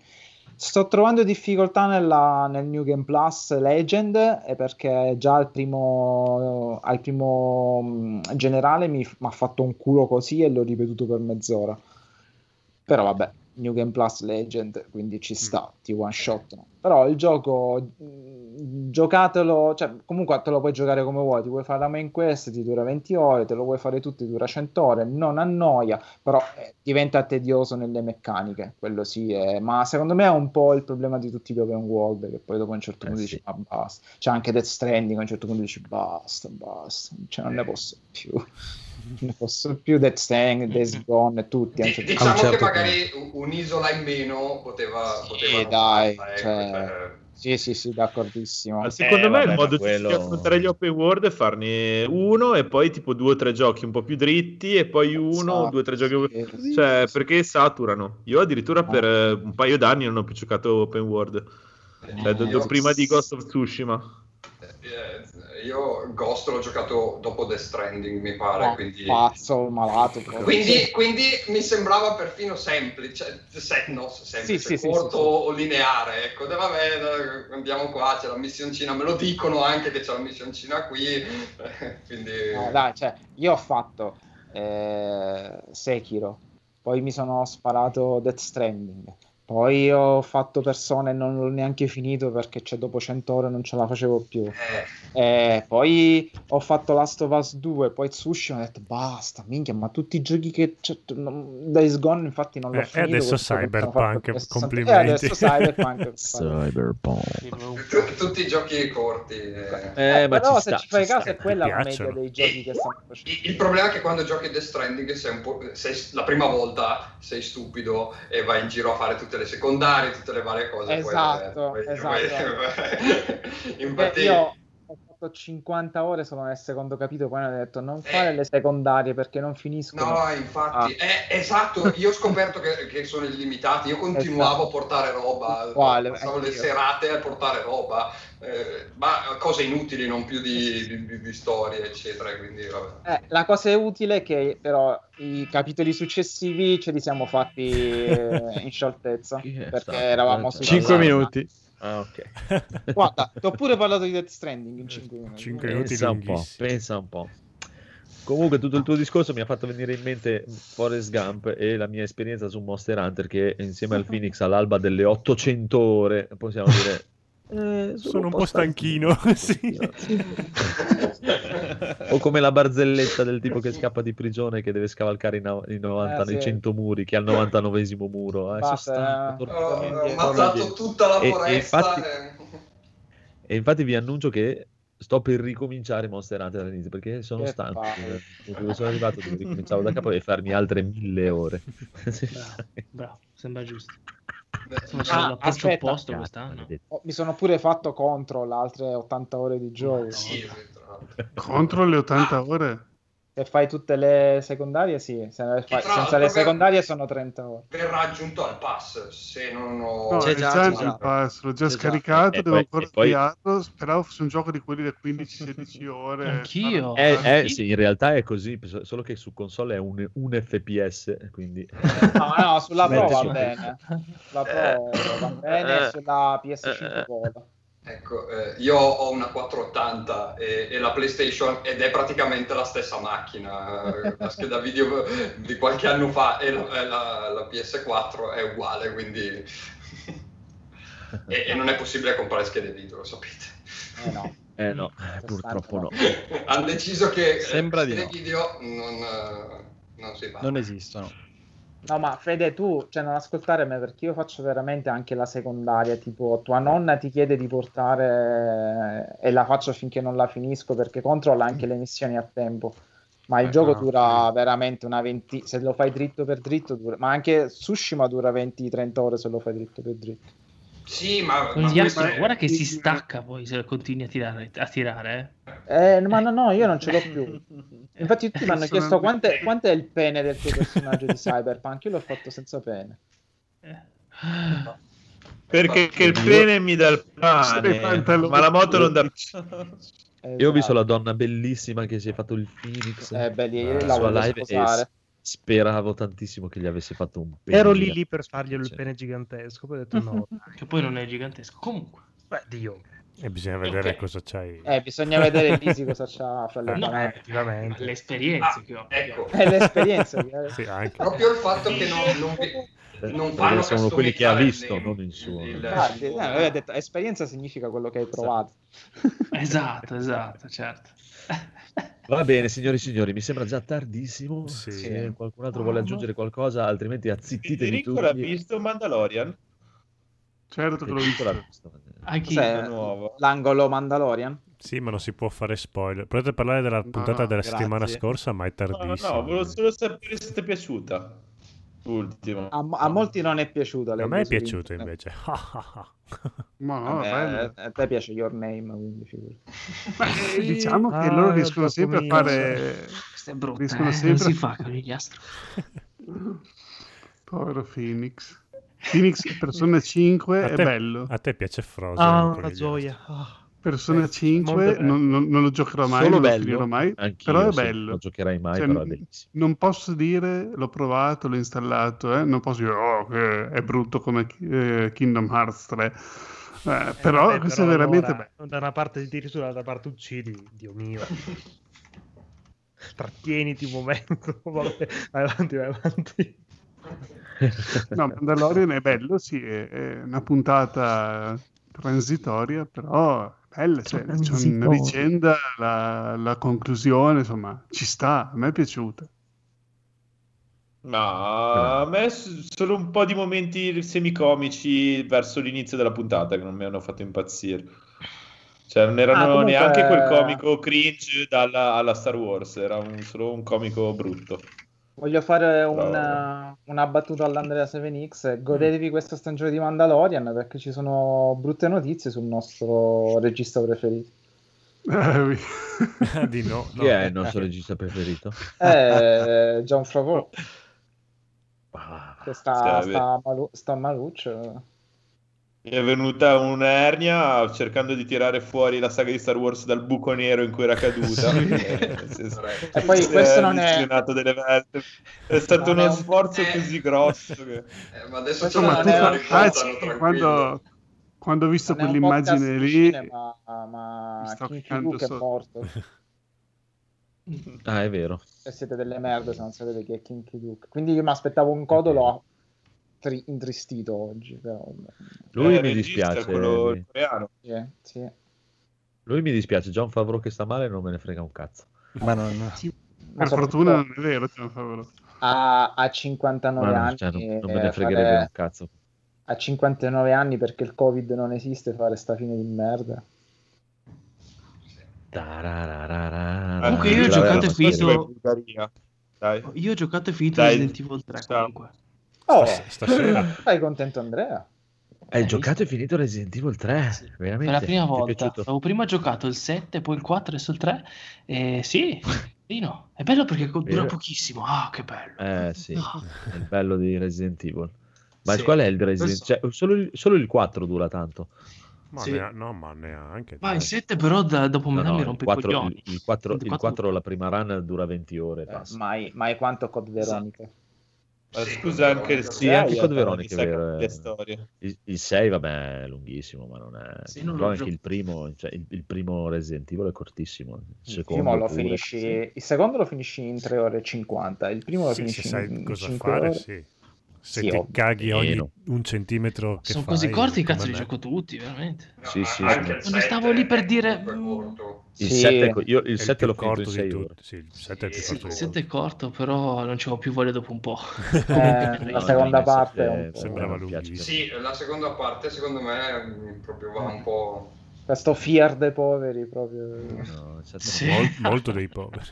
Sto trovando difficoltà nel New Game Plus Legend, perché già al primo generale mi ha fatto un culo così e l'ho ripetuto per mezz'ora. Però vabbè, New Game Plus Legend, quindi ci sta, ti one shot. No? Però il gioco, giocatelo, cioè comunque te lo puoi giocare come vuoi, ti vuoi fare la main quest, ti dura 20 ore, te lo vuoi fare tutto, ti dura 100 ore, non annoia, però diventa tedioso nelle meccaniche, quello sì, ma secondo me è un po' il problema di tutti gli open world, che poi dopo a un certo punto dici, ma basta, c'è anche Death Stranding, a un certo punto dici, basta, cioè non ne posso più. Non posso più Death Stranding, Days Gone, tutti. Diciamo certo che magari un'isola in meno poteva dai, sì, d'accordissimo. Ma secondo me il modo di affrontare gli open world è farne uno e poi tipo 2 o 3 giochi un po' più dritti e poi uno, 2 o 3 giochi, cioè perché saturano. Io addirittura per un paio d'anni non ho più giocato open world, prima di Ghost of Tsushima. Io Ghost l'ho giocato dopo Death Stranding, mi pare, quindi pazzo, malato. Quindi mi sembrava perfino semplice, semplice, corto, sì. Lineare, ecco, vabbè, andiamo qua, c'è la missioncina, me lo dicono anche che c'è la missioncina qui, quindi dai, cioè, io ho fatto Sekiro, poi mi sono sparato Death Stranding. Poi ho fatto Persona e non l'ho neanche finito perché dopo 100 ore non ce la facevo più. Poi ho fatto Last of Us 2, poi Tsushima, ho detto basta, minchia, ma tutti i giochi che... Days Gone infatti non l'ho finito. E adesso Cyberpunk, complimenti. E adesso Cyberpunk. Tutti i giochi corti. Però se ci fai caso è quella la media dei giochi che stanno facendo. Il problema è che quando giochi Death Stranding la prima volta sei stupido e vai in giro a fare tutte le secondarie, tutte le varie cose. Esatto. Infatti io ho fatto 50 ore solo nel secondo capitolo, poi mi hanno detto non fare le secondarie perché non finiscono. No, infatti, esatto, io ho scoperto che sono illimitati, io continuavo a portare roba, passavo le serate a portare roba, ma cose inutili, non più di storie, eccetera, quindi vabbè. La cosa utile è che però i capitoli successivi ce li siamo fatti in scioltezza, perché eravamo 5 minuti. Ah, ok. Guarda, ti ho pure parlato di Death Stranding in 5 minuti. 5 minuti pensa un po'. Comunque tutto il tuo discorso mi ha fatto venire in mente Forrest Gump e la mia esperienza su Monster Hunter, che insieme al Phoenix all'alba delle 800 ore, possiamo dire sono un po' stanchino. Sì. O come la barzelletta del tipo che scappa di prigione, che deve scavalcare i 100 muri, che è al 99esimo muro ho ammazzato tutta la foresta e infatti vi annuncio che sto per ricominciare Monster Hunter all'inizio perché sono stanco, perché sono arrivato dove ricominciavo da capo e farmi altre 1000 ore. Bravo, sembra giusto. Aspetta, posto quest'anno. Mi sono pure fatto contro le altre 80 ore di gioco. Sì, contro le 80 ore? Se fai tutte le secondarie, sì. Senza le secondarie sono 30 ore. Verrà aggiunto al pass. Se non ho... No, c'è già il pass, l'ho già scaricato, devo ancora studiarlo. Speravo fosse un gioco di quelli da 15-16 ore. Anch'io. Sì, in realtà è così, solo che su console è un FPS, quindi... No, sulla Pro va bene. La Pro va bene, sulla PS5 vola. Ecco, io ho una 480 e la PlayStation ed è praticamente la stessa macchina, la scheda video di qualche anno fa e la PS4 è uguale, quindi e non è possibile comprare schede video, lo sapete. No, purtroppo no. Hanno deciso che sembra schede video non si fa. Non esistono. No, ma Fede, tu non ascoltare me, perché io faccio veramente anche la secondaria, tipo tua nonna ti chiede di portare e la faccio finché non la finisco perché controlla anche le missioni a tempo, ma il gioco dura veramente una 20, se lo fai dritto per dritto dura, ma anche Tsushima dura 20-30 ore se lo fai dritto per dritto. Sì, ma guarda che si stacca poi se continui a tirare. Ma no, io non ce l'ho più. Infatti tutti mi hanno chiesto quanto è il pene del tuo personaggio di Cyberpunk. Io l'ho fatto senza pene. Perché che il pene mi dà il pane, ma la moto non dà. Esatto. Io ho visto la donna bellissima che si è fatto il Phoenix. Beh, la volevo sposare. speravo tantissimo che gli avesse fatto un pene. Ero lì per farglielo il pene gigantesco, poi ho detto no. Che poi non è gigantesco. Comunque, beh, Dio. E bisogna vedere cosa c'hai. Bisogna vedere Lisi cosa c'ha fra le mani. L'esperienza che ho. Ecco. È l'esperienza. Sì, anche. Proprio il fatto che non fanno sono quelli che ha visto, non il suo. Detto, esperienza significa quello che hai provato. Esatto, certo. Va bene, signori e signori, mi sembra già tardissimo. Sì. Se qualcun altro vuole aggiungere qualcosa, altrimenti azzittitevi tutti. L'ha visto Mandalorian? Certo che l'ho visto. Nuovo. L'angolo Mandalorian? Sì, ma non si può fare spoiler. Potete parlare della puntata della settimana scorsa, ma è tardissimo. No, volevo solo sapere se ti è piaciuta. Ultimo. A molti non è piaciuta. A me è piaciuto invece. Ma no, vabbè, a te piace Your Name, quindi diciamo che loro riescono sempre a fare. Questa è brutta. Non si fa con gli astro. Povero Phoenix. Phoenix Persona 5 è bello. A te piace Frozen. Una gioia. Persona 5 non lo giocherò mai, solo non bello. Lo finirò mai. Anch'io, però è bello. Non lo giocherai mai, però è bellissimo. Non posso dire l'ho provato, l'ho installato, non posso dire è brutto come Kingdom Hearts 3. Però questo è veramente bello. Da una parte ti tiri su, dall'altra parte uccidi, Dio mio. Trattieniti un momento. Vabbè, vai avanti. No, Mandalorian è bello, sì, è una puntata transitoria, però bella, cioè, c'è una vicenda, la conclusione, insomma, ci sta, a me è piaciuta. No, a me solo un po' di momenti semicomici verso l'inizio della puntata che non mi hanno fatto impazzire. Cioè non erano comunque neanche quel comico cringe alla Star Wars, era solo un comico brutto. Voglio fare una battuta all'Andrea 7X. Godetevi questa stagione di Mandalorian perché ci sono brutte notizie sul nostro regista preferito. Di no. Chi è il nostro regista preferito? John Favreau. Che sta maluccio. Mi è venuta un'ernia cercando di tirare fuori la saga di Star Wars dal buco nero in cui era caduta. E poi questo non è delle verte. È stato uno sforzo così grosso che... ma adesso questo non è... quando ho visto quell'immagine lì, ma King Luke è morto. È vero. E siete delle merde se non sapete chi è King Luke. Quindi io mi aspettavo un codolo intristito oggi, però lui mi dispiace, quello coreano. Sì. Lui mi dispiace, John Favreau che sta male non me ne frega un cazzo. Ma non... sì, per fortuna non è vero, John Favreau. A 59 anni, cioè, non me ne fregherebbe un cazzo. A 59 anni perché il Covid non esiste, fare sta fine di merda. Comunque io ho giocato e finito. Io ho giocato e finito Resident Evil 3 comunque. Oh, stasera sei contento, Andrea? Hai giocato e finito Resident Evil 3? Sì. Veramente? Per la prima volta. Avevo prima giocato il 7, poi il 4 e sul 3. Sì, è bello perché dura pochissimo. Ah, che bello! Sì, è il bello di Resident Evil. Ma sì, qual è il Resident Evil? Cioè, solo il 4 dura tanto. Ma sì. Ma neanche. Ma il 7 però dopo metà mi rompe i coglioni. Il 4 la prima run dura 20 ore. Mai quanto Code Veronica. Sì. Scusa, anche il 6 il 6 vabbè è lunghissimo, ma non è anche il primo, cioè, il primo Resident Evil è cortissimo, il primo lo finisci, il secondo lo finisci in 3 ore e 50, il primo lo finisci se sai in cosa 5 fare, ore. Se ti caghi ogni un centimetro che sono fai, così corti, cazzo li gioco tutti veramente. Quando stavo lì per dire il 7 lo corto in 6 ore. Sì, il 7 è più corto. Il 7 è corto, però non c'avevo più voglia dopo un po'. La seconda parte sembrava lunga. Sì, la seconda parte secondo me proprio va un po' questo fear dei poveri proprio. No, molto dei poveri.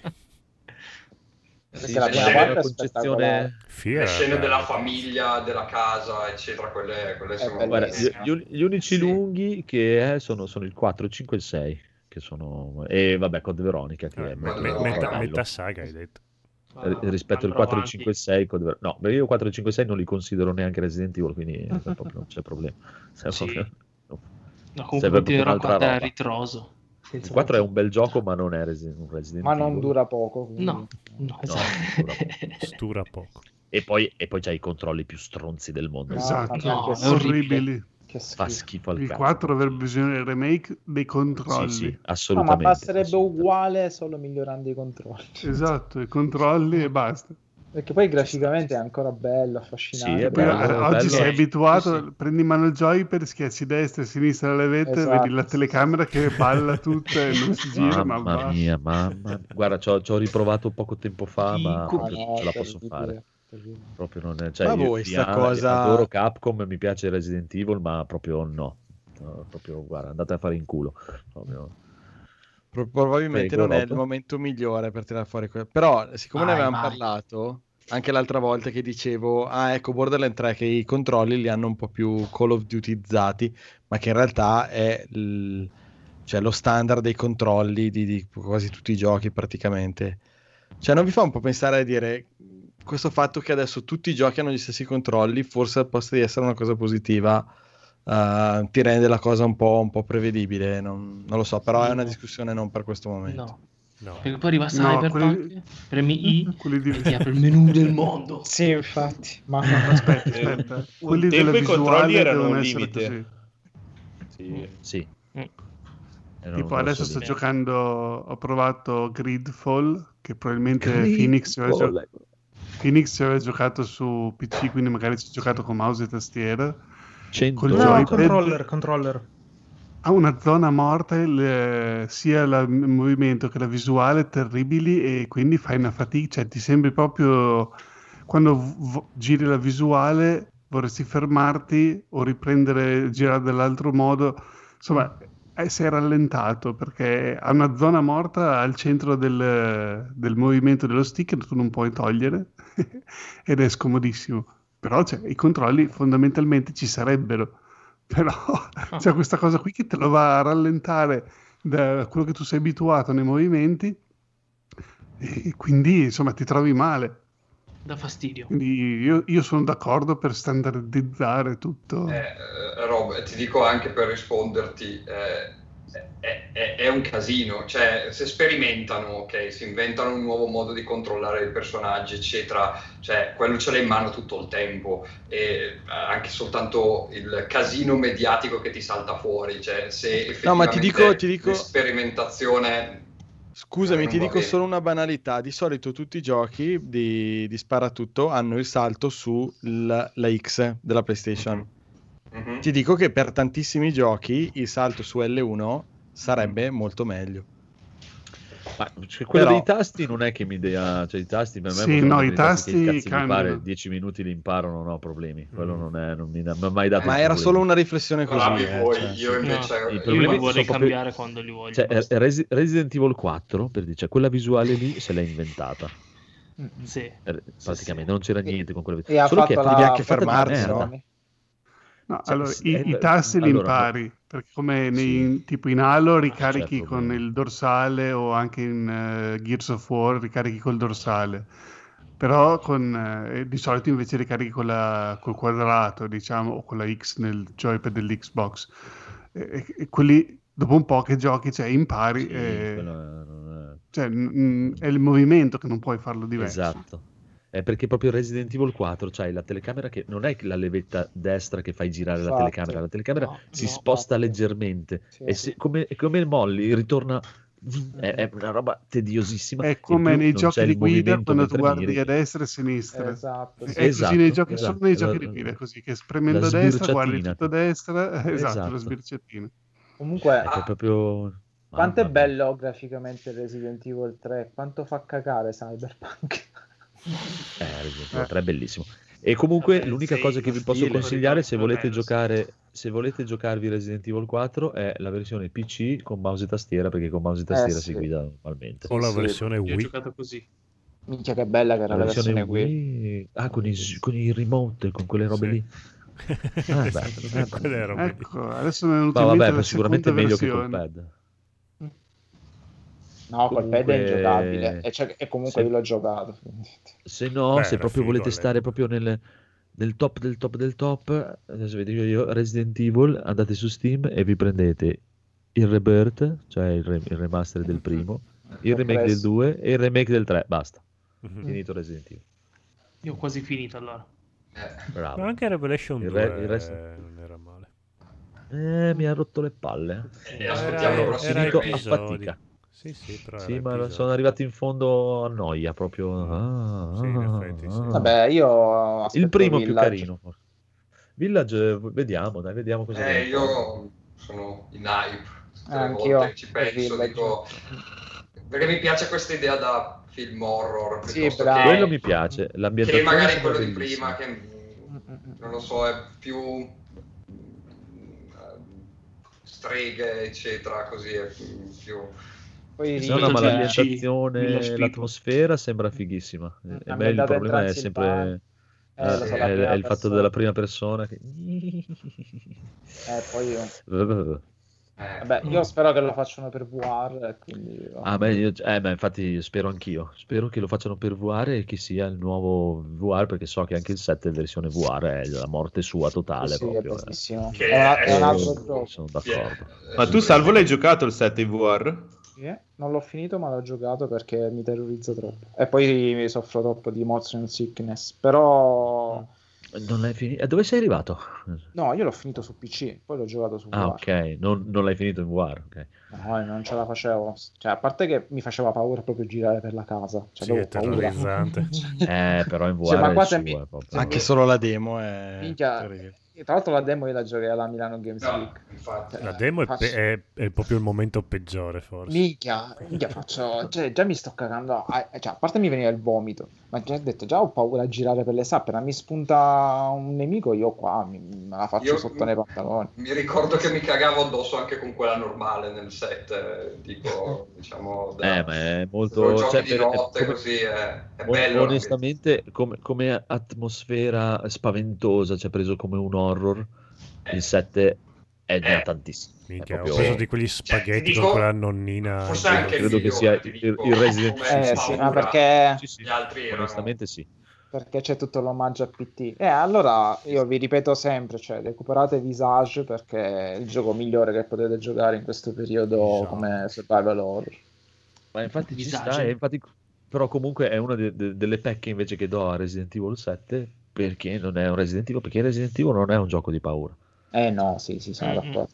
Perché la prima parte è una concezione le scene della famiglia, della casa, eccetera, quelle sono gli unici lunghi che sono il 4, il 5 e il 6 che sono, e vabbè Code Veronica che metà saga hai detto. Rispetto al 4, 5 e 6 Code Veronica. No, perché io 4, 5 e 6 non li considero neanche Resident Evil, quindi proprio non c'è problema. Comunque ti racconta ritroso. Il 4 è un bel gioco, ma non è un Resident Evil. Ma non dura poco. Quindi... No, esatto. Dura poco. E poi c'hai i controlli più stronzi del mondo. Esatto, è orribile. Fa schifo al il cazzo. 4 avrebbe bisogno del remake dei controlli. Sì, assolutamente. Ma passerebbe uguale, solo migliorando i controlli. Esatto, i controlli e basta. Perché poi graficamente è ancora bello, affascinante. Sì, bello, oggi bello. Sei abituato, sì. Prendi in mano il joypad, schiacci destra e sinistra la levetta, esatto. Vedi la telecamera che balla tutta e non si gira. Mamma mia. Guarda, ci ho riprovato poco tempo fa, non ce la posso fare. Proprio non è, cioè, ma voi sta cosa... Adoro Capcom, mi piace Resident Evil, ma proprio no proprio, guarda, andate a fare in culo proprio. Probabilmente non è il momento migliore per tirare fuori quello. Però siccome ne avevamo parlato anche l'altra volta che dicevo ecco Borderlands 3 che i controlli li hanno un po' più Call of Duty-izzati, ma che in realtà è cioè lo standard dei controlli di quasi tutti i giochi praticamente. Cioè non vi fa un po' pensare a dire questo fatto che adesso tutti i giochi hanno gli stessi controlli, forse al posto di essere una cosa positiva ti rende la cosa un po' prevedibile, non lo so, però è una discussione non per questo momento. No. Perché poi arriva Cyberpunk, premi I e apre il menù del mondo. Sì, infatti. Ma aspetta. Quelli delle controlli erano un limite. Sì. Tipo adesso sto giocando, ho provato Gridfall, che probabilmente Phoenix aveva giocato su PC, quindi magari ci ha giocato con mouse e tastiera. Controller. Ha una zona morta, sia il movimento che la visuale terribili, e quindi fai una fatica, cioè ti sembri proprio, quando giri la visuale vorresti fermarti o riprendere, girare dall'altro modo, insomma si è rallentato perché ha una zona morta al centro del movimento dello stick che tu non puoi togliere ed è scomodissimo, però cioè, i controlli fondamentalmente ci sarebbero, però c'è questa cosa qui che te lo va a rallentare da quello che tu sei abituato nei movimenti e quindi insomma ti trovi male, da fastidio. Quindi io sono d'accordo per standardizzare tutto. Rob, ti dico anche per risponderti, è un casino, cioè se sperimentano, ok, si inventano un nuovo modo di controllare il personaggio, eccetera, cioè quello ce l'hai in mano tutto il tempo, e anche soltanto il casino mediatico che ti salta fuori, cioè se effettivamente ti dico... l'esperimentazione... Scusami, ti dico solo una banalità. Di solito tutti i giochi di sparatutto hanno il salto sulla X della PlayStation. Mm-hmm. Ti dico che per tantissimi giochi il salto su L1 sarebbe molto meglio. Ma cioè, quello dei tasti non è che mi dia... Cioè, i tasti per me... Sì, no, i tasti cambiano. 10 minuti li imparo, non ho problemi. Quello non mi ha mai dato... Ma era problemi. Solo una riflessione così. Io li vorrei cambiare quando li voglio. Cioè, Resident Evil 4, per dire, quella visuale lì se l'ha inventata. Sì. Praticamente, non c'era niente con quella visuale. Solo che devi anche fermarsi, no? No, cioè, allora i tasti li impari, perché come tipo in Halo ricarichi con il dorsale, o anche in Gears of War ricarichi col dorsale, però di solito invece ricarichi col quadrato, diciamo, o con la X nel joypad dell'Xbox, e quelli dopo un po' che giochi, cioè impari, sì, è il movimento che non puoi farlo diverso. Esatto. È perché proprio Resident Evil 4 c'hai la telecamera che non è la levetta destra che fai girare, esatto. la telecamera si sposta leggermente, sì. E come il molli ritorna, è una roba tediosissima, è come nei giochi di guida quando tu guardi a destra e a sinistra, esatto, sì. È così nei giochi, esatto. Sono nei giochi di guida così, che spremendo a destra guardi tutto a destra, esatto. Lo sbirciattino, comunque è proprio... Quanto è bello graficamente Resident Evil 3, quanto fa cagare Cyberpunk. È bellissimo. E comunque l'unica cosa che vi posso consigliare, se volete giocarvi Resident Evil 4, è la versione PC con mouse e tastiera, perché con mouse e tastiera si guida normalmente. O la versione Wii. Ho giocato così. Minchia che bella che era la versione Wii. Con i remote, con quelle robe lì. Ecco, adesso mi è venuto in mente la sicuramente meglio versione. Che col pad. No, col pad è ingiocabile, e comunque io l'ho giocato. Se no, se proprio volete stare proprio nel top del top del top, adesso vi dico io, Resident Evil, andate su Steam e vi prendete il Rebirth, cioè il remaster del primo, il remake del 2 e il remake del 3, basta. Mm-hmm. Finito Resident Evil. Io ho quasi finito allora. Bravo. Ma anche Revelation 2 il resto... non era male. Mi ha rotto le palle. Ascoltiamo a fatica. Sì, ma sono arrivato in fondo a noia proprio. Vabbè, io il primo Village. Più carino. Village, vediamo cosa io sono in hype. Anch'io ci penso, dico, perché mi piace questa idea da film horror, sì, che quello mi piace, l'ambientazione che magari quello di prima che non lo so, è più streghe eccetera, così è più ma l'ambientazione, l'atmosfera sembra fighissima. A me il problema è sempre è il fatto della prima persona che... poi io vabbè, io spero che lo facciano per VR, quindi... ma infatti spero che lo facciano per VR e che sia il nuovo VR, perché so che anche il 7 è versione VR, è la morte sua totale, sì, proprio è un altro gioco. Sono d'accordo. Ma tu, Salvo, l'hai giocato il 7 in VR? Non l'ho finito, ma l'ho giocato perché mi terrorizza troppo e poi mi soffro troppo di motion sickness, però... Non l'hai finito? Dove sei arrivato? No, io l'ho finito su PC, poi l'ho giocato su VR. Ah, ok, non l'hai finito in VR, ok. No, non ce la facevo. Cioè, a parte che mi faceva paura proprio girare per la casa. Cioè, sì, è terrorizzante. Però in VR, cioè, ma qua anche solo la demo è... Minchia, tra l'altro la demo io la giocherò alla Milano Games Week. Infatti, la demo è proprio il momento peggiore, forse. Minchia faccio... Cioè, già mi sto cagando... Cioè, a parte mi veniva il vomito, ma già ho detto, già ho paura a girare per le sappe, ma mi spunta un nemico, io qua me la faccio sotto nei pantaloni. Mi ricordo che mi cagavo addosso anche con quella normale nel set, dico, diciamo... ma è molto... Cioè, di notte, così, è bello. Onestamente, come atmosfera spaventosa, cioè preso come un horror, il 7 è già tantissimo. Minchia, ho preso di quegli spaghetti con quella nonnina. Forse anche credo che sia il Resident Evil. Sì, ma perché sì, gli altri onestamente erano... sì. Perché c'è tutto l'omaggio a PT. Allora io vi ripeto sempre, cioè, recuperate Visage perché è il gioco migliore che potete giocare in questo periodo come survival horror. Ma infatti Visage ci sta, infatti, però comunque è una delle pecche invece che do a Resident Evil 7, perché non è un Resident Evil, perché Resident Evil non è un gioco di paura. No, sì, sono d'accordo.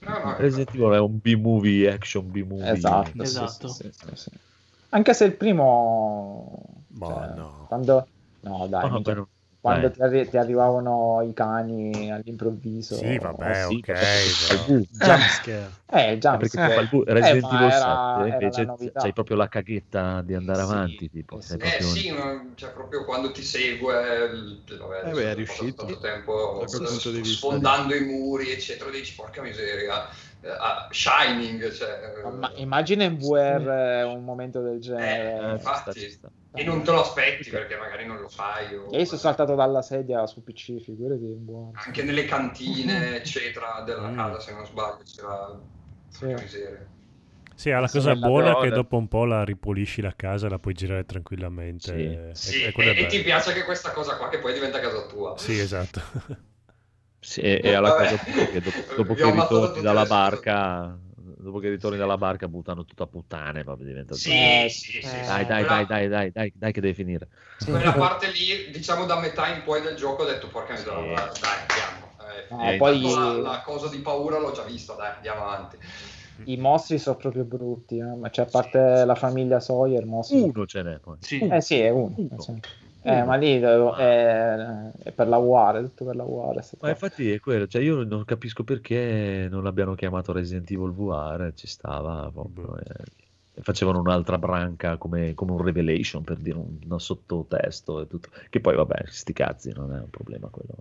No, Resident Evil è un B-movie, action B-movie. Esatto. Sì. Anche se il primo... Cioè, no. Quando... No, dai. Quando ti arrivavano i cani all'improvviso. Sì, vabbè, sì, ok. Jumpscare. Perché Resident Evil 7 invece c'hai proprio la caghetta di andare avanti. Tipo, cioè proprio quando ti segue, è riuscito. Tempo, sfondando i muri, eccetera, dici, porca miseria. Shining, cioè... Ma immagina in VR un momento del genere. Infatti. E non te lo aspetti perché magari non lo fai. Io sono saltato dalla sedia su PC, figurati. Buono. Anche nelle cantine, eccetera, della casa, se non sbaglio, c'era miseria. Sì, la cosa buona è che dopo un po' la ripulisci la casa e la puoi girare tranquillamente. E ti piace che questa cosa qua che poi diventa casa tua. Sì, esatto. Sì, e alla casa che dopo che ritorni dalla barca... Dopo che ritorni dalla barca buttano tutta puttane, proprio diventa... Sì. Dai, che devi finire. Quella parte lì, diciamo da metà in poi del gioco, ho detto porca miseria, dai, andiamo. Poi la cosa di paura l'ho già vista, dai, andiamo avanti. I mostri sono proprio brutti, ma cioè, a parte la famiglia Sawyer, mostri... Uno ce n'è poi. È uno. Sì. Ma lì è per la UAR, è tutto per la UAR. Ma infatti è quello, cioè io non capisco perché non l'abbiano chiamato Resident Evil VR, ci stava proprio, facevano un'altra branca come un Revelation, per dire un sottotesto e tutto, che poi vabbè, sti cazzi, non è un problema quello.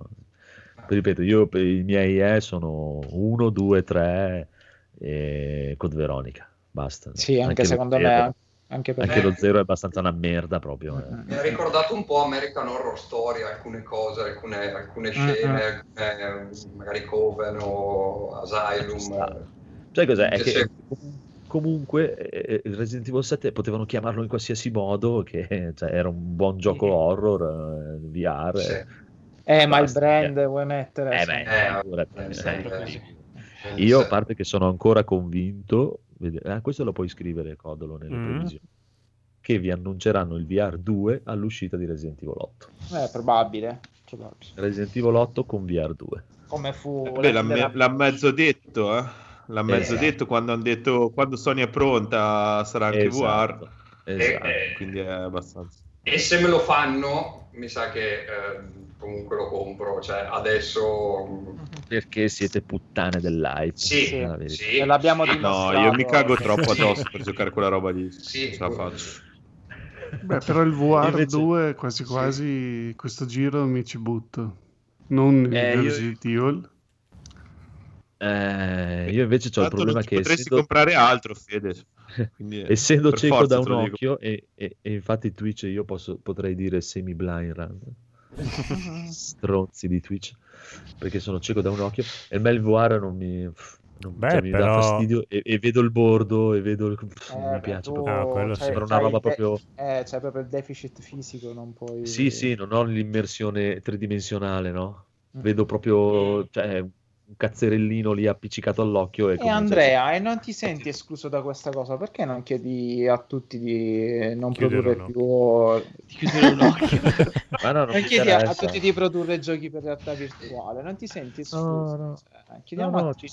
Ripeto, io i miei sono 1, 2, 3 e Code Veronica, basta. Sì, anche secondo me... Anche lo zero è abbastanza una merda proprio. Mi ha ricordato un po' American Horror Story, alcune cose, alcune scene, magari Coven o Asylum. Sai cos'è? È che comunque Resident Evil 7 potevano chiamarlo in qualsiasi modo, che cioè, era un buon gioco horror VR. Ma il brand vuoi mettere? Io, a parte che sono ancora convinto, questo lo puoi scrivere, Codolo, nelle previsioni, che vi annunceranno il VR 2 all'uscita di Resident Evil 8. È probabile. Resident Evil 8 con VR 2. Come fu? L'ha mezzo detto, eh? L'ha mezzo detto quando hanno detto quando Sony è pronta sarà anche VR. Esatto, quindi è abbastanza. E se me lo fanno, mi sa che comunque lo compro, cioè adesso... Perché siete puttane dell'hype. Sì. L'abbiamo dimostrato. No, io mi cago troppo addosso per giocare quella roba lì. Sì, ce la faccio. Beh, però il VR invece... 2 quasi quasi questo giro mi ci butto. Non il Resident Evil. Io invece ho il problema che potresti comprare altro, Fede. Quindi, essendo cieco da un occhio e infatti Twitch io potrei dire semi blind run. Stronzi di Twitch, perché sono cieco da un occhio e il VR mi dà fastidio e vedo il bordo e vedo il... non mi piace proprio. Sembra una roba proprio c'è proprio il deficit fisico, non puoi... sì non ho l'immersione tridimensionale, no? Vedo proprio, cioè, un cazzerellino lì appiccicato all'occhio. E Andrea, e non ti senti escluso da questa cosa? Perché non chiedi a tutti di non produrre più di chiudere un occhio? Ma no, non chiedi a tutti di produrre giochi per realtà virtuale? Non ti senti escluso? No. Cioè, chiediamo a tutti.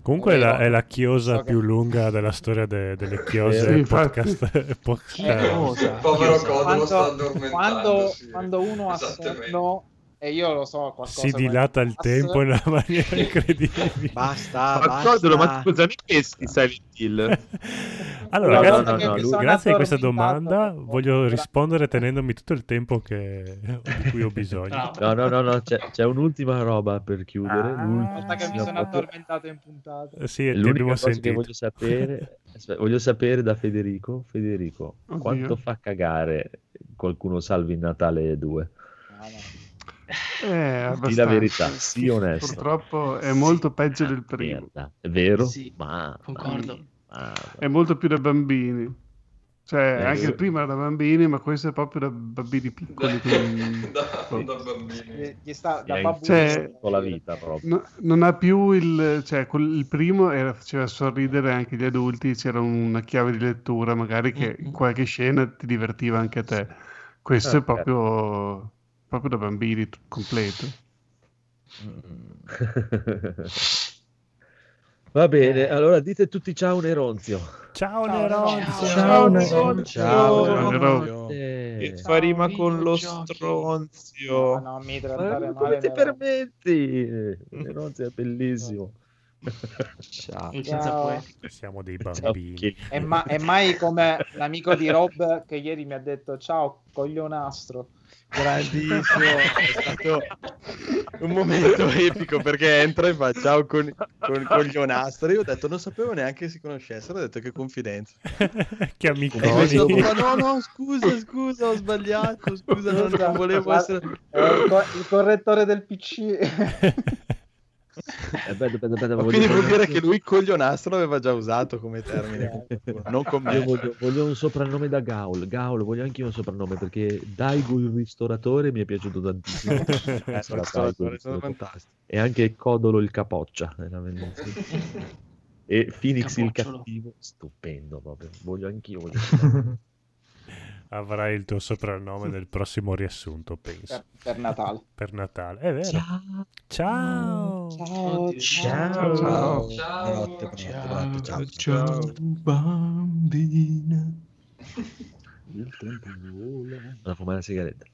Comunque è la chiosa più lunga della storia delle chiose podcast. Povero Codolo sta addormentando. Quando uno ha sonno, e io lo so, qualcosa si dilata il tempo in una maniera incredibile. Basta. Ma scusa, ne pensi Silent Hill? Allora, grazie a questa domanda voglio rispondere tenendomi tutto il tempo di cui ho bisogno. No, c'è un'ultima roba per chiudere. L'ultima che mi sono addormentato in puntata. Sì, l'ultima cosa che voglio sapere da Federico, quanto fa cagare qualcuno salvi in Natale 2? Di la verità, sì, onesto. Purtroppo è molto peggio del primo. Merda. È vero? Sì, ma concordo. È molto più da bambini. Cioè, anche il primo era da bambini, ma questo è proprio da bambini piccoli. Da bambini. Da babbo, cioè, con la vita proprio. No, non ha più il primo faceva sorridere anche gli adulti, c'era una chiave di lettura, magari che in qualche scena ti divertiva anche a te. Questo è proprio da bambini completo. Va bene, allora dite tutti ciao Neronzio. Ciao Neronzio. Che fa rima con lo stronzio. No, mi trattare male. Come ti permetti? Neronzio è bellissimo. Ciao. Siamo dei bambini. È mai come l'amico di Rob che ieri mi ha detto ciao coglionastro. Grandissimo, è stato un momento epico perché entra e fa ciao con coglionastro. Io ho detto non sapevo neanche che si conoscessero, ho detto che confidenza, che amiconi. No, scusa, ho sbagliato, non volevo essere il correttore del PC. Bello, quindi vuol dire che lui coglionastro l'aveva già usato come termine, non con me. Io voglio un soprannome da Gaul, voglio anche io un soprannome, perché Daigo il ristoratore mi è piaciuto tantissimo. Ristoratore sono fantastico. E anche Codolo il capoccia e Phoenix il cattivo, stupendo proprio, voglio anch'io Avrai il tuo soprannome nel prossimo riassunto, penso. Per Natale. È vero. Ciao. Bambina. Il tempo vola. Vado a fumare una sigaretta.